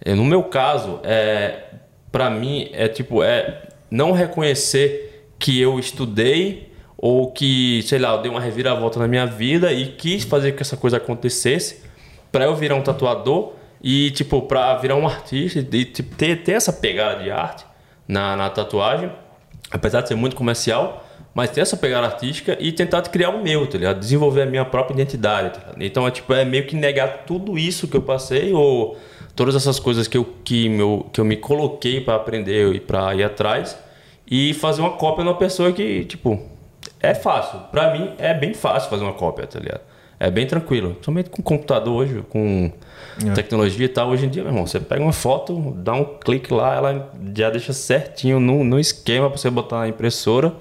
No meu caso, é, pra mim, é tipo, é não reconhecer que eu estudei ou que, sei lá, eu dei uma reviravolta na minha vida e quis fazer que essa coisa acontecesse pra eu virar um tatuador e, tipo, pra virar um artista e tipo, ter, ter essa pegada de arte na, na tatuagem, apesar de ser muito comercial, mas ter essa pegada artística e tentar criar o meu, tá ligado? Desenvolver a minha própria identidade, tá ligado? Então é, tipo, é meio que negar tudo isso que eu passei ou todas essas coisas que eu, que meu, que eu me coloquei para aprender e para ir atrás e fazer uma cópia numa pessoa que, tipo, é fácil. Para mim é bem fácil fazer uma cópia, tá ligado? É bem tranquilo. Principalmente com computador hoje, com é. tecnologia e tal. Hoje em dia, meu irmão, você pega uma foto, dá um clique lá, ela já deixa certinho no, no esquema para você botar na impressora.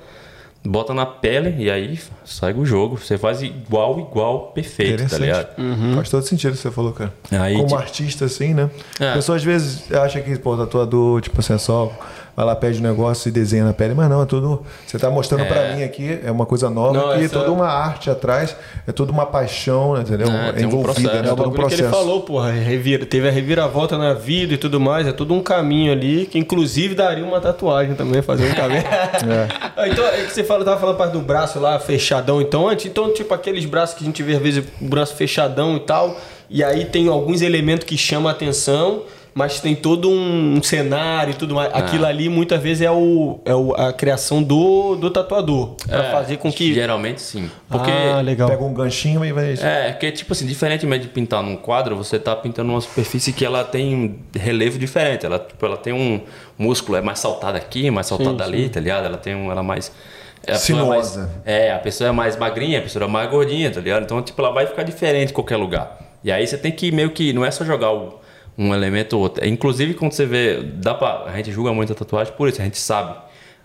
Bota na pele e aí sai o jogo. Você faz igual, igual, perfeito, tá ligado? Uhum. Faz todo sentido o que você falou, cara. Aí, Como tipo... artista, assim, né? É. A pessoa às vezes acha que, pô, tatuador, tipo assim, é só... Vai lá, pede um negócio e desenha na pele. Mas não, é tudo... Você tá mostrando é. pra mim aqui, é uma coisa nova. Não, aqui, essa... É toda uma arte atrás, é toda uma paixão, entendeu? É, é envolvida, um né? É todo um processo. Que ele falou, porra, revira, teve a reviravolta na vida e tudo mais. É todo um caminho ali, que inclusive daria uma tatuagem também, fazer um caminho. É. Então, é que você fala, tava falando a parte do braço lá, fechadão. Então, antes, então, tipo, aqueles braços que a gente vê, às vezes, o braço fechadão e tal. E aí tem alguns elementos que chamam a atenção, mas tem todo um cenário e tudo mais. Ah. Aquilo ali, muitas vezes, é, o, é o, a criação do, do tatuador. Pra é, fazer com que... Geralmente, sim. Porque ah, legal. Pega um ganchinho e vai... É, porque, tipo assim, diferentemente de pintar num quadro, você tá pintando uma superfície que ela tem um relevo diferente. Ela, tipo, ela tem um músculo, é mais saltado aqui, mais saltado sim, ali, sim. tá ligado? Ela tem um... Ela mais... A Sinuosa. É, mais, é, a pessoa é mais magrinha, a pessoa é mais gordinha, tá ligado? Então, tipo, ela vai ficar diferente em qualquer lugar. E aí, você tem que meio que... Não é só jogar o... um elemento ou outro. Inclusive, quando você vê, dá pra, a gente julga muito a tatuagem por isso, a gente sabe.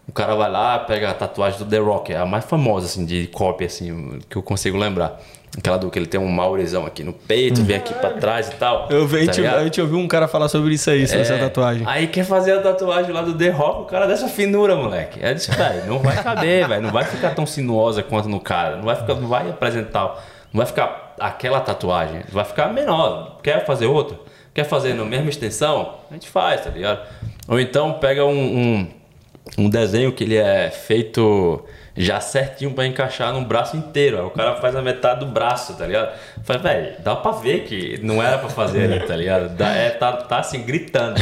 O cara vai lá, pega a tatuagem do The Rock, a mais famosa, assim, de cópia, assim, que eu consigo lembrar. Aquela do que ele tem um maurezão aqui no peito, hum. vem aqui pra trás e tal. Eu vi, tá eu te ouvi um cara falar sobre isso aí, sobre é, essa tatuagem. Aí quer fazer a tatuagem lá do The Rock, o cara dessa finura, moleque. Aí eu disse, velho, não vai caber, velho. Não vai ficar tão sinuosa quanto no cara. Não vai ficar, não vai apresentar, não vai ficar aquela tatuagem. Vai ficar menor. Quer fazer outra? Quer fazer na mesma extensão? A gente faz, tá ligado? Ou então pega um, um, um desenho que ele é feito... já certinho pra encaixar num braço inteiro. Aí o cara faz a metade do braço, tá ligado? Faz, velho, dá pra ver que não era pra fazer ali, tá ligado? Dá, é, tá, tá assim, gritando.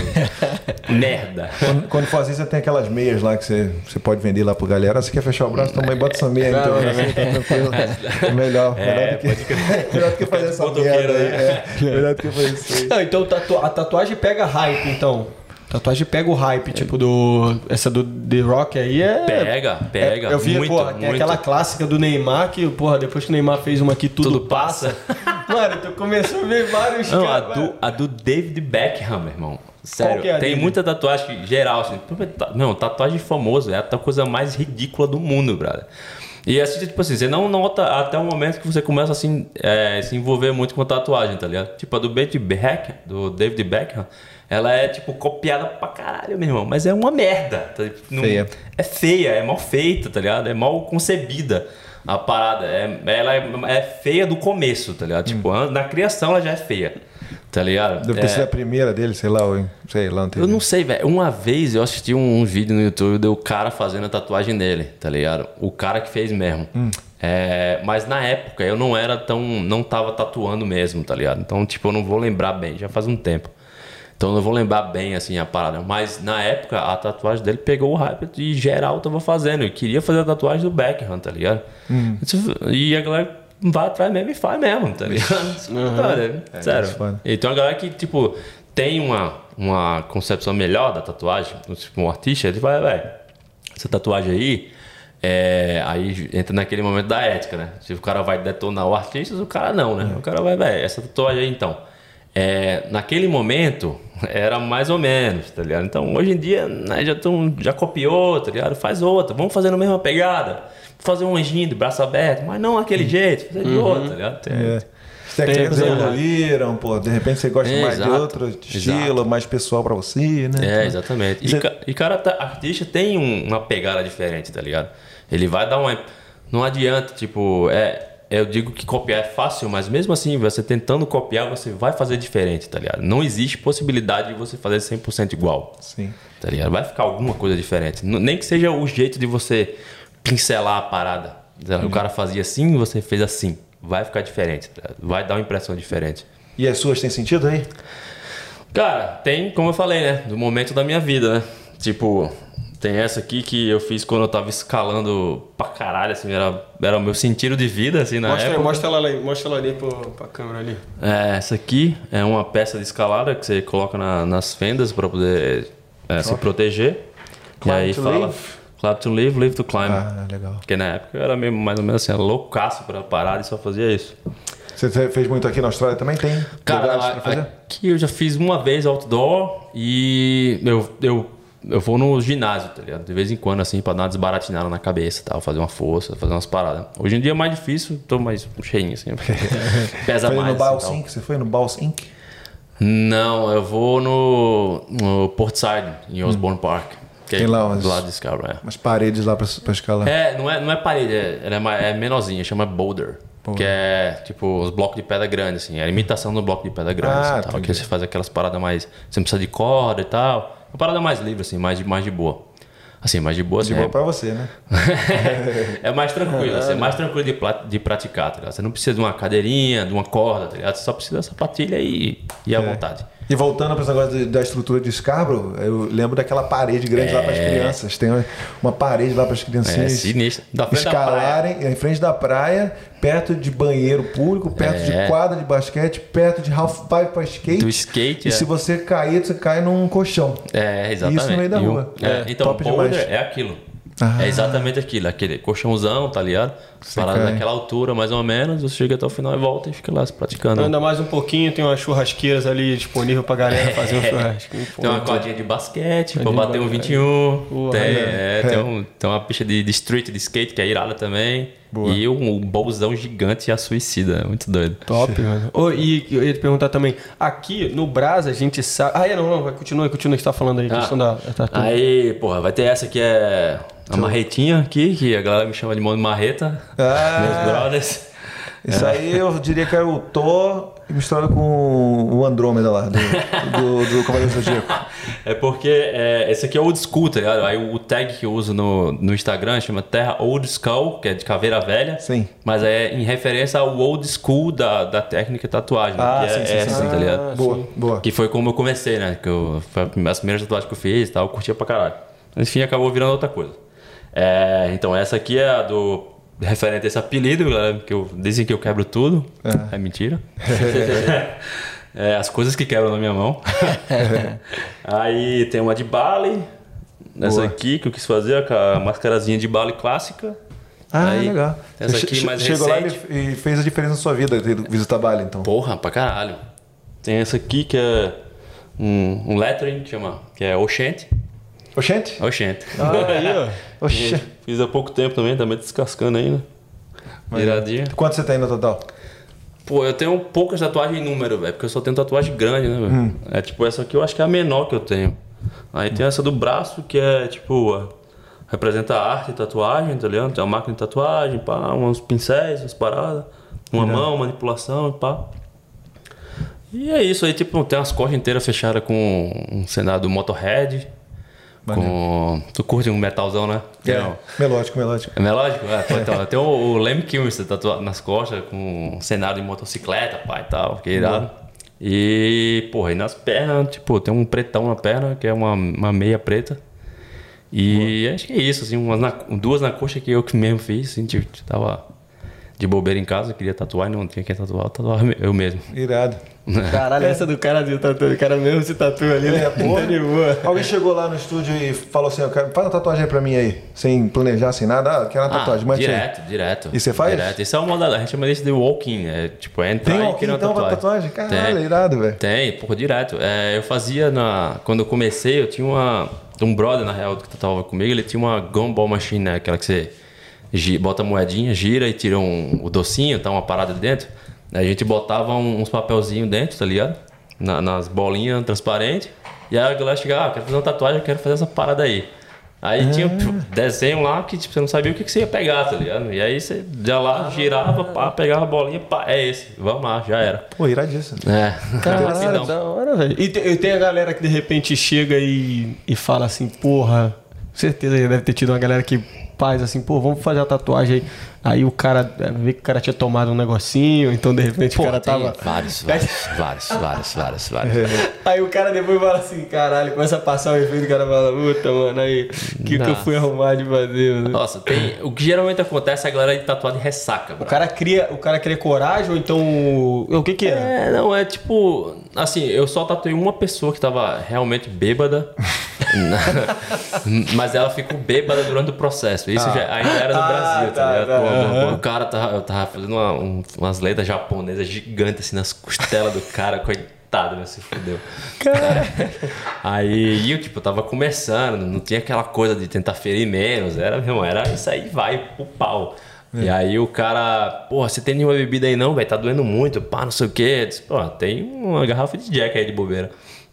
Merda. Quando, quando faz isso, você tem aquelas meias lá que você, você pode vender lá pro galera. Ah, você quer fechar o braço? Também bota essa meia aí, então. É melhor. Melhor do que fazer essa merda aí. Melhor do que fazer isso aí. Não, então tatu a tatuagem pega hype, então. Tatuagem pega o hype, tipo do... Essa do The Rock aí é... Pega, pega. É, eu vi, muito, porra, muito. É aquela clássica do Neymar que, porra, depois que o Neymar fez uma que tudo, tudo passa. passa. Mano, tu começou a ver vários Não, caras. A do, a do David Beckham, meu irmão. Sério, é tem dele? muita tatuagem geral. Assim, não, tatuagem famosa é a coisa mais ridícula do mundo, brother. E assim, tipo assim, você não nota até o momento que você começa a assim, é, se envolver muito com a tatuagem, tá ligado? Tipo, a do David Beckham, do David Beckham, ela é, tipo, copiada pra caralho, meu irmão. Mas é uma merda. Tá? Não, feia. É feia, é mal feita, tá ligado? É mal concebida a parada. É, ela é, é feia do começo, tá ligado? Hum. Tipo, na criação ela já é feia. Tá ligado? Deve ter sido a primeira dele, sei lá, ou, sei lá. Não eu não sei, velho. Uma vez eu assisti um, um vídeo no YouTube do cara fazendo a tatuagem dele, tá ligado? O cara que fez mesmo. Hum. É, mas na época eu não era tão... Não tava tatuando mesmo, tá ligado? Então, tipo, eu não vou lembrar bem. Já faz um tempo. Então, eu não vou lembrar bem, assim, a parada. Mas, na época, a tatuagem dele pegou o hype e geral tava fazendo. E queria fazer a tatuagem do Beckham, tá ligado? Hum. E a galera... vai atrás mesmo e faz mesmo, tá ligado? Uhum. É, sério. É então a galera que, tipo, tem uma, uma concepção melhor da tatuagem, tipo um artista, ele vai, velho, essa tatuagem aí, é, aí entra naquele momento da ética, né? Se o cara vai detonar o artista, o cara não, né? O cara vai, velho, essa tatuagem aí então. É, naquele momento era mais ou menos, tá ligado? Então hoje em dia, né, já, tão, já copiou, tá ligado? Faz outra, vamos fazer a mesma pegada. Fazer um anjinho de braço aberto, mas não aquele hum. jeito, fazer de uhum. outro, tá ligado? Tem, é. Você tem que evoluíram, pô, de repente você gosta é, mais exato, de outro estilo, exato. mais pessoal pra você, né? É, então, exatamente. Você... E, e cara, tá, artista tem um, uma pegada diferente, tá ligado? Ele vai dar uma... Não adianta, tipo, é... Eu digo que copiar é fácil, mas mesmo assim, você tentando copiar, você vai fazer diferente, tá ligado? Não existe possibilidade de você fazer cem por cento igual. Sim. Tá ligado? Vai ficar alguma coisa diferente. Nem que seja o jeito de você... pincelar a parada. O hum. cara fazia assim e você fez assim. Vai ficar diferente. Vai dar uma impressão diferente. E as suas têm sentido aí? Cara, tem, como eu falei, né? Do momento da minha vida, né? Tipo, tem essa aqui que eu fiz quando eu tava escalando pra caralho, assim. Era, era o meu sentido de vida, assim, na mostra, época. Mostra ela ali, mostra ela ali pro, pra câmera ali. É, essa aqui é uma peça de escalada que você coloca na, nas fendas pra poder é, se proteger. Climb e aí fala... Live. Clap to live, live to climb. Ah, legal. Porque na época eu era meio, mais ou menos assim, loucaço pra parada e só fazia isso. Você fez muito aqui na Austrália também? Tem Cara, lugares pra fazer? Aqui eu já fiz uma vez outdoor e eu, eu, eu vou no ginásio, tá ligado? De vez em quando, assim, pra dar uma desbaratinada na cabeça, tá? Fazer uma força, fazer umas paradas. Hoje em dia é mais difícil, tô mais cheinho, assim. Pesa foi mais. No Bals assim, Inc? Você foi no Bals Inc? Não, eu vou no, no Portside, em Osborne hum. Park. Tem lá umas, do lado de Scarborough, é. umas paredes lá pra, pra escalar. É, não é, não é parede, é, ela é, é menorzinha, chama boulder. Pô. Que é tipo os blocos de pedra grande, assim. É a imitação do bloco de pedra grande, ah, assim, tal. Que você faz aquelas paradas mais... Você não precisa de corda e tal. Uma parada mais livre, assim, mais de, mais de boa. Assim, mais de boa... De assim, boa é... pra você, né? É mais tranquilo, é, assim, é mais tranquilo de, de praticar, tá ligado? Você não precisa de uma cadeirinha, de uma corda, tá ligado? Você só precisa da sapatilha e, e é. à vontade. E voltando para esse negócio da estrutura de Scarborough, eu lembro daquela parede grande é. lá para as crianças. Tem uma parede lá para as criancinhas é, sinistro. Da frente escalarem, da praia. Em frente da praia, perto de banheiro público, perto é. de quadra de basquete, perto de half-pipe para skate. Do skate, E é. se você cair, você cai num colchão. É, exatamente. Isso no meio da rua. É, é, então, boulder é aquilo. Ah. É exatamente aquilo, aquele colchãozão, tá ligado? Parado naquela altura, mais ou menos, você chega até o final e volta e fica lá se praticando. Anda mais um pouquinho, tem umas churrasqueiras ali disponível pra galera fazer um churrasco. Tem uma quadrinha de basquete, pra bater um vinte e um. Ué, tem, é, é. Tem, um, tem uma pista de, de street, de skate, que é irada também. Boa. E um bolsão gigante e a suicida, muito doido. Top, mano. Oh, e eu ia te perguntar também, aqui no Brasa a gente sabe... Ah, é, não, não, vai, continua, continua, que você tá falando aí. Ah. Questão da, da aí, porra, vai ter essa que é a marretinha aqui, que a galera me chama de mão de marreta, ah, meus brothers. Isso é. Aí eu diria que é o Thor misturado com o Andrômeda lá, do, do, do Cavaleiro Zodíaco. É porque é, esse aqui é old school, tá ligado? Aí o tag que eu uso no, no Instagram chama Terra Old Skull, que é de caveira velha. Sim. Mas é em referência ao old school da, da técnica tatuagem, ah, que sim, é sim, essa, sim, tá ligado? Ah, boa, sim. Boa. Que foi como eu comecei, né? Que eu, foi as primeiras tatuagens que eu fiz e tal, eu curtia pra caralho. Enfim, acabou virando outra coisa. É, então essa aqui é a do... referente a esse apelido, que eu, dizem que eu quebro tudo. É, é mentira. É, as coisas que quebram na minha mão. Aí tem uma de Bali. Essa boa. Aqui que eu quis fazer, com a mascarazinha de Bali clássica. Ah, aí, legal. Essa aqui mais chegou recente. Chegou lá e fez a diferença na sua vida, visitar Bali, então. Porra, pra caralho. Tem essa aqui que é um, um lettering, que chama, que é Oxente. Oxente? Oxente. Ah, aí, ó. Oxente. Fiz há pouco tempo também, também descascando ainda. Viradinha. Quanto você tem no total? Pô, eu tenho poucas tatuagens em número, velho. Porque eu só tenho tatuagem grande, né, velho? Hum. É tipo essa aqui, eu acho que é a menor que eu tenho. Aí hum. tem essa do braço, que é tipo... representa a arte e tatuagem, tá ligado? Tem uma máquina de tatuagem, pá, uns pincéis, umas paradas. Uma Mirada. Mão, manipulação, pá. E é isso aí, tipo, tem umas costas inteiras fechadas com um cenário do Motorhead. Com... Tu curte um metalzão, né? É, é. Melódico, melódico. É melódico? É, pô, então, tem o, o Lemmy Kilmister tatuado nas costas com um cenário de motocicleta, pá, e tal, que irado. E, porra, e nas pernas, tipo, tem um pretão na perna, que é uma, uma meia preta. E boa. Acho que é isso, assim, umas na, duas na coxa que eu que mesmo fiz, assim, tipo, tava de bobeira em casa, queria tatuar e não tinha quem tatuar, eu tatuava eu mesmo. Irado. Caralho, essa do cara de tatu, o cara mesmo se tatua ali, né? Porra. Alguém chegou lá no estúdio e falou assim: eu quero, faz uma tatuagem pra mim aí, sem planejar, sem nada. Ah, quero uma tatuagem, mas direto, aí. direto. E você faz? Direto. Isso é uma modalidade, a gente chama isso de walking, é tipo, é entrar tem e querer uma então, tatuagem. Tem tatuagem? Caralho, é irado, velho. Tem, porra, direto. É, eu fazia na. Quando eu comecei, eu tinha uma. Um brother, na real, que tatuava comigo, ele tinha uma gumball machine, né? Aquela que você bota a moedinha, gira e tira um, o docinho, tá uma parada ali dentro. A gente botava uns papelzinhos dentro, tá ligado? Na, nas bolinhas transparentes. E aí a galera chegava, ah, quero fazer uma tatuagem, quero fazer essa parada aí. Aí ah. tinha um desenho lá que tipo, você não sabia o que, que você ia pegar, tá ligado? E aí você já lá, girava, pá, pegava a bolinha, pá, é esse. Vamos lá, já era. Pô, iradíssimo. É. Caralho, da hora, velho. E, e tem a galera que de repente chega e, e fala assim, porra, com certeza deve ter tido uma galera que... faz assim, pô, vamos fazer a tatuagem aí. Aí o cara, vê que o cara tinha tomado um negocinho, então de repente pô, o cara tava... vários, vários, vários, vários, vários, vários. É. Aí o cara depois fala assim, caralho, começa a passar o efeito, o cara fala, puta, mano, aí, o que, que eu fui arrumar de fazer? Mano? Nossa, tem... o que geralmente acontece é a galera de tatuagem ressaca. Bro. O cara cria, o cara cria coragem ou então... o que que é? É, não, é tipo... assim, eu só tatuei uma pessoa que tava realmente bêbada, mas ela ficou bêbada durante o processo. Isso ah. já ainda era no ah, Brasil, tá, tá ligado? Tá, tá, uhum. O cara tava, tava fazendo uma, um, umas letras japonesas gigantes assim nas costelas do cara, coitado, meu, se fudeu. É. Aí eu, tipo, eu tava começando, não tinha aquela coisa de tentar ferir menos, era mesmo, era isso aí, vai pro pau. É. E aí o cara, pô, você tem nenhuma bebida aí não, velho, tá doendo muito, pá, não sei o quê. Eu disse, pô, tem uma garrafa de Jack aí de bobeira.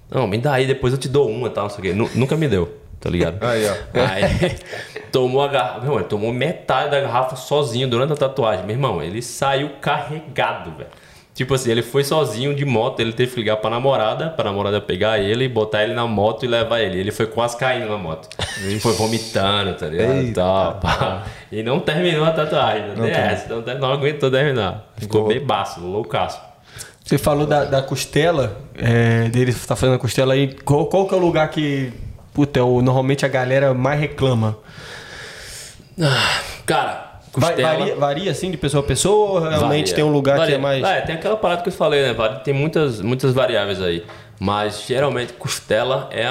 Não, me dá aí, depois eu te dou uma, tá, não sei o quê. N- nunca me deu. Tá ligado? Aí, ó. Aí, tomou a garrafa, meu irmão, ele tomou metade da garrafa sozinho durante a tatuagem. Meu irmão, ele saiu carregado, velho. Tipo assim, ele foi sozinho de moto, ele teve que ligar pra namorada, pra namorada pegar ele, botar ele na moto e levar ele. Ele foi quase caindo na moto. Ele foi vomitando, tá ligado? Eita, tá, pá. E não terminou a tatuagem. Não, é, não, não aguentou terminar. Ficou boa. Bebaço, loucaço. Você falou da, da costela, é, dele tá fazendo a costela aí. Qual, qual que é o lugar que... puta, eu, normalmente a galera mais reclama. Ah, cara, costela... Varia, varia assim de pessoa a pessoa ou realmente varia. Tem um lugar varia. Que é mais... É, tem aquela parada que eu falei, né? Tem muitas, muitas variáveis aí. Mas geralmente costela é,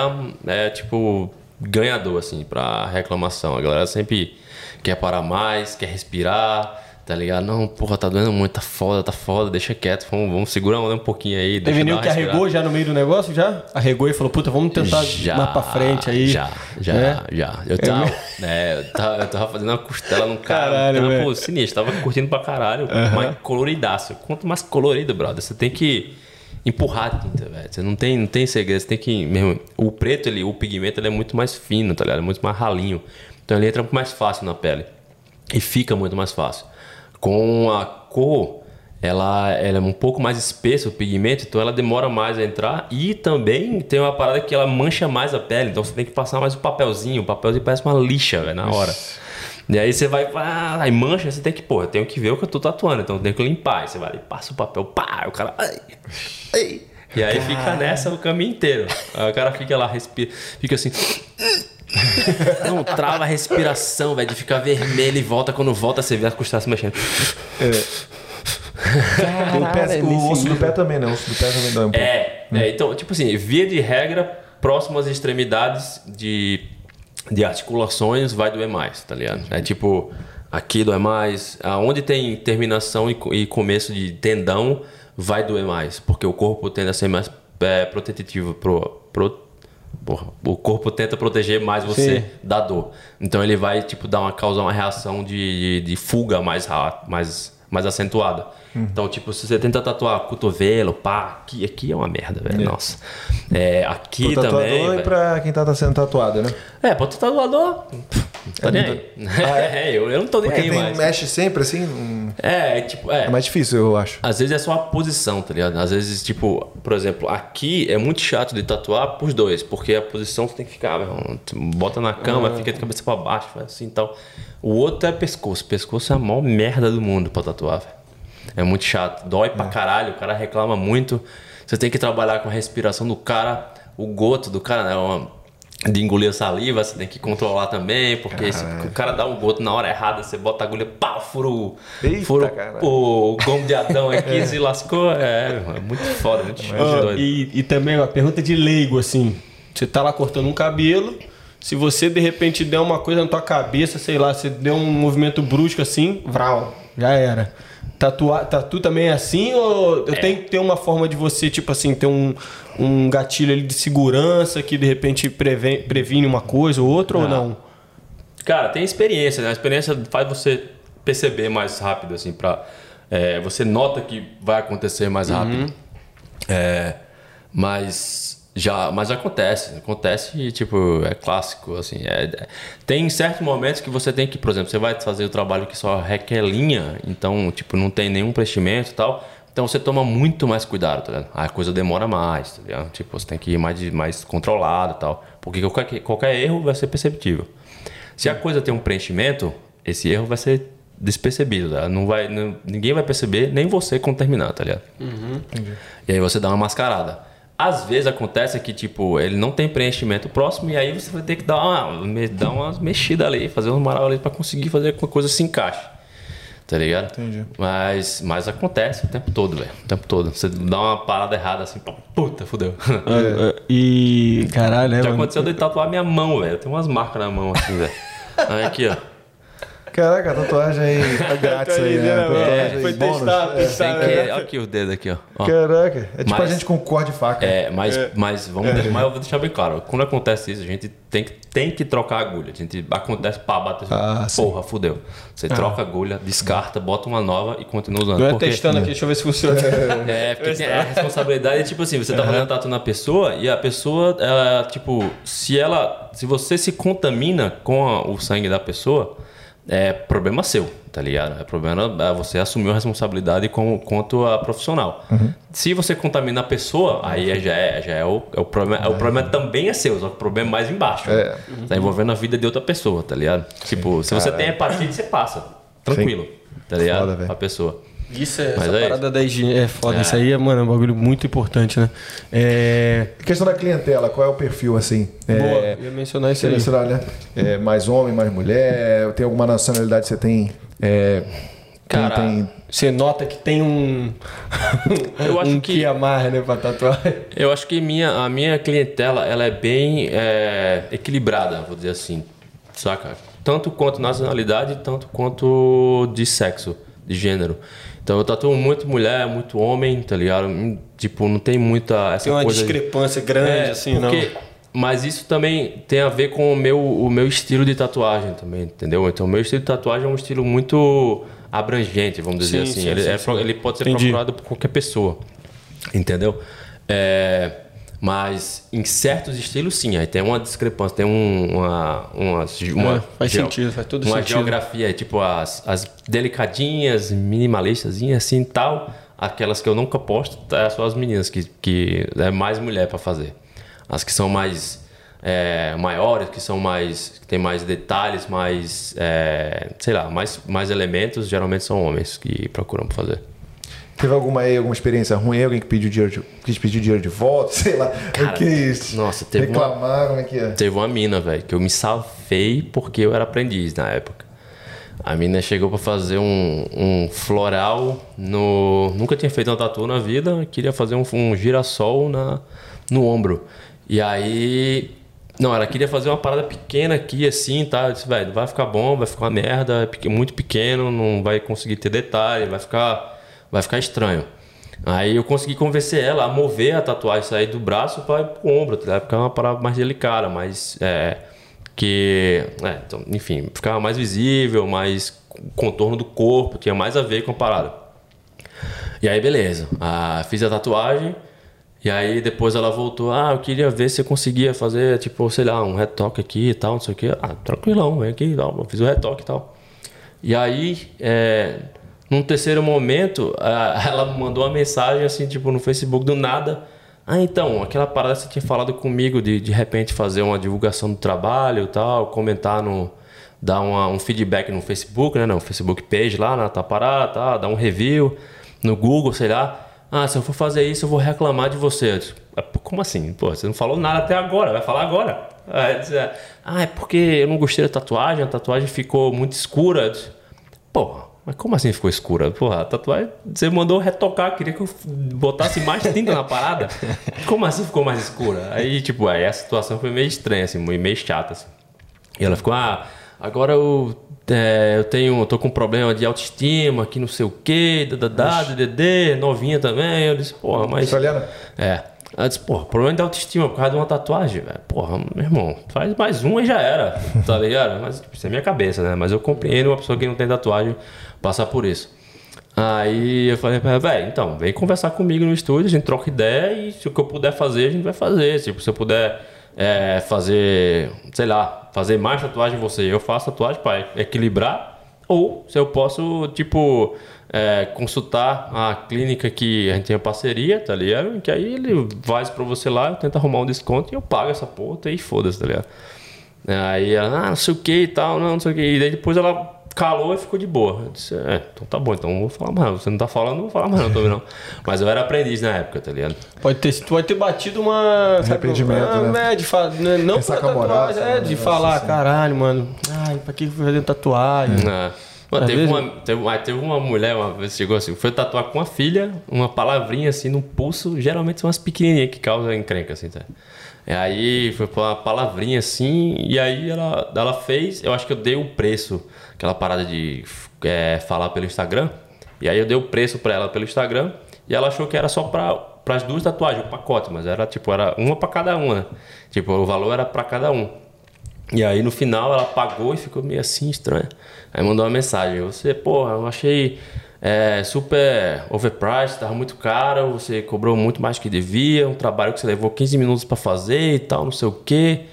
é tipo ganhador, assim, pra reclamação. A galera sempre quer parar mais, quer respirar, tá ligado? Não, porra, tá doendo muito, tá foda, tá foda, deixa quieto, vamos, vamos segurar um pouquinho aí. Teve nenhum que arregou já no meio do negócio, já? Arregou e falou, puta, vamos tentar já, mais pra frente aí. Já, já, né? já. Eu tava, é, eu, tava, eu tava fazendo uma costela num cara, caralho, tava, pô, sinistro, tava curtindo pra caralho, uhum. Mas coloridaço. Quanto mais colorido, brother, você tem que empurrar a tinta, velho. Você não tem, não tem segredo, você tem que mesmo. O preto, ele, o pigmento, ele é muito mais fino, tá ligado? É muito mais ralinho. Então ele entra mais fácil na pele. E fica muito mais fácil. Com a cor, ela, ela é um pouco mais espessa, o pigmento, então ela demora mais a entrar. E também tem uma parada que ela mancha mais a pele, então você tem que passar mais o papelzinho. O papelzinho parece uma lixa, velho, na hora. E aí você vai, ah, aí mancha, você tem que, pô, eu tenho que ver o que eu tô tatuando, então eu tenho que limpar. Aí você vai, passa o papel, pá, o cara, ai, ai. E aí fica nessa o caminho inteiro. Aí o cara fica lá, respira, fica assim... Não trava a respiração, velho, de ficar vermelho e volta. Quando volta, você vê as costas se mexendo. É. Caralho, pé, é o osso do pé também, né? O osso do pé também dói um pouco. É, hum. é, então, tipo assim, via de regra, próximo às extremidades de, de articulações vai doer mais, tá ligado? É tipo, aqui dói mais, aonde tem terminação e, e começo de tendão vai doer mais, porque o corpo tende a ser mais é, protetivo, pro, pro, Porra, o corpo tenta proteger mais você Sim. da dor. Então ele vai tipo dar uma causa, uma reação de, de, de fuga mais, mais, mais acentuada. Uhum. Então, tipo, se você tenta tatuar cotovelo, pá, aqui, aqui é uma merda, velho. É. Nossa. É, aqui pro tatuador também. Tatuador e pra quem tá sendo tatuado, né? É, pro tatuador. Tá é nem aí. Ah, é? é, eu, eu não tô nem Porque aí tem, mais. mexe sempre assim? Um... É, tipo. É. é mais difícil, eu acho. Às vezes é só a posição, tá ligado? Às vezes, tipo, por exemplo, aqui é muito chato de tatuar pros dois, porque a posição você tem que ficar, meu, bota na cama, ah. fica de cabeça pra baixo, assim e tal. O outro é pescoço. Pescoço é a maior merda do mundo pra tatuar, velho. É muito chato. Dói é. pra caralho, o cara reclama muito. Você tem que trabalhar com a respiração do cara, o goto do cara, né? Uma... de engolir a saliva, você tem que controlar também, porque se o cara dá um goto na hora errada, você bota a agulha, pá, fura o, Eita, fura o, o gomo de Adão aqui, é. se lascou. É, é muito foda, muito oh, doido. E, e também, uma pergunta de leigo, assim, você tá lá cortando um cabelo, se você de repente der uma coisa na tua cabeça, sei lá, você deu um movimento brusco assim, vral, já era. Tatuar, tatu também é assim ou eu é. tenho que ter uma forma de você, tipo assim, ter um, um gatilho ali de segurança que de repente previne, previne uma coisa ou outra ah. ou não? Cara, tem experiência, né? A experiência faz você perceber mais rápido, assim, pra... É, você nota que vai acontecer mais rápido. Uhum. É, mas, já, mas acontece, acontece e, tipo, é clássico, assim. É, é, tem certos momentos que você tem que, por exemplo, você vai fazer o trabalho que só requer linha, então, tipo, não tem nenhum preenchimento e tal... Então você toma muito mais cuidado, tá ligado? A coisa demora mais, tá ligado? Tipo, você tem que ir mais, mais controlado e tal. Porque qualquer, qualquer erro vai ser perceptível. Se a coisa tem um preenchimento, esse erro vai ser despercebido, tá? Não vai, não, ninguém vai perceber, nem você quando terminar, tá ligado? Uhum. E aí você dá uma mascarada. Às vezes acontece que, tipo, ele não tem preenchimento próximo e aí você vai ter que dar uma, dar umas mexidas ali, fazer uns maral ali pra conseguir fazer com que a coisa se encaixe. Tá ligado? Entendi. Mas, mas acontece o tempo todo, velho. O tempo todo. Você dá uma parada errada assim, puta, fudeu. É, e. Caralho, né? Já mano? aconteceu de tatuar minha mão, velho. Eu tenho umas marcas na mão assim, velho. Aí aqui, ó. Caraca, a tatuagem aí tá grátis aí, né? É, foi testar, testar. Olha aqui o dedo aqui, ó. ó. Caraca, é tipo mas, a gente com corte de faca. É, mas, é. mas vamos é. deixar, mas eu vou deixar bem claro. Quando acontece isso, a gente tem que, tem que trocar a agulha. A gente acontece, pá, bate. Ah, porra, sim. fudeu. Você ah. troca a agulha, descarta, bota uma nova e continua usando. Eu ia porque... testando aqui, deixa eu ver se funciona. É, é porque tem a responsabilidade é tipo assim, você tá fazendo uhum. tatu na pessoa e a pessoa, ela, tipo, se ela. Se você se contamina com a, o sangue da pessoa. É problema seu, tá ligado? É problema é você assumir a responsabilidade com, quanto a profissional. Uhum. Se você contamina a pessoa, aí já é, já é, o, é o problema. É. O problema também é seu, só que o problema é mais embaixo. É. Né? Uhum. Tá envolvendo a vida de outra pessoa, tá ligado? Sim, tipo, se cara... você tem hepatite, você passa. Tranquilo, Sim. tá ligado? Foda, véio. A pessoa. Isso é, essa é parada isso. da higiene é foda. É. Isso aí é, mano, é um bagulho muito importante, né? É... A questão da clientela, qual é o perfil, assim? Boa, é... eu ia mencionar isso aí. Mencionar, né? É, mais homem, mais mulher? Tem alguma nacionalidade que você tem? É... Cara, tem, você nota que tem um eu acho um que, que amarra, né, pra tatuagem. Eu acho que minha, a minha clientela, ela é bem é, equilibrada, vou dizer assim, saca? Tanto quanto nacionalidade, tanto quanto de sexo, de gênero. Então eu tatuo muito mulher, muito homem, tá ligado? Tipo, não tem muita essa coisa... Tem uma coisa discrepância de... grande, é, assim, porque... não... Mas isso também tem a ver com o meu, o meu estilo de tatuagem também, entendeu? Então o meu estilo de tatuagem é um estilo muito abrangente, vamos dizer sim, assim. Sim, ele, sim, é, sim. ele pode ser Entendi. procurado por qualquer pessoa, entendeu? É, mas em certos estilos, sim, aí tem uma discrepância, tem um, uma... uma, uma é, faz geo, sentido, faz todo uma sentido. Uma geografia, tipo as, as delicadinhas, minimalistazinhas, assim e tal. Aquelas que eu nunca posto, tá, são as meninas, que, que é mais mulher pra fazer. As que são mais é, maiores, que são mais, que tem mais detalhes, mais, é, sei lá, mais, mais elementos, geralmente são homens que procuram fazer. Teve alguma, alguma experiência ruim? Alguém que pediu dinheiro de, que te pediu dinheiro de volta? Sei lá. Cara, o que é isso? Nossa, teve Reclamar, uma, como é que é? Teve uma mina, velho, que eu me salvei porque eu era aprendiz na época. A mina chegou pra fazer um, um floral no... Nunca tinha feito uma tatu na vida, queria fazer um, um girassol na, no ombro. E aí... Não, ela queria fazer uma parada pequena aqui, assim, tá? Eu disse, velho, vai ficar bom, vai ficar uma merda, é muito pequeno, não vai conseguir ter detalhe, vai ficar, vai ficar estranho. Aí eu consegui convencer ela a mover a tatuagem, sair do braço para ir pro ombro, tá? Vai ficar uma parada mais delicada, mais... É, que... É, então, enfim, ficava mais visível, mais contorno do corpo, tinha mais a ver com a parada. E aí, beleza. Ah, fiz a tatuagem... E aí depois ela voltou, ah, eu queria ver se eu conseguia fazer, tipo, sei lá, um retoque aqui e tal, não sei o que. Ah, tranquilão, vem aqui e tal, eu fiz o retoque e tal. E aí, é, num terceiro momento, a, ela mandou uma mensagem, assim, tipo, no Facebook, do nada. Ah, então, aquela parada que você tinha falado comigo de, de repente, fazer uma divulgação do trabalho e tal, comentar no... Dar uma, um feedback no Facebook, né, não, Facebook page lá, na tá parada, tá, dar um review no Google, sei lá. Ah, se eu for fazer isso, eu vou reclamar de você. Como assim? Pô, você não falou nada até agora, vai falar agora. Ah, é porque eu não gostei da tatuagem, a tatuagem ficou muito escura. Porra, mas como assim ficou escura? Porra, a tatuagem, você mandou retocar, queria que eu botasse mais tinta na parada. Como assim ficou mais escura? Aí, tipo, aí a situação foi meio estranha, assim, meio chata, assim. E ela ficou, ah, agora eu... É, eu tenho, tô com problema de autoestima, que não sei o que, dadadá, dedê, novinha também. Eu disse, porra, mas... Italiana? É. Ela disse, porra, problema de autoestima por causa de uma tatuagem, velho. Porra, meu irmão, faz mais uma e já era, tá ligado? Mas tipo, isso é minha cabeça, né? Mas eu compreendo uma pessoa que não tem tatuagem passar por isso. Aí eu falei pra ela, velho, então, vem conversar comigo no estúdio, a gente troca ideia e se o que eu puder fazer, a gente vai fazer. Tipo, se eu puder... É, fazer, sei lá, fazer mais tatuagem em você, eu faço tatuagem para equilibrar, ou se eu posso, tipo, é, consultar a clínica que a gente tem parceria, tá ligado? Que aí ele vai para você lá, eu tento arrumar um desconto e eu pago essa porra e foda-se, tá ligado? Aí ela, ah, não sei o que e tal, não, não sei o que, e daí depois ela calou e ficou de boa. Eu disse, é, então tá bom, então não vou falar mais. Você não tá falando, não vou falar mais não também não. Mas eu era aprendiz na época, tá ligado? Pode ter, pode ter batido uma... Arrependimento, sabe, né? É, de falar... Não pra tatuagem, é, de falar, assim. Caralho, mano. Ai, pra que fazer tatuagem? Não. Mano, teve, uma, teve, teve uma mulher, uma vez chegou assim, foi tatuar com a filha, uma palavrinha assim no pulso, geralmente são umas pequenininhas que causam encrenca, assim, tá? E aí foi uma palavrinha assim, e aí ela, ela fez, eu acho que eu dei o preço, aquela parada de é, falar pelo Instagram, e aí eu dei o preço pra ela pelo Instagram, e ela achou que era só pra, pras duas tatuagens, o pacote, mas era tipo, era uma pra cada uma, né? Tipo, o valor era pra cada um. E aí no final ela pagou e ficou meio assim estranha. Aí mandou uma mensagem, você, porra, eu achei... É, super overpriced, tava muito caro, você cobrou muito mais que devia, um trabalho que você levou quinze minutos pra fazer e tal, não sei o que.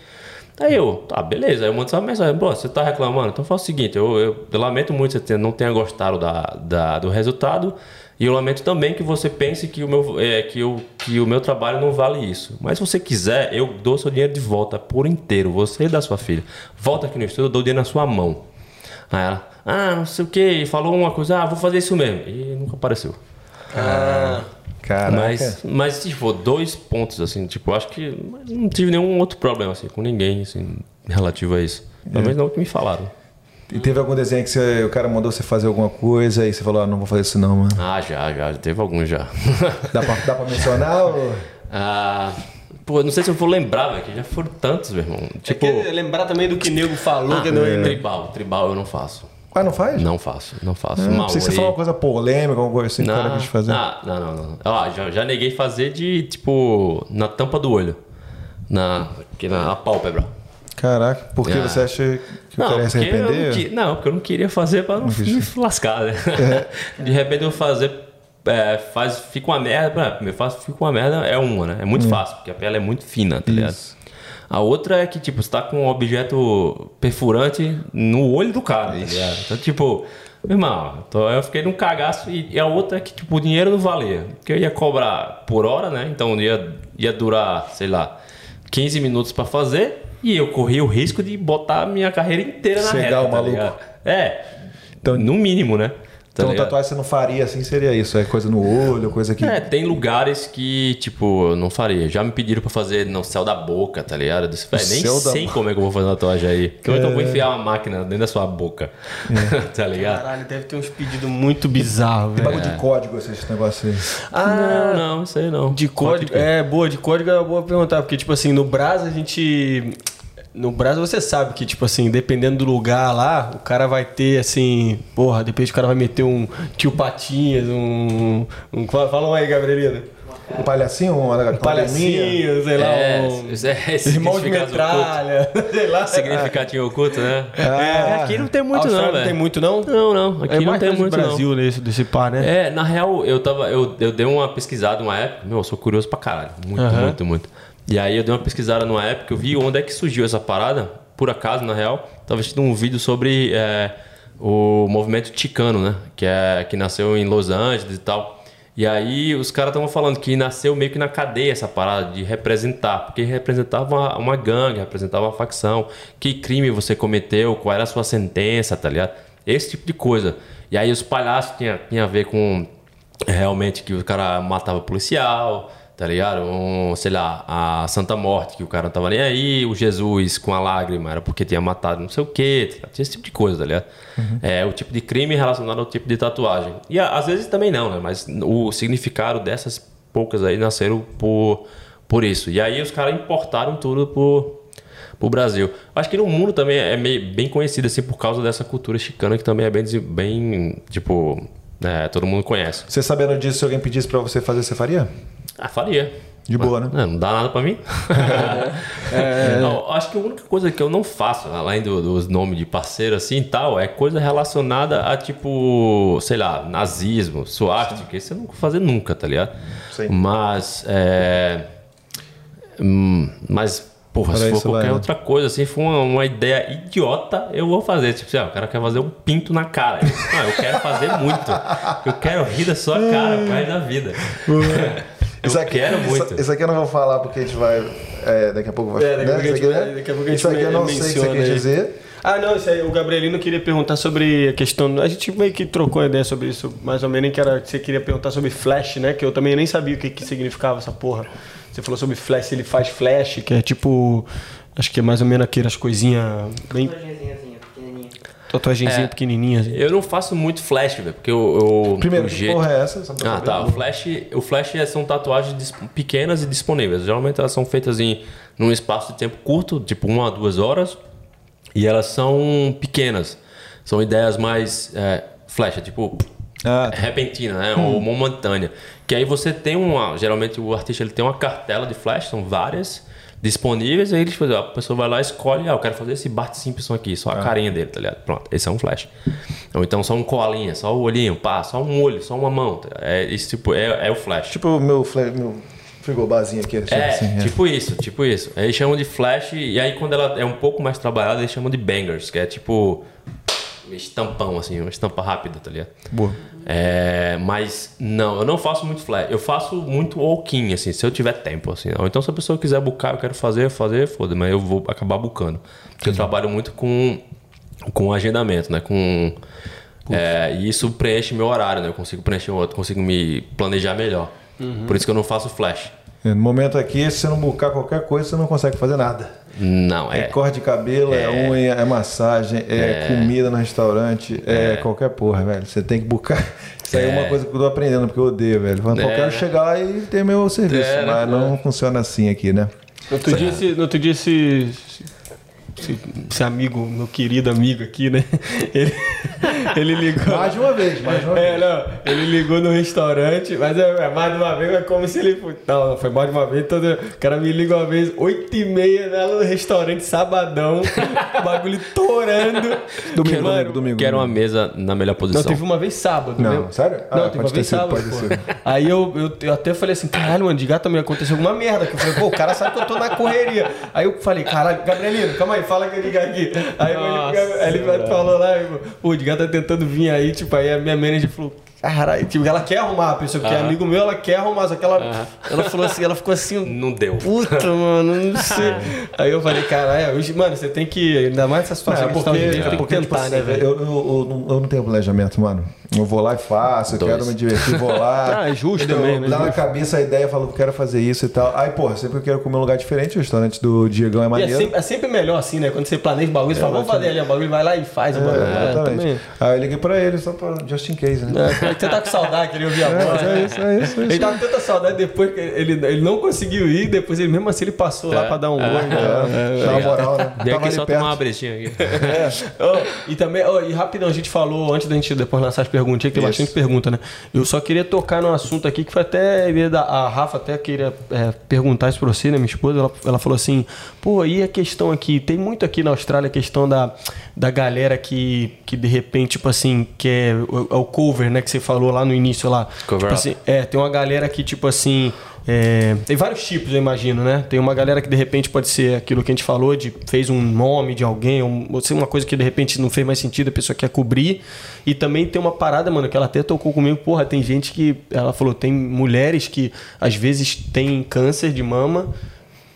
Aí eu, tá, beleza, aí eu mando essa mensagem, pô, você tá reclamando, então faz o seguinte, eu, eu, eu lamento muito que você não tenha gostado da, da, do resultado, e eu lamento também que você pense que o, meu, é, que, eu, que o meu trabalho não vale isso, mas se você quiser, eu dou seu dinheiro de volta por inteiro, você e da sua filha, volta aqui no estúdio, eu dou o dinheiro na sua mão. Aí ela, ah, não sei o que, falou uma coisa, ah, vou fazer isso mesmo. E nunca apareceu. Ah, caraca. Mas, mas tipo, dois pontos, assim, tipo, acho que não tive nenhum outro problema, assim, com ninguém, assim, relativo a isso. Pelo menos não o que me falaram. E teve algum desenho que você, o cara mandou você fazer alguma coisa e você falou, ah, não vou fazer isso não, mano? Ah, já, já. Teve algum já. Dá pra, dá pra mencionar? Ou... Ah... Pô, não sei se eu vou lembrar, velho, que já foram tantos, meu irmão. Tipo... É lembrar também do que nego falou. Ah, que não é. Tribal, tribal eu não faço. Ah, não faz? Não faço, não faço. Não, não sei se você falou uma coisa polêmica, alguma coisa assim, cara, pra gente fazer. Não, não, não. não. Ah, já, já neguei fazer de, tipo, na tampa do olho. Na, aqui na, na pálpebra. Caraca, por que ah. você acha que o cara ia se arrepender? Eu não, que, não, porque eu não queria fazer pra não me lascar, né? É. De repente eu fazer... É, faz, fica uma merda, eu faço, fica uma merda é uma, né? É muito hum. fácil, porque a pele é muito fina, tá ligado? A outra é que, tipo, você tá com um objeto perfurante no olho do cara, Ixi. tá ligado? Então, tipo, meu irmão, eu fiquei num cagaço e, e a outra é que, tipo, o dinheiro não valia. Porque eu ia cobrar por hora, né? Então ia, ia durar, sei lá, quinze minutos pra fazer e eu corri o risco de botar a minha carreira inteira na reta, tá ligado? É, então, no mínimo, né? Tá então, tatuagem você não faria assim, seria isso? É coisa no olho, coisa que... É, tem lugares que, tipo, eu não faria. Já me pediram pra fazer no céu da boca, tá ligado? Eu disse, nem sei da... como é que eu vou fazer uma tatuagem aí. Que... Então eu vou enfiar uma máquina dentro da sua boca, é. Tá ligado? Caralho, deve ter uns pedidos muito bizarros, velho. Tem bagulho é. de código, esses negócios aí. Ah, não, não, sei não. De código, código? É, boa, de código é boa perguntar. Porque, tipo assim, no Brasil a gente... No Brasil você sabe que, tipo assim, dependendo do lugar lá, o cara vai ter, assim... Porra, depois o cara vai meter um tio Patinhas, um... um fala um aí, Gabrielina. Um palhacinho? Um, um palhacinho, sei lá, é, um... É, é, irmão de metralha, sei lá. Significativo oculto, né? Ah, é, aqui não tem muito não, velho. Não tem muito não? Não, não. Aqui é não tem muito não. É mais do Brasil desse par, né? É, na real, eu, tava, eu, eu dei uma pesquisada uma época. Meu, eu sou curioso pra caralho. Muito, uhum. muito, muito. E aí eu dei uma pesquisada numa época, eu vi onde é que surgiu essa parada, por acaso, na real. Tava assistindo um vídeo sobre é, o movimento chicano, né? Que, é, que nasceu em Los Angeles e tal. E aí os caras estavam falando que nasceu meio que na cadeia essa parada de representar. Porque representava uma, uma gangue, representava uma facção. Que crime você cometeu, qual era a sua sentença, tá ligado? Esse tipo de coisa. E aí os palhaços tinha, tinha a ver com realmente que o cara matava policial... Tá ligado? Um, sei lá, a Santa Morte, que o cara não tava nem aí, o Jesus com a lágrima, era porque tinha matado não sei o quê, tinha esse tipo de coisa, tá ligado? Uhum. É o tipo de crime relacionado ao tipo de tatuagem. E às vezes também não, né? Mas o significado dessas poucas aí nasceram por, por isso. E aí os caras importaram tudo pro, pro Brasil. Acho que no mundo também é meio, bem conhecido assim por causa dessa cultura chicana que também é bem, bem tipo, é, todo mundo conhece. Você sabendo disso, se alguém pedisse pra você fazer, você faria? Ah, faria. De boa, né? Não, não dá nada pra mim. é, é, não, acho que a única coisa que eu não faço, além dos do nomes de parceiro assim e tal, é coisa relacionada a tipo, sei lá, nazismo, suástica. Isso eu não vou fazer nunca, tá ligado? Sim. Mas, é, mas porra, Para se for qualquer vai, outra né? coisa, assim, for uma, uma ideia idiota, eu vou fazer. Tipo assim, ah, o cara quer fazer um pinto na cara. Eu, ah, eu quero fazer muito. Eu quero rir da sua cara pro resto da vida. Eu isso aqui, quero muito. Isso, isso aqui eu não vou falar porque a gente vai... É, daqui a pouco vai... É, daqui, né? daqui, isso aqui, vai, daqui a pouco a gente isso aqui eu não sei o que você quer dizer. Ah, não, isso aí, o Gabrielino queria perguntar sobre a questão... A gente meio que trocou uma ideia sobre isso, mais ou menos, que era, você queria perguntar sobre flash, né? Que eu também nem sabia o que, que significava essa porra. Você falou sobre flash, ele faz flash, que é tipo... Acho que é mais ou menos aquelas coisinhas... Bem... Tatuagenzinha é, pequenininha. Assim. Eu não faço muito flash, velho, porque eu... eu Primeiro, que jeito... porra é essa? Só pra ah, tá. O flash, o flash são tatuagens pequenas e disponíveis. Geralmente elas são feitas em num espaço de tempo curto, tipo uma a duas horas, e elas são pequenas. São ideias mais é, flash, tipo ah, tá. repentina, né? Hum. Ou momentânea. Que aí você tem uma... Geralmente o artista ele tem uma cartela de flash, são várias... disponíveis, aí eles fazem, a pessoa vai lá e escolhe, ah, eu quero fazer esse Bart Simpson aqui, só a ah. carinha dele, tá ligado? Pronto, esse é um flash. Ou então só um colinha, só o olhinho, pá, só um olho, só uma mão, tá? É, esse tipo, é, é o flash. Tipo o meu, meu frigobarzinho aqui. Tipo é, assim, é, tipo isso, tipo isso. Eles chamam de flash e aí quando ela é um pouco mais trabalhada, eles chamam de bangers, que é tipo estampão, assim, uma estampa rápida, tá ligado? Boa. É, mas não, eu não faço muito flash. Eu faço muito walking, assim, se eu tiver tempo, assim. Ou então se a pessoa quiser bucar, eu quero fazer, fazer, foda-se, mas eu vou acabar bucando. Porque eu trabalho muito com, com agendamento, né? Com, é, e isso preenche meu horário, né? Eu consigo preencher o outro, consigo me planejar melhor. Uhum. Por isso que eu não faço flash. No momento aqui, se você não buscar qualquer coisa, você não consegue fazer nada. Não, é... é corte de cabelo, é... é unha, é massagem, é, é... comida no restaurante, é... é qualquer porra, velho. Você tem que buscar. Isso aí é uma coisa que eu tô aprendendo, porque eu odeio, velho. Eu é... quero chegar lá e ter meu serviço, é... mas não é... funciona assim aqui, né? No outro dia, se, no outro dia se, se, se amigo, meu querido amigo aqui, né? Ele... Ele ligou. Mais de uma vez, mais de uma é, vez. Não, ele ligou no restaurante, mas é, é mais de uma vez, é como se ele. Não, não foi mais de uma vez. Todo... O cara me liga uma vez, oito e meia lá no restaurante, sabadão, bagulho torando. Domingo, mano, domingo, domingo. Quero uma mesa na melhor posição. Não, teve uma vez sábado. Não, mesmo. Sério? Não, ah, teve uma vez sido, sábado. Aí eu, eu, eu até falei assim: caralho, mano, de gato também aconteceu alguma merda. Que eu falei, pô, o cara sabe que eu tô na correria. Aí eu falei, caralho, Gabrielino, calma aí, fala que eu ligo aqui. Aí nossa, ele, ele, ele falou lá, pô, de gato tá tentando vir aí, tipo, aí a minha manager falou, caralho, tipo, ela quer arrumar a pessoa, porque ah. é amigo meu, ela quer arrumar, só que ela, ah. ela falou assim, ela ficou assim, não deu. Puta, mano, não sei. Ah. Aí eu falei, caralho, mano, você tem que, ainda mais essa situação, não, porque, que você é, tem porque, que tentar, tipo, né, velho? Eu, eu, eu, eu não tenho planejamento, mano. Eu vou lá e faço, Dois. eu quero me divertir, vou lá. Ah, é justo eu, também, né? Dá na cabeça a ideia, falo que quero fazer isso e tal. Aí, porra, sempre que eu quero comer um lugar diferente, o restaurante do Diegão é maneiro. É sempre, é sempre melhor assim, né? Quando você planeja o bagulho, você é, fala, vamos fazer ali o bagulho, vai lá e faz o é, bagulho. Exatamente. É, aí eu liguei pra ele, só pra just in case, né? É, você tá com saudade, queria ouvir a voz. É, é isso, é isso. Ele tava com tanta saudade, depois que ele, ele não conseguiu ir, depois ele mesmo assim ele passou é, lá pra dar um é, oi. É, é, é, é, moral, né? Deu aqui só perto. Tomar uma brechinha aqui. É. Oh, e também, oh, e rapidão, a gente falou, antes da gente depois lançar as perguntas, perguntinha, que tem bastante pergunta, né? Eu só queria tocar num assunto aqui que foi até... A Rafa até queria é, perguntar isso pra você, né? Minha esposa, ela, ela falou assim... Pô, e a questão aqui... Tem muito aqui na Austrália a questão da, da galera que, que de repente, tipo assim... Que é o, o cover, né? Que você falou lá no início lá. Cover tipo assim, é, tem uma galera que, tipo assim... É, tem vários tipos, eu imagino, né? Tem uma galera que de repente pode ser aquilo que a gente falou de fez um nome de alguém, um, ou ser uma coisa que de repente não fez mais sentido, a pessoa quer cobrir. E também tem uma parada, mano, que ela até tocou comigo. Porra, tem gente que... Ela falou, tem mulheres que às vezes têm câncer de mama,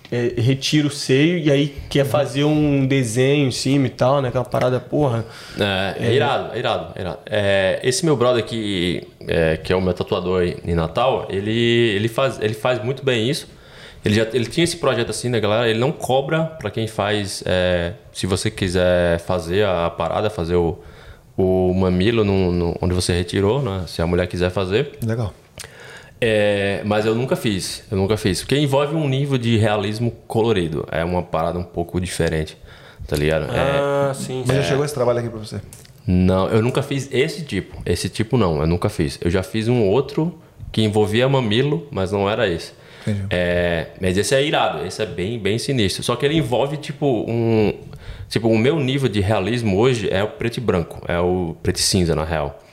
é, retira o seio e aí quer fazer um desenho em cima e tal, né? Aquela parada, porra. É, é, é... irado, é irado, é irado. É, esse meu brother aqui, é, que é o meu tatuador em Natal, ele, ele, faz, ele faz muito bem isso. Ele, já, ele tinha esse projeto assim, né, galera? Ele não cobra pra quem faz. É, se você quiser fazer a parada, fazer o, o mamilo no, no, onde você retirou, né? Se a mulher quiser fazer. Legal. É, mas eu nunca fiz, eu nunca fiz. Porque envolve um nível de realismo colorido. É uma parada um pouco diferente, tá ligado? Ah, é, sim. Mas é, já chegou esse trabalho aqui pra você? Não, eu nunca fiz esse tipo. Esse tipo não, eu nunca fiz. Eu já fiz um outro que envolvia mamilo, mas não era esse. Entendi. É, mas esse é irado, esse é bem, bem sinistro. Só que ele envolve tipo um... Tipo, o meu nível de realismo hoje é o preto e branco. É o preto e cinza, na real.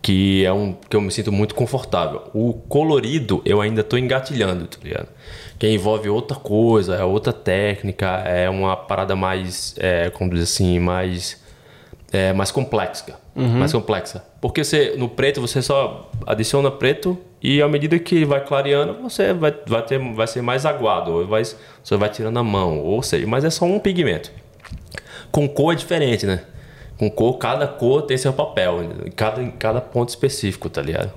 Que é um que eu me sinto muito confortável. O colorido eu ainda estou engatilhando, tá ligado? Que envolve outra coisa, é outra técnica, é uma parada mais, é, como dizer assim, mais, é, mais complexa. Uhum. Mais complexa. Porque você, no preto você só adiciona preto e à medida que vai clareando, você vai, vai, ter, vai ser mais aguado, ou vai, você vai tirando a mão, ou seja, mas é só um pigmento. Com cor é diferente, né? Com cor, cada cor tem seu papel, cada, em cada ponto específico, tá ligado?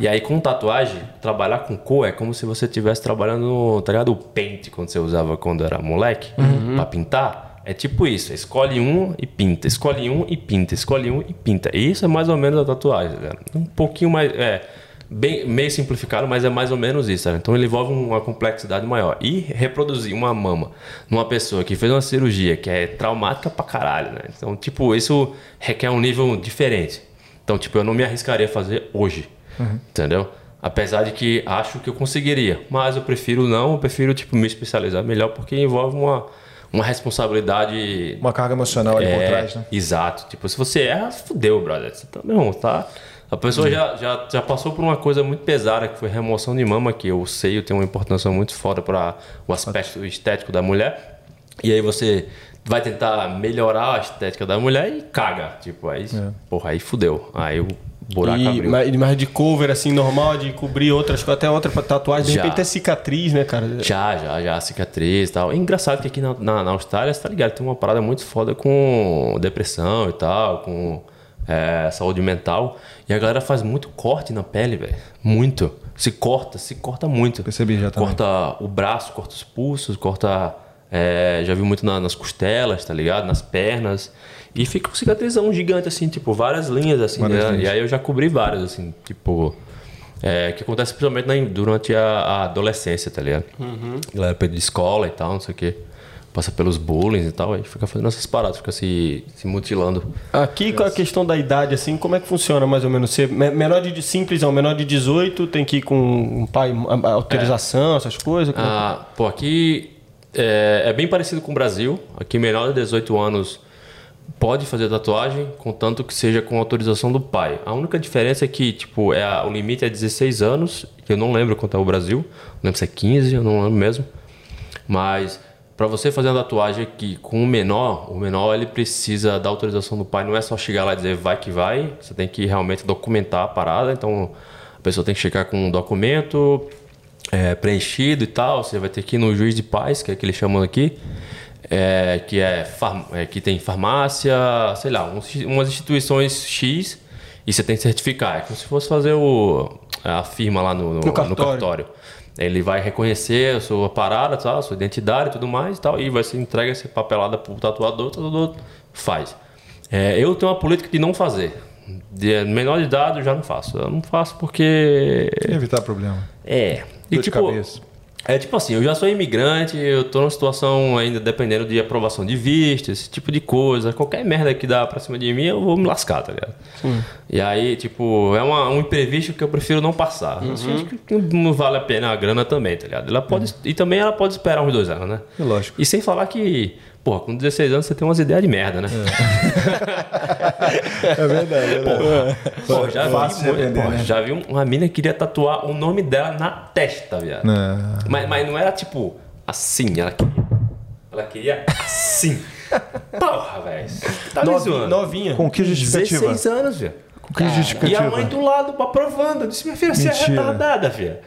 E aí com tatuagem, trabalhar com cor é como se você estivesse trabalhando, tá ligado? O paint, quando você usava quando era moleque, uhum. pra pintar, é tipo isso, escolhe um e pinta, escolhe um e pinta, escolhe um e pinta. E isso é mais ou menos a tatuagem, tá ligado? Um pouquinho mais, é, bem, meio simplificado, mas é mais ou menos isso, tá ligado? Então ele envolve uma complexidade maior. E reproduzir uma mama numa pessoa que fez uma cirurgia que é traumática pra caralho, né? Então, tipo, isso requer um nível diferente. Então, tipo, eu não me arriscaria a fazer hoje, uhum. entendeu? Apesar de que acho que eu conseguiria, mas eu prefiro não, eu prefiro, tipo, me especializar melhor porque envolve uma... Uma responsabilidade... Uma carga emocional ali é, por trás, né? Exato. Tipo, se você erra, fudeu, brother. Você tá, não, tá? A pessoa já, já, já passou por uma coisa muito pesada, que foi remoção de mama, que o seio tem uma importância muito foda para o aspecto estético da mulher. E aí você vai tentar melhorar a estética da mulher e caga. Tipo, aí, é. porra, aí fudeu. Aí o buraco e, abriu. Mas, mas de cover, assim, normal, de cobrir outras coisas, até outra tatuagem, de já. repente é cicatriz, né, cara? Já, já, já, cicatriz e tal. É engraçado que aqui na, na, na Austrália, você tá ligado, tem uma parada muito foda com depressão e tal, com é, saúde mental. E a galera faz muito corte na pele, velho. Muito. Se corta, se corta muito. Percebi já também. Corta o braço, corta os pulsos, corta... É, já vi muito na, nas costelas, tá ligado? Nas pernas. E fica com cicatrizão gigante, assim, tipo, várias linhas, assim. Várias né? linhas. E aí eu já cobri várias, assim, tipo... É, que acontece principalmente na, durante a, a adolescência, tá ligado? Uhum. Galera perde de escola e tal, não sei o quê. Passa pelos bullying e tal, aí fica fazendo essas paradas, fica se, se mutilando. Aqui, com a questão da idade, assim, como é que funciona mais ou menos? Você, menor de simples, não, menor de dezoito, tem que ir com um pai, autorização, é. essas coisas? Ah, é? Pô, aqui é, é bem parecido com o Brasil. Aqui, menor de dezoito anos pode fazer tatuagem, contanto que seja com autorização do pai. A única diferença é que, tipo, é a, o limite é dezesseis anos, que eu não lembro quanto é o Brasil, não lembro se é quinze, eu não lembro mesmo, mas... Para você fazer uma tatuagem aqui com o menor, o menor ele precisa da autorização do pai. Não é só chegar lá e dizer vai que vai. Você tem que realmente documentar a parada. Então, a pessoa tem que chegar com um documento é, preenchido e tal. Você vai ter que ir no juiz de paz, que é que eles chamam aqui. É, que, é, é, que tem farmácia, sei lá, um, umas instituições X. E você tem que certificar. É como se fosse fazer o, a firma lá no, no, no cartório. No cartório. Ele vai reconhecer a sua parada, tá? A sua identidade e tudo mais e tal. E vai ser entregue essa papelada pro tatuador, o tatuador faz. É, eu tenho uma política de não fazer. De menor de idade eu já não faço. Eu não faço porque... Tem que evitar problema. É. E, dor tipo, de cabeça. É tipo assim, eu já sou imigrante, eu tô numa situação ainda dependendo de aprovação de visto, esse tipo de coisa. Qualquer merda que dá pra cima de mim, eu vou me lascar, tá ligado? Sim. E aí, tipo, é uma, um imprevisto que eu prefiro não passar. Uhum. Assim, acho que não vale a pena a grana também, tá ligado? Ela pode, uhum. E também ela pode esperar uns dois anos, né? É lógico. E sem falar que, porra, com dezesseis anos você tem umas ideias de merda, né? É, é verdade, é verdade. Porra, porra, já, é vi muito, vender, porra né? já vi uma mina que queria tatuar o nome dela na testa, viado. Mas, mas não era tipo assim, ela queria. Ela queria assim. Porra, velho. Tá me zoando. Novinha. Com que justificativa? dezesseis anos, viado. E a mãe do lado aprovando. Eu disse, minha filha, você é retardada, filha.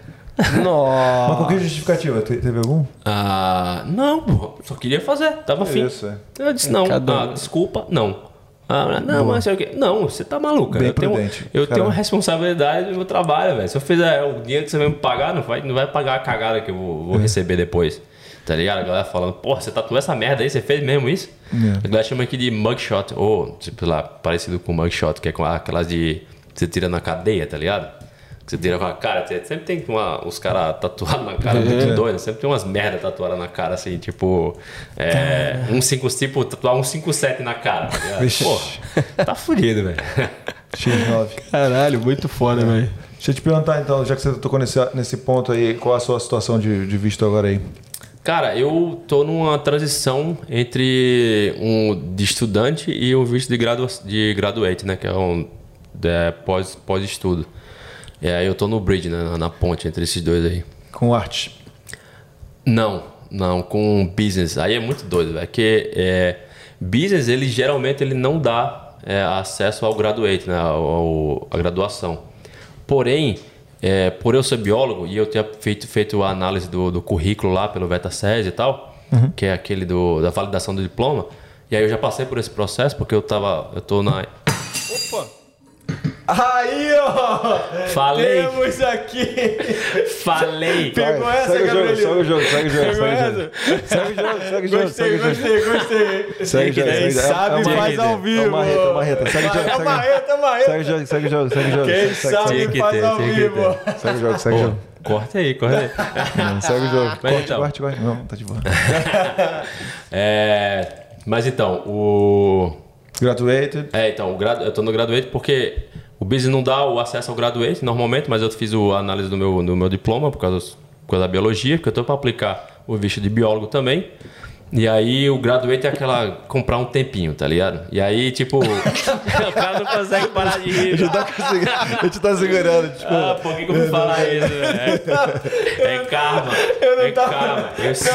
Nossa. Mas com que justificativa? Te, teve algum? Ah, não, pô. Só queria fazer. Tava afim. É. Eu disse, não. Ah, desculpa, não. Ah, não, mas sei o quê. Não, você tá maluca. Bem eu prudente. Tenho, eu tenho uma responsabilidade no meu trabalho, velho. Se eu fizer o dinheiro que você vai me pagar, não vai, não vai pagar a cagada que eu vou, vou é. receber depois. Tá ligado? A galera falando, porra, você tatuou essa merda aí? Você fez mesmo isso? Yeah. A galera chama aqui de mugshot, ou, tipo lá, parecido com mugshot, que é com aquelas de... Você tira na cadeia, tá ligado? Que você tira com a cara, sempre tem uma, os caras tatuados na cara, yeah. muito doido, sempre tem umas merda tatuadas na cara, assim, tipo... É, um cinco, tipo, tatuar um cinco sete na cara, tá ligado? Porra, tá fudido, velho. xis nove. Caralho, muito foda, velho. Deixa eu te perguntar, então, já que você tocou nesse, nesse ponto aí, qual a sua situação de, de visto agora aí? Cara, eu tô numa transição entre um de estudante e um visto de, gradua de graduate, né? Que é um é, pós, pós-estudo. E aí eu tô no bridge, né? Na, na ponte entre esses dois aí. Com arte? Não, não. Com business. Aí é muito doido, velho. Porque é, business, ele geralmente ele não dá é, acesso ao graduate, né? Ao, a graduação. Porém... É, por eu ser biólogo e eu ter feito, feito a análise do, do currículo lá pelo VetaSese e tal, uhum. que é aquele do, da validação do diploma, e aí eu já passei por esse processo porque eu tava. Eu tô na. Opa! Aí, ó! Falei! Temos aqui! Falei! Pegou vai, essa, Gabriel? Segue o jogo, segue o jogo, segue o jogo. Segue o jogo, segue o jogo. Gostei, gostei, gostei. Segue o jogo. Quem sabe faz ao vivo. É uma reta, é uma reta. Segue o jogo, segue o jogo. Segue o jogo, segue o jogo, segue o jogo. Quem sabe faz ao vivo. Segue o jogo, segue o jogo. Corta aí, corta aí. Não, segue o jogo. Corte, corte, corte. Não, tá de boa. Mas então, o... Graduated. É, então, eu tô no graduate porque... O business não dá o acesso ao graduate normalmente, mas eu fiz a análise do meu, do meu diploma por causa, por causa da biologia, porque eu estou para aplicar o visto de biólogo também. E aí o graduate é aquela... Comprar um tempinho, tá ligado? E aí, tipo... o cara não consegue parar de rir. A gente tá segurando, tipo... Ah, por que que eu vou falar isso, velho? É karma. É karma. Eu sei...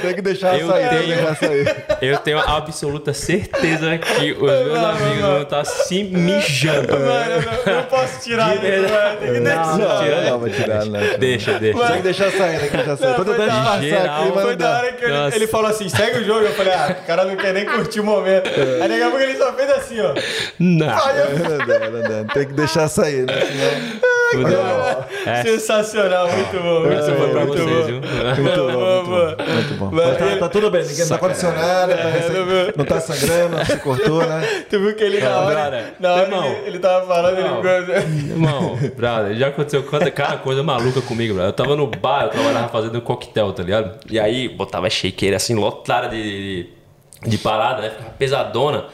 Tem que deixar sair. Eu tenho a absoluta certeza que os meus amigos vão estar se mijando. Não, não posso tirar. Tem que deixar. Não, não, não, vou tirar, não. Deixa, deixa. Tem que deixar sair, tem que deixar sair. Foi da hora que ele... falou assim, segue o jogo. Eu falei, ah, o cara não quer nem curtir o momento. É. Aí daqui a pouco ele só fez assim, ó. Não. Falei, não, não, não, não. Tem que deixar sair, né? É. Sensacional, muito bom. Muito é, bom pra muito vocês, bom. Viu? Muito bom, muito bom. Muito bom. Mas tá, ele... tá tudo bem, ninguém não tá acontecendo nada, é, não, meu... não tá sangrando, não se cortou, né? Tu viu que ele na hora, cara, na hora irmão, ele, ele tava falando, irmão, ele... Irmão, brother, já aconteceu cada coisa maluca comigo, brother. Eu tava no bar, eu trabalhava fazendo um coquetel, tá ligado? E aí botava shakeira assim, lotada de, de, de parada, né? Ficava pesadona.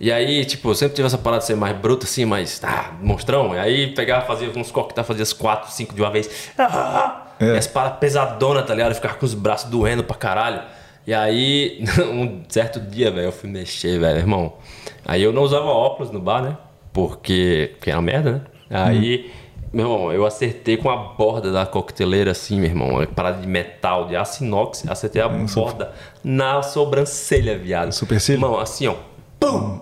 E aí, tipo, eu sempre tive essa parada de ser mais bruto, assim, mais, ah, monstrão. E aí, pegava, fazia uns coquetéis, fazia as quatro, cinco de uma vez. Ah, é. E as paradas pesadonas, tá ligado? Eu ficava com os braços doendo pra caralho. E aí, um certo dia, velho, eu fui mexer, velho, irmão. Aí eu não usava óculos no bar, né? Porque, porque era uma merda, né? Aí, hum. meu irmão, eu acertei com a borda da coqueteleira, assim, meu irmão. Parada de metal, de aço inox. Acertei a hum, borda super... na sobrancelha, viado. Supercílio? Irmão, assim, ó. Pum!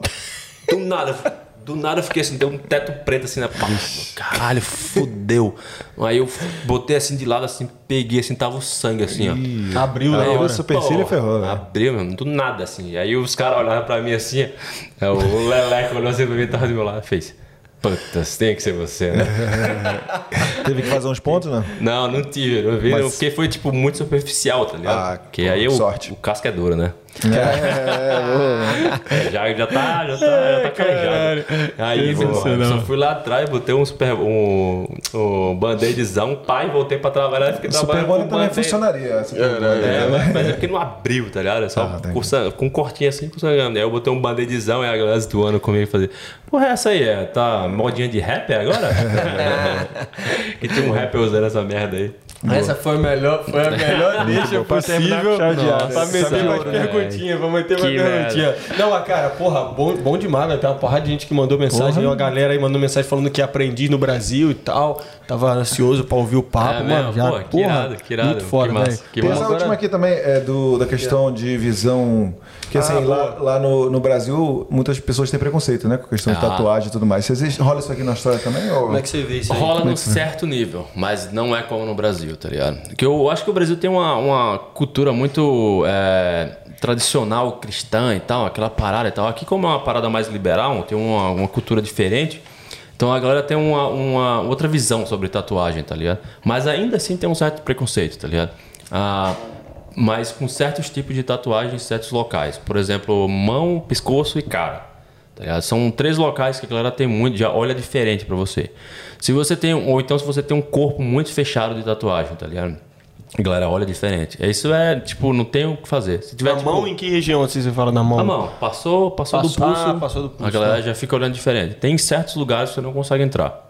Do nada, do nada eu fiquei assim, deu um teto preto assim na pá. Caralho, fudeu. Aí eu botei assim de lado, assim, peguei assim, tava o sangue assim, ó. Abriu, né? Abriu o supercílio e ferrou, né? Abriu, meu, do nada assim. Aí os caras olharam pra mim assim, ó. O Leleco olhou assim pra mim, tava do meu lado, fez. Putas, tem que ser você, né? Teve que fazer uns pontos, né? Não, não tive. Eu vi, mas... Porque foi, tipo, muito superficial, tá ligado? Ah, porque aí sorte. O, o casco é duro, né? É, é, é. Já, já tá, já tá, é, já tá carregado. Aí, pô, só fui lá atrás, botei um super, um, um band-aidzão, pai, voltei pra trabalhar. Fiquei trabalhando. Super Bowl também funcionaria. É, é, é, mas, mas é porque não abriu, tá ligado? Só ah, cursando, com um cortinho assim, sangrando. Aí eu botei um band-aidzão e a galera zoando comigo e fazer. Porra, essa aí é, tá modinha de rap agora? Que tem um rapper usando essa merda aí. Boa. Essa foi a melhor, foi a melhor deixa possível pra meter mais perguntinhas, pra meter mais perguntinhas. Não, mas cara, porra, bom, bom demais, né? Tem uma porrada de gente que mandou mensagem, uma galera aí mandou mensagem falando que aprendi no Brasil e tal. Tava ansioso pra ouvir o papo, é, mano. Já, porra, que irado, que irado. Muito foda, né? Tem essa última aqui também, é do, da questão de visão, que assim, ah, lá, lá no, no Brasil, muitas pessoas têm preconceito, né? Com a questão ah. de tatuagem e tudo mais. Existe, rola isso aqui na Austrália também? Ou... Como é que você vê isso aí? Rola num certo nível, mas não é como no Brasil. Tá ligado? Porque eu acho que o Brasil tem uma, uma cultura muito é, tradicional cristã e tal, aquela parada e tal. Aqui, como é uma parada mais liberal, tem uma, uma cultura diferente, então a galera tem uma, uma outra visão sobre tatuagem, tá ligado? Mas ainda assim tem um certo preconceito, tá ligado? Ah, mas com certos tipos de tatuagem em certos locais. Por exemplo, mão, pescoço e cara. Tá, são três locais que a galera tem muito, já olha diferente pra você. Se você tem, ou então se você tem um corpo muito fechado de tatuagem, tá ligado? A galera olha diferente. Isso é, tipo, não tem o que fazer. Se tiver, na tipo, mão, em que região você fala na mão? Na mão, passou, passou, passou, do pulso, ah, passou do pulso. A galera já fica olhando diferente. Tem certos lugares que você não consegue entrar.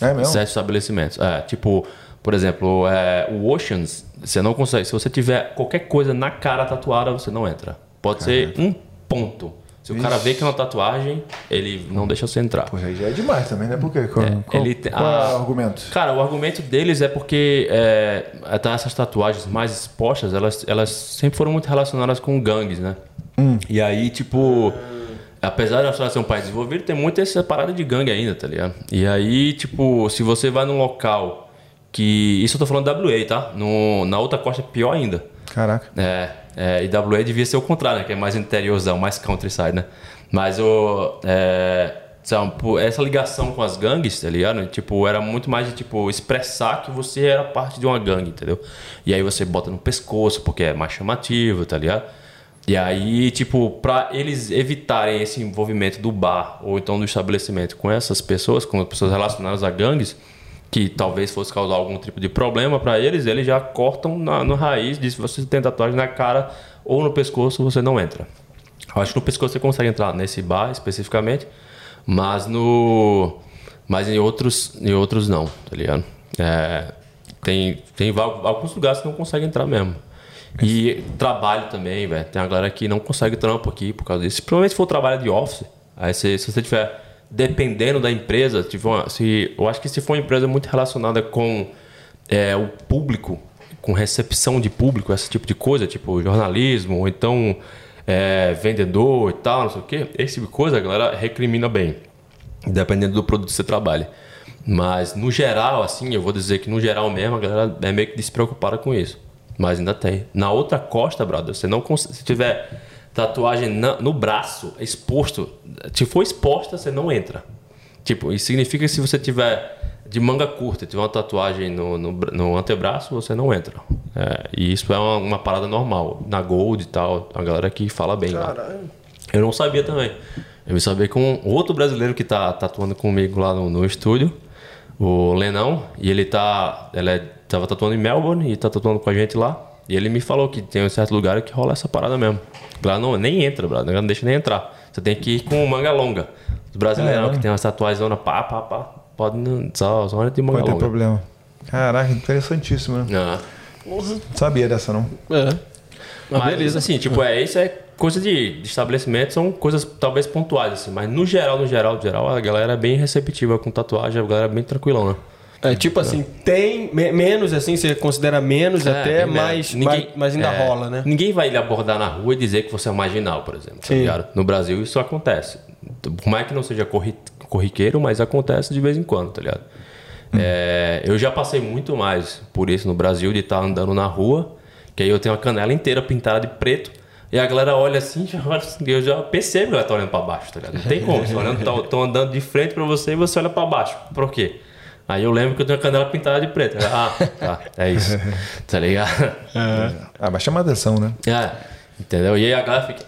É mesmo? Certos estabelecimentos. É, tipo, por exemplo, é, o Oceans, você não consegue. Se você tiver qualquer coisa na cara tatuada, você não entra. Pode Caraca. ser um ponto. Se o cara vê que é uma tatuagem, ele não deixa você entrar. Pô, aí já é demais também, né? Por quê? Qual é, qual, ele tem, qual a, é o argumento? Cara, o argumento deles é porque é, essas tatuagens mais expostas, elas, elas sempre foram muito relacionadas com gangues, né? Hum. E aí, tipo... Apesar de a Austrália ser um país desenvolvido, tem muito essa parada de gangue ainda, tá ligado? E aí, tipo, se você vai num local que... Isso eu tô falando W A, tá? No, na outra costa é pior ainda. Caraca. É... É, e W A devia ser o contrário, né? Que é mais interiorzão, mais countryside, né? Mas o, é, essa ligação com as gangues, tá ligado? Tipo, era muito mais de tipo, expressar que você era parte de uma gangue, entendeu? E aí você bota no pescoço, porque é mais chamativo, tá ligado? E aí, tipo, pra eles evitarem esse envolvimento do bar ou então do estabelecimento com essas pessoas, com as pessoas relacionadas a gangues, que talvez fosse causar algum tipo de problema pra eles, eles já cortam na, na raiz de se você tem tatuagem na cara ou no pescoço, você não entra. Eu acho que no pescoço você consegue entrar nesse bar especificamente, mas no mas em outros, em outros não, tá ligado? É, tem, tem alguns lugares que não consegue entrar mesmo. E trabalho também, velho. Tem a galera que não consegue trampo aqui por causa disso. Provavelmente se for trabalho de office, aí se, se você tiver... Dependendo da empresa, tipo, se, eu acho que se for uma empresa muito relacionada com é, o público, com recepção de público, esse tipo de coisa, tipo jornalismo, ou então é, vendedor e tal, não sei o quê, esse tipo de coisa a galera recrimina bem, dependendo do produto que você trabalha. Mas no geral, assim, eu vou dizer que no geral mesmo a galera é meio que despreocupada com isso. Mas ainda tem. Na outra costa, brother, você não cons... se tiver tatuagem na... no braço, exposto, se for exposta, você não entra. Tipo, isso significa que se você tiver de manga curta, tiver uma tatuagem no, no, no antebraço, você não entra. É, e isso é uma, uma parada normal. Na Gold e tal, a galera que fala bem. Caralho. Lá. Eu não sabia também. Eu me sabia com outro brasileiro que tá tatuando comigo lá no, no estúdio, o Lenão, e ele tá... Ele é Tava tatuando em Melbourne e tá tatuando com a gente lá. E ele me falou que tem um certo lugar que rola essa parada mesmo. Lá não, nem entra, brother. Não deixa nem entrar. Você tem que ir com manga longa. Os brasileiros é, que tem umas tatuagens, pá, pá, pá. Pode não. Só, só entra de manga longa. Não tem problema. Caraca, interessantíssimo, né? Ah. Não sabia dessa, não. É. Mas, mas beleza, assim, tipo, é, isso é coisa de, de estabelecimento, são coisas talvez pontuais, assim. Mas no geral, no geral, no geral, a galera é bem receptiva com tatuagem, a galera é bem tranquilona. É, tipo assim, tem me, menos, assim, você considera menos é, até, mas, ninguém, mas, mas ainda é, rola, né? Ninguém vai lhe abordar na rua e dizer que você é marginal, por exemplo. Tá ligado? No Brasil isso acontece. Por mais que não seja corriqueiro, mas acontece de vez em quando, tá ligado? Hum. É, eu já passei muito mais por isso no Brasil, de estar andando na rua, que aí eu tenho a canela inteira pintada de preto, e a galera olha assim, já, eu já percebo que ela tá olhando pra baixo, tá ligado? Não tem como, estão tá, andando de frente pra você e você olha pra baixo. Por quê? Aí eu lembro que eu tenho a canela pintada de preto. Ah, tá, é isso. Tá ligado? É. Ah, mas chama atenção, né? É, entendeu? E aí a galera fica...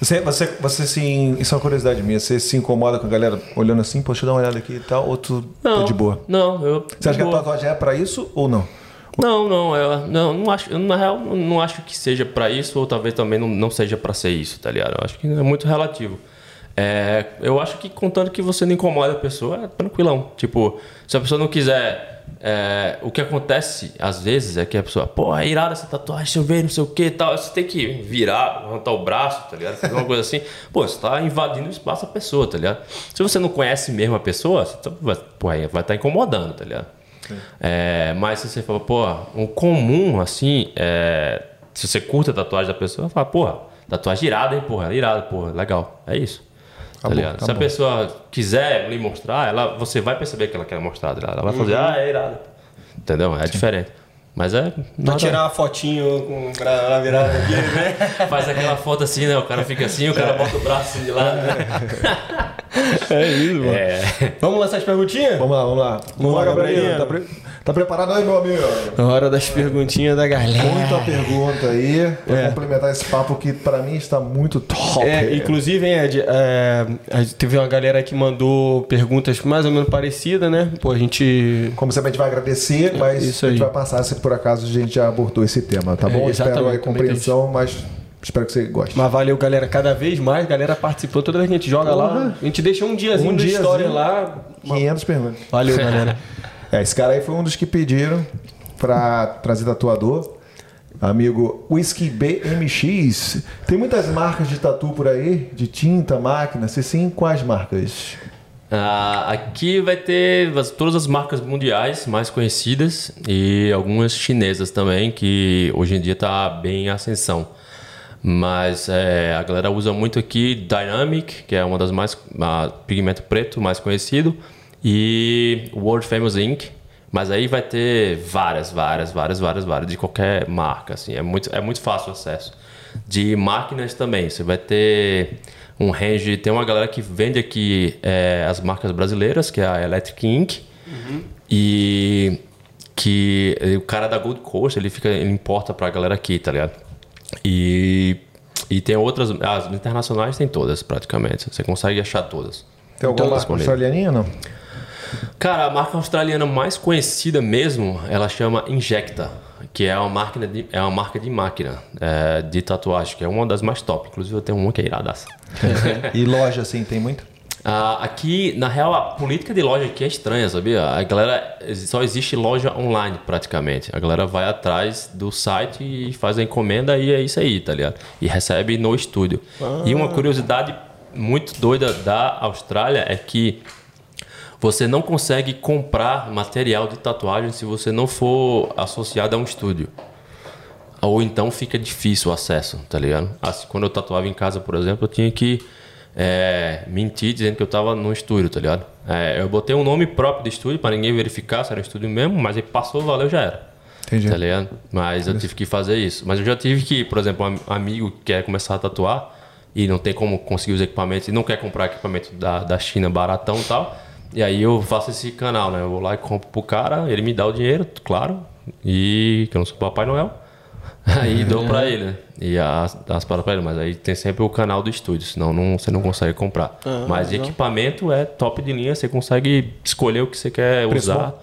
Você, você, você se... Isso é uma curiosidade minha. Você se incomoda com a galera olhando assim? Poxa, deixa eu dar uma olhada aqui e tal. Ou tu não, tá de boa? Não, eu... Você acha boa. Que a tatuagem é pra isso ou não? Não, não. Eu, não, não acho, eu, na real, não acho que seja pra isso. Ou talvez também não, não seja pra ser isso, tá ligado? Eu acho que é muito relativo. É, eu acho que contando que você não incomoda a pessoa, é tranquilão. Tipo, se a pessoa não quiser, é, o que acontece às vezes é que a pessoa, pô, é irada essa tatuagem, deixa eu ver, não sei o que e tal. Você tem que virar, levantar o braço, tá ligado? Fazer uma coisa assim. Pô, você tá invadindo o espaço da pessoa, tá ligado? Se você não conhece mesmo a pessoa, você tá, pô, aí vai estar incomodando, tá ligado? É, mas se você fala, pô, um comum assim, é, se você curta a tatuagem da pessoa, fala, pô, tatuagem irada, hein, porra, irada, porra, legal, é isso. Tá tá bom, tá se a bom. Pessoa quiser lhe mostrar, ela, você vai perceber que ela quer mostrar. Ela vai fazer, uhum. ah, é irada. Entendeu? É Sim. diferente. Mas é... Pra tirar uma fotinho com a virada aqui, né? Faz aquela foto assim, né? O cara fica assim, o cara bota o braço de lado. Né? É isso, mano. É. Vamos lançar as perguntinhas? Vamos lá, vamos lá. Vamos lá, Gabriel. Tá, pre... tá preparado aí, meu amigo? Na hora das perguntinhas da galera. Muita pergunta aí. Pra é. complementar esse papo que pra mim está muito top. É, inclusive, hein, Ed, é, teve uma galera que mandou perguntas mais ou menos parecidas, né? Pô, a gente... Como sempre, a gente vai agradecer, mas isso a gente aí. Vai passar se por acaso a gente já abordou esse tema, tá bom? É, espero a compreensão, mas... Espero que você goste. Mas valeu, galera. Cada vez mais, galera participou. Toda vez que a gente joga uhum. lá, a gente deixa um diazinho um de diazinho, história lá. quinhentas perguntas. Valeu, galera. É, esse cara aí foi um dos que pediram pra trazer tatuador. Amigo Whisky B M X. Tem muitas marcas de tatu por aí? De tinta, máquina? Se sim, quais marcas? Ah, aqui vai ter todas as marcas mundiais mais conhecidas e algumas chinesas também, que hoje em dia tá bem em ascensão. Mas é, a galera usa muito aqui Dynamic, que é uma das mais... A, pigmento preto mais conhecido. E World Famous Ink. Mas aí vai ter várias, várias, várias, várias, várias. De qualquer marca, assim. É muito, é muito fácil o acesso. De máquinas também. Você vai ter um range... Tem uma galera que vende aqui é, as marcas brasileiras, que é a Electric Ink. Uhum. E que o cara da Gold Coast, ele, fica, ele importa pra galera aqui, tá ligado? E, e tem outras, as internacionais tem todas praticamente, você consegue achar todas. Tem alguma marca australiana ou não? Cara, a marca australiana mais conhecida mesmo, ela chama Injecta, que é uma, máquina de, é uma marca de máquina é, de tatuagem, que é uma das mais top, inclusive eu tenho uma que é iradaça. E loja assim, tem muito? Ah, aqui, na real, a política de loja aqui é estranha, sabia? A galera, só existe loja online praticamente. A galera vai atrás do site e faz a encomenda e é isso aí, tá ligado? E recebe no estúdio. Ah. E uma curiosidade muito doida da Austrália é que você não consegue comprar material de tatuagem se você não for associado a um estúdio. Ou então fica difícil o acesso, tá ligado? Assim, quando eu tatuava em casa, por exemplo, eu tinha que... É, menti dizendo que eu tava num estúdio, tá ligado? É, eu botei um nome próprio do estúdio pra ninguém verificar se era um estúdio mesmo, mas ele passou, valeu, já era. Entendi. Tá ligado? Mas eu tive que fazer isso. Mas eu já tive que, por exemplo, um amigo que quer começar a tatuar e não tem como conseguir os equipamentos e não quer comprar equipamento da, da China baratão e tal. E aí eu faço esse canal, né? Eu vou lá e compro pro cara, ele me dá o dinheiro, claro, e que eu não sou Papai Noel. Aí é. Dou pra ele, né? E as, as paradas pra ele, mas aí tem sempre o canal do estúdio, senão não, você não consegue comprar. Ah, mas legal. Equipamento é top de linha, você consegue escolher o que você quer Preço usar. Bom.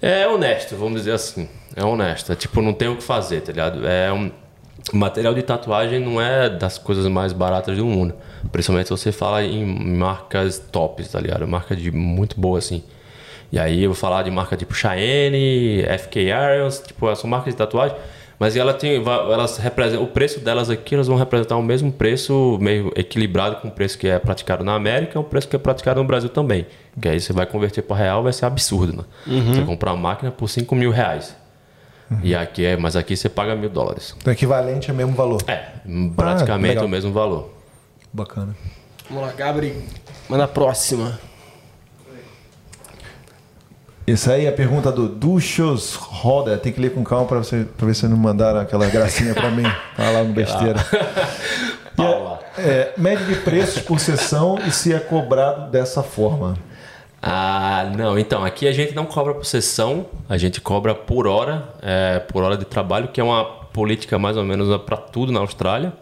É honesto, vamos dizer assim. É honesto. É tipo, não tem o que fazer, tá ligado? É um material de tatuagem não é das coisas mais baratas do mundo. Principalmente se você fala em marcas tops, tá ligado? Marca de muito boa, assim. E aí eu vou falar de marca tipo Cheyenne, F K Irons, tipo, são marcas de tatuagem. Mas ela tem, elas representam, o preço delas aqui, elas vão representar o mesmo preço, meio equilibrado com o preço que é praticado na América e o preço que é praticado no Brasil também. Que aí você vai converter para real, vai ser absurdo, né? Uhum. Você comprar uma máquina por cinco mil reais. Uhum. E aqui é, mas aqui você paga mil dólares. Então equivalente ao mesmo valor. É, praticamente ah, o mesmo valor. Bacana. Vamos lá, Gabriel. Manda a próxima. Essa aí é a pergunta do Duchos Roda. Tem que ler com calma para você, pra ver se não mandaram aquela gracinha para mim. Falar uma besteira. É, é, média de preços por sessão e se é cobrado dessa forma. Ah, não. Então, aqui a gente não cobra por sessão. A gente cobra por hora, é, por hora de trabalho, que é uma política mais ou menos para tudo na Austrália.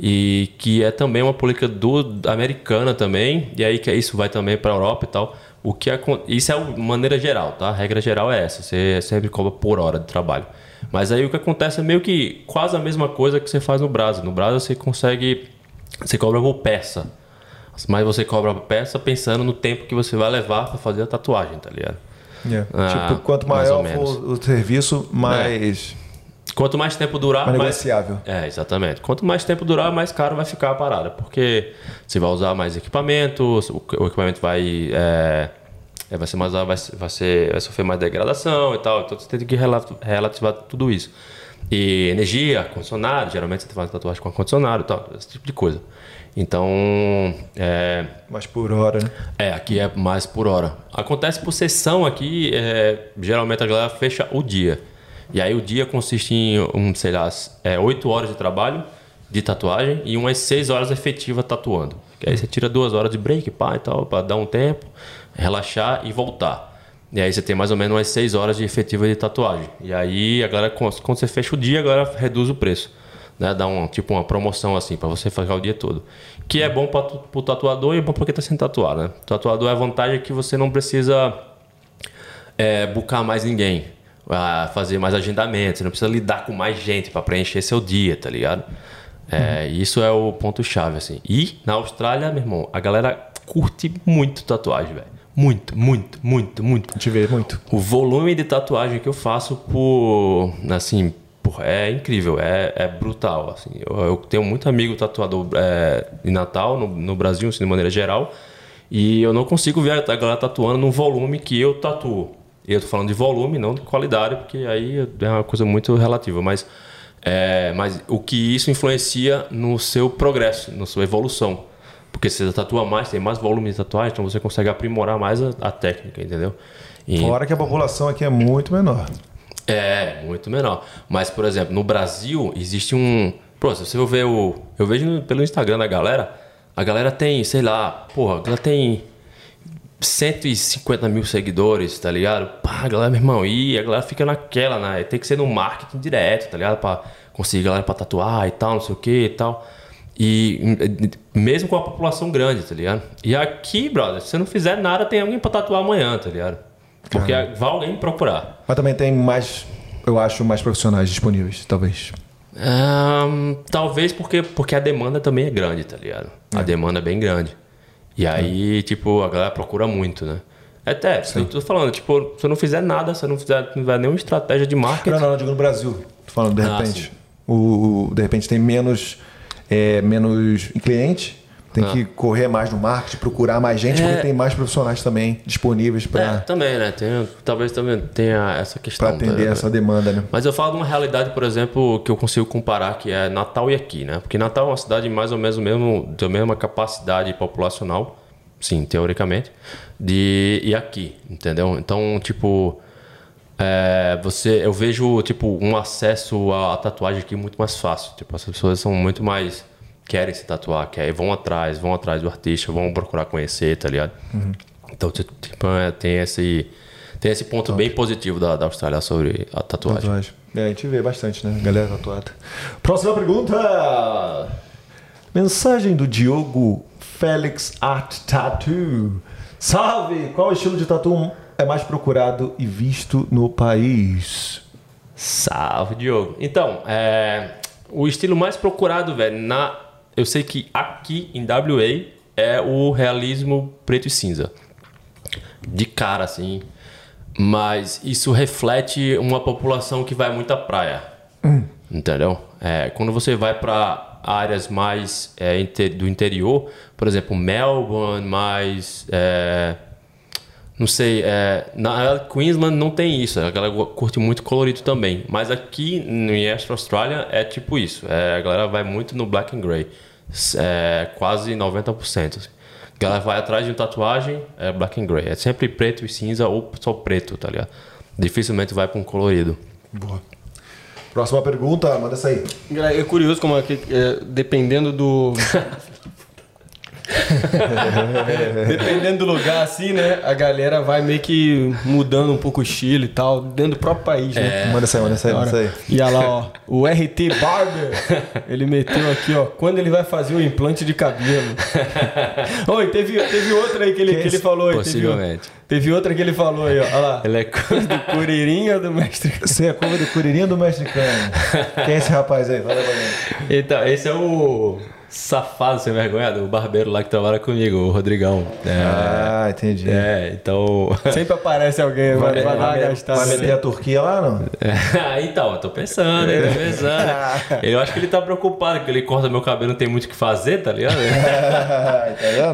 E que é também uma política do, americana também. E aí que isso vai também para a Europa e tal. O que é, isso é de maneira geral, tá? A regra geral é essa, você sempre cobra por hora de trabalho. Mas aí o que acontece é meio que quase a mesma coisa que você faz no Brasil. No Brasil você consegue, você cobra por peça. Mas você cobra por peça pensando no tempo que você vai levar para fazer a tatuagem, tá ligado? Yeah. Ah, tipo, quanto maior for o serviço, mais... É. Quanto mais tempo durar... Mais negociável. Mais... É, exatamente. Quanto mais tempo durar, mais caro vai ficar a parada. Porque você vai usar mais equipamento, o equipamento vai... É... Vai, ser mais, vai, ser, vai, ser, vai sofrer mais degradação e tal. Então, você tem que relativar tudo isso. E energia, ar-condicionado. Geralmente, você faz tatuagem com ar-condicionado e tal. Esse tipo de coisa. Então... É... Mais por hora, né? É, aqui é mais por hora. Acontece por sessão aqui. É... Geralmente, a galera fecha o dia. E aí o dia consiste em, um, sei lá, é, oito horas de trabalho de tatuagem e umas seis horas efetivas tatuando. E aí você tira duas horas de break, pá, e tal, para dar um tempo, relaxar e voltar. E aí você tem mais ou menos umas seis horas de efetiva de tatuagem. E aí, agora, quando você fecha o dia, agora reduz o preço. Né? Dá um, tipo uma promoção assim, para você ficar o dia todo. Que é bom para o tatuador e bom para quem está sendo tatuado. Né? O tatuador, a vantagem é que você não precisa é, bucar mais ninguém. A fazer mais agendamento, você não precisa lidar com mais gente para preencher seu dia, tá ligado? É, uhum. Isso é o ponto-chave, assim. E na Austrália, meu irmão, a galera curte muito tatuagem, velho. Muito, muito, muito, muito. Te vê muito. O volume de tatuagem que eu faço por, assim, por, é incrível, é, é brutal, assim. Eu, eu tenho muito amigo tatuador é, em Natal, no, no Brasil, assim, de maneira geral, e eu não consigo ver a galera tatuando num volume que eu tatuo. Eu tô falando de volume, não de qualidade, porque aí é uma coisa muito relativa. Mas, é, mas o que isso influencia no seu progresso, na sua evolução. Porque se você tatua mais, tem mais volume de tatuagem, então você consegue aprimorar mais a, a técnica, entendeu? E, fora que a população aqui é muito menor. É, muito menor. Mas, por exemplo, no Brasil existe um... Pô, se você for ver o... Eu vejo pelo Instagram da galera, a galera tem, sei lá, porra, ela tem... cento e cinquenta mil seguidores, tá ligado? Pá, a galera, meu irmão, e a galera fica naquela, né? Tem que ser no marketing direto, tá ligado? Pra conseguir a galera pra tatuar e tal, não sei o que e tal. E mesmo com a população grande, tá ligado? E aqui, brother, se você não fizer nada, tem alguém pra tatuar amanhã, tá ligado? Porque ah. vai alguém procurar. Mas também tem mais, eu acho, mais profissionais disponíveis, talvez. Um, talvez porque, porque a demanda também é grande, tá ligado? É. A demanda é bem grande. E aí, hum. tipo, a galera procura muito, né? Até, eu tô falando, tipo, se eu não fizer nada, se eu não fizer, não fizer nenhuma estratégia de marketing... Não, não, não, digo no Brasil. Tô falando, de ah, repente, o, o, de repente tem menos, é, menos cliente, tem ah. que correr mais no marketing, procurar mais gente, é... porque tem mais profissionais também disponíveis para... É, também, né? Tem, talvez também tenha essa questão. Para atender tá, essa né? demanda, né? Mas eu falo de uma realidade, por exemplo, que eu consigo comparar, que é Natal e aqui, né? Porque Natal é uma cidade mais ou menos mesmo, da mesma capacidade populacional, sim, teoricamente, de e aqui, entendeu? Então, tipo... É, você, eu vejo, tipo, um acesso à tatuagem aqui muito mais fácil. Tipo, as pessoas são muito mais... Querem se tatuar, querem, vão atrás, vão atrás do artista, vão procurar conhecer, tá ligado? Uhum. Então, tipo, tem esse... Tem esse ponto Top. bem positivo da, da Austrália sobre a tatuagem. tatuagem. É, a gente vê bastante, né? Galera tatuada. Próxima pergunta! Mensagem do Diogo Félix Art Tattoo. Salve! Qual estilo de tatu é mais procurado e visto no país? Salve, Diogo. Então, é, o estilo mais procurado, velho, na, eu sei que aqui em W A é o realismo preto e cinza. De cara, assim... Mas isso reflete uma população que vai muito à praia, hum. entendeu? É, quando você vai para áreas mais é, inter, do interior, por exemplo, Melbourne, mais... É, não sei, é, na Queensland não tem isso, a galera curte muito colorido também. Mas aqui no West Australia é tipo isso, é, a galera vai muito no black and grey, é, quase noventa por cento. Assim. Ela vai atrás de uma tatuagem, é black and grey. É sempre preto e cinza ou só preto, tá ligado? Dificilmente vai pra um colorido. Boa. Próxima pergunta, manda essa aí. É curioso como é que, é, dependendo do... dependendo do lugar, assim, né? A galera vai meio que mudando um pouco o estilo e tal, dentro do próprio país, né? É... Manda essa aí, manda essa aí, manda essa aí. E olha lá, ó, o R T Barber, ele meteu aqui, ó, quando ele vai fazer o implante de cabelo. Oi, teve, teve outra aí que ele, que que ele falou aí. Possivelmente. Teve, teve outra que ele falou aí, ó. Olha lá. Ele é curva do Curirinha do Mestre Cano. Você é curva do Curirinha do Mestre Cano. Quem é esse rapaz aí? Fala pra mim. Então, esse é o... Safado, sem vergonha, o barbeiro lá que trabalha comigo, o Rodrigão. É, ah, entendi. É, então... Sempre aparece alguém, vai, vai, vai, vai gastar. Vai meter a Turquia lá, não? É, então, eu tô pensando, eu tô pensando. Eu acho que ele tá preocupado, porque ele corta meu cabelo, não tem muito o que fazer, tá ligado?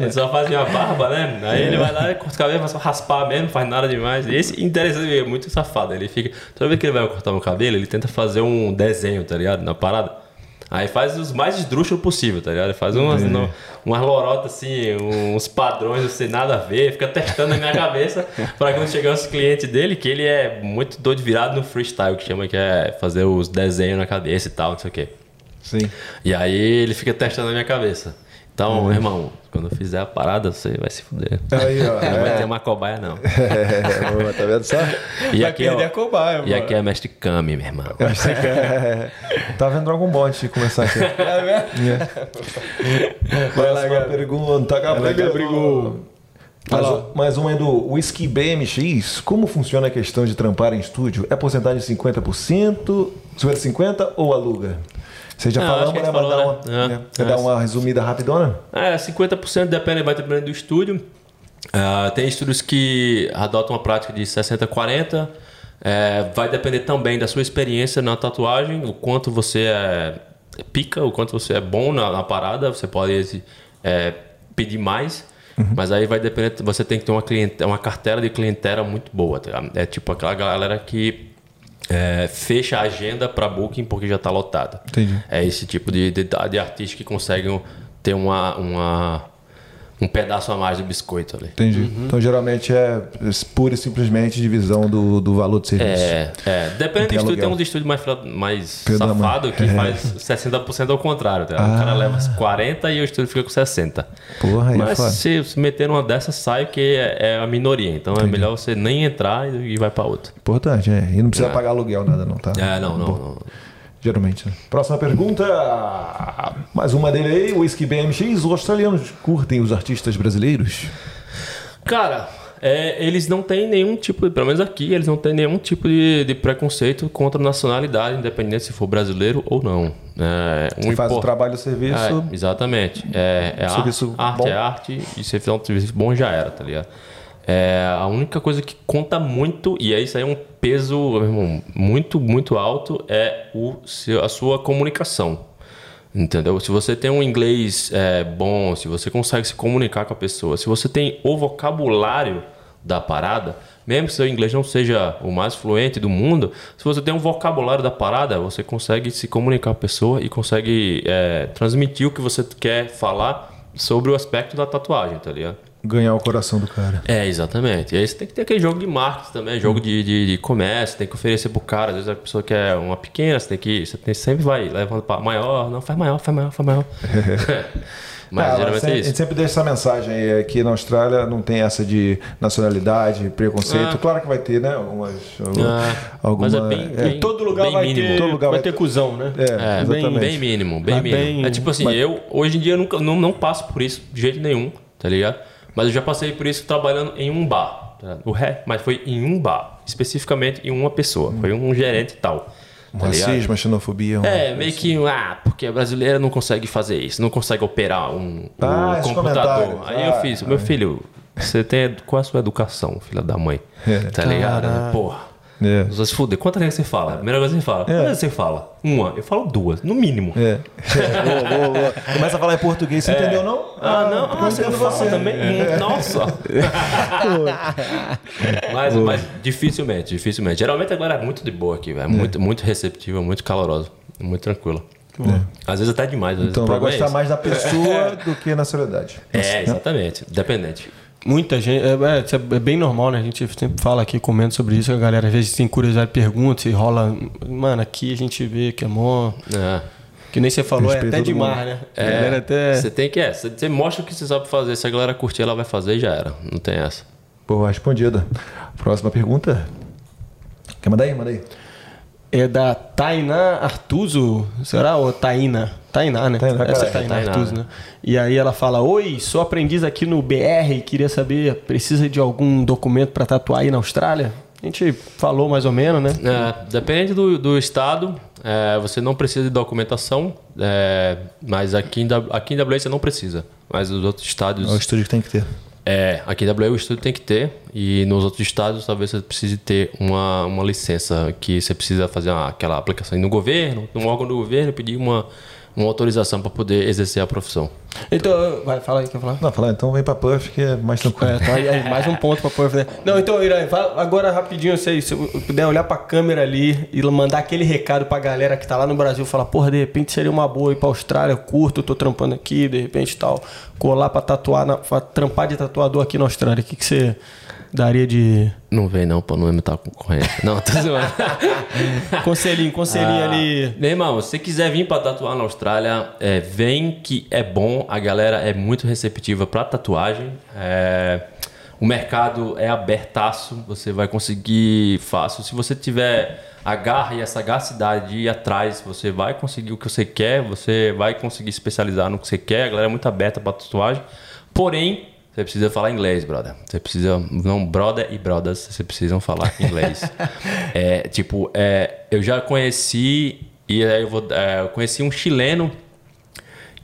Ele só faz minha barba, né? Aí ele vai lá, corta o cabelo, faz só raspar mesmo, não faz nada demais. E esse interessante, é muito safado, ele fica... Toda vez que ele vai cortar meu cabelo, ele tenta fazer um desenho, tá ligado? Na parada. Aí faz os mais esdrúxulos possível, tá ligado? Faz umas, uhum. umas lorotas assim, uns padrões sem nada a ver, fica testando na minha cabeça pra quando chegar os clientes dele, que ele é muito doido virado no freestyle, que chama que é fazer os desenhos na cabeça e tal, não sei o quê. Sim. E aí ele fica testando na minha cabeça. Então, uhum. irmão, quando eu fizer a parada, você vai se fuder. Aí, ó, não é. vai ter uma cobaia, não. É, tá vendo só? E vai aqui, perder ó, a cobaia, E mano. aqui é Mestre Kami, meu irmão. Mestre Kami. Tá vendo algum bonde de começar aqui. É mesmo? É. Vai lá, uma pergunta. Acabou que brigou. Mais, mais uma é do Whisky B M X. Como funciona a questão de trampar em estúdio? É porcentagem de cinquenta por cento? cinquenta por cento ou aluga? Você já falou, né? Falou, dar uma, né? Né? Você é, dá uma resumida rapidona? É, cinquenta por cento depende, vai dependendo do estúdio. Uh, tem estúdios que adotam uma prática de sessenta a quarenta. É, vai depender também da sua experiência na tatuagem, o quanto você é pica, o quanto você é bom na, na parada. Você pode é, pedir mais, uhum. mas aí vai depender. Você tem que ter uma, cliente, uma carteira de clientela muito boa. Tá? É tipo aquela galera que... É, fecha a agenda para booking porque já está lotada. Entendi. É esse tipo de, de, de artista que conseguem ter uma, uma, um pedaço a mais do biscoito ali. Entendi. Uhum. Então geralmente é pura e simplesmente divisão do, do valor do serviço. É, é. Depende do estúdio, tem um estúdio mais, mais safado que é. faz sessenta por cento ao contrário. Tá? Ah. O cara leva quarenta por cento e o estúdio fica com sessenta por cento. Porra, mas é se, se meter uma dessas, sai que é, é a minoria. Então Entendi. é melhor você nem entrar e, e vai para outro. Importante, é. E não precisa é. pagar aluguel, nada não, tá? É, não, não. Bom, não. Geralmente, né? Próxima pergunta. Mais uma dele aí, Whisky B M X. Os australianos curtem os artistas brasileiros? Cara, é, eles não têm nenhum tipo, de, pelo menos aqui, eles não têm nenhum tipo de, de preconceito contra nacionalidade, independente se for brasileiro ou não. É, um você faz impor... o trabalho, o serviço. É, exatamente. É, é serviço arte, bom. arte é arte e se fizer um serviço bom já era, tá ligado? É, a única coisa que conta muito, e é isso aí, é um peso, meu irmão, muito, muito alto, é o, a sua comunicação, entendeu? Se você tem um inglês é, bom, se você consegue se comunicar com a pessoa, se você tem o vocabulário da parada, mesmo que seu inglês não seja o mais fluente do mundo, se você tem um vocabulário da parada, você consegue se comunicar com a pessoa e consegue é, transmitir o que você quer falar sobre o aspecto da tatuagem, tá ligado? ganhar o coração do cara. É, exatamente. E aí você tem que ter aquele jogo de marketing também, jogo de, de, de comércio, tem que oferecer pro cara. Às vezes a pessoa quer uma pequena, você tem que. Você tem, sempre vai levando para maior, não, faz maior, faz maior, faz maior. Mas ah, geralmente sempre, é isso. A gente sempre deixa essa mensagem aí, que na Austrália não tem essa de nacionalidade, preconceito. Ah. Claro que vai ter, né? Algumas, ah, alguma, mas é bem, é, bem, todo lugar bem vai mínimo. Ter, todo lugar vai ter cuzão, né? É, é bem, bem mínimo, bem mas mínimo. Bem, é tipo assim, mas... eu hoje em dia nunca, não, não passo por isso de jeito nenhum, tá ligado? Mas eu já passei por isso trabalhando em um bar, tá ligado? O ré, mas foi em um bar, especificamente em uma pessoa, hum. foi um gerente e tal. Tá racismo, xenofobia... É, meio assim. que... Ah, porque a brasileira não consegue fazer isso, não consegue operar um, ah, um computador. Aí ah, eu fiz, ah, meu filho, você tem... Qual a sua educação, filha da mãe? É, tá cara. ligado? Porra. É. Você se fuder. Quantas vezes você fala? Primeira coisa que você fala. Quantas é. vezes você fala? Uma. Eu falo duas, no mínimo. É. É. Boa, boa, boa. Começa a falar em português, você é. entendeu não? Ah, não. Ah, ah você não fala você. também? É. Nossa. É. Mas, mas dificilmente, dificilmente. Geralmente agora é muito de boa aqui, velho. É. Muito, muito receptiva, muito calorosa, muito tranquila. É. Às vezes até demais. Às então, vezes vai gostar é mais da pessoa é. do que na seriedade. É, exatamente. Não? Dependente. Muita gente, é, é, é bem normal, né? A gente sempre fala aqui, comenta sobre isso, a galera às vezes tem curiosidade, pergunta e rola. Mano, aqui a gente vê que é mó. É. Que nem você falou, é até demais, mundo. né? É, a galera até. Você tem que. É, você mostra o que você sabe fazer. Se a galera curtir, ela vai fazer e já era. Não tem essa. Boa, respondida. Próxima pergunta. Quer mandar aí? Manda aí. É da Tainá Artuso, será? Ou Taina? Tainá, né? Tainá, Essa é Tainá, Tainá Artuso, né? E aí ela fala, oi, sou aprendiz aqui no B R e queria saber, precisa de algum documento para tatuar aí na Austrália? A gente falou mais ou menos, né? É, depende do, do estado, é, você não precisa de documentação, é, mas aqui em, aqui em W A você não precisa, mas os outros estados... É o estúdio que tem que ter. É, aqui em W A o estúdio tem que ter e nos outros estados talvez você precise ter uma, uma licença que você precisa fazer uma, aquela aplicação no governo, num órgão do governo, pedir uma, uma autorização para poder exercer a profissão. Então, então vai, fala aí, quer falar? Não, fala, então vem para Perth que é mais tranquilo. É, tá aí, mais um ponto para Perth, né? Não, então, Irai, fala agora rapidinho, se eu puder olhar para a câmera ali e mandar aquele recado para a galera que tá lá no Brasil, falar, porra, de repente seria uma boa ir para Austrália, eu curto, eu tô trampando aqui, de repente tal... colar para tatuar, na, pra trampar de tatuador aqui na Austrália, o que, que você daria de... Não vem não, pô, não é tá concorrente. Não, tô zoando. Conselhinho, conselhinho ah, ali. Meu irmão, se você quiser vir para tatuar na Austrália, é, vem que é bom, a galera é muito receptiva para tatuagem, é, o mercado é abertaço, você vai conseguir fácil, se você tiver a garra e a sagacidade de ir atrás, você vai conseguir o que você quer, você vai conseguir especializar no que você quer, a galera é muito aberta para tatuagem, porém, você precisa falar inglês, brother. Você precisa... Não, brother e brothers, você precisam falar inglês. é, tipo, é, eu já conheci, e aí eu vou, é, eu conheci um chileno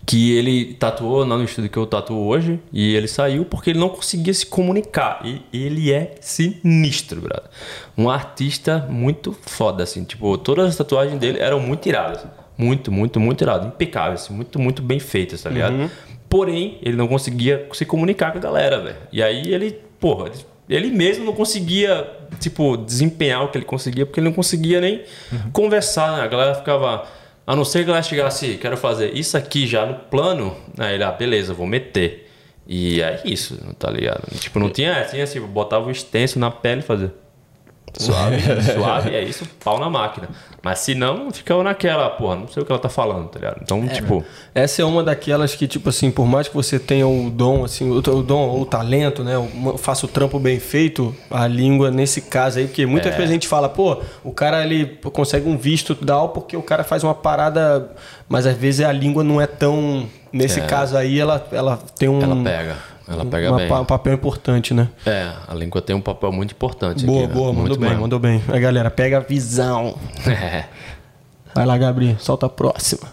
que ele tatuou não no estúdio que eu tatuo hoje, e ele saiu porque ele não conseguia se comunicar. E ele é sinistro, brother. Um artista muito foda, assim. Tipo, todas as tatuagens dele eram muito iradas. Muito, muito, muito iradas. Impecáveis, assim. Muito, muito bem feitas, tá ligado? Uhum. Porém, ele não conseguia se comunicar com a galera, velho. E aí ele, porra, ele, ele mesmo não conseguia, tipo, desempenhar o que ele conseguia, porque ele não conseguia nem uhum. conversar, né? A galera ficava... A não ser que ela chegasse, quero fazer isso aqui já no plano, aí ele, ah, beleza, vou meter. E é isso, tá ligado? Tipo, não tinha assim, assim, botava o extenso na pele e fazia suave, suave, é isso, pau na máquina. Mas se não, ficava naquela, porra, não sei o que ela tá falando, tá ligado? Então, é, tipo... Né? Essa é uma daquelas que, tipo assim, por mais que você tenha o dom, assim, o, o dom ou o talento, né? Faça o trampo bem feito, a língua nesse caso aí, porque muitas é. vezes a gente fala, pô, o cara, ele consegue um visto tal, porque o cara faz uma parada... Mas às vezes a língua não é tão... Nesse é. caso aí, ela, ela tem um... Ela pega. Ela pega uma, bem. Um papel importante, né? É, a língua tem um papel muito importante. Boa, aqui, boa, né? Mandou muito bem, bem, mandou bem. Aí, galera, pega a visão. É. Vai lá, Gabriel, solta a próxima.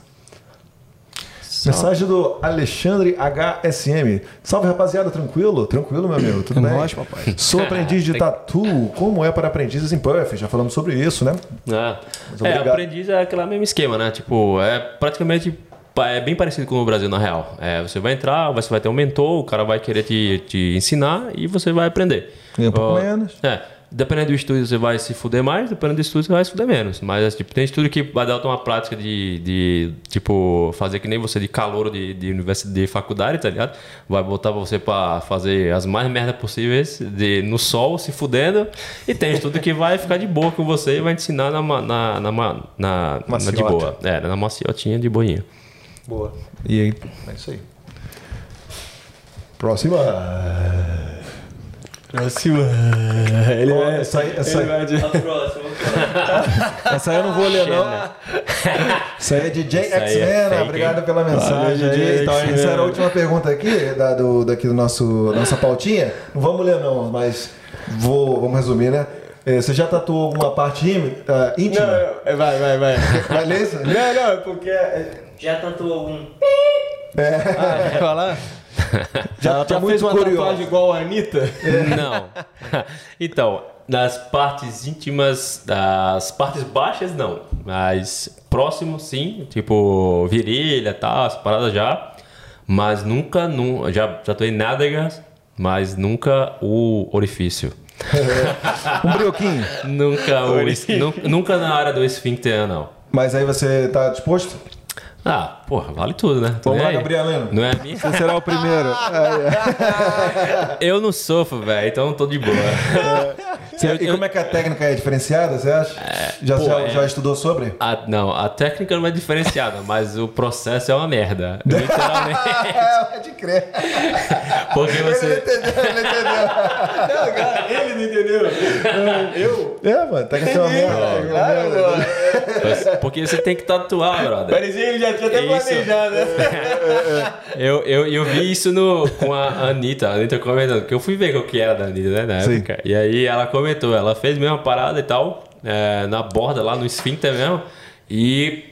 Mensagem do Alexandre H S M. Salve, rapaziada, tranquilo? Tranquilo, meu amigo, tudo é bem? Nós, papai. Sou aprendiz de tatu, como é para aprendizes em Perth? Já falamos sobre isso, né? Ah. É, aprendiz é aquele mesmo esquema, né? Tipo, é praticamente... É bem parecido com o Brasil, na real. É, você vai entrar, você vai ter um mentor, o cara vai querer te, te ensinar e você vai aprender. É um pouco uh, menos. É. Dependendo do estúdio você vai se fuder mais, dependendo do estúdio você vai se fuder menos. Mas tipo, tem estúdio que vai dar uma prática de, de tipo, fazer que nem você de calouro de, de universidade, de faculdade, tá ligado? Vai botar você pra fazer as mais merda possíveis de, no sol, se fudendo. E tem estúdio que vai ficar de boa com você e vai te ensinar na, na, na, na, na, na de boa. É, na maciotinha de boinha. Boa. E aí? É isso aí. Próxima. Próxima. Ele vai. Essa aí, essa aí. Ele vai. A próxima. Essa aí eu não vou ler, não. Isso aí é D J X-Men. Obrigado pela mensagem. D J. Então, essa era a última pergunta aqui, da, do, daqui do nosso, nossa pautinha. Não vamos ler, não, mas vou, vamos resumir, né? Você já tatuou alguma parte íntima? Não, não. Vai, vai, vai. Vai ler isso? Não, não, porque. Já tatuou algum. É. Ah, quer falar? Já, ela tá já muito fez uma curiosa. Tatuagem igual a Anitta? Não. Então, nas partes íntimas, das partes baixas não, mas próximo sim, tipo virilha e tal, as paradas já, mas nunca, nu, já tatuei nádegas, mas nunca o orifício. Um brioquinho? Nunca, o, nu, nunca na área do esfíncter não. Mas aí você tá disposto? Ah, porra, vale tudo, né? Vamos lá, Gabrielino. Não é a minha? Você será o primeiro. Eu não sofro, velho, então tô de boa. É. Cê, eu, e eu, como é que a técnica é diferenciada, você acha? É, já, pô, já, é, já estudou sobre? A, não, a técnica não é diferenciada, mas o processo é uma merda. Literalmente. É, de crer. Porque você... Ele não entendeu, ele entendeu. Não, cara, ele não entendeu. Eu? É, mano, tá com essa merda. Claro, mano. Porque você tem que tatuar, brother. Parecia ele já tinha até planejado, né? eu, eu, eu vi isso no, com a Anitta. A Anitta comentando, que eu fui ver qual que era da Anitta, né? Na época. E aí ela comentou, ela fez mesmo a parada e tal, é, na borda lá, no esfíncter mesmo. E...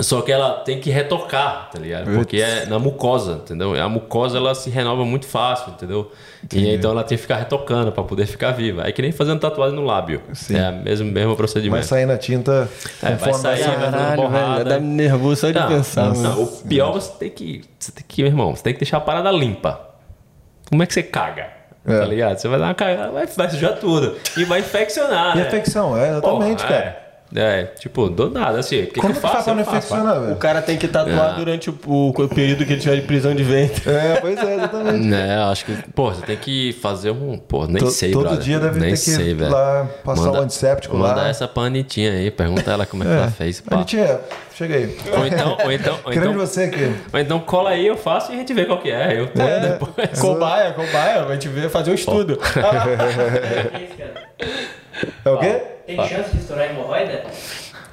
Só que ela tem que retocar, tá ligado? Porque é na mucosa, entendeu? A mucosa, ela se renova muito fácil, entendeu? Entendi. E então ela tem que ficar retocando pra poder ficar viva. É que nem fazendo tatuagem no lábio. Sim. É o mesmo, mesmo procedimento. Vai sair na tinta... É, vai sair, vai fazer borrada. Dá nervoso só de não, pensar. Não, não, o pior, você tem que... Você tem que, meu irmão, você tem que deixar a parada limpa. Como é que você caga? É. Tá ligado? Você vai dar uma cagada, vai, vai sujar tudo. E vai infeccionar, E né? infecção, é, exatamente, porra, cara. É. É, tipo, do nada, assim, o que, como que, que faz quando infecciona, velho? O cara tem que tatuar é. durante o, o período que ele tiver de prisão de ventre. É, pois é, exatamente. É, acho que, pô, você tem que fazer um, pô, nem to, sei, todo brother. Todo dia deve nem ter sei, que ir lá, passar manda, um antisséptico lá. Mandar essa pra Anitinha aí, pergunta ela como é que ela fez, pá. Anitinha, chega aí. Ou então, ou então... Ou então você aqui. Ou então cola aí, eu faço e a gente vê qual que é, eu é, depois. Cobaia, cobaia, a gente vê fazer um estudo. É o quê? Tem ah. chance de estourar hemorroida?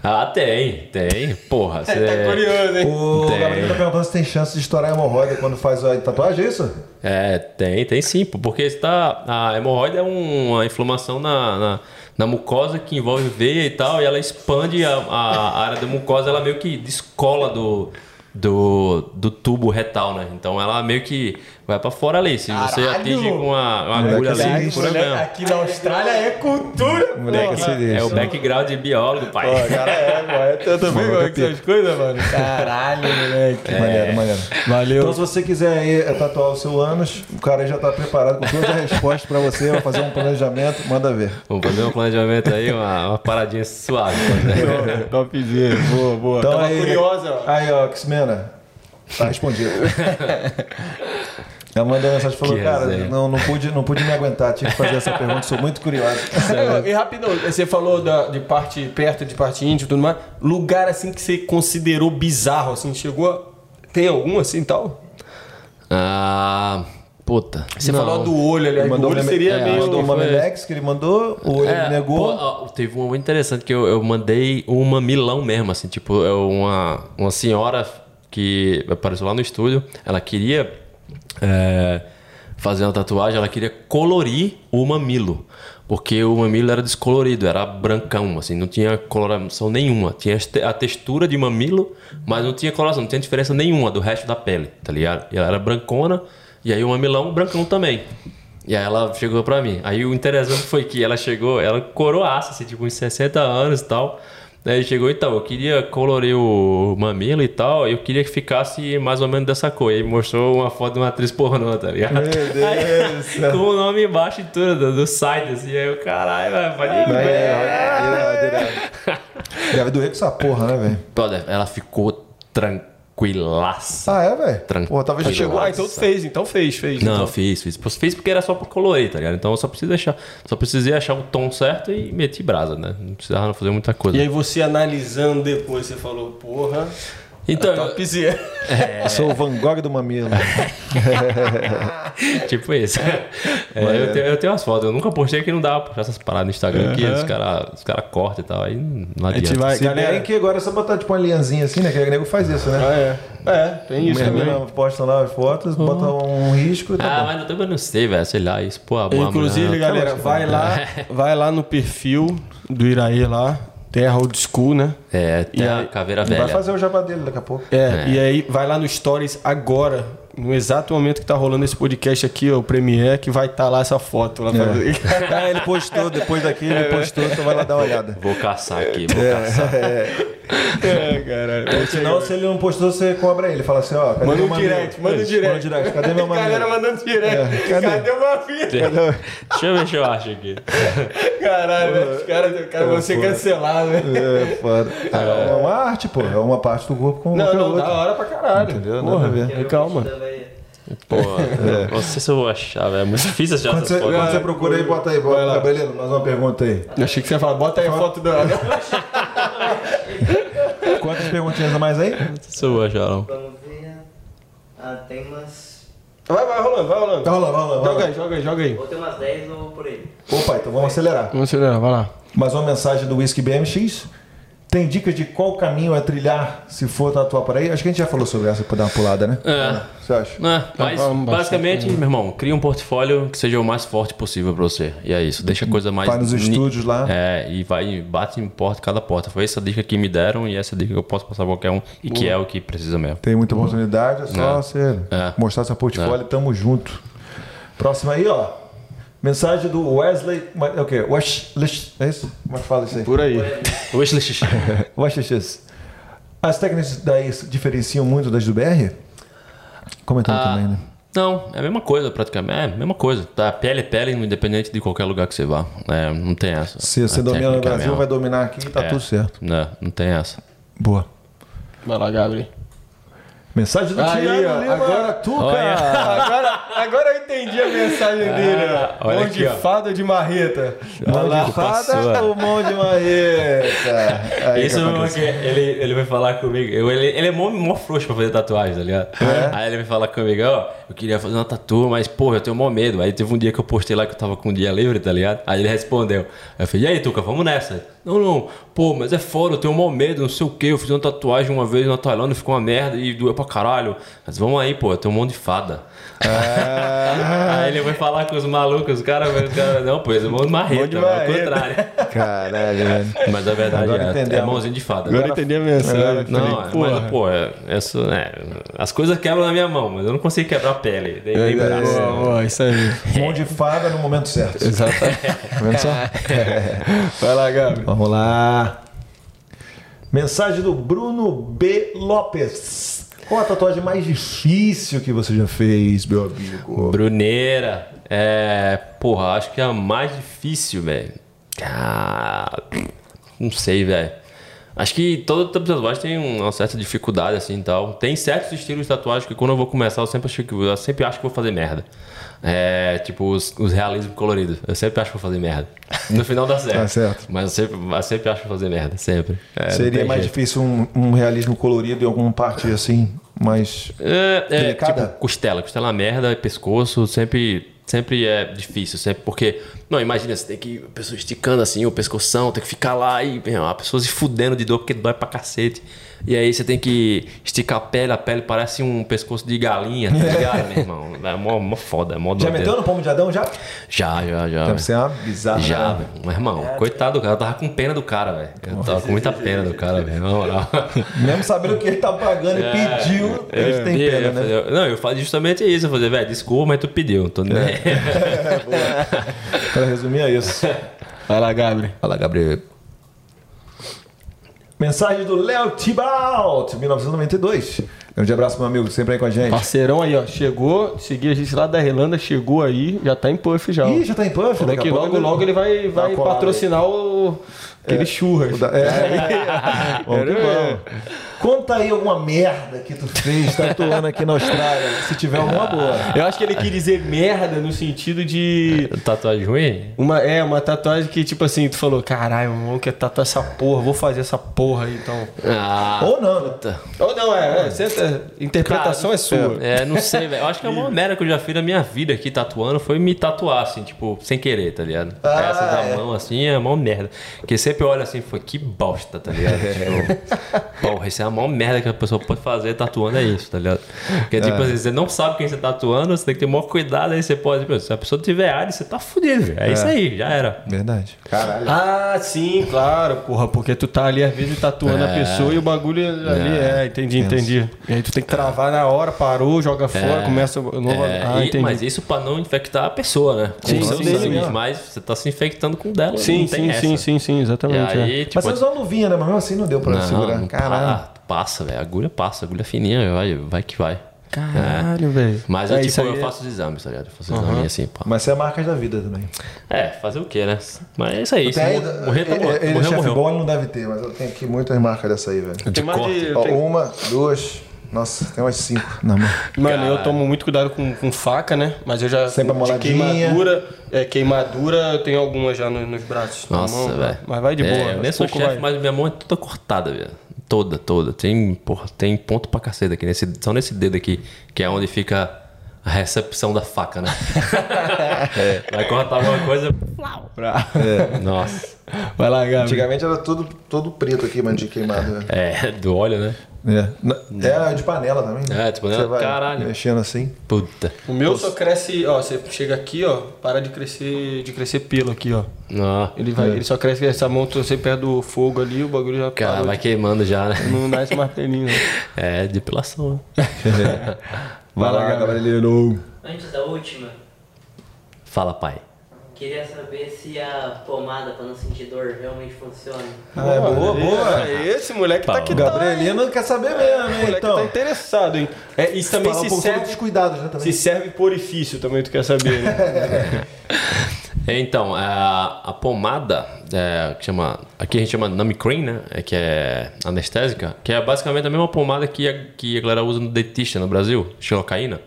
Ah, tem, tem. Porra, você... Tá curioso, hein? O Gabriel tá perguntando se tem chance de estourar hemorroida quando faz a tatuagem, é isso? É, tem, tem sim. Porque está... a hemorroida é uma inflamação na, na, na mucosa que envolve veia e tal, e ela expande a, a área da mucosa, ela meio que descola do... Do, do tubo retal, né? Então ela meio que vai pra fora ali. Se caralho! Você atinge com uma, uma agulha ali, por exemplo. Aqui na Austrália é cultura, moleque. É, é o background de biólogo, pai. Pô, cara, é, mano. É tanto bem com essas coisas, mano. Caralho, moleque. É. Maneiro, maneiro. Valeu. Então, se você quiser aí tatuar o seu ânus, o cara já tá preparado com todas as respostas pra você. Vai fazer um planejamento, manda ver. Vamos fazer um planejamento aí, uma, uma paradinha suave. Né? Topzinho, boa, boa. Então, tava aí, curiosa, ó. Aí, ó, X-Men. Tá respondido. Ela mandou mensagem e falou: que cara, não, não, pude, não pude me aguentar, tinha que fazer essa pergunta, sou muito curioso. E rapidão, você falou da, de parte perto, de parte íntima e tudo mais. Lugar assim que você considerou bizarro, assim, chegou a... Tem algum assim tal? Ah. Puta. Você não. falou do olho ali, o olho seria é, meio... Mandou uma Melex que ele mandou, o olho é, ele negou. Pô, teve um momento interessante que eu, eu mandei uma Milão mesmo, assim, tipo, uma, uma senhora que apareceu lá no estúdio, ela queria é, fazer uma tatuagem, ela queria colorir o mamilo, porque o mamilo era descolorido, era brancão, assim, não tinha coloração nenhuma, tinha a textura de mamilo, mas não tinha coloração, não tinha diferença nenhuma do resto da pele, tá ligado? E ela era brancona. E aí o mamilão brancão também. E aí ela chegou pra mim. Aí o interessante foi que ela chegou, ela coroaça, assim, tipo, uns sessenta anos e tal. Ele chegou, então, eu queria colorir o mamilo e tal, eu queria que ficasse mais ou menos dessa cor. Ele mostrou uma foto de uma atriz pornô, tá ligado? Meu Deus! Aí, com o nome embaixo e tudo, do site, assim, aí eu, caralho, vai fazer isso. Deve doer com essa porra, né, velho? Brother, ela ficou tranquilaça. Ah, é, velho? Tranquilaça. Talvez a gente chegou, ah, então fez, então fez, fez. Não, então. fiz, fiz. Fiz porque era só pra colorir, tá ligado? Então eu só precisei achar, só precisei achar o tom certo e meti brasa, né? Não precisava não fazer muita coisa. E aí você analisando depois, você falou, porra... Então, eu... é... sou o Van Gogh do mamilo. Tipo isso. É, eu, tenho, eu tenho umas fotos. Eu nunca postei que não dá pra puxar essas paradas no Instagram. Uhum. Que os caras os cara cortam e tal. Aí não adianta. Vai, se galera, é que agora é só botar tipo uma linhazinha assim, né? Que o nego faz isso, né? Ah, é. É, tem isso também. Postam lá as fotos, uhum. Botam um risco e tá Ah, bom. Mas eu também não sei, velho. Sei lá, isso, pô, a boa Inclusive, manhã, galera, vai lá, vai lá no perfil do Iraê lá. Terra Old School, né? É, Terra Caveira Velha. Vai fazer o jabá dele daqui a pouco. É, é, e aí vai lá no Stories agora, no exato momento que tá rolando esse podcast aqui, ó, o Premiere, que vai estar tá lá essa foto. Lá é. Pra... ah, ele postou, depois daqui ele é, postou, então vai lá dar uma olhada. Vou caçar aqui, vou é, caçar. É, é caralho. É, senão, se ele não postou, você cobra ele. Fala assim, ó... Cadê manda um direct, manda um direct. direct. Cadê meu mamilo? Galera mandando direct. É. Cadê? Cadê o mamilo? Deixa eu ver se eu acho aqui. Caralho, velho. Os caras cara, vão ser cancelados, velho. É, foda. É uma arte, pô. É uma parte do corpo com o outro. Não, não, da hora pra caralho. Entendeu? Porra, velho. Calma. Pô, é. Não sei se eu vou achar, velho. É muito difícil achar quando essas fotos. Quando você procura aí, bota aí. Bota, cabeleiro, mais uma pergunta aí. Eu achei que você ia falar, bota aí a foto da... Quantas perguntinhas a mais aí? Não sei se eu vou achar, não. Vamos ver. Ah, tem umas... Vai, vai rolando, vai rolando. Tá rolando, vai rolando. Joga aí, joga aí, joga aí. Ou tem umas dez ou por aí. Opa, então vamos acelerar. Vamos acelerar, vai lá. Mais uma mensagem do Whisky B M X. Tem dicas de qual caminho é trilhar se for tatuar por aí? Acho que a gente já falou sobre essa, pra dar uma pulada, né? É. Você acha? É, mas, basicamente, meu irmão, cria um portfólio que seja o mais forte possível pra você. E é isso. Deixa a coisa mais... Vai nos estúdios lá. É, e vai, bate em porta, cada porta. Foi essa dica que me deram e essa dica que eu posso passar pra qualquer um. E que é o que precisa mesmo. Tem muita oportunidade, é só você mostrar seu portfólio. Tamo junto. Próximo aí, ó. Mensagem do Wesley... É o quê? Wesley... É isso? Como é que fala isso aí? Por aí. Wesley... Wesley... As técnicas daí diferenciam muito das do B R? Comentando ah, também, né? Não, é a mesma coisa praticamente. É a mesma coisa. Tá? Pele é pele, independente de qualquer lugar que você vá. É, não tem essa. Se você domina no Brasil, mesmo. Vai dominar aqui e tá é, tudo certo. Não, não tem essa. Boa. Vai lá, Gabriel. Mensagem do Thiago Lima. Agora tu, cara. Agora, agora eu entendi a mensagem ah, dele. Mão de ó. Fada de marreta. Mão de fada ou mão de marreta? Aí isso mesmo que ele, ele vai falar comigo. Eu, ele, ele é mó, mó frouxo pra fazer tatuagem, tá ligado? É. Aí ele vai falar comigo, ó, oh, eu queria fazer uma tatu, mas porra, eu tenho mó medo. Aí teve um dia que eu postei lá que eu tava com um dia livre, tá ligado? Aí ele respondeu. Eu falei, e aí, Tuca, vamos nessa? Não, não, pô, mas é foda, eu tenho mó medo, não sei o que. Eu fiz uma tatuagem uma vez na Tailândia, ficou uma merda e doeu pra caralho. Mas vamos aí, pô, tem um monte de fada. Ah, aí ele vai falar com os malucos, os caras, os caras não, pô, é mão de marreta, é o contrário. Caralho, velho. Mas a verdade é, é mãozinha de fada. Agora eu entendi a mensagem. Não, falei, mas, pô, é, essa, é, as coisas quebram na minha mão, mas eu não consigo quebrar a pele. Daí, é, braço, é, é, isso aí. Mão de fada no momento certo. Exatamente. Tá vendo só? Vai lá, Gabi. Vamos lá. Mensagem do Bruno B. Lopes. Qual a tatuagem mais difícil que você já fez, meu amigo? Bruneira. É, porra, acho que é a mais difícil, velho. Ah, não sei, velho. Acho que todo tipo de tatuagem tem uma certa dificuldade, assim, e tal. Tem certos estilos de tatuagem que quando eu vou começar, eu sempre acho que, eu sempre acho que vou fazer merda. É, tipo, os, os realismos coloridos. Eu sempre acho que vou fazer merda. No final dá certo. Tá certo. Mas eu sempre, eu sempre acho que vou fazer merda, sempre. É, seria mais jeito. Difícil um, um realismo colorido em alguma parte, assim, mais é, é, delicada? Tipo, costela. Costela merda, pescoço, sempre... Sempre é difícil, sempre porque... Não, imagina, você tem que... A pessoa esticando assim, o pescoção, tem que ficar lá e... Meu, a pessoa se fudendo de dor porque dói pra cacete. E aí você tem que esticar a pele, a pele parece um pescoço de galinha, tá ligado, meu irmão? É mó, mó foda, é mó doido. Já meteu no pomo de Adão, já? Já, já, já. Deve ser uma bizarra. Já, velho. Meu irmão, é, coitado do cara, eu tava com pena do cara, velho. Eu tava com muita pena do cara, velho. Mesmo sabendo que ele tá pagando é, e pediu, é, ele tem pena, eu, né? Eu, não, eu falo justamente isso, eu falei, velho, desculpa, mas tu pediu, tô nem... É. Para resumir, é isso. Vai lá, Gabriel. Vai lá, Gabriel. Mensagem do Léo Tibaut, mil novecentos e noventa e dois. Grande abraço, meu amigo, sempre aí com a gente. Parceirão aí, ó. Chegou, segui a gente lá da Irlanda, chegou aí, já tá em Perth já. Ih, já tá em Perth. Daqui a logo, logo ele vai, vai patrocinar o... aquele é, churras. Da... É. É. Bom, que bom. Conta aí alguma merda que tu fez tatuando aqui na Austrália, se tiver alguma boa. Eu acho que ele quis dizer merda no sentido de... Tatuagem ruim? Uma, é, uma tatuagem que tipo assim, tu falou, caralho, meu irmão, quer tatuar essa porra, vou fazer essa porra aí, então. Ah, ou não, puta. Ou não, é, é sempre, interpretação, cara, é sua. É, não sei, velho. Eu acho que a maior merda que eu já fiz na minha vida aqui tatuando foi me tatuar, assim, tipo, sem querer, tá ligado? Ah, essa da é. mão, assim, é a maior merda. Porque sempre olha assim, foi que bosta, tá ligado? Tipo, porra, isso é a maior merda que a pessoa pode fazer tatuando, é isso, tá ligado? Porque tipo é. assim, você não sabe quem você tá tatuando, você tem que ter o maior cuidado, aí você pode... Tipo, se a pessoa tiver área, você tá fudido, velho. É, é isso aí, já era. Verdade. Caralho. Ah, sim, claro, porra, porque tu tá ali às vezes tatuando é. a pessoa e o bagulho ali é, é entendi, Deus. entendi. E aí tu tem que travar na hora, parou, joga fora, é. começa... Novo... É. Ah, entendi. Mas isso pra não infectar a pessoa, né? Com sim, sim, sim. Mas você tá se infectando com dela. Sim, sim, sim, sim, sim, exatamente. E aí, é. tipo, mas você usou a luvinha, né? Mas mesmo assim não deu pra não, segurar. Caralho. Ah, passa, velho. Agulha passa, agulha fininha, vai, vai que vai. Caralho, é. velho. Mas é, eu, tipo, eu é... faço os exames, tá ligado? Eu faço os uhum. exames assim, pá. Mas você é marcas da vida também. É, fazer o quê, né? Mas é isso aí. Isso aí morrer, tá morrendo. Ele, ele chefe bom, não deve ter, mas eu tenho aqui muitas marcas dessa aí, velho. De tem mais de... Ó, tenho... Uma, duas... Nossa, tem umas cinco na mão. Mano, Caralho. eu tomo muito cuidado com, com faca, né? Mas eu já... Sempre de queimadura, é, queimadura, eu tenho algumas já nos, nos braços. Nossa, velho. Mas vai de boa. É, nem sou chefe, mas minha mão é toda cortada, velho. Toda, toda. Tem, porra, tem ponto pra caceta aqui. Nesse, só nesse dedo aqui, que é onde fica a recepção da faca, né? é. Vai cortar alguma coisa... É. Nossa. Vai lá, Gabi. Antigamente era todo, todo preto aqui, mas de queimado. Né? É, do óleo, né? É. é de panela também, né? É, de panela, vai caralho. Mexendo assim. Puta. O meu Poxa. só cresce, ó, você chega aqui, ó, para de crescer, de crescer pelo aqui, ó. Ah, ele vai, é. ele só cresce, essa mão, você perde o fogo ali, o bagulho já Cara, vai de... queimando já, né? Não nasce mais pelinho, né? É, depilação. É. Vai, vai lá, Gabrielino. Antes da última. Fala, pai. Queria saber se a pomada pra não sentir dor realmente funciona. Ah, boa, é boa, boa. Esse moleque Paulo. tá aqui. Gabrielino tá, quer saber mesmo, hein? O moleque então. tá interessado, hein? É, isso também Fala se um serve... Cuidados, né, também. Se serve por orifício também, tu quer saber, né? Então, a, a pomada, é, que chama, aqui a gente chama Namicrim, né? É, que é anestésica, que é basicamente a mesma pomada que a, que a galera usa no dentista no Brasil, xilocaína.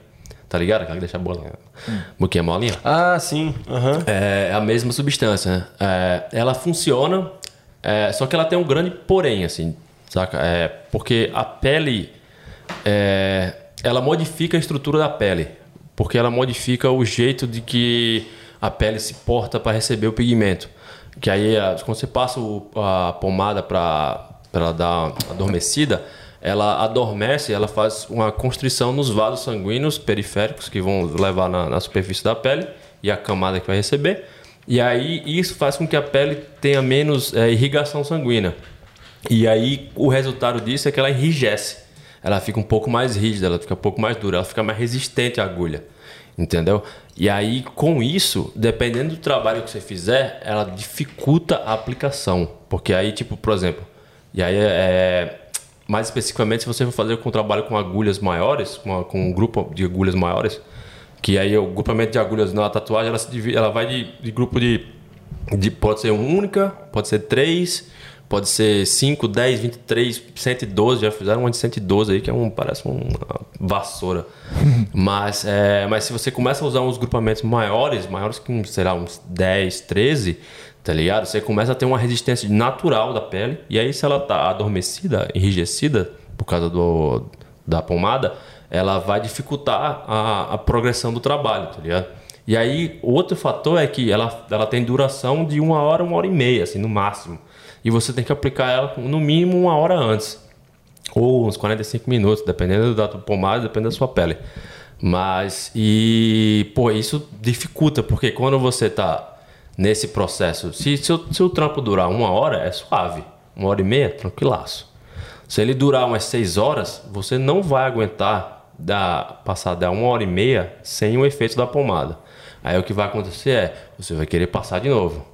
Tá ligado? Aquela que deixa a bolinha. Hum. Boquinha molinha. Ah, sim. Uhum. É a mesma substância, né? É, ela funciona, é, só que ela tem um grande porém, assim, saca? É, porque a pele, é, ela modifica a estrutura da pele. Porque ela modifica o jeito de que a pele se porta para receber o pigmento. Que aí, quando você passa a pomada para ela dar uma adormecida... Ela adormece, ela faz uma constrição nos vasos sanguíneos periféricos que vão levar na, na superfície da pele e a camada que vai receber. E aí isso faz com que a pele tenha menos é, irrigação sanguínea. E aí o resultado disso é que ela enrijece. Ela fica um pouco mais rígida, ela fica um pouco mais dura, ela fica mais resistente à agulha. Entendeu? E aí com isso, dependendo do trabalho que você fizer, ela dificulta a aplicação. Porque aí tipo, por exemplo, e aí é... Mais especificamente, se você for fazer um trabalho com agulhas maiores, com, com um grupo de agulhas maiores, que aí o grupamento de agulhas na tatuagem, ela, se divide, ela vai de, de grupo de, de... Pode ser uma única, pode ser três, pode ser cinco, dez, vinte e três, cento e doze. Já fizeram uma de cento e doze aí, que é um, parece uma vassoura. mas, é, mas se você começa a usar uns grupamentos maiores, maiores que, sei lá, uns dez, treze... Tá ligado? Você começa a ter uma resistência natural da pele. E aí, se ela tá adormecida, enrijecida, por causa do, da pomada, ela vai dificultar a, a progressão do trabalho, tá ligado? E aí, outro fator é que ela, ela tem duração de uma hora, uma hora e meia, assim, no máximo. E você tem que aplicar ela, no mínimo, uma hora antes. Ou uns quarenta e cinco minutos, dependendo da pomada, dependendo da sua pele. Mas, e... Pô, isso dificulta, porque quando você tá... Nesse processo, se, se, o, se o trampo durar uma hora, é suave. Uma hora e meia, tranquilaço. Se ele durar umas seis horas, você não vai aguentar da, passar da uma hora e meia sem o efeito da pomada. Aí o que vai acontecer é, você vai querer passar de novo.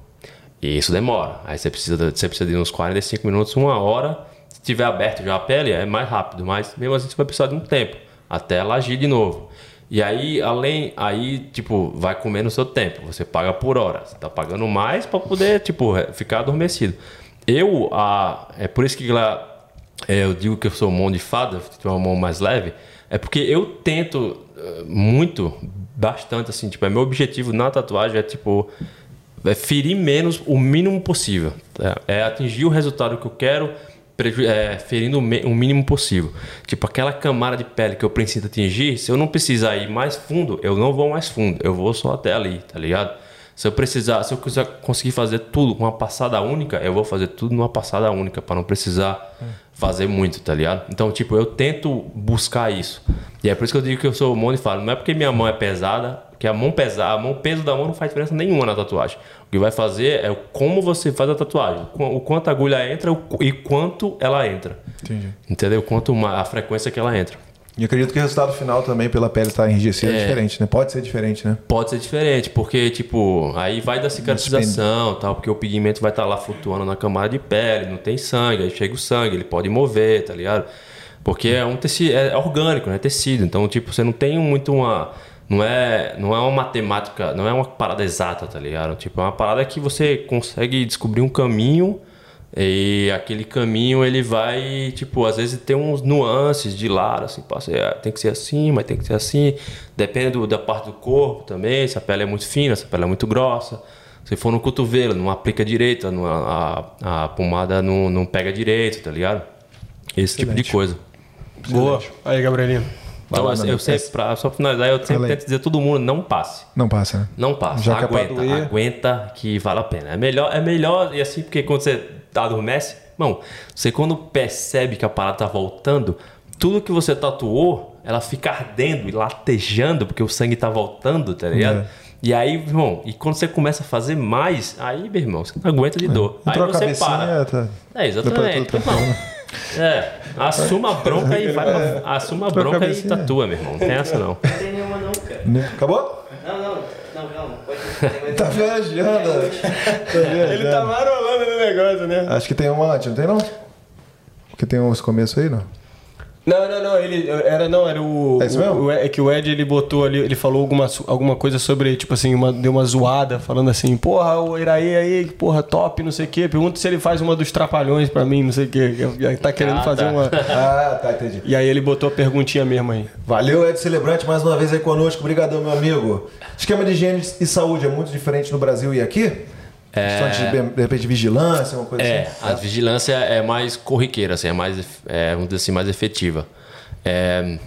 E isso demora. Aí você precisa, você precisa de uns quarenta e cinco minutos, uma hora Se tiver aberto já a pele, é mais rápido, mas mesmo assim você vai precisar de um tempo até ela agir de novo. E aí, além, aí, tipo, vai comer no seu tempo. Você paga por hora. Você tá pagando mais para poder, tipo, ficar adormecido. Eu, a, é por isso que lá, é, eu digo que eu sou mão de fada, tenho uma mão mais leve. É porque eu tento muito, bastante, assim, tipo, é meu objetivo na tatuagem é, tipo, é ferir menos o mínimo possível. É, é atingir o resultado que eu quero, É, ferindo o, o mínimo possível. Tipo, aquela camada de pele que eu preciso atingir, se eu não precisar ir mais fundo, eu não vou mais fundo, eu vou só até ali, tá ligado? Se eu precisar, se eu conseguir fazer tudo com uma passada única, eu vou fazer tudo numa passada única, para não precisar hum. fazer muito, tá ligado? Então, tipo, eu tento buscar isso. E é por isso que eu digo que eu sou mão de fada. Não é porque minha mão é pesada, porque a mão pesada, a mão, o peso da mão não faz diferença nenhuma na tatuagem. O que vai fazer é como você faz a tatuagem, o quanto a agulha entra e quanto ela entra. Entendi. Entendeu? Quanto uma, a frequência que ela entra. E acredito que o resultado final também, pela pele estar enrijecida, é, é diferente, né? Pode ser diferente, né? Pode ser diferente, porque, tipo, aí vai da cicatrização, tal, porque o pigmento vai estar lá flutuando na camada de pele, não tem sangue, aí chega o sangue, ele pode mover, tá ligado? Porque é um tecido, é orgânico, né? É tecido, então, tipo, você não tem muito uma... Não é, não é uma matemática, não é uma parada exata, tá ligado? Tipo, é uma parada que você consegue descobrir um caminho e aquele caminho ele vai, tipo, às vezes tem uns nuances de lado, assim, passa, tem que ser assim, mas tem que ser assim. Depende do, da parte do corpo também, se a pele é muito fina, se a pele é muito grossa. Se for no cotovelo, não aplica direito, não, a, a pomada não, não pega direito, tá ligado? Esse Excelente. Tipo de coisa. Boa. Excelente. Aí, Gabrielinho. Então, assim, eu sempre, pra, só finalizar, eu sempre Além. tento dizer a todo mundo, não passe. Não passe, né? Não passe. Já aguenta, que é aguenta que vale a pena. É melhor, é melhor, e assim, porque quando você adormece, bom, você quando percebe que a parada tá voltando, tudo que você tatuou, ela fica ardendo e latejando, porque o sangue tá voltando, tá ligado? É. E aí, irmão, e quando você começa a fazer mais, aí, meu irmão, você não aguenta de dor. É. Aí você para. É, tá... é exatamente. É, assuma a bronca e vai é, assuma a bronca e tatua, meu irmão. Não tem essa não. Não tem nenhuma não, cara. Acabou? Não, não, não, calma. Pode... Tá viajando. Tá viajando. Ele tá marolando no negócio, né? Acho que tem uma antes, não tem não? Porque tem uns começos aí, não? Não, não, não, ele era não, era o... É isso mesmo? O, é que o Ed, ele botou ali, ele falou alguma, alguma coisa sobre, tipo assim, uma, deu uma zoada, falando assim, porra, o Iraê aí, porra, top, não sei o quê. Pergunta se ele faz uma dos trapalhões pra mim, não sei o quê. Tá querendo ah, fazer tá. uma... Ah, tá, entendi. E aí ele botou a perguntinha mesmo aí. Valeu, Ed Celebrante, mais uma vez aí conosco. Obrigadão, meu amigo. Esquema de higiene e saúde é muito diferente no Brasil e aqui? É... De, de repente, vigilância, uma coisa é, assim? A vigilância é mais corriqueira, assim, é mais, é, vamos dizer assim, mais efetiva. É,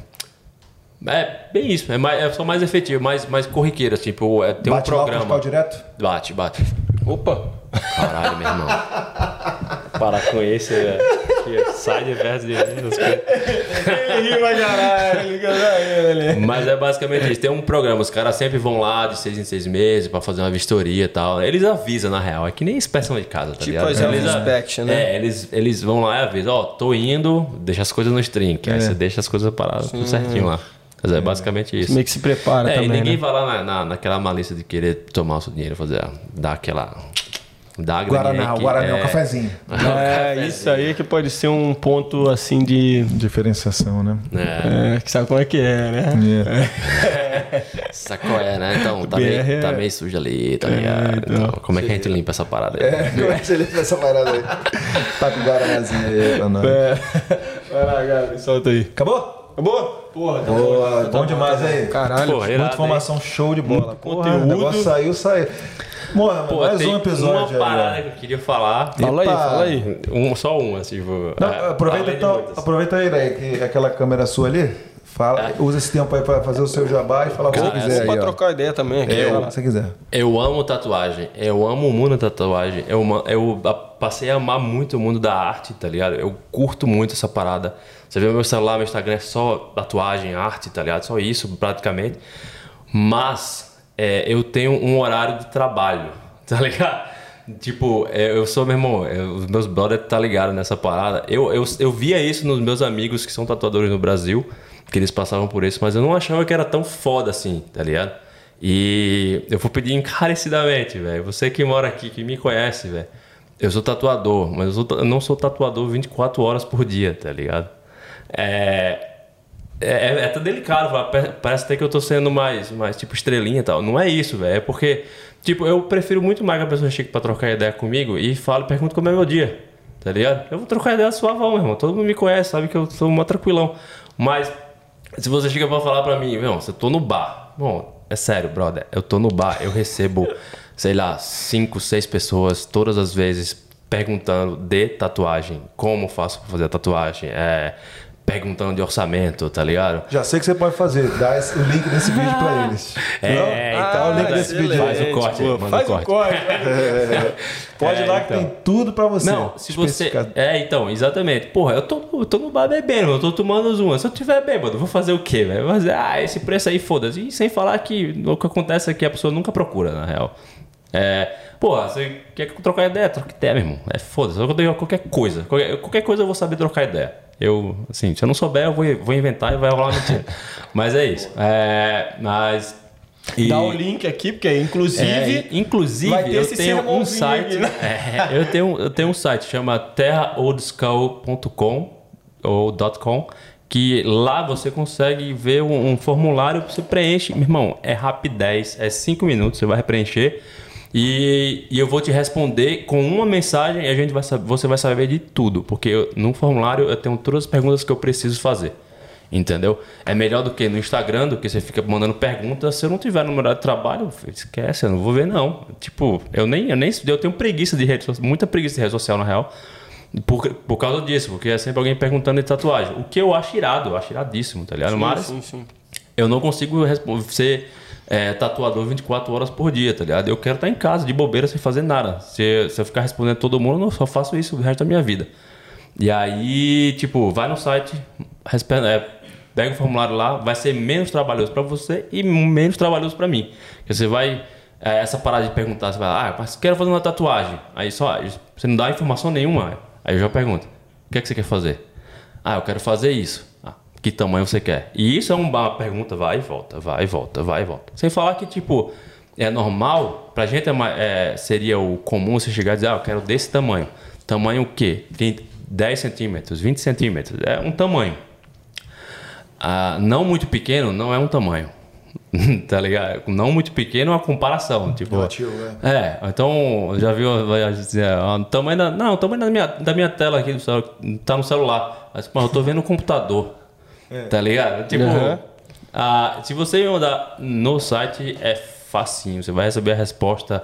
é bem isso, é, mais, é só mais efetiva, mais, mais corriqueira. Tipo, é, tem bate um programa. Bate direto? Bate, bate. Opa! Caralho, meu irmão. Para com esse, velho. Sai de perto de mim. Ele ri pra caralho. Mas é basicamente isso. Tem um programa. Os caras sempre vão lá de seis em seis meses pra fazer uma vistoria e tal. Eles avisam, na real. É que nem inspeção de casa, tá tipo ligado? Tipo, eles inspection, né? É, eles, eles vão lá e avisam. Ó, oh, tô indo, deixa as coisas no string. É. Aí você deixa as coisas paradas, tudo certinho lá. Mas é, é basicamente isso. Meio que se prepara é, também, e ninguém né? vai lá na, na, naquela malícia de querer tomar o seu dinheiro, fazer, dar aquela... Da Guaraná, que, Guaraná é um cafezinho. É, isso aí que pode ser um ponto assim de... Diferenciação, né? É, é que sabe como é que é, né? É. É. Sacoé, né? Então, tá, B R... meio, tá meio sujo ali, tá ligado? É, então, então, como é que a gente limpa essa parada aí? É, como é que você limpa essa parada aí? Tá com o Guaranazinho aí pra nós. É. Vai lá, Gabi, solta aí. Acabou? Acabou? Porra, tá boa, bom, tá bom demais bom. Aí. Caralho, porra, muita informação, aí. Show de bola. Porra, conteúdo. O negócio saiu, saiu. Porra, Pô, mais um episódio. Uma parada aí, que eu queria falar. Fala aí, fala aí. Um, só um, assim. Vou... Não, é, aproveita então, muitas. aproveita aí, né, que aquela câmera sua ali. Fala, é. Usa esse tempo aí pra fazer o seu jabá e falar o que você quiser. Você pode trocar ideia também. Aqui, eu, se quiser. Eu amo tatuagem. Eu amo o mundo da tatuagem. Eu, eu passei a amar muito o mundo da arte, tá ligado? Eu curto muito essa parada. Você vê meu celular, meu Instagram é só tatuagem, arte, tá ligado? Só isso, praticamente. Mas é, eu tenho um horário de trabalho, tá ligado? Tipo, eu sou, meu irmão, eu, os meus brothers tá ligado nessa parada. Eu, eu, eu via isso nos meus amigos que são tatuadores no Brasil, que eles passavam por isso, mas eu não achava que era tão foda assim, tá ligado? E eu vou pedir encarecidamente, velho, você que mora aqui, que me conhece, velho, Eu sou tatuador, mas eu, sou, eu não sou tatuador vinte e quatro horas por dia, tá ligado? É... É, é até delicado, parece até que eu tô sendo mais, mais tipo estrelinha e tal. Não é isso, velho. É porque, tipo, eu prefiro muito mais que a pessoa chegue pra trocar ideia comigo e falo, pergunto como é meu dia, tá ligado? Eu vou trocar ideia suavão, meu irmão. Todo mundo me conhece, sabe que eu sou mó tranquilão. Mas, se você chega pra falar pra mim, meu, você tô no bar. Bom, é sério, brother. Eu tô no bar, eu recebo, sei lá, cinco, seis pessoas todas as vezes perguntando de tatuagem. Como faço pra fazer a tatuagem? É... Perguntando de orçamento, tá ligado? Já sei que você pode fazer, dá esse, o link desse vídeo pra eles. É, não? Então ah, o link é desse vídeo. Faz o corte, pô, faz o corte. corte. É, pode é, ir lá então. Que tem tudo pra você. Não, se você... É, então, exatamente. Porra, eu tô, eu tô no bar bebendo, eu tô tomando as umas. Se eu tiver bêbado, vou fazer o quê, velho? Vou fazer, ah, esse preço aí, foda-se. E sem falar que o que acontece é que a pessoa nunca procura, na real. É, porra, você quer trocar ideia? Troca ideia, meu irmão. É foda-se, eu tenho qualquer coisa. Qualquer, qualquer coisa eu vou saber trocar ideia. Eu, assim, se eu não souber, eu vou, vou inventar e vai rolar mentira. Mas é isso. É, mas... E... Dá o um link aqui, porque inclusive... É, inclusive, eu tenho um site... Aqui, né? é, eu, tenho, eu tenho um site, chama terra old school ponto com ou .com, que lá você consegue ver um, um formulário que você preenche. Meu irmão, é rapidez, é cinco minutos, você vai preencher. E, e eu vou te responder com uma mensagem e a gente vai, você vai saber de tudo. Porque eu, no formulário eu tenho todas as perguntas que eu preciso fazer. Entendeu? É melhor do que no Instagram, do que você fica mandando perguntas. Se eu não tiver no horário de trabalho, esquece, eu não vou ver não. Tipo, eu nem, eu nem eu tenho preguiça de rede social, muita preguiça de rede social na real. Por, por causa disso, porque é sempre alguém perguntando de tatuagem. O que eu acho irado, eu acho iradíssimo, tá ligado? Sim, mas sim, sim. Eu não consigo ser... É, tatuador vinte e quatro horas por dia, tá ligado? Eu quero estar em casa, de bobeira, sem fazer nada. Se, se eu ficar respondendo todo mundo, eu só faço isso o resto da minha vida. E aí, tipo, vai no site, responde, é, pega o formulário lá, vai ser menos trabalhoso pra você e menos trabalhoso pra mim. Porque você vai... É, essa parada de perguntar, você vai lá, ah, mas quero fazer uma tatuagem. Aí só, você não dá informação nenhuma. Aí eu já pergunto, o que é que você quer fazer? Ah, eu quero fazer isso. Que tamanho você quer? E isso é uma pergunta, vai e volta, vai e volta, vai e volta. Sem falar que, tipo, é normal, pra gente é uma, é, seria o comum você chegar e dizer, ah, eu quero desse tamanho. Tamanho o quê? dez centímetros, vinte centímetros, é um tamanho. Ah, não muito pequeno não é um tamanho, tá ligado? Não muito pequeno é uma comparação, tipo... Relativo, é. É, então, já viu, o tamanho da... Não, o tamanho da minha, da minha tela aqui, tá no celular. Mas, pô, eu tô vendo o computador. É. Tá ligado? Tipo, uhum. ah, se você mandar no site, é facinho. Você vai receber a resposta,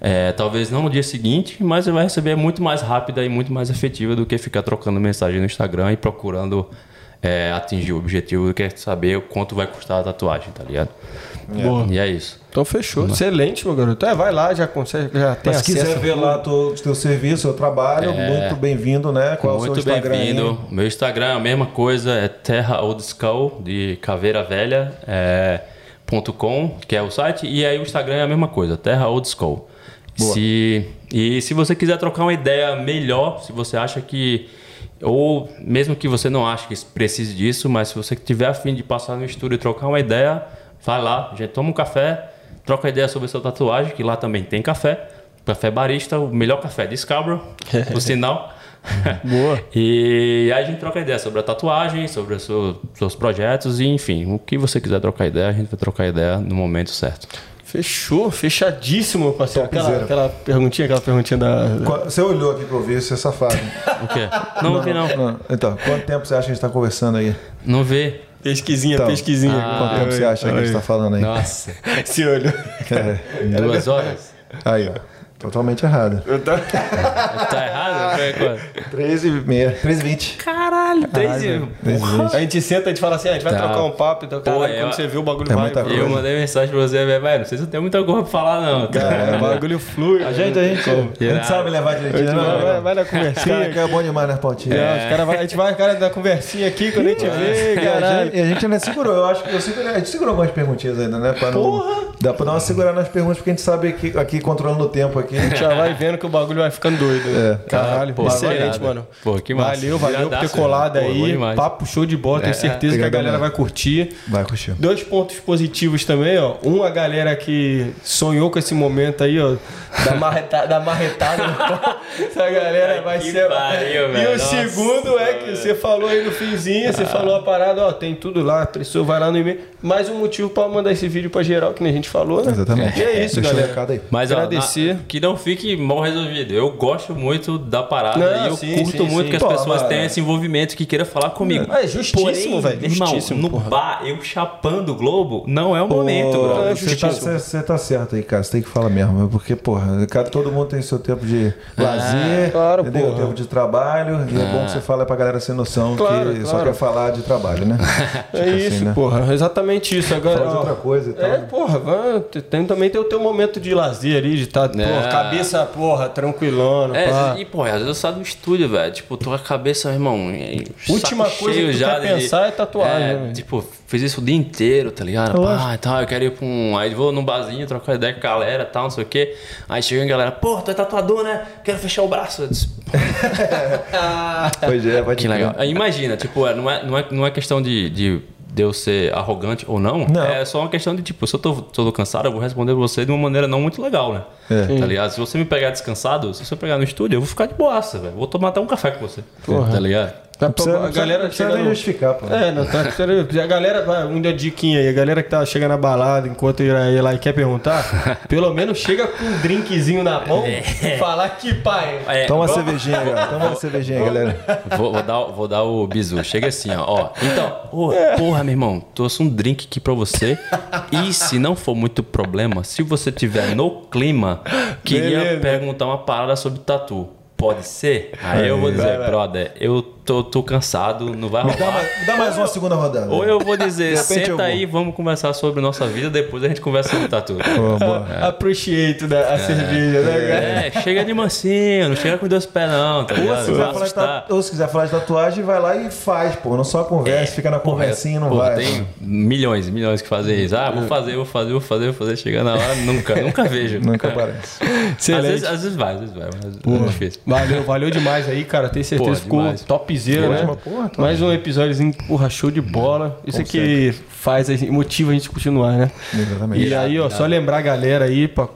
é, talvez não no dia seguinte, mas você vai receber muito mais rápida e muito mais efetiva do que ficar trocando mensagem no Instagram e procurando é, atingir o objetivo do que é saber quanto vai custar a tatuagem, tá ligado? Boa. E é isso. Então fechou. Mas... Excelente, meu garoto. É, vai lá, já consegue, já tem acesso. Se quiser ver lá o teu serviço, seu trabalho, é... muito bem-vindo, né? Qual muito é o seu Instagram? Muito bem-vindo. Meu Instagram, a mesma coisa, é Terra Old School, de caveira velha, é, ponto com, que é o site, e aí o Instagram é a mesma coisa, Terra Old School. Boa. Se... E se você quiser trocar uma ideia melhor, se você acha que... Ou mesmo que você não ache que precise disso, mas se você tiver a fim de passar no estúdio e trocar uma ideia... Vai lá, a gente toma um café, troca ideia sobre a sua tatuagem, que lá também tem café. Café Barista, o melhor café de Scarborough, por sinal. Boa. E aí a gente troca ideia sobre a tatuagem, sobre os seus projetos e enfim, o que você quiser trocar ideia, a gente vai trocar ideia no momento certo. Fechou, fechadíssimo, parceiro. Aquela, aquela perguntinha, aquela perguntinha da... Você olhou aqui pra ouvir, você é safado. O quê? Não, não vi não. não. Então, quanto tempo você acha que a gente tá conversando aí? Não vê. Pesquisinha, então, pesquisinha. Ah, quanto tempo você acha aí, que a gente tá falando aí? Nossa, esse olho. É, duas horas? Aí, ó. Totalmente errado. Eu tô... Tá errado? Foi quanto? treze e meia. treze e vinte. Caralho, treze e vinte. A gente senta, a gente fala assim, a gente vai tá. trocar um papo, então, cara, quando eu... você vê o bagulho é vai. Eu mandei mensagem pra você, velho, não sei se eu tenho muita coisa pra falar, não. Cara, o bagulho flui. A gente, a gente, a gente sabe levar direitinho. Vai, vai na conversinha. É bom demais na pontinha. É. Os cara vai, a gente vai, cara, da conversinha aqui, quando a gente vê, caralho. E a gente ainda segurou, eu acho que eu segurei, a gente segurou algumas perguntinhas ainda, né? Pra não, porra! Dá pra dar uma segurada nas perguntas, porque a gente sabe que aqui, controlando o tempo aqui, que a gente já vai vendo que o bagulho vai ficando doido. É. Caralho, pô, excelente, pô, mano. Pô, que massa. Valeu, valeu por ter colado aí. Pô, papo show de bola, é, tenho certeza é, que a galera vai curtir. Vai curtir. Dois pontos positivos também, ó. Um, a galera que sonhou com esse momento aí, ó, da marretada. Da marretada essa galera ai, vai ser... Pariu, e o nossa, segundo é que você falou aí no finzinho, você ah. falou a parada, ó, tem tudo lá, pessoa vai lá no e-mail. Mais um motivo pra mandar esse vídeo pra geral, que nem a gente falou, né? Exatamente. E é isso, galera. Aí. Mas, agradecer. Ó, na, que não fique mal resolvido. Eu gosto muito da parada não, e eu sim, curto sim, muito sim. que as pô, pessoas tenham esse envolvimento, que queiram falar comigo. É, é justíssimo, velho. Irmão, justíssimo, no porra. Bar, eu chapando o globo, não é o pô, momento, bro. É você, tá, você tá certo aí, cara. Você tem que falar mesmo. Porque, porra, cara, todo mundo tem seu tempo de ah, lazer, claro, entendeu? Tempo de trabalho. Ah. E é bom que você fala pra galera sem noção claro, que claro. só quer falar de trabalho, né? É tipo isso, assim, né? Porra. Exatamente isso. Agora, ó, outra coisa. Então, é, porra, vai, tem, também tem o teu momento de lazer ali, de estar, tá, é. porra, cabeça, porra, tranquilona. É, pá. E, porra, às vezes eu saio do estúdio, velho, tipo, tua cabeça, irmão, última coisa que tu já quer de, pensar é tatuagem, é, né, tipo, fiz isso o dia inteiro, tá ligado? Ah, tá, eu quero ir pra um... Aí vou num barzinho, trocar ideia com a galera, tal, não sei o quê. Aí chega a galera, porra, tu é tatuador, né? Quero fechar o braço. Eu disse, ah, pois é, pode que legal. Aí, imagina, tipo, não é, não é, não é questão de... de de eu ser arrogante ou não, não, é só uma questão de tipo, se eu tô, tô cansado, eu vou responder pra você de uma maneira não muito legal, né? É. Tá ligado? Se você me pegar descansado, se você pegar no estúdio, eu vou ficar de boaça, velho. Vou tomar até um café com você. Porra. Tá ligado? Não precisa, a galera precisa, precisa no... justificar, pô. É, não tá. A galera, uma diquinha aí, a galera que tá chegando na balada enquanto ir lá e quer perguntar, pelo menos chega com um drinkzinho na mão e falar que pai. É, toma vou... uma cervejinha, galera. Toma uma cervejinha, galera. Vou, vou, dar, vou dar o bizu. Chega assim, ó. ó. Então, oh, é. porra, meu irmão, trouxe um drink aqui pra você. E se não for muito problema, se você tiver no clima, queria Beleza. perguntar uma parada sobre tatu. Pode ser? Aí eu vou dizer, brother, eu tô, tô cansado, não vai rolar. Me dá mais, me dá mais uma segunda rodada. Ou eu vou dizer, senta aí, vamos conversar sobre nossa vida, depois a gente conversa sobre tatu. Oh, é. Appreciate da, a é. cerveja, né, cara? É, chega de mansinho, não chega com dois pés não, tá ligado? Ou se, quiser falar de tatu... Ou se quiser falar de tatuagem, vai lá e faz, pô, não só conversa, é. fica na conversinha, não pô, vai. Tem milhões, milhões que fazem isso. Ah, vou fazer, vou fazer, vou fazer, vou fazer, chega na hora, nunca, nunca vejo. Nunca aparece. Às vezes, às vezes vai, às vezes vai, mas é difícil. Valeu, valeu demais aí, cara. Tenho certeza que ficou topzera, né? Porra, mais um episódiozinho, porra, show de bola. Isso aqui faz, motiva a gente continuar, né? Exatamente. E aí, ó, só lembrar a galera aí, pra,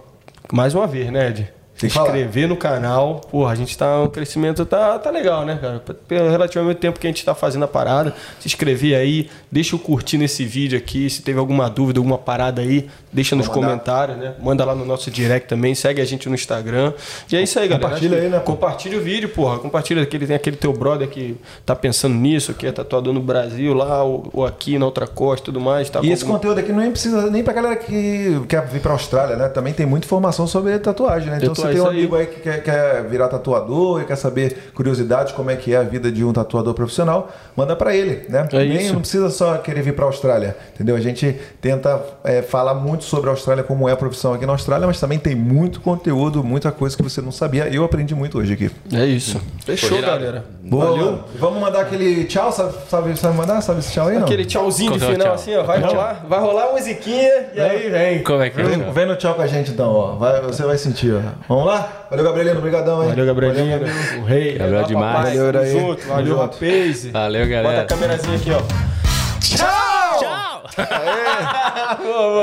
mais uma vez, né, Ed? Se inscrever no canal. Porra, a gente tá... O crescimento tá, tá legal, né, cara? Pelo relativamente tempo que a gente tá fazendo a parada. Se inscrever aí. Deixa o curtir nesse vídeo aqui. Se teve alguma dúvida, alguma parada aí, deixa nos comentários, né? Manda lá no nosso direct também. Segue a gente no Instagram. E é isso aí, galera. Compartilha aí, né? Compartilha o vídeo, porra. Compartilha aquele... Tem aquele teu brother que tá pensando nisso, que é tatuador no Brasil, lá ou, ou aqui na outra costa e tudo mais. Tá e esse algum... conteúdo aqui não é precisa nem pra galera que quer vir pra Austrália, né? Também tem muita informação sobre tatuagem, né? Então, você tem um amigo aí que quer, quer virar tatuador e quer saber curiosidades, como é que é a vida de um tatuador profissional, manda para ele, né? É Nem, não precisa só querer vir para a Austrália, entendeu? A gente tenta é, falar muito sobre a Austrália, como é a profissão aqui na Austrália, mas também tem muito conteúdo, muita coisa que você não sabia. Eu aprendi muito hoje aqui. É isso. Fechou, galera. Boa. Valeu. Vamos mandar aquele tchau, sabe, sabe, sabe mandar? Sabe esse tchau aí, não? Aquele tchauzinho Contra de final, tchau. assim, ó. Vai rolar, vai rolar a musiquinha e aí vem. Como é que é? Vem, vem no tchau com a gente, então, ó. Vai, você vai sentir, ó. Vamos lá? Valeu, Gabrielino. Obrigadão, hein? Valeu, Gabrielino. Valeu, o rei. Gabriel é demais. Papai. Valeu, Iraê. Junto. Valeu, rapaz. Valeu, galera. Bota a câmerazinha aqui, ó. Tchau! Tchau! Aê!